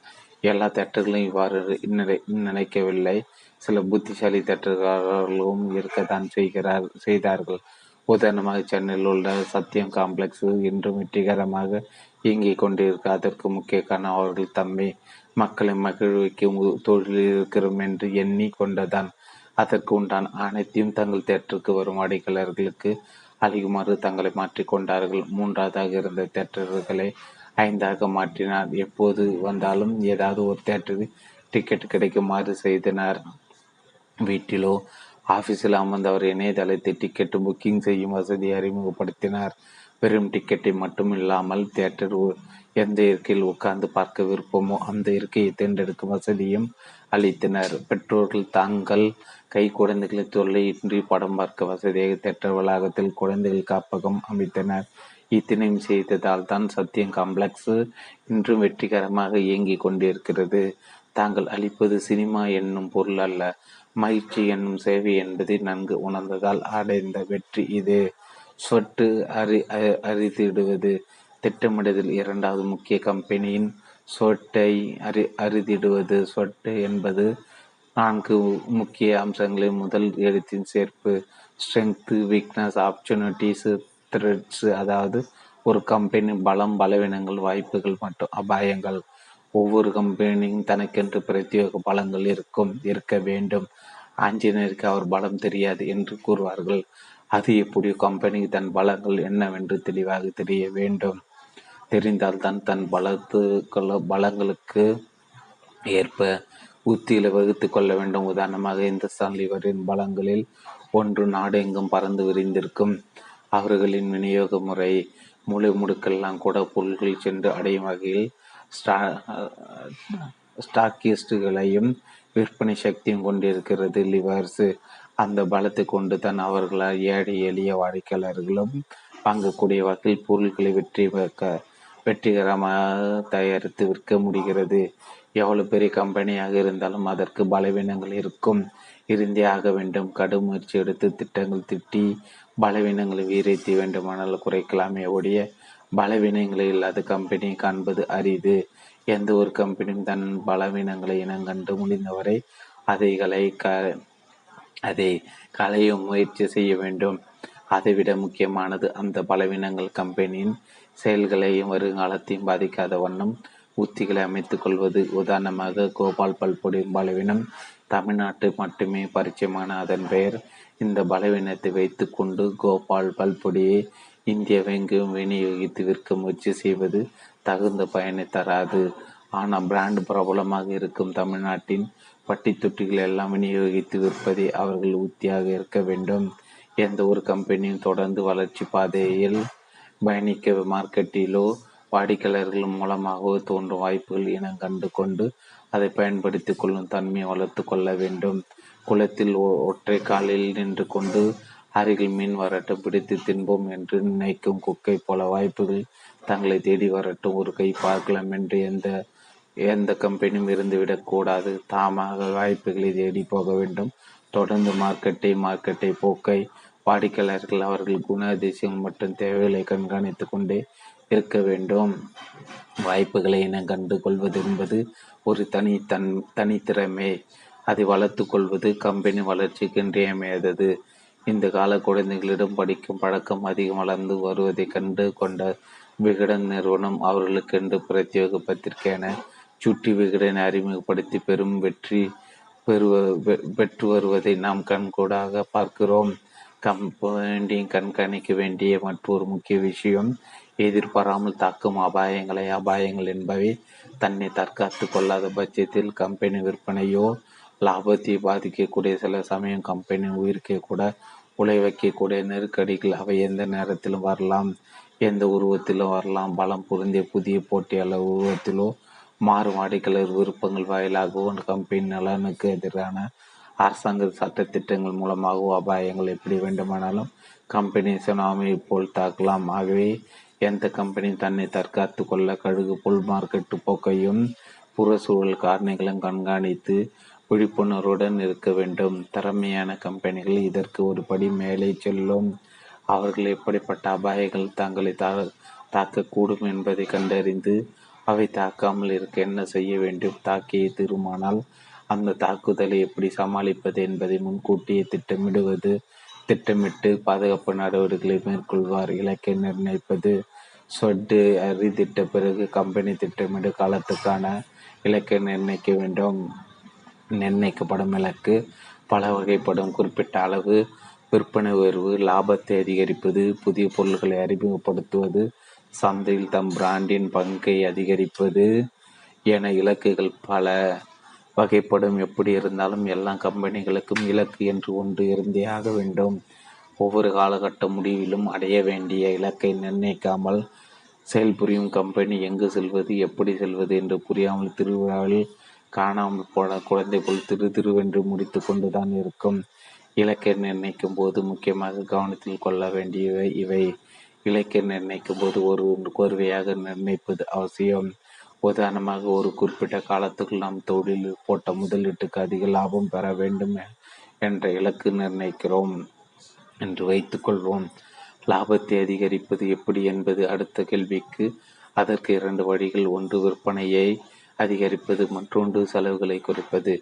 எல்லா தேட்டர்களும் இவ்வாறு நினை நினைக்கவில்லை. சில புத்திசாலி தேட்டர்களும் இருக்கத்தான் செய்கிறார் செய்தார்கள் உதாரணமாக சென்னையில் உள்ள சத்தியம் காம்ப்ளெக்ஸ் இன்றும் வெற்றிகரமாக இயங்கிக் கொண்டிருக்க அதற்கு முக்கிய காரணம் அவர்கள் தம்மை மக்களை மகிழ்விக்கும் தொழிலில் இருக்கிறோம் என்று எண்ணி கொண்டதான். அதற்கு உண்டான அனைத்தையும் தங்கள் தேட்டருக்கு வரும் வாடிக்கையாளர்களுக்கு அழியுமாறு தங்களை மாற்றிக்கொண்டார்கள். மூன்றாவதாக இருந்த தேட்டர்களை ஐந்தாக மாற்றினார். எப்போது வந்தாலும் ஏதாவது ஒரு தேட்டரில் டிக்கெட் கிடைக்குமாறு செய்தனர். வீட்டிலோ ஆஃபீஸில் அமர்ந்தவர் இணையதளத்தை டிக்கெட்டு புக்கிங் செய்யும் வசதியை அறிமுகப்படுத்தினார். வெறும் டிக்கெட்டை மட்டுமில்லாமல் தியேட்டர் எந்த இருக்கையில் உட்கார்ந்து பார்க்க விருப்பமோ அந்த இருக்கையை தேர்ந்தெடுக்கும் வசதியும் அளித்தனர். பெற்றோர்கள் தாங்கள் கை குழந்தைகளை தொல்லையின்றி படம் பார்க்க வசதியாக தியேட்டர் வளாகத்தில் குழந்தைகள் காப்பகம் அமைத்தனர். இத்தனையும் செய்ததால் தான் சத்தியம் காம்ப்ளெக்ஸ் இன்றும் வெற்றிகரமாக இயங்கிக் கொண்டிருக்கிறது. தாங்கள் அளிப்பது சினிமா என்னும் பொருள் அல்ல, மகிழ்ச்சி என்னும் சேவை என்பதை நன்கு உணர்ந்ததால் அடைந்த வெற்றி இது. சொட்டு அறி அரிதிடுவது திட்டமிடுதல் இரண்டாவது முக்கிய கம்பெனியின் சொட்டை அறி அரிதிடுவது சொட்டு என்பது நான்கு முக்கிய அம்சங்களின் முதல் எழுத்தின் சேர்ப்பு. Strength, weakness, opportunities, threats. அதாவது ஒரு கம்பெனி பலம், பலவீனங்கள், வாய்ப்புகள் மற்றும் அபாயங்கள். ஒவ்வொரு கம்பெனியும் தனக்கென்று பிரத்யோக பலங்கள் இருக்கும் இருக்க வேண்டும். ஆஞ்சநேயருக்கு அவர் பலம் தெரியாது என்று கூறுவார்கள். அது எப்படியோ கம்பெனிக்கு தன் பலங்கள் என்னவென்று தெளிவாக தெரிய வேண்டும். தெரிந்தால்தான் தன் பலத்துக்கள பலங்களுக்கு ஏற்ப உத்தியில வகுத்து கொள்ள வேண்டும். உதாரணமாக இந்துஸ்தான் லீவரின் பலங்களில் ஒன்று நாடு எங்கும் பறந்து விரிந்திருக்கும் அவர்களின் விநியோக முறை. மூளை முடுக்கெல்லாம் கூட பொருள்கள் சென்று அடையும் வகையில் ஸ்டா ஸ்டாக்கிஸ்டுகளையும் விற்பனை சக்தியும் கொண்டிருக்கிறது லிவர்ஸு. அந்த பலத்தை கொண்டு தான் அவர்களால் ஏழை எளிய வாடிக்கையாளர்களும் வாங்கக்கூடிய வகையில் பொருட்களை வெற்றி வெற்றிகரமாக தயாரித்து விற்க முடிகிறது. எவ்வளவு பெரிய கம்பெனியாக இருந்தாலும் அதற்கு பலவீனங்கள் இருக்கும், இருந்தே ஆக வேண்டும். கடும் முயற்சி எடுத்து திட்டங்கள் திட்டி பலவீனங்களை வீரத்தி வேண்டுமானால் குறைக்கலாமே ஒழிய பலவீனங்களே இல்லாத கம்பெனியை காண்பது அரிது. எந்த ஒரு கம்பெனியும் தன் பலவீனங்களை இனங்கண்டு முடிந்தவரை அதைகளை க அதை களைய முயற்சி செய்ய வேண்டும். அதைவிட முக்கியமானது, அந்த பலவீனங்கள் கம்பெனியின் செயல்களையும் வருங்காலத்தையும் பாதிக்காத வண்ணம் உத்திகளை அமைத்துக் கொள்வது. உதாரணமாக, கோபால் பல்பொடி பலவீனம் தமிழ்நாட்டு மட்டுமே பரிச்சயமான அதன் பெயர். இந்த பலவீனத்தை வைத்து கொண்டு கோபால் பல்பொடியை இந்தியாவெங்கும் விநியோகித்து விற்க முயற்சி செய்வது தகுந்த பயனை தராது. ஆனால் பிராண்ட் பிரபலமாக இருக்கும் தமிழ்நாட்டின் பட்டி தொட்டிகள் எல்லாம் விநியோகித்து விற்பதே அவர்கள் உத்தியாக இருக்க வேண்டும். எந்த ஒரு கம்பெனியும் தொடர்ந்து வளர்ச்சி பாதையில் பயணிக்க மார்க்கெட்டிலோ வாடிக்கையாளர்கள் மூலமாகவோ தோன்றும் வாய்ப்புகள் இனம் கண்டு கொண்டு அதை பயன்படுத்தி கொள்ளும் தன்மையை வளர்த்து கொள்ள வேண்டும். குளத்தில் ஒற்றை காலில் நின்று கொண்டு அருகில் மீன் வரட்டும், பிடித்து தின்போம் என்று நினைக்கும் குக்கை போல வாய்ப்புகள் தங்களை தேடி வரட்டும், ஒரு கை பார்க்கலாம் என்று எந்த எந்த கம்பெனியும் இருந்துவிடக்கூடாது. தாமாக வாய்ப்புகளை தேடி போக வேண்டும். தொடர்ந்து மார்க்கெட்டை மார்க்கெட்டை போக்கை வாடிக்கையாளர்கள் அவர்கள் குண அதிசயங்கள் மற்றும் தேவைகளை கண்காணித்து கொண்டே இருக்க வேண்டும். வாய்ப்புகளை இனம் கண்டு கொள்வது என்பது ஒரு தனி தன் தனித்திறமே. அதை வளர்த்து கொள்வது கம்பெனி வளர்ச்சிக்கு இன்றியமையாதது. இந்த கால குழந்தைகளிடம் படிக்கும் பழக்கம் அதிகம் வளர்ந்து வருவதை கண்டு கொண்ட விகடன் நிறுவனம் அவர்களுக்கென்று பிரத்யோக பத்திரிகையான சுட்டி விகடனை அறிமுகப்படுத்தி பெரும் வெற்றி பெறுவ பெற்று வருவதை நாம் கண்கூடாக பார்க்கிறோம். கம்பெனி கண்காணிக்க வேண்டிய மற்றொரு முக்கிய விஷயம், எதிர்பாராமல் தாக்கும் அபாயங்களை அபாயங்கள் என்பவை தன்னை தற்காத்து கொள்ளாத பட்சத்தில் கம்பெனி விற்பனையோ லாபத்தை பாதிக்கக்கூடிய, சில சமயம் கம்பெனி உயிர்க்கே கூட உழைவைக்கக்கூடிய நெருக்கடிகள் அவை எந்த நேரத்திலும் வரலாம், எந்த உருவத்திலும் வரலாம். பலம் பொருந்திய புதிய போட்டியாளர் உருவத்திலோ மாறும் வாடிக்கையாளர் விருப்பங்கள் வாயிலாகவும் கம்பெனி நலனுக்கு எதிரான அரசாங்க சட்டத்திட்டங்கள் மூலமாகவோ அபாயங்கள் எப்படி வேண்டுமானாலும் கம்பெனி சுனாமியை போல் தாக்கலாம். ஆகவே எந்த கம்பெனியும் தன்னை தற்காத்து கொள்ள கழுகு போல் மார்க்கெட்டு போக்கையும் புற சூழல் காரணிகளும் கண்காணித்து விழிப்புணர்வுடன் இருக்க வேண்டும். திறமையான கம்பெனிகள் இதற்கு ஒரு படி மேலே செல்லும். அவர்கள் எப்படிப்பட்ட அபாயங்கள் தங்களை தா தாக்கக்கூடும் என்பதை கண்டறிந்து அவை தாக்காமல் இருக்க என்ன செய்ய வேண்டும், தாக்கியை தீர்மானால் அந்த தாக்குதலை எப்படி சமாளிப்பது என்பதை முன்கூட்டியே திட்டமிடுவது, திட்டமிட்டு பாதுகாப்பு நடவடிக்கைகளை மேற்கொள்வார், இலக்கை நிர்ணயிப்பது, சொட்டு அறிதிட்ட பிறகு கம்பெனி திட்டமிடு காலத்துக்கான இலக்கை நிர்ணயிக்க வேண்டும். நிர்ணயிக்கப்படும் இலக்கு பல வகைப்படும். குறிப்பிட்ட அளவு விற்பனை உயர்வு, லாபத்தை அதிகரிப்பது, புதிய பொருட்களை அறிமுகப்படுத்துவது, சந்தையில் தம் பிராண்டின் பங்கை அதிகரிப்பது என இலக்குகள் பல வகைப்படும். எப்படி இருந்தாலும் எல்லா கம்பெனிகளுக்கும் இலக்கு என்று ஒன்று இருந்தே ஆக வேண்டும். ஒவ்வொரு காலகட்ட முடிவிலும் அடைய வேண்டிய இலக்கை நிர்ணயிக்காமல் செயல்புரியும் கம்பெனி எங்கு செல்வது, எப்படி செல்வது என்று புரியாமல் திருவிழாவில் காணாமல் போன குழந்தை போல் திரு திருவென்று முடித்து கொண்டு தான் இருக்கும். இலக்கை நிர்ணயிக்கும் போது முக்கியமாக கவனத்தில் கொள்ள வேண்டியவை இவை. இலக்கை நிர்ணயிக்கும் போது ஒரு கோர்வையாக நிர்ணயிப்பது அவசியம். உதாரணமாக, ஒரு குறிப்பிட்ட காலத்துக்குள் நாம் தொழிலில் போட்ட முதலீட்டுக்கு அதிக லாபம் பெற வேண்டும் என்ற இலக்கு நிர்ணயிக்கிறோம் என்று வைத்துக்கொள்வோம். லாபத்தை அதிகரிப்பது எப்படி என்பது அடுத்த கேள்விக்கு. அதற்கு இரண்டு வழிகள், ஒன்று விற்பனையை அதிகரிப்பது, மற்றொன்று செலவுகளை குறைப்பது.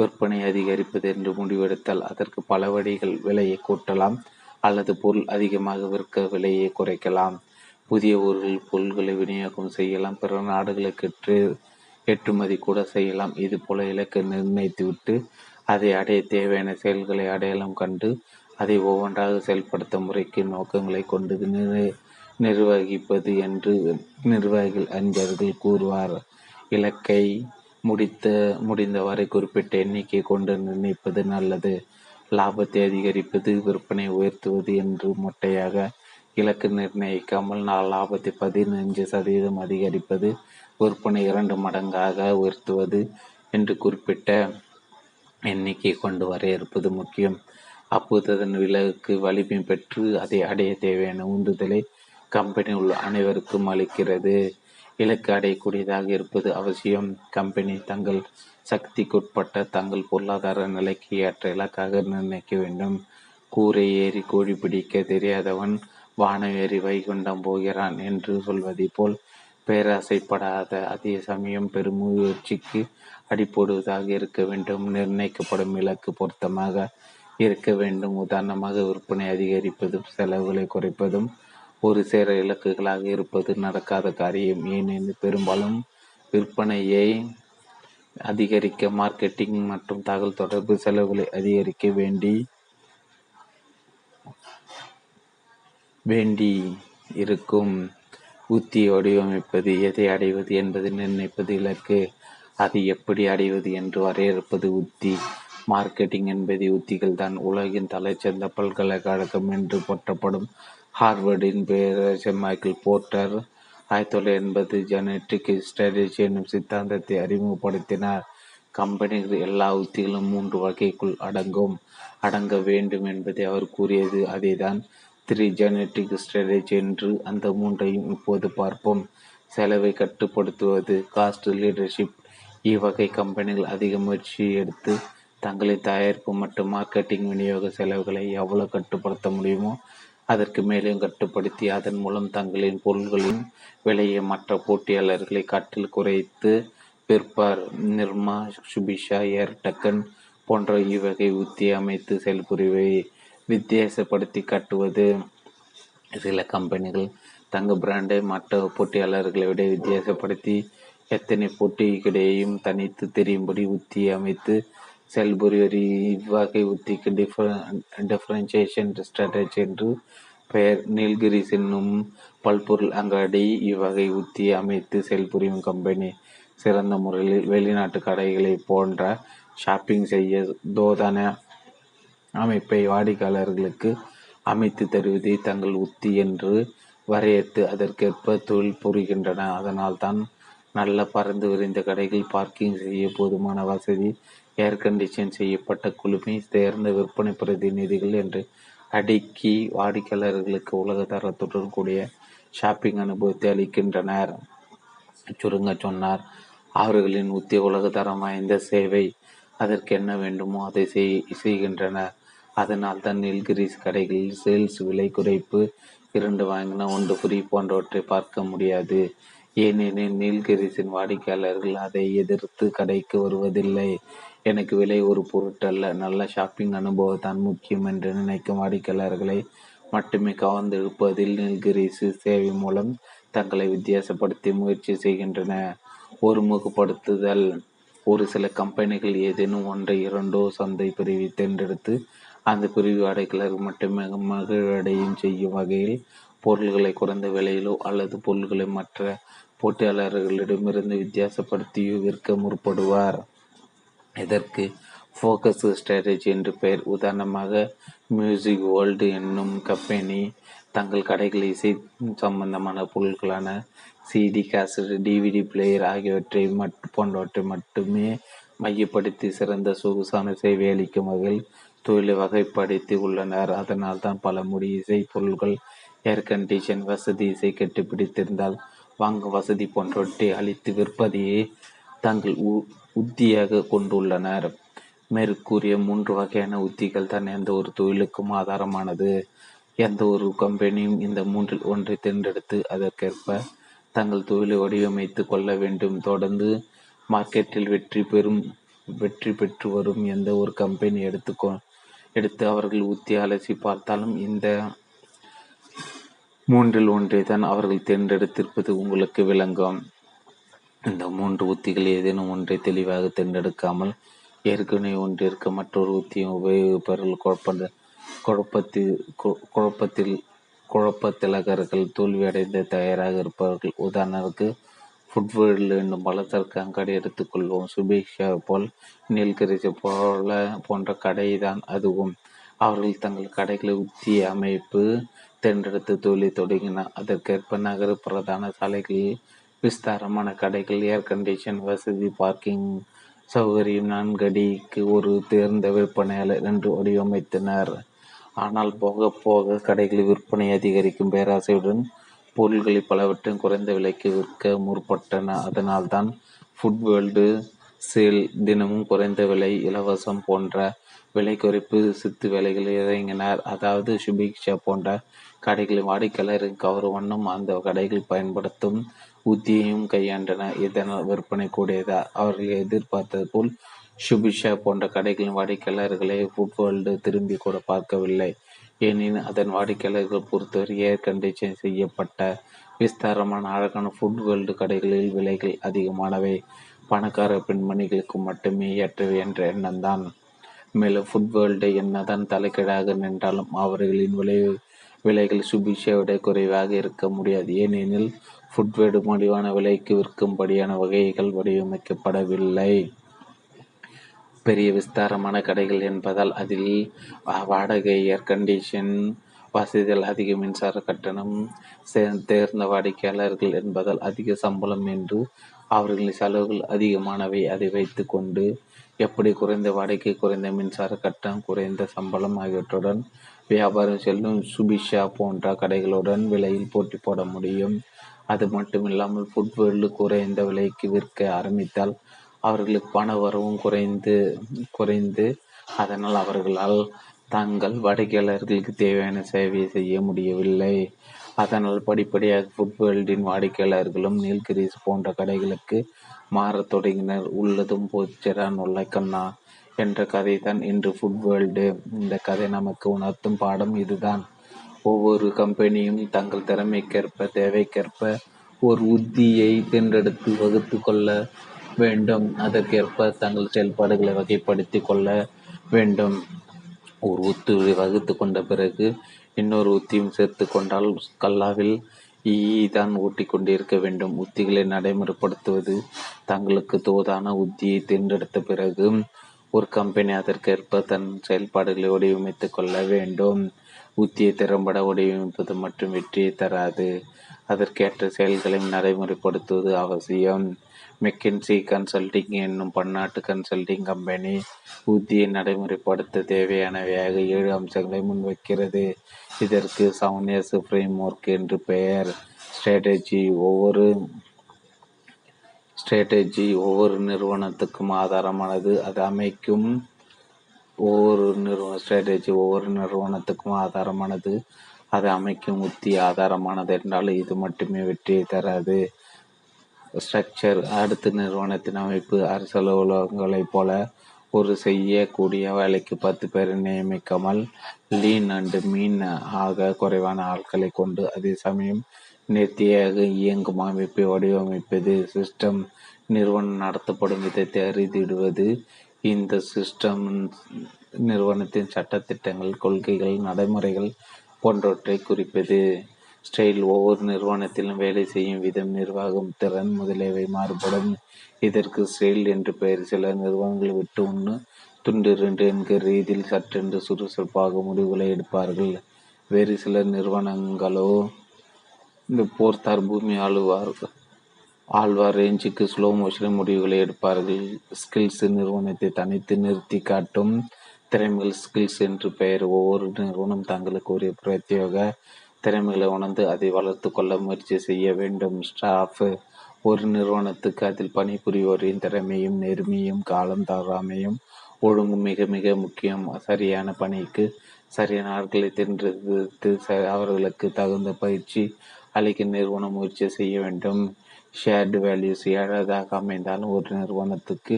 விற்பனை அதிகரிப்பது என்று முடிவெடுத்தால் அதற்கு பல வழிகள். விலையை கூட்டலாம் அல்லது பொருள் அதிகமாக விற்க விலையை குறைக்கலாம். புதிய ஊர்களில் பொருள்களை விநியோகம் செய்யலாம். பிற நாடுகளுக்கு ஏற்று ஏற்றுமதி கூட செய்யலாம். இது போல இலக்கை நிர்ணயித்துவிட்டு அதை அடைய தேவையான செயல்களை அடையாளம் கண்டு அதை ஒவ்வொன்றாக செயல்படுத்த முறைக்கு நோக்கங்களை கொண்டு நிர்வகிப்பது என்று நிர்வாகிகள் அறிஞர்கள் கூறுவார். இலக்கை முடித்த முடிந்தவரை குறிப்பிட்ட எண்ணிக்கை கொண்டு நிர்ணயிப்பது நல்லது. லாபத்தை அதிகரிப்பது, விற்பனை உயர்த்துவது என்று மொட்டையாக இலக்கு நிர்ணயிக்காமல் நான் லாபத்தை பதினைஞ்சு சதவீதம் அதிகரிப்பது, விற்பனை இரண்டு மடங்காக உயர்த்துவது என்று குறிப்பிட்ட எண்ணிக்கை கொண்டு வரையறுப்பது முக்கியம். அப்போது அதன் இலக்கு வலிமை பெற்று அதை அடைய தேவையான உந்துதலை கம்பெனி உள்ள அனைவருக்கும் அளிக்கிறது. இலக்கு அடையக்கூடியதாக இருப்பது அவசியம். கம்பெனி தங்கள் சக்திக்குட்பட்ட தங்கள் பொருளாதார நிலைக்கு ஏற்ற இலக்காக நிர்ணயிக்க வேண்டும். கூரை ஏறி கோழி பிடிக்க தெரியாதவன் வானம் ஏறி வைகுண்டம் போகிறான் என்று சொல்வதை போல் பேராசைப்படாத அதே சமயம் பெருமுயற்சிக்கு அடிப்போடுவதாக இருக்க வேண்டும். நிர்ணயிக்கப்படும் இலக்கு பொருத்தமாக இருக்க வேண்டும். உதாரணமாக விற்பனை அதிகரிப்பதும் செலவுகளை குறைப்பதும் ஒரு சேர இலக்குகளாக இருப்பது நடக்காத காரியம். ஏனெனில் பெரும்பாலும் விற்பனையை அதிகரிக்க மார்க்கெட்டிங் மற்றும் தகவல் தொடர்பு செலவுகளை அதிகரிக்க வேண்டி வேண்டி இருக்கும். உத்தியை வடிவமைப்பது எதை அடைவது என்பதை நிர்ணயிப்பது இலக்கு, அதை எப்படி அடைவது என்று வரையறுப்பது உத்தி. மார்க்கெட்டிங் என்பது உத்திகள் தான். உலகின் தலைச்சிறந்த பல்கலைக்கழகம் என்று போற்றப்படும் ஹார்வர்டின் பேராசிரியர் மைக்கிள் போர்டர் ஆயிரத்தி தொள்ளாயிரத்தி எண்பது ஜெனட்டிக் ஸ்ட்ராட்டஜி என்னும் சித்தாந்தத்தை அறிமுகப்படுத்தினார். கம்பெனிகள் எல்லா உத்திகளும் மூன்று வகைக்குள் அடங்கும் அடங்க வேண்டும் என்பதை அவர் கூறியது. அதேதான் த்ரீ ஜெனட்டிக் ஸ்ட்ராட்டஜி என்று அந்த மூன்றையும் இப்போது பார்ப்போம். செலவை கட்டுப்படுத்துவது, காஸ்ட் லீடர்ஷிப். இவ்வகை கம்பெனிகள் அதிக முயற்சி எடுத்து தங்களின் தயாரிப்பு மற்றும் மார்க்கெட்டிங் விநியோக செலவுகளை எவ்வளவு கட்டுப்படுத்த முடியுமோ அதற்கு மேலும் கட்டுப்படுத்தி அதன் மூலம் தங்களின் பொருள்களின் விலையை மற்ற போட்டியாளர்களை காட்டில் குறைத்து விற்பார். நிர்மா, சுபிஷா, ஏர்டக்கன் போன்ற இவ்வகை உத்தி அமைத்து செயல்புரிவை வித்தியாசப்படுத்தி காட்டுவது. சில கம்பெனிகள் தங்கள் பிராண்டை மற்ற போட்டியாளர்களை விட வித்தியாசப்படுத்தி எத்தனை போட்டிகளையும் தனித்து தெரியும்படி உத்தியை அமைத்து செல்புரிவர். இவ்வகை உத்திக்கு டிஃப டிஃபரன்சியேஷன் ஸ்ட்ராட்டஜி என்று பெயர். நீல்கிரிஸ் என்னும் பல்பொருள் அங்காடி இவ்வகை உத்தியை அமைத்து செயல்புரியும் கம்பெனி சிறந்த முறையில் வெளிநாட்டு கடைகளை போன்ற ஷாப்பிங் செய்ய தோதான அமைப்பை வாடிக்கையாளர்களுக்கு அமைத்து தருவதை தங்கள் உத்தி என்று வரையறுத்து அதற்கேற்ப தொழில் புரிகின்றன. அதனால்தான் நல்ல பறந்து விரிந்த கடைகள், பார்க்கிங் செய்ய போதுமான வசதி, ஏர் கண்டிஷன் செய்யப்பட்ட குழுமை, தேர்ந்த விற்பனை பிரதிநிதிகள் என்று அடுக்கி வாடிக்கையாளர்களுக்கு உலக தரத்துடன் கூடிய ஷாப்பிங் அனுபவத்தை அளிக்கின்றனர். சுருங்க சொன்னார், அவர்களின் உத்தி உலக தரம் வாய்ந்த சேவை. அதற்கு என்ன வேண்டுமோ அதை செய் செய்கின்றனர். அதனால் தான் நீல்கிரிஸ் கடைகளில் சேல்ஸ், விலை குறைப்பு, இரண்டு வாங்கின ஒன்று ஃப்ரீ போன்றவற்றை பார்க்க முடியாது. ஏனெனில் நீல்கிரிஸின் வாடிக்கையாளர்கள் அதை எதிர்த்து கடைக்கு வருவதில்லை. எனக்கு விலை ஒரு பொருட்டல்ல, நல்ல ஷாப்பிங் அனுபவத்தான் முக்கியம் என்று நினைக்கும் வாடிக்கையாளர்களை மட்டுமே கவர்ந்து இழுப்பதில் நீல்கிரிசு சேவை மூலம் தங்களை வித்தியாசப்படுத்தி முயற்சி செய்கின்றன. ஒருமுகப்படுத்துதல். ஒரு சில கம்பெனிகள் ஏதேனும் ஒன்றை இரண்டோ சந்தை பிரிவை தேர்ந்தெடுத்து அந்த பிரிவு வாடிக்கையாளர்கள் மட்டுமே மகிழ்வடையும் செய்யும் வகையில் பொருள்களை குறைந்த விலையிலோ அல்லது பொருள்களை மற்ற போட்டியாளர்களிடமிருந்து வித்தியாசப்படுத்தியோ விற்க முற்படுவார். இதற்கு ஃபோக்கஸ் ஸ்ட்ராட்டஜி என்று பெயர். உதாரணமாக மியூசிக் வேர்ல்டு என்னும் கம்பெனி தங்கள் கடைகளில் இசை சம்பந்தமான பொருட்களான சிடி, கேசட், டிவிடி பிளேயர் ஆகியவற்றை மட் போன்றவற்றை மட்டுமே மையப்படுத்தி சிறந்த சொகுசான சேவை அளிக்கும் வகையில் தொழிலை வகைப்படுத்தி உள்ளனர். அதனால் தான் பல முடி இசை பொருட்கள், ஏர் கண்டிஷன் வசதி, இசை கட்டுப்பிடித்திருந்தால் வாங்க வசதி போன்றவற்றை அளித்து விற்பதையே தங்கள் உ உத்தியாக கொண்டுள்ளனர். மேற்கூறிய மூன்று வகையான உத்திகள் தான் எந்த ஒரு தொழிலுக்கும் ஆதாரமானது. எந்த ஒரு கம்பெனியும் இந்த மூன்றில் ஒன்றை தேர்ந்தெடுத்து அதற்கேற்ப தங்கள் தொழிலை வடிவமைத்து கொள்ள வேண்டும். தொடர்ந்து மார்க்கெட்டில் வெற்றி பெறும் வெற்றி பெற்று வரும் எந்த ஒரு கம்பெனி எடுத்துக்கொ எடுத்து அவர்கள் உத்தி அலசி பார்த்தாலும் இந்த மூன்றில் ஒன்றை தான் அவர்கள் தேர்ந்தெடுத்திருப்பது உங்களுக்கு விளங்கும். இந்த மூன்று உத்திகள் ஏதேனும் ஒன்றை தெளிவாக தேர்ந்தெடுக்காமல் ஏற்கனவே ஒன்றிற்கு மற்றொரு உத்தியும் உபயோகிப்பவர்கள் குழப்ப குழப்பத்தில் குழப்பத்தில் குழப்பத்திலகர்கள் தோல்வியடைந்து தயாராக இருப்பவர்கள். உதாரணத்துக்கு ஃபுட்வேர்டில் என்னும் பலதற்கு அங்காடி எடுத்துக்கொள்வோம். சுபேஷா போல் நீல்கிரிசை போல போன்ற கடை தான் அதுவும். அவர்கள் தங்கள் கடைகளை உத்தி அமைப்பு தேர்ந்தெடுத்து தொழிலை தொடங்கினார். அதற்கேற்ப நகர பிரதான சாலைகளில் விஸ்தாரமான கடைகள், ஏர் கண்டிஷன் வசதி, பார்க்கிங் சௌகரியம், நான்கடிக்கு ஒரு தேர்ந்த விற்பனையாளர் என்று வடிவமைத்தனர். ஆனால் போக போக கடைகளில் விற்பனை அதிகரிக்கும் பேராசையுடன் பொருள்களை பலவற்றையும் குறைந்த விலைக்கு விற்க முற்பட்டன. அதனால்தான் ஃபுட் வேர்ல்டு சேல் தினமும் குறைந்த விலை, இலவசம் போன்ற விலை குறைப்பு சித்து விலைகள் இறங்கினார். அதாவது சுபிக்ஷா போன்ற கடைகளில் வாடிக்கையாளர் கவரும் வண்ணம் அந்த கடைகள் பயன்படுத்தும் உத்தியையும் கையாண்டன. இதனால் விற்பனை கூடியதா? அவர்கள் எதிர்பார்த்தது போல் சுபிஷா போன்ற கடைகளின் வாடிக்கையாளர்களை ஃபுட் வேர்ல்டு திரும்பி கூட பார்க்கவில்லை. ஏனெனில் அதன் வாடிக்கையாளர்கள் பொறுத்தவரை ஏர் கண்டிஷன் செய்யப்பட்ட விஸ்தாரமான அழகான ஃபுட் வேர்ல்டு கடைகளில் விலைகள் அதிகமானவை, பணக்கார பெண்மணிகளுக்கு மட்டுமே ஏற்றவை என்ற எண்ணம்தான். மேலும் ஃபுட் வேர்ல்டு என்னதான் தலைக்கீழாக நின்றாலும் அவர்களின் விலை விலைகள் சுபிஷாவிட குறைவாக இருக்க முடியாது. ஏனெனில் ஃபுட்வேர்டு மலிவான விலைக்கு விற்கும்படியான வகைகள் வடிவமைக்கப்படவில்லை. பெரிய விஸ்தாரமான கடைகள் என்பதால் அதில் வாடகை, ஏர் கண்டிஷன் வசதிகள், அதிக மின்சார கட்டணம், தேர்ந்த வாடிக்கையாளர்கள் என்பதால் அதிக சம்பளம் என்று அவர்களின் செலவுகள் அதிகமானவை. அதை வைத்து கொண்டு எப்படி குறைந்த வாடகை, குறைந்த மின்சார கட்டணம், குறைந்த சம்பளம் ஆகியவற்றுடன் வியாபாரம் செல்லும் சுபிஷா போன்ற கடைகளுடன் விலையில் போட்டி போட முடியும்? அது மட்டுமில்லாமல் ஃபுட்வேர்டு குறைந்த விலைக்கு விற்க ஆரம்பித்தால் அவர்களுக்கு பண வரவும் குறைந்து குறைந்து அதனால் அவர்களால் தங்கள் வாடிக்கையாளர்களுக்கு தேவையான சேவையை செய்ய முடியவில்லை. அதனால் படிப்படியாக ஃபுட்வேர்ல்டின் வாடிக்கையாளர்களும் நீல்கிரீஸ் போன்ற கடைகளுக்கு மாறத் தொடங்கினர். உள்ளதும் போச்சிடான் உள்ள கண்ணா என்ற கதை தான் இன்று ஃபுட் வேர்ல்டு. இந்த கதை நமக்கு உணர்த்தும் பாடம் இதுதான். ஒவ்வொரு கம்பெனியும் தங்கள் திறமைக்கேற்ப, தேவைக்கேற்ப ஒரு உத்தியை தேர்ந்தெடுத்து வகுத்து கொள்ள வேண்டும். அதற்கேற்ப தங்கள் செயல்பாடுகளை வகைப்படுத்தி கொள்ள வேண்டும். ஒரு உத்தியை வகுத்து கொண்ட பிறகு இன்னொரு உத்தியும் சேர்த்து கொண்டால் கல்லாவில் ஈ தான் ஓட்டி கொண்டிருக்க வேண்டும். உத்திகளை நடைமுறைப்படுத்துவது தங்களுக்கு தோதான உத்தியை தேர்ந்தெடுத்த பிறகு ஒரு கம்பெனி அதற்கேற்ப தன் செயல்பாடுகளை வடிவமைத்து கொள்ள வேண்டும். உத்தியை திறம்பட வடிவமைப்பது மற்றும் வெற்றியை தராது. அதற்கேற்ற செயல்களை நடைமுறைப்படுத்துவது அவசியம். மெக்கன்சி கன்சல்டிங் என்னும் பன்னாட்டு கன்சல்டிங் கம்பெனி உத்தியை நடைமுறைப்படுத்த தேவையானவையாக ஏழு அம்சங்களை முன்வைக்கிறது. இதற்கு சவுனியஸ் ஃப்ரேம்வொர்க் என்று பெயர். ஸ்ட்ராட்டஜி ஒவ்வொரு ஸ்ட்ராட்டஜி ஒவ்வொரு நிறுவனத்துக்கும் ஆதாரமானது. அது அமைக்கும் ஒவ்வொரு நிறுவன ஸ்ட்ராட்டஜி ஒவ்வொரு நிறுவனத்துக்கும் ஆதாரமானது. அது அமைக்கும் உத்தி ஆதாரமானது என்றால் இது மட்டுமே வெற்றியை தராது. ஸ்ட்ரக்சர் அடுத்த நிறுவனத்தின் அமைப்பு. அரசு அலுவலகங்களைப் போல ஒரு செய்யக்கூடிய வேலைக்கு பத்து பேரை நியமிக்காமல் லீன் அண்டு மீன் ஆக குறைவான ஆட்களை கொண்டு அதே சமயம் நேர்த்தியாக இயங்கும் அமைப்பை வடிவமைப்பது சிஸ்டம். நிறுவனம் நடத்தப்படும் விதத்தை அறிந்திடுவது. இந்த சிஸ்டம் நிறுவனத்தின் சட்டத்திட்டங்கள், கொள்கைகள், நடைமுறைகள் போன்றவற்றை குறிப்பது. ஸ்டைல் ஒவ்வொரு நிறுவனத்திலும் வேலை செய்யும் விதம், நிர்வாகம், திறன் முதலியவை மாறுபடும். இதற்கு ஸ்டைல் என்று பெயர். சில நிறுவனங்கள் விட்டு ஒன்று துண்டிரண்டு என்கிற ரீதியில் சற்றென்று சுறுசுறுப்பாக முடிவுகளை எடுப்பார்கள். வேறு சில நிறுவனங்களோ இந்த போர்த்தார் பூமி ஆளுவார் ஆழ்வார் ரேஞ்சுக்கு ஸ்லோ மோஷனில் முடிவுகளை எடுப்பார்கள். ஸ்கில்ஸ் நிறுவனத்தை தனித்து நிறுத்தி காட்டும் திறமைகள் ஸ்கில்ஸ் என்று பெயர். ஒவ்வொரு நிறுவனம் தங்களுக்கு ஒரு பிரத்யோக திறமைகளை உணர்ந்து அதை வளர்த்து கொள்ள முயற்சி செய்ய வேண்டும். ஸ்டாஃப் ஒரு நிறுவனத்துக்கு அதில் பணிபுரிவோரின் திறமையும், நேர்மையும், காலம் தாராமையும், ஒழுங்கு மிக மிக முக்கியம். சரியான பணிக்கு சரியான ஆட்களை தின்றெடுத்து அவர்களுக்கு தகுந்த பயிற்சி அளிக்க நிறுவனம் முயற்சி செய்ய வேண்டும். ஷேர்டு வேல்யூஸ் ஏழாவதாக அமைந்தாலும் ஒரு நிறுவனத்துக்கு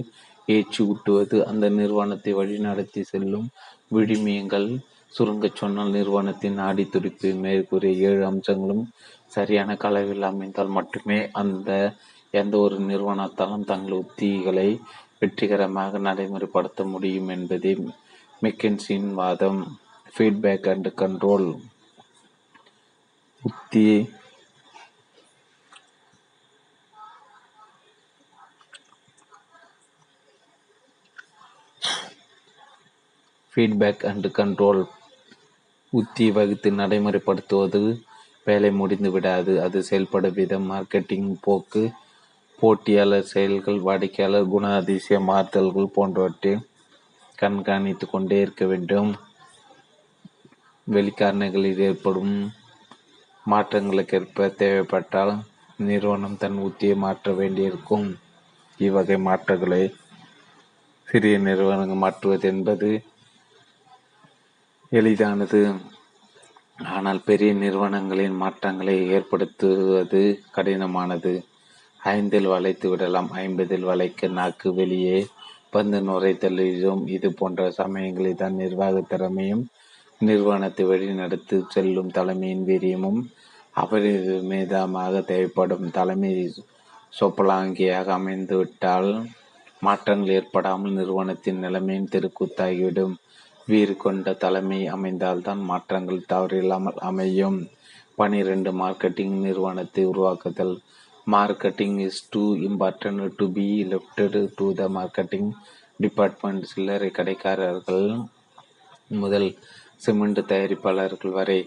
ஏச்சு ஊட்டுவது, அந்த நிறுவனத்தை வழிநடத்தி செல்லும் விழுமியங்கள். சுருங்கச் சொன்னால் நிறுவனத்தின் ஆடித்துடிப்பு. மேற்கூறிய ஏழு அம்சங்களும் சரியான கலவையில் அமைந்தால் மட்டுமே அந்த எந்த ஒரு நிறுவனத்தாலும் தங்கள் உத்திகளை வெற்றிகரமாக நடைமுறைப்படுத்த முடியும் என்பதே மெக்கன்சியின் வாதம். Feedback and control. உத்தி ஃபீட்பேக் அண்ட் கண்ட்ரோல். உத்தி வகுத்து நடைமுறைப்படுத்துவது வேலை முடிந்து விடாது. அது செயல்படும் விதம், மார்க்கெட்டிங் போக்கு, போட்டியாளர் செயல்கள், வாடிக்கையாளர் குணாதிசய மாறுதல்கள் போன்றவற்றை கண்காணித்து கொண்டே இருக்க வேண்டும். வெளிக்காரணிகளில் ஏற்படும் மாற்றங்களுக்கேற்ப தேவைப்பட்டால் நிறுவனம் தன் உத்தியை மாற்ற வேண்டியிருக்கும். இவ்வகை மாற்றங்களை சிறிய நிறுவனங்கள் மாற்றுவது என்பது எளிதானது. ஆனால் பெரிய நிறுவனங்களின் மாற்றங்களை ஏற்படுத்துவது கடினமானது. ஐந்தில் வளைத்து விடலாம். ஐம்பதில் வளைக்க நாக்கு வெளியே பந்து நுரை தள்ளும். இது போன்ற சமயங்களில் தான் நிர்வாக திறமையும் நிறுவனத்தை வழிநடத்து செல்லும் தலைமையின் வீரியமும் அபரிமிதமாக தேவைப்படும். தலைமை சொப்பலாங்கியாக அமைந்துவிட்டால் மாற்றங்கள் ஏற்படாமல் நிறுவனத்தின் நிலைமையும் திருக்கூத்தாகிவிடும். வீறு கொண்ட தலைமை அமைந்தால்தான் மாற்றங்கள் தவறில்லாமல் அமையும். பனிரெண்டு மார்க்கெட்டிங் நிறுவனத்தை உருவாக்குதல். Marketing is too important to be left to the marketing department. சில்லறை கடைக்காரர்கள் முதல் சிமெண்ட் தயாரிப்பாளர்கள் வரை,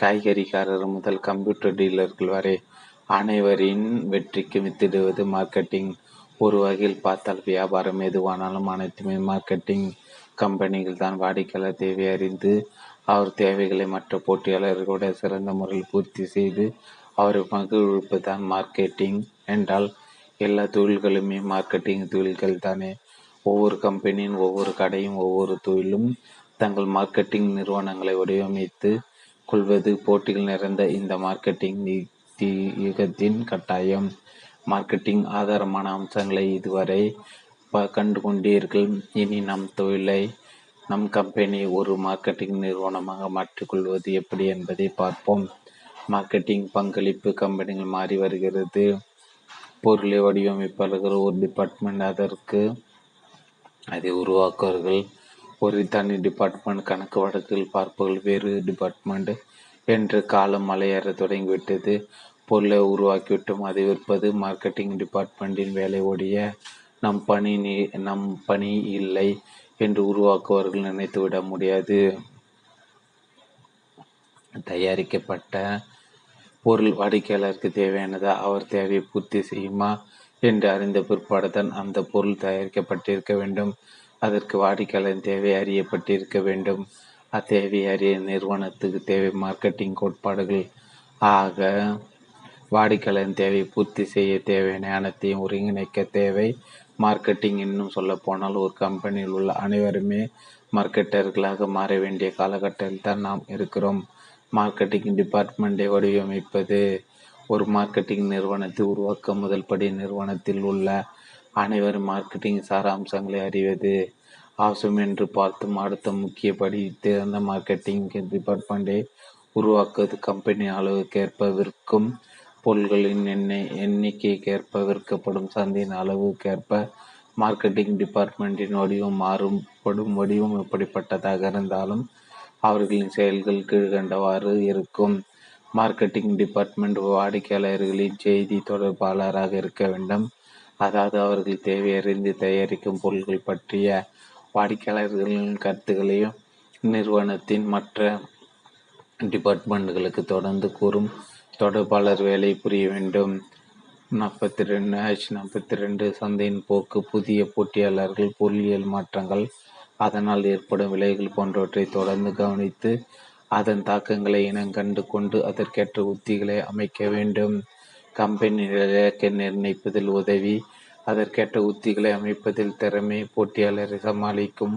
காய்கறிக்காரர் முதல் கம்ப்யூட்டர் டீலர்கள் வரை அனைவரின் வெற்றிக்கு வித்திடுவது மார்க்கெட்டிங். ஒரு வகையில் பார்த்தால் வியாபாரம் எதுவானாலும் அனைத்துமே மார்க்கெட்டிங். கம்பெனிகள் தான் வாடிக்கையாளர் தேவை அறிந்து அவர் தேவைகளை மற்ற போட்டியாளர்களோட சிறந்த முறையில் பூர்த்தி செய்து அவர் மகிழ்விப்பு தான் மார்க்கெட்டிங். என்றால் எல்லா தொழில்களுமே மார்க்கெட்டிங் தொழில்கள் தானே. ஒவ்வொரு கம்பெனியின் ஒவ்வொரு கடையும் ஒவ்வொரு தொழிலும் தங்கள் மார்க்கெட்டிங் நிறுவனங்களை வடிவமைத்து கொள்வது போட்டிகள் நிறைந்த இந்த மார்க்கெட்டிங் யுகத்தின் கட்டாயம். மார்க்கெட்டிங் ஆதாரமான அம்சங்களை இதுவரை கண்டு கொண்டீர்கள். இனி நம் தொழிலை நம் கம்பெனி ஒரு மார்க்கெட்டிங் நிறுவனமாக மாற்றிக்கொள்வது எப்படி என்பதை பார்ப்போம். மார்க்கெட்டிங் பங்களிப்பு கம்பெனிகள் மாறி வருகிறது. பொருளை வடிவமைப்பாளர்கள் ஒரு டிபார்ட்மெண்ட், அதற்கு அதை உருவாக்குவார்கள் ஒரு தனி டிபார்ட்மெண்ட், கணக்கு வழக்குகள் பார்ப்பவர்கள் வேறு டிபார்ட்மெண்ட் என்று காலம் மலையேற தொடங்கிவிட்டது. பொருளை உருவாக்கிவிட்டும் அதை விற்பது மார்க்கெட்டிங் டிபார்ட்மெண்ட்டின் வேலை. ஒடிய நம் பணி நீ நம் பணி இல்லை என்று உருவாக்குவார்கள் நினைத்துவிட முடியாது. தயாரிக்கப்பட்ட பொருள் வாடிக்கையாளருக்கு தேவையானதா, அவர் தேவையை பூர்த்தி செய்யுமா என்று அறிந்த பிற்பாடு தான் அந்த பொருள் தயாரிக்கப்பட்டிருக்க வேண்டும். அதற்கு வாடிக்கையாளரின் தேவை அறியப்பட்டிருக்க வேண்டும். அத்தேவை அறிய நிறுவனத்துக்கு தேவை மார்க்கெட்டிங் கோட்பாடுகள். ஆக வாடிக்கையாளரின் தேவையை பூர்த்தி செய்ய தேவையான அனைத்தையும் ஒருங்கிணைக்க தேவை மார்க்கெட்டிங். இன்னும் சொல்லப்போனால் ஒரு கம்பெனியில் உள்ள அனைவருமே மார்க்கெட்டர்களாக மாற வேண்டிய காலகட்டத்தில் தான் நாம் இருக்கிறோம். மார்க்கெட்டிங் டிபார்ட்மெண்ட்டை வடிவமைப்பது ஒரு மார்க்கெட்டிங் நிறுவனத்தை உருவாக்க முதல் படி நிறுவனத்தில் உள்ள அனைவர் மார்க்கெட்டிங் சாராம்சங்களை அறிவது அவசியம் என்று பார்த்தும் அடுத்த முக்கியப்படி திறந்த மார்க்கெட்டிங் டிபார்ட்மெண்ட்டை உருவாக்குவது. கம்பெனி அளவுக்கேற்ப விற்கும் பொருள்களின் எண்ணெய் எண்ணிக்கைக்கேற்ப விற்கப்படும் சந்தையின் அளவுக்கேற்ப மார்க்கெட்டிங் டிபார்ட்மெண்ட்டின் வடிவம் மாறுபடும். வடிவம் எப்படிப்பட்டதாக இருந்தாலும் அவர்களின் செயல்கள் கீழ்கண்டவாறு இருக்கும். மார்க்கெட்டிங் டிபார்ட்மெண்ட் வாடிக்கையாளர்களின் செய்தி தொடர்பாளராக இருக்க வேண்டும். அதாவது அவர்கள் தேவையறிந்து தயாரிக்கும் பொருட்கள் பற்றிய வாடிக்கையாளர்களின் கருத்துக்களையும் நிறுவனத்தின் மற்ற டிபார்ட்மெண்ட்களுக்கு தொடர்ந்து கூறும் தொடர்பாளர் வேலை புரிய வேண்டும். நாற்பத்தி ரெண்டு ஆயிரத்தி நாற்பத்தி ரெண்டு சந்தையின் போக்கு, புதிய போட்டியாளர்கள், பொருளியல் மாற்றங்கள், அதனால் ஏற்படும் விலைகள் போன்றவற்றை தொடர்ந்து கவனித்து அதன் தாக்கங்களை இனங்கண்டு கொண்டு அதற்கேற்ற உத்திகளை அமைக்க வேண்டும். கம்பெனி இலக்கை நிர்ணயிப்பதில் உதவி, அதற்கேற்ற உத்திகளை அமைப்பதில் திறமை, போட்டியாளரை சமாளிக்கும்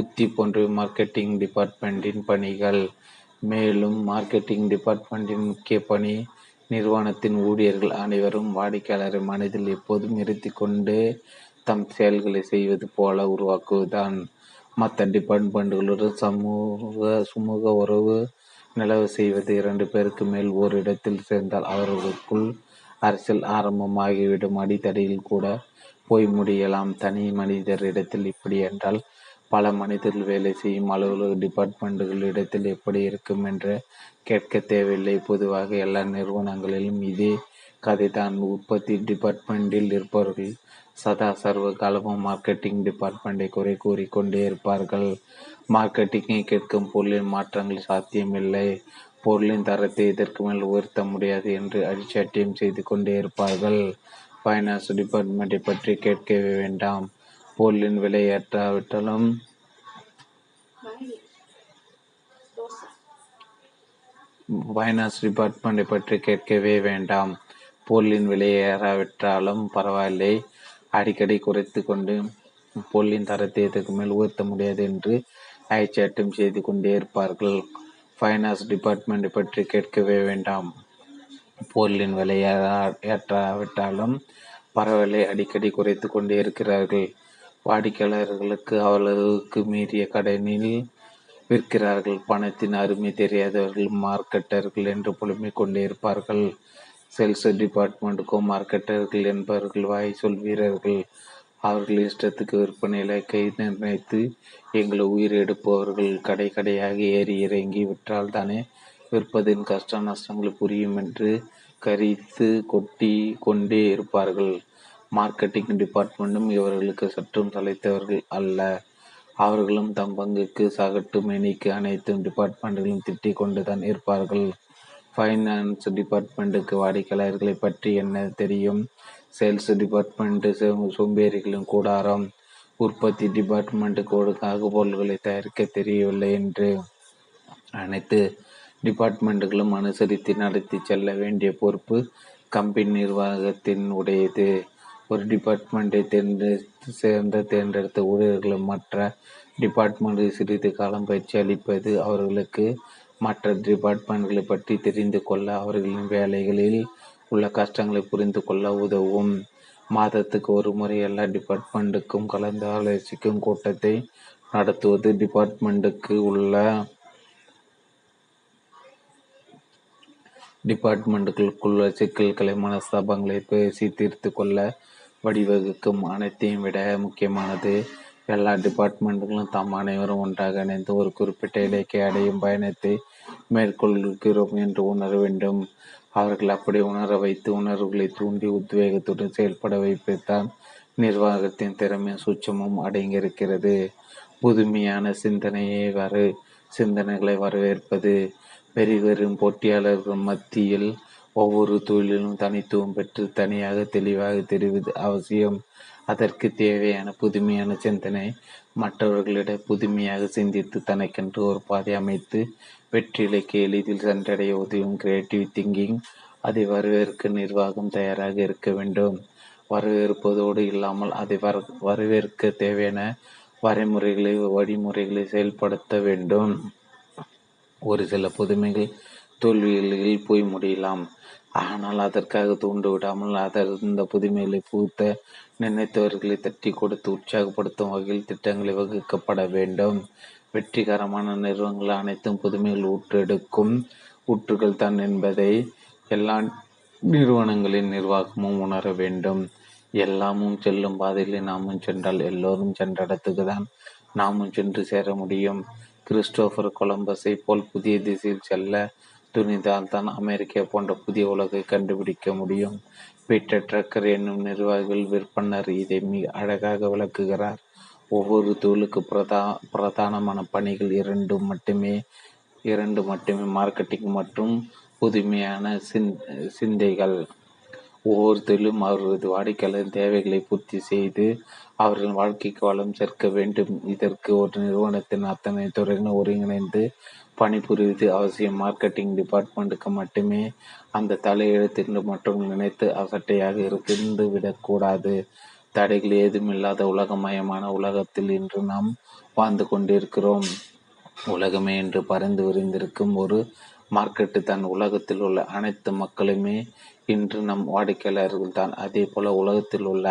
உத்தி போன்ற மார்க்கெட்டிங் டிபார்ட்மெண்ட்டின் பணிகள். மேலும் மார்க்கெட்டிங் டிபார்ட்மெண்ட்டின் முக்கிய பணி நிறுவனத்தின் ஊழியர்கள் அனைவரும் வாடிக்கையாளரை மனதில் எப்போதும் நிறுத்தி கொண்டு தம் செயல்களை செய்வது போல உருவாக்குவதுதான். மற்ற டிபார்ட்மெண்ட்களுடன் சமூக சுமூக உறவு நிலவு செய்வது. இரண்டு பேருக்கு மேல் ஒரு இடத்தில் சேர்ந்தால் அவர்களுக்குள் அரசியல் ஆரம்பமாகிவிடும். அடித்தடையில் கூட போய் முடியலாம். தனி மனிதர் இடத்தில் இப்படி என்றால் பல மனிதர்கள் வேலை செய்யும் அலுவலக டிபார்ட்மெண்ட்டுகள் இடத்தில் எப்படி இருக்கும் என்று கேட்க தேவையில்லை. பொதுவாக எல்லா நிறுவனங்களிலும் இதே கதை தான். உற்பத்தி டிபார்ட்மெண்ட்டில் இருப்பவர்கள் சதா சர்வ காலமும் மார்க்கெட்டிங் டிபார்ட்மெண்ட்டை குறை கூறி கொண்டே இருப்பார்கள். மார்க்கெட்டிங்கை கேட்கும் பொருளின் மாற்றங்கள் சாத்தியமில்லை, பொருளின் தரத்தை இதற்கு மேல் உயர்த்த முடியாது என்று அடிச்சாட்டியம் செய்து கொண்டே இருப்பார்கள். ஃபைனான்ஸ் டிபார்ட்மெண்ட்டை பற்றி கேட்கவே வேண்டாம். பொருளின் விலை ஏற்றாவிட்டாலும் ஃபைனான்ஸ் டிபார்ட்மெண்ட்டை பற்றி கேட்கவே வேண்டாம். பொருளின் விலை ஏறாவிட்டாலும் பரவாயில்லை, அடிக்கடி குறைத்து கொண்டு பொருளின் தரத்தை இதற்கு மேல் உயர்த்த முடியாது என்று ஐச்சாட்டம் செய்து கொண்டே இருப்பார்கள். ஃபைனான்ஸ் டிபார்ட்மெண்ட்டை பற்றி கேட்கவே வேண்டாம். போலின் விலையை ஏற்றாவிட்டாலும் பரவலை அடிக்கடி குறைத்து கொண்டே இருக்கிறார்கள். வாடிக்கையாளர்களுக்கு அவர்களுக்கு மீறிய கடனில் விற்கிறார்கள். பணத்தின் அருமை தெரியாதவர்கள் மார்க்கெட்டர்கள் என்று புலம்பிக் கொண்டே இருப்பார்கள். சேல்ஸ் டிபார்ட்மெண்ட்டுக்கோ மார்க்கெட்டர்கள் என்பவர்கள் வாய் சொல்வீரர்கள். அவர்கள் இஷ்டத்துக்கு விற்பனை இலக்கை நிர்ணயித்து எங்களை உயிர் எடுப்பவர்கள். கடை கடையாக ஏறி இறங்கி விற்றால் தானே விற்பதின் கஷ்ட நஷ்டங்கள் புரியும் என்று கரித்து கொட்டி கொண்டே இருப்பார்கள். மார்க்கெட்டிங் டிபார்ட்மெண்ட்டும் இவர்களுக்கு சற்றும் தலைத்தவர்கள் அல்ல. அவர்களும் தம் பங்குக்கு சகட்டு மேனிக்கு அனைத்து டிபார்ட்மெண்ட்களும் திட்டிக் கொண்டு தான் இருப்பார்கள். ஃபைனான்ஸ் டிபார்ட்மெண்ட்டுக்கு வாடிக்கையாளர்களை பற்றி என்ன தெரியும்? சேல்ஸ் டிபார்ட்மெண்ட்டு சோம்பேறிகளின் கூடாரம். உற்பத்தி டிபார்ட்மெண்ட்டுக்கு ஒழுங்காக பொருள்களை தயாரிக்க தெரியவில்லை என்று அனைத்து டிபார்ட்மெண்ட்டுகளும் அனுசரித்து நடத்தி செல்ல வேண்டிய பொறுப்பு கம்பெனி நிர்வாகத்தின் உடையது. ஒரு டிபார்ட்மெண்ட்டை தேர்ந்து சேர்ந்த தேர்ந்தெடுத்த ஊழியர்களை மற்ற டிபார்ட்மெண்ட்டுக்கு சிறிது காலம் பயிற்சி அளிப்பது அவர்களுக்கு மற்ற டிபார்ட்மெண்ட்களை பற்றி தெரிந்து கொள்ள, அவர்களின் வேலைகளில் உள்ள கஷ்டங்களை புரிந்து கொள்ள உதவும். மாதத்துக்கு ஒரு முறை எல்லா டிபார்ட்மெண்ட்டுக்கும் கலந்து ஆலோசிக்கும் கூட்டத்தை நடத்துவது டிபார்ட்மெண்ட்டுக்கு உள்ள டிபார்ட்மெண்ட்டுகளுக்குள்ள சிக்கல்களை மனஸ்தாபங்களை பேசி தீர்த்து கொள்ள வடிவகுக்கும். அனைத்தையும் விட முக்கியமானது, எல்லா டிபார்ட்மெண்ட்டுகளும் தாம் அனைவரும் ஒன்றாக இணைந்து ஒரு குறிப்பிட்ட இலக்கை அடையும் பயணத்தை மேற்கொள்கிறோம் என்று உணர வேண்டும். அவர்கள் அப்படி உணர வைத்து உணர்வுகளை தூண்டி உத்வேகத்துடன் செயல்பட வைப்பதுதான் நிர்வாகத்தின் திறமையும் சூட்சமும் அடங்கியிருக்கிறது. புதுமையான சிந்தனையை வரு சிந்தனைகளை வரவேற்பது, பெருவரும் போட்டியாளர்கள் மத்தியில் ஒவ்வொரு தொழிலும் தனித்துவம் பெற்று தனியாக தெளிவாக தெரிவது அவசியம். அதற்கு தேவையான புதுமையான சிந்தனை, மற்றவர்களிடம் புதுமையாக சிந்தித்து தனக்கென்று ஒரு பாதை அமைத்து வெற்றி இலக்கை எளிதில் சென்றடைய உதவும் கிரியேட்டிவ் திங்கிங். அதை வரவேற்க நிர்வாகம் தயாராக இருக்க வேண்டும். வரவேற்பதோடு இல்லாமல் அதை வர வரவேற்க தேவையான வரைமுறைகளை வழிமுறைகளை செயல்படுத்த வேண்டும். ஒரு சில புதுமைகள் தோல்விகளில் போய் முடியலாம், ஆனால் அதற்காக தூண்டுவிடாமல் அதற்ந்த புதுமைகளை பூத்த நினைத்தவர்களை தட்டி கொடுத்து உற்சாகப்படுத்தும் வகையில் திட்டங்களை வகுக்கப்பட வேண்டும். வெற்றிகரமான நிறுவனங்கள் அனைத்தும் புதுமைகள் ஊற்றெடுக்கும் ஊற்றுகள் தான் என்பதை எல்லா நிறுவனங்களின் நிர்வாகமும் உணர வேண்டும். எல்லாமும் செல்லும் பாதையில் நாமும் சென்றால் எல்லோரும் சென்ற இடத்துக்கு தான் நாமும் சென்று சேர முடியும். கிறிஸ்டோபர் கொலம்பஸை போல் புதிய திசையில் செல்ல துணிந்தால் தான் அமெரிக்கா போன்ற புதிய உலகை கண்டுபிடிக்க முடியும். பீட்டர் ட்ராக்கு என்னும் நிர்வாகிகள் விற்பனர் இதை மிக அழகாக விளக்குகிறார். ஒவ்வொரு தொழிலுக்கு பிரதா பிரதானமான பணிகள் இரண்டு மட்டுமே இரண்டு மட்டுமே மார்க்கெட்டிங் மற்றும் புதுமையான சிந்தைகள். ஒவ்வொரு தொழிலும் அவர்களது வாடிக்கையாளர் தேவைகளை பூர்த்தி செய்து அவர்கள் வாழ்க்கைக்கு வளம் சேர்க்க வேண்டும். இதற்கு ஒரு நிறுவனத்தின் அத்தனை துறையினர் ஒருங்கிணைந்து பணிபுரிவது அவசியம். மார்க்கெட்டிங் டிபார்ட்மெண்ட்டுக்கு மட்டுமே அந்த தலையெழுத்திற்கு மற்றும் நினைத்து அசட்டையாக இருந்து விடக்கூடாது. தடைகள் ஏதுமில்லாத உலகமயமான உலகத்தில் இன்று நாம் வாழ்ந்து கொண்டிருக்கிறோம். உலகமே என்று பறந்து விரிந்திருக்கும் ஒரு மார்க்கெட்டு தான். உலகத்தில் உள்ள அனைத்து மக்களுமே இன்று நம் வாடிக்கையாளர்கள் தான். அதே போல உலகத்தில் உள்ள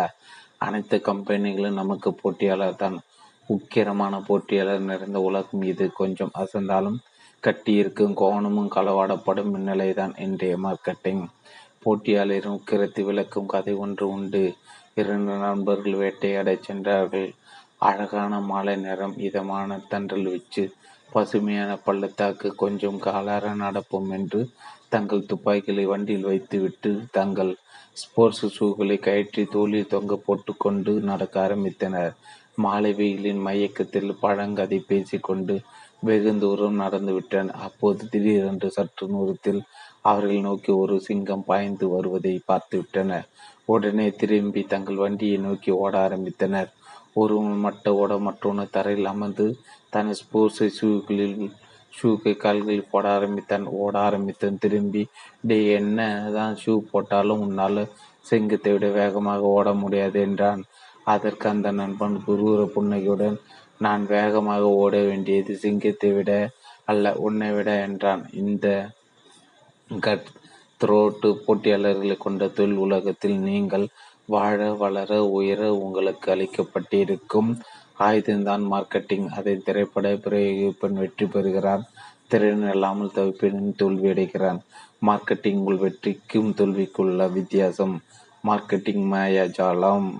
அனைத்து கம்பெனிகளும் நமக்கு போட்டியாளர் தான். உக்கிரமான போட்டியாளர் நிறைந்த உலகம் இது. கொஞ்சம் அசந்தாலும் கட்டியிருக்கும் கோணமும் களவாடப்படும் இந்நிலைதான் இன்றைய மார்க்கெட்டிங். போட்டியாளரும் உக்கிரத்தை விளக்கும் கதை ஒன்று உண்டு. இரண்டு நண்பர்கள் வேட்டையாட சென்றார்கள். அழகான மாலை நிறம், இதமான தன்றல் வீச்சு, பசுமையான பள்ளத்தாக்கு, கொஞ்சம் காலார நடப்போம் என்று தங்கள் துப்பாக்கிகளை வண்டியில் வைத்துவிட்டு தங்கள் ஸ்போர்ட்ஸ் ஷூக்களை கயிற்றி தோளில் தொங்க போட்டு கொண்டு நடக்க ஆரம்பித்தனர். மாலை வெயிலின் மயக்கத்தில் பழங்கதை பேசிக்கொண்டு வெகு தூரம் நடந்துவிட்டனர். அப்போது திடீரென்று சற்று தூரத்தில் அவர்கள் நோக்கி ஒரு சிங்கம் பாய்ந்து வருவதை பார்த்துவிட்டனர். உடனே திரும்பி தங்கள் வண்டியை நோக்கி ஓட ஆரம்பித்தனர். ஒருவன் மட்ட ஓட மற்றொன்று தரையில் அமர்ந்து தன் ஸ்போர்ட்ஸை ஷூக்களில் ஷூக்கை கால்களில் போட ஆரம்பித்தான். ஓட ஆரம்பித்தான் திரும்பி, டே என்ன தான் ஷூ போட்டாலும் உன்னால் செங்கத்தை விட வேகமாக ஓட முடியாது என்றான். அதற்கு அந்த நண்பன் குரூர புன்னகையுடன், நான் வேகமாக ஓட வேண்டியது சிங்கத்தை விட அல்ல உன்னை விட என்றான். இந்த த்ரோட்டு போட்டியாளர்களை கொண்ட தொழில் உலகத்தில் நீங்கள் வாழ, வளர, உயர உங்களுக்கு அளிக்கப்பட்டிருக்கும் ஆயுதம்தான் மார்க்கெட்டிங். அதை திரைப்பட பிரயோகிப்பன் வெற்றி பெறுகிறான், திறன் இல்லாமல் தவிப்பின் தோல்வியடைகிறான். மார்க்கெட்டிங் உங்கள் வெற்றிக்கும் தோல்விக்குள்ள வித்தியாசம். மார்க்கெட்டிங் மாயாஜாலம்.